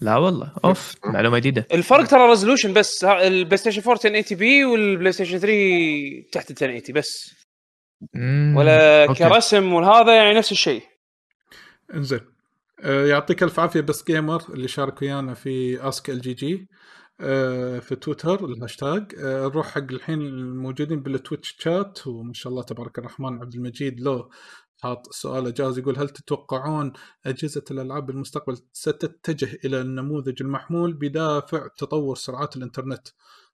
لا والله أوف معلومة جديدة. الفرق ترى ريزولوشن بس. البلاي ستيشن 4 1080p والبلاي ستيشن 3 تحت 1080 بس ولا كرسم وهذا يعني نفس الشيء. انزل يعطيك الف عافيه بس جيمر اللي شارك ويانا في اسك ال جي جي في تويتر الهاشتاج. نروح حق الحين الموجودين بالتويتش شات. وما شاء الله تبارك الرحمن عبد المجيد لو حاط سؤاله جاهز. يقول هل تتوقعون اجهزه الالعاب بالمستقبل ستتجه الى النموذج المحمول بدافع تطور سرعات الانترنت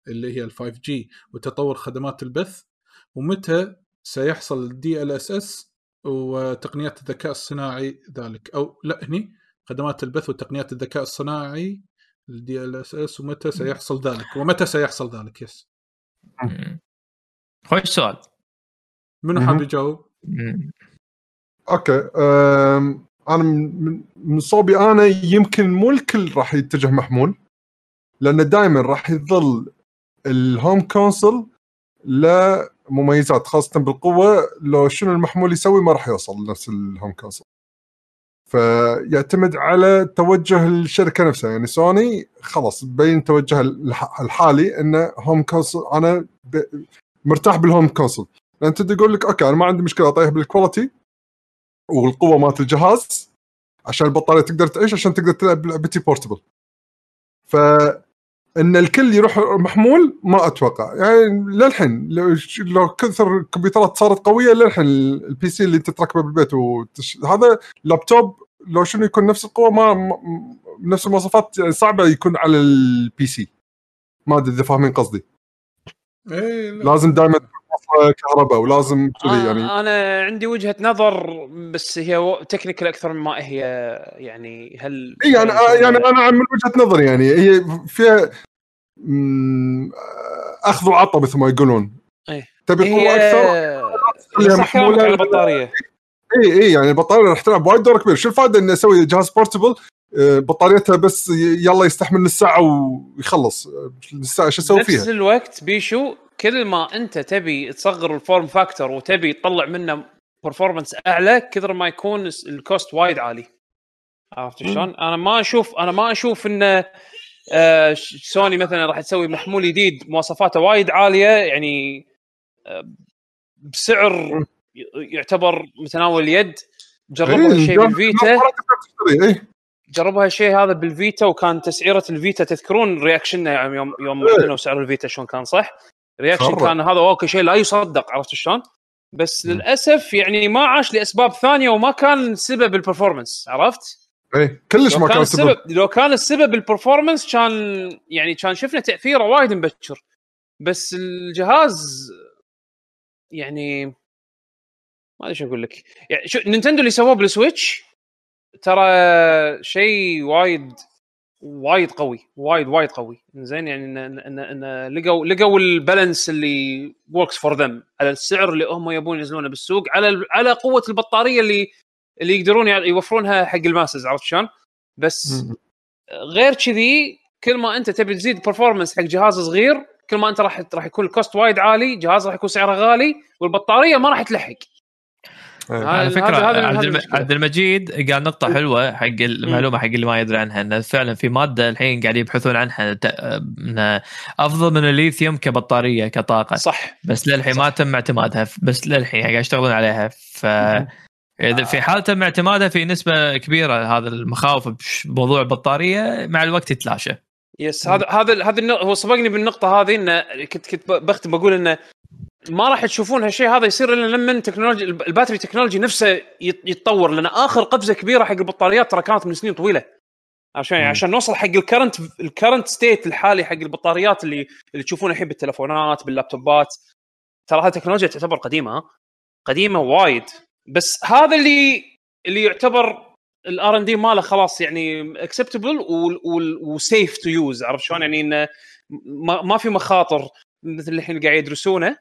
اللي هي ال 5G وتطور خدمات البث؟ ومتى سيحصل DLSS وتقنيات الذكاء الصناعي ذلك او لا هني خدمات البث وتقنيات الذكاء الصناعي DLSS ومتى سيحصل ذلك؟ يس خوش سؤال. منو حاب يجاوب؟ اوكي انا من صوبي انا يمكن مو الكل راح يتجه محمول، لان دائما راح يظل الهوم كونسول لا مميزات خاصة بالقوة. لو شنو المحمول يسوي ما راح يوصل نفس الهوم كونسول، فيعتمد على توجه الشركة نفسها. يعني سوني خلاص بين توجه الحالي إنه هوم كونسول، أنا مرتاح بالهوم كونسول. لأن تدي يقول لك أوكي أنا ما عندي مشكلة أطيح بالكواليتي والقوة مات الجهاز عشان البطارية تقدر تعيش عشان تقدر تلعب لعبتي بورتبل. ف ان الكل يروح محمول ما اتوقع. يعني للحين لو كثر الكمبيوترات صارت قويه للحين البي سي اللي انت تركبه بالبيت هذا لابتوب لو شنو يكون نفس القوه ما نفس المواصفات صعبه يكون على البي سي. ما ادري اذا فاهمين قصدي. اي لازم دائما كهرباء ولازم يعني انا عندي وجهه نظر بس هي تكنيكال اكثر مما هي يعني. هل يعني انا عم وجهه نظر يعني هي فيها اخذ وعطى مثل ما يقولون. اي تبي قوه اكثر محموله على البطاريه. اي يعني البطاريه راح تلعب وايد دور كبير. شو الفائده ان اسوي جهاز بورتبل بطاريتها بس يلا يستحمل الساعه ويخلص الساعه شو اسوي فيها؟ نفس الوقت بيشو كل ما انت تبي تصغر الفورم فاكتور وتبي تطلع منه برفورمانس اعلى كثر ما يكون الكوست وايد عالي. عرفت شلون؟ انا ما اشوف ان سوني مثلا راح تسوي محمول جديد مواصفاته وايد عاليه يعني بسعر يعتبر متناول اليد. جربوا هالشيء بالفيتا. جربوا هالشيء هذا بالفيتا وكان تسعيره الفيتا تذكرون رياكشننا يوم اعلنوا سعر الفيتا شلون كان صح؟ رياكشن كان هذا اوكي شيء لا يصدق. عرفت شلون؟ بس للاسف يعني ما عاش لاسباب ثانيه وما كان سبب البرفورمانس. عرفت؟ اي كلش ما كان سبب. لو كان السبب البرفورمانس كان يعني كان شفنا تاثيره وايد مبكر. بس الجهاز يعني ما ادري شو اقول لك. يعني شو نينتندو اللي سووه بالسويتش ترى شيء وايد قوي وايد قوي. زين يعني ان لقوا البالانس اللي works for them على السعر اللي هم يبون ينزلونه بالسوق على قوه البطاريه اللي يقدرون يوفرونها حق الماسز. عرفت شلون؟ بس غير كذي كل ما انت تبي تزيد برفورمانس حق جهاز صغير كل ما انت راح يكون الكوست وايد عالي. جهاز راح يكون سعره غالي والبطاريه ما راح تلحق. على فكرة عبد المجيد قال نقطة حلوة حق المعلومة حق اللي ما يدري عنها أنه فعلا في مادة الحين قاعد يبحثون عنها أفضل من الليثيوم كبطارية كطاقة. صح. بس للحين ما تم اعتمادها. بس للحين قاعد يشتغلون عليها. في حال تم اعتمادها في نسبة كبيرة هذا المخاوف بموضوع البطارية مع الوقت يتلاشى. يس هذا هو سبقني بالنقطة هذه إنه كنت بقول إنه ما راح تشوفون هالشيء هذا يصير الا لما التكنولوجيا الباتري تكنولوجي نفسه يتطور. لان اخر قفزه كبيره حق البطاريات ترى كانت من سنين طويله عشان نوصل حق الكرنت ستيت الحالي حق البطاريات اللي تشوفونه الحين بالتلفونات باللابتوبات. ترى هذه التكنولوجيا تعتبر قديمه وايد. بس هذا اللي يعتبر الار ان دي ماله خلاص يعني acceptable وسيف تو يوز. عرفت شلون يعني ما في مخاطر مثل الحين قاعد يدرسونه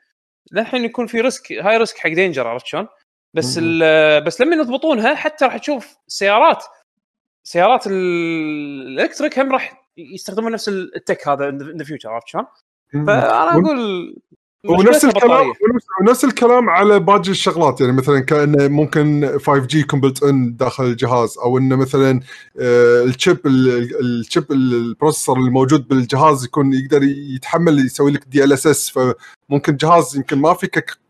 لحين يكون في ريسك هاي ريسك حق دينجر. عرفت شلون؟ بس لما يضبطونها حتى راح تشوف سيارات الالكتريك هم راح يستخدمون نفس التك هذا ان فيوتشر. عرفت شلون؟ فانا اقول ونفس الكلام على باقي الشغلات يعني مثلا كانه ممكن 5G كومبلت ان داخل الجهاز او انه مثلا الشيب البروسيسور الموجود بالجهاز يكون يقدر يتحمل يسوي لك DLSS. فممكن جهاز يمكن ما في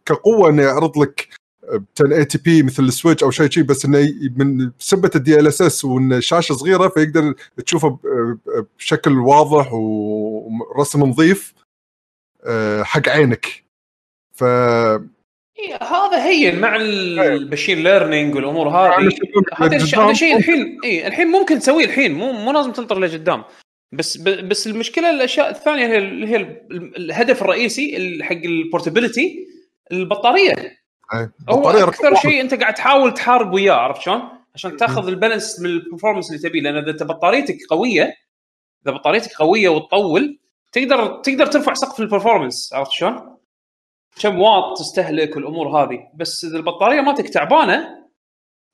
كقوه انه يعرض لك 1080p مثل السويتش او شيء بس انه من سبه DLSS وان الشاشه صغيره فيقدر تشوفه بشكل واضح ورسم نظيف حق عينك. ف هذا هي مع البشير ليرنينج والامور هذه هذا شيء الحين ممكن تسويه الحين مو لازم تنطر لقدام. بس المشكله الاشياء الثانيه هي الهدف الرئيسي حق البورتابيلتي البطاريه. هو اكثر شيء انت قاعد تحاول تحارب وياه. عرفت شلون؟ عشان تاخذ البالانس من البرفورمانس اللي تبيه. لان اذا بطاريتك قويه وتطول تقدر ترفع سقف البرفورمانس. عرفت شلون؟ كم واط تستهلك والامور هذه. بس اذا البطاريه ما تعبانه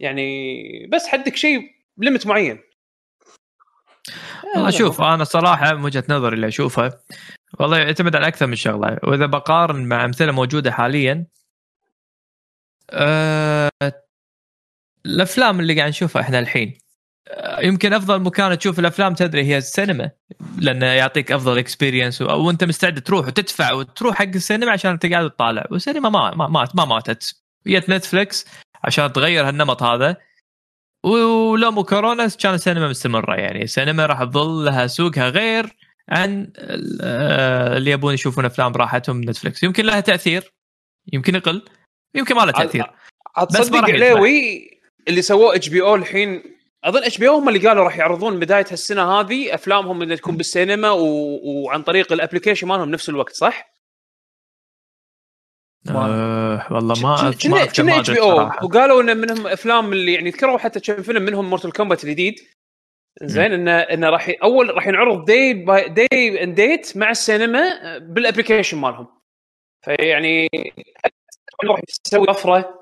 يعني بس حدك شيء ليمت معين. انا صراحه من وجهه نظري اللي اشوفها والله يعتمد على اكثر من شغله. واذا بقارن مع امثله موجوده حاليا الافلام اللي قاعد نشوفها احنا الحين يمكن افضل مكان تشوف الافلام تدري هي السينما. لانه يعطيك افضل اكسبيرينس وانت مستعد تروح وتدفع وتروح حق السينما عشان تقعد تطالع. والسينما ما ماتت. جت نتفليكس عشان تغير هالنمط هذا. ولو كورونا كان السينما مستمره يعني السينما راح تظل لها سوقها غير عن اللي يبون يشوفون افلام براحتهم. نتفليكس يمكن لها تاثير يمكن يقل يمكن ما له تاثير. بس ما راح يعلوي اللي سووه HBO الحين اظن HBO هم اللي قالوا راح يعرضون بدايه هالسنه هذه افلامهم اللي تكون بالسينما وعن طريق الابلكيشن مالهم نفس الوقت صح؟ والله ما كنا HBO وقالوا ان منهم افلام اللي يعني ذكروا حتى كم فيلم منهم مورتال كومبات الجديد زين انه راح اول راح ينعرض داي اند ديت مع السينما بالابلكيشن مالهم. فيعني راح يسوي طفره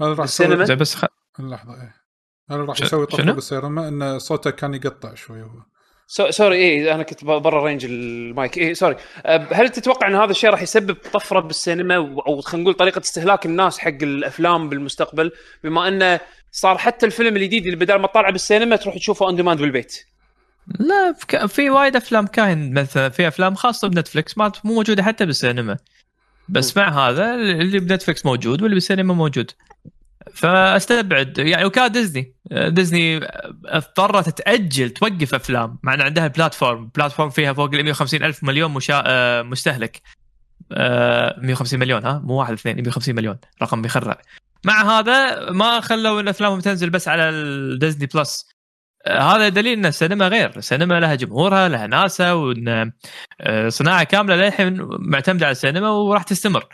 هذا السينما بس اللحظه ايه هذا راح يسوي طفره بالسينما ان صوته كان يقطع شوي هو سوري ايه انا كنت برا رينج المايك ايه سوري. هل تتوقع ان هذا الشيء راح يسبب طفره بالسينما او خلينا نقول طريقه استهلاك الناس حق الافلام بالمستقبل بما انه صار حتى الفيلم الجديد اللي بدل ما تطالعه بالسينما تروح تشوفه اون ديماند بالبيت؟ لا في وايد افلام كاين مثلا في افلام خاصه بنتفلكس ما مو موجوده حتى بالسينما بس مع هذا اللي بنتفلكس موجود واللي بالسينما موجود فاستبعد يعني. وكا ديزني اضطرت تاجل توقف افلام مع ان عندها بلاتفورم فيها فوق ال 150 الف مليون مستهلك 150 مليون ها مو 1 2 150 مليون رقم بيخرع. مع هذا ما خلوا الافلام تنزل بس على ديزني بلس. هذا دليل ان السينما غير السينما لها جمهورها لها ناسها وان صناعه كامله للحين معتمده على السينما وراح تستمر.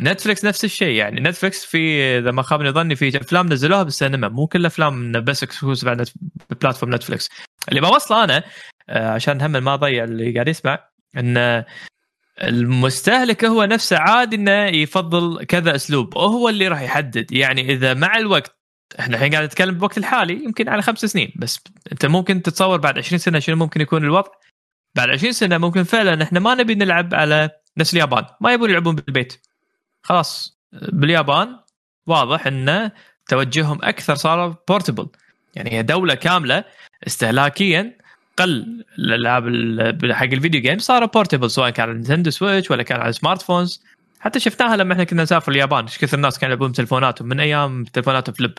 نتفلكس نفس الشيء يعني نتفلكس في إذا ما خابني ظني في أفلام نزلوها بالسينما مو كل أفلام بس إكسكلوسيف على بلاتفورم نتفلكس. اللي بوصله أنا عشان هم ما أضيع اللي قاعد يسمع إن المستهلك هو نفسه عادي إنه يفضل كذا أسلوب وهو اللي راح يحدد. يعني إذا مع الوقت إحنا الحين قاعد نتكلم بالوقت الحالي يمكن على 5 سنين بس أنت ممكن تتصور بعد 20 سنة شنو ممكن يكون الوضع. بعد 20 سنة ممكن فعلا إحنا ما نبي نلعب على نفس اليابان ما يبون يلعبون بالبيت خلاص. باليابان واضح ان توجههم اكثر صار بورتبل يعني هي دوله كامله استهلاكيا قل الالعاب حق الفيديو جيم صار بورتبل سواء كان على نينتندو سويتش ولا كان على سمارت فونز. حتى شفناها لما احنا كنا نسافر اليابان ايش كثر الناس كانوا يلعبون تلفوناتهم من ايام تلفونات فليب.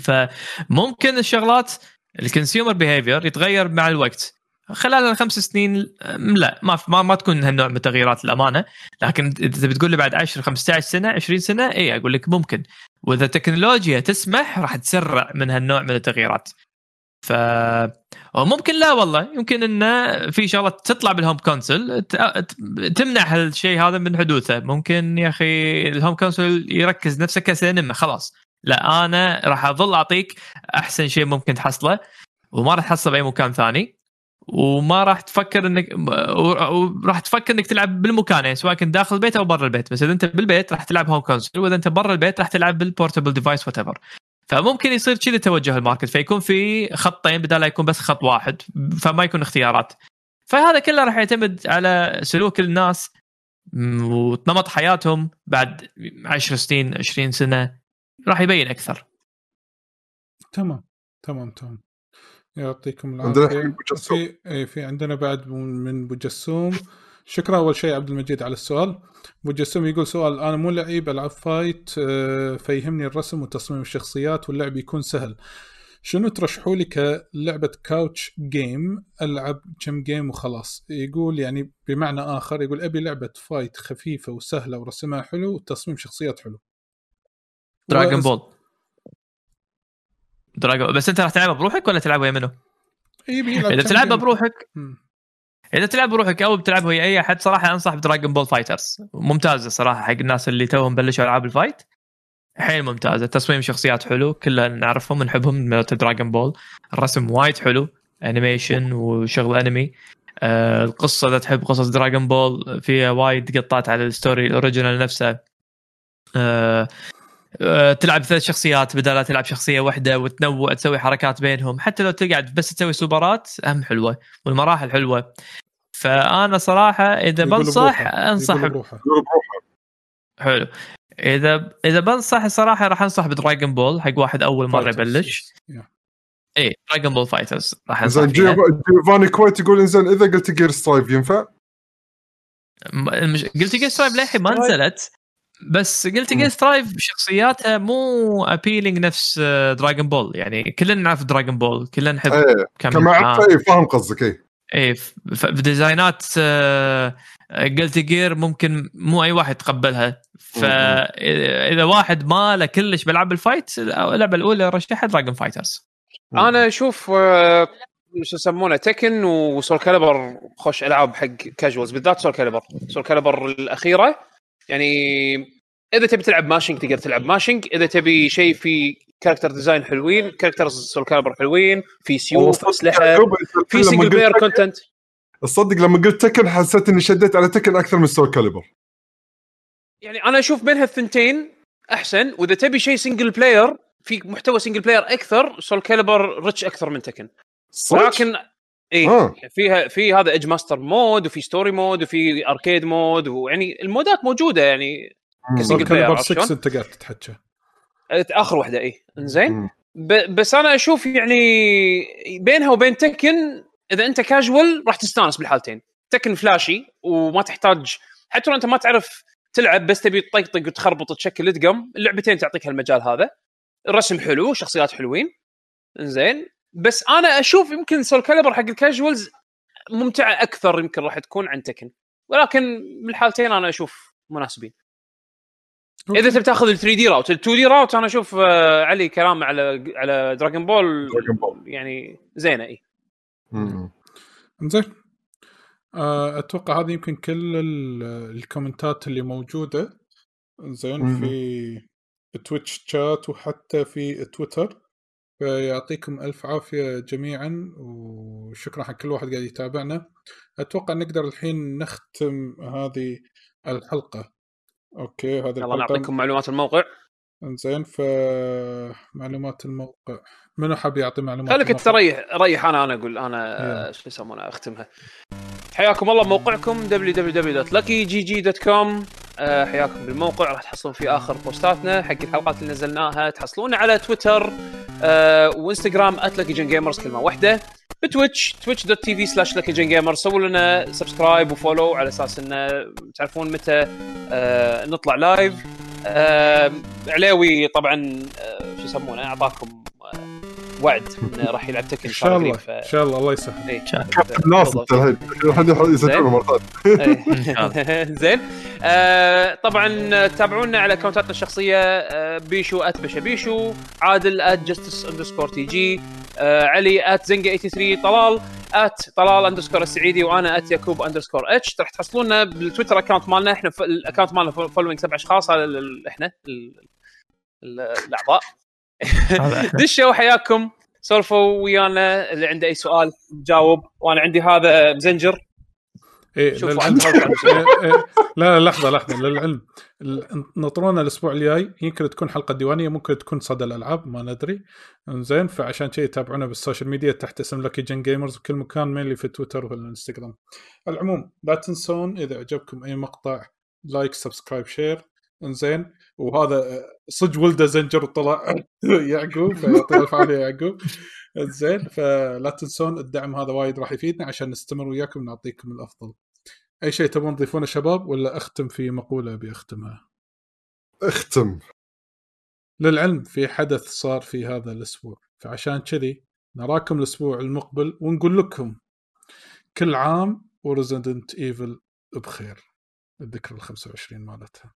فممكن الشغلات الكونسيومر بيهيفير يتغير مع الوقت خلال 5 سنين لا ما تكون هالنوع من التغييرات الأمانة. لكن إذا بتقول لي بعد 10 15 سنة 20 سنة إيه أقول لك ممكن وإذا التكنولوجيا تسمح راح تسرع من هالنوع من التغييرات. فممكن لا والله يمكن إنه في شغلات تطلع بالهوم كونسول تمنع هالشيء هذا من حدوثه. ممكن يا أخي الهوم كونسول يركز نفسه كسينما خلاص لا أنا راح أظل أعطيك أحسن شيء ممكن تحصله وما راح تحصله بأي مكان ثاني وما راح تفكر انك وراح تفكر انك تلعب بالمكان يعني سواء كنت داخل البيت او برا البيت. بس اذا انت بالبيت راح تلعب هوم كونسول واذا انت برا البيت راح تلعب بالبورتبل ديفايس وات ايفر. فممكن يصير كذا توجه الماركت فيكون في خطين بدل لا يكون بس خط واحد فما يكون اختيارات. فهذا كله راح يعتمد على سلوك الناس ونمط حياتهم بعد 10 سنين 20 سنه راح يبين اكثر. تمام يعطيكم العافية. في عندنا بعد من بجسوم. شكرا أول شيء عبد المجيد على السؤال. بجسوم يقول سؤال أنا مو لعيب ألعب فايت فيهمني الرسم وتصميم الشخصيات واللعب يكون سهل شنو ترشحوا لي كلعبة كاوتش جيم ألعب كم جيم وخلاص؟ يقول يعني بمعنى آخر يقول أبي لعبة فايت خفيفة وسهلة ورسمها حلو وتصميم شخصيات حلو. دراغون بول بس انت راح تلعبها بروحك ولا تلعبها منه؟ اذا تلعبها بروحك او بتلعبها ويا اي احد صراحه انصح بدراغون بول فايترز ممتازه صراحه حق الناس اللي توهم بلشوا العاب الفايت حيل ممتازه. تصميم شخصيات حلو كلنا نعرفهم نحبهم من دراغون بول. الرسم وايد حلو انيميشن وشغل انمي. القصه اذا تحب قصص دراغون بول فيها وايد قطات على الستوري الاوريجينال نفسها. تلعب 3 شخصيات بدل لا تلعب شخصية واحدة وتنوع تسوي حركات بينهم حتى لو تقعد بس تسوي سوبرات أهم حلوة والمراحل حلوة. فأنا صراحة إذا بنصح أنصح حلو إذا بنصح الصراحة راح أنصح بدراغون بول حق واحد أول مرة يبلش إيه دراغون بول فايترز راح أنصح فيها. جيفاني كويت يقول إنزين إذا قلت جير سترايف ينفع؟ قلت جير سترايف لحين ما نزلت بس قلت جيم سترايف شخصياتها مو ابيلينج نفس دراغون بول. يعني كلنا نعرف دراغون بول كلنا نحب كما فاهم قصدك ايه في ديزاينات قلت جير ممكن مو أي واحد يتقبلها. فإذا واحد ما له كلش بلعب الفايت لعبة الأولى رشحها دراجون فايترز. أنا أشوف شو يسمونه تكن وسول كاليبر خوش ألعاب حق كاجوالز بالذات. سول كاليبر الأخيرة يعني إذا تبي تلعب ماشينج تقدر تلعب ماشينج، إذا تبي شيء في كاركتر ديزاين حلوين، كاركترز سول كاليبر حلوين، في سيوف أسلحة، في سينجل بلاير كونتنت. الصدق لما قلت تكن حسيت إني شديت على تكن أكثر من سول كاليبر. يعني أنا أشوف بين هالثنتين أحسن، وإذا تبي شيء سينجل بلاير في محتوى سينجل بلاير أكثر، سول كاليبر ريتش أكثر من تكن. لكن إيه فيها في هذا إج ماستر مود وفي ستوري مود وفي أركيد مود، ويعني المودات موجودة يعني. سول كاليبر 6 أنت قاعد تتحكى آخر واحدة إيه إنزين. بس أنا أشوف يعني بينها وبين تكن إذا أنت كاجوال راح تستانس بالحالتين. تكن فلاشي وما تحتاج حتى لو أنت ما تعرف تلعب بس تبي تطقطق وتخربط تشكل تقم، اللعبتين تعطيك هالمجال هذا. الرسم حلو، شخصيات حلوين إنزين. بس أنا أشوف يمكن سول كاليبر حق الكاجوالز ممتعة أكثر يمكن راح تكون عن تكن، ولكن بالحالتين أنا أشوف مناسبين. إذا تبي تأخذ ال 3D راوت، ال 2D راوت أنا أشوف علي كلام على دراجون بول يعني زينة إيه. إنزين أتوقع هذه يمكن كل الكومنتات اللي موجودة إنزين في تويتش شات وحتى في تويتر. فيعطيكم ألف عافية جميعا، وشكرا حق كل واحد قاعد يتابعنا. أتوقع نقدر الحين نختم هذه الحلقة. أوكي هذا الحلقة نعطيكم معلومات الموقع إنزين. فمعلومات الموقع منو حاب يعطي معلومات؟ خليك تريح أنا أقول أنا شو يسمونه أختمها. حياكم الله موقعكم www.luckygg.com. حياكم بالموقع، راح تحصلون في آخر بوستاتنا حق الحلقات اللي نزلناها. تحصلون على تويتر وإنستغرام @luckygengamers كلمة واحدة، بتويتش twitch.tv/luckygengamers. سووا لنا سبسكرايب وفولو على أساس إنه تعرفون متى نطلع لايف. علاوي طبعا شو يسمونه أعطاكم وعد إنه راح يلعب تكن إن شاء الله. إن شاء الله الله يسهل. إيه كابتن ناصر الحين الحين يسجلون مرات. زين طبعا تابعونا على كونتاتنا الشخصية، بيشو @بشبيشو، عادل @justice_tg، علي @zenga83، طلال @طلال_السعيدي، وأنا @يعقوب_h. راح تحصلوننا بالتويتر أكاونت مالنا. إحنا الأكاونت مالنا فولوينج 7 أشخاص على إحنا الأعضاء. دشوا حياكم، سولفوا ويانا. اللي عنده أي سؤال جاوب، وأنا عندي هذا مزنجر. إيه للعلم لا لحظة للعلم نطرونا الأسبوع الجاي، يمكن تكون حلقة ديوانية، ممكن تكون صدى الألعاب، ما ندري إنزين. فعشان شيء تابعونا بالسوشيال ميديا تحت اسم لوكي جن جيمرز بكل مكان، مين اللي في تويتر والإنستغرام. على العموم لا تنسون إذا أعجبكم أي مقطع لايك سبسكرايب شير إنزين. وهذا صج ولده زنجر وطلع يعقوب، فيعطيه الف عافية يعقوب إنزين. فلا تنسون الدعم هذا وايد راح يفيدنا عشان نستمر وياكم نعطيكم الأفضل. أي شيء تبون تضيفونه شباب ولا أختم في مقولة بأختمها؟ أختم. للعلم في حدث صار في هذا الأسبوع، فعشان كذي نراكم الأسبوع المقبل ونقول لكم كل عام وريزيدنت إيفل بخير. الذكرى 25 مالتها.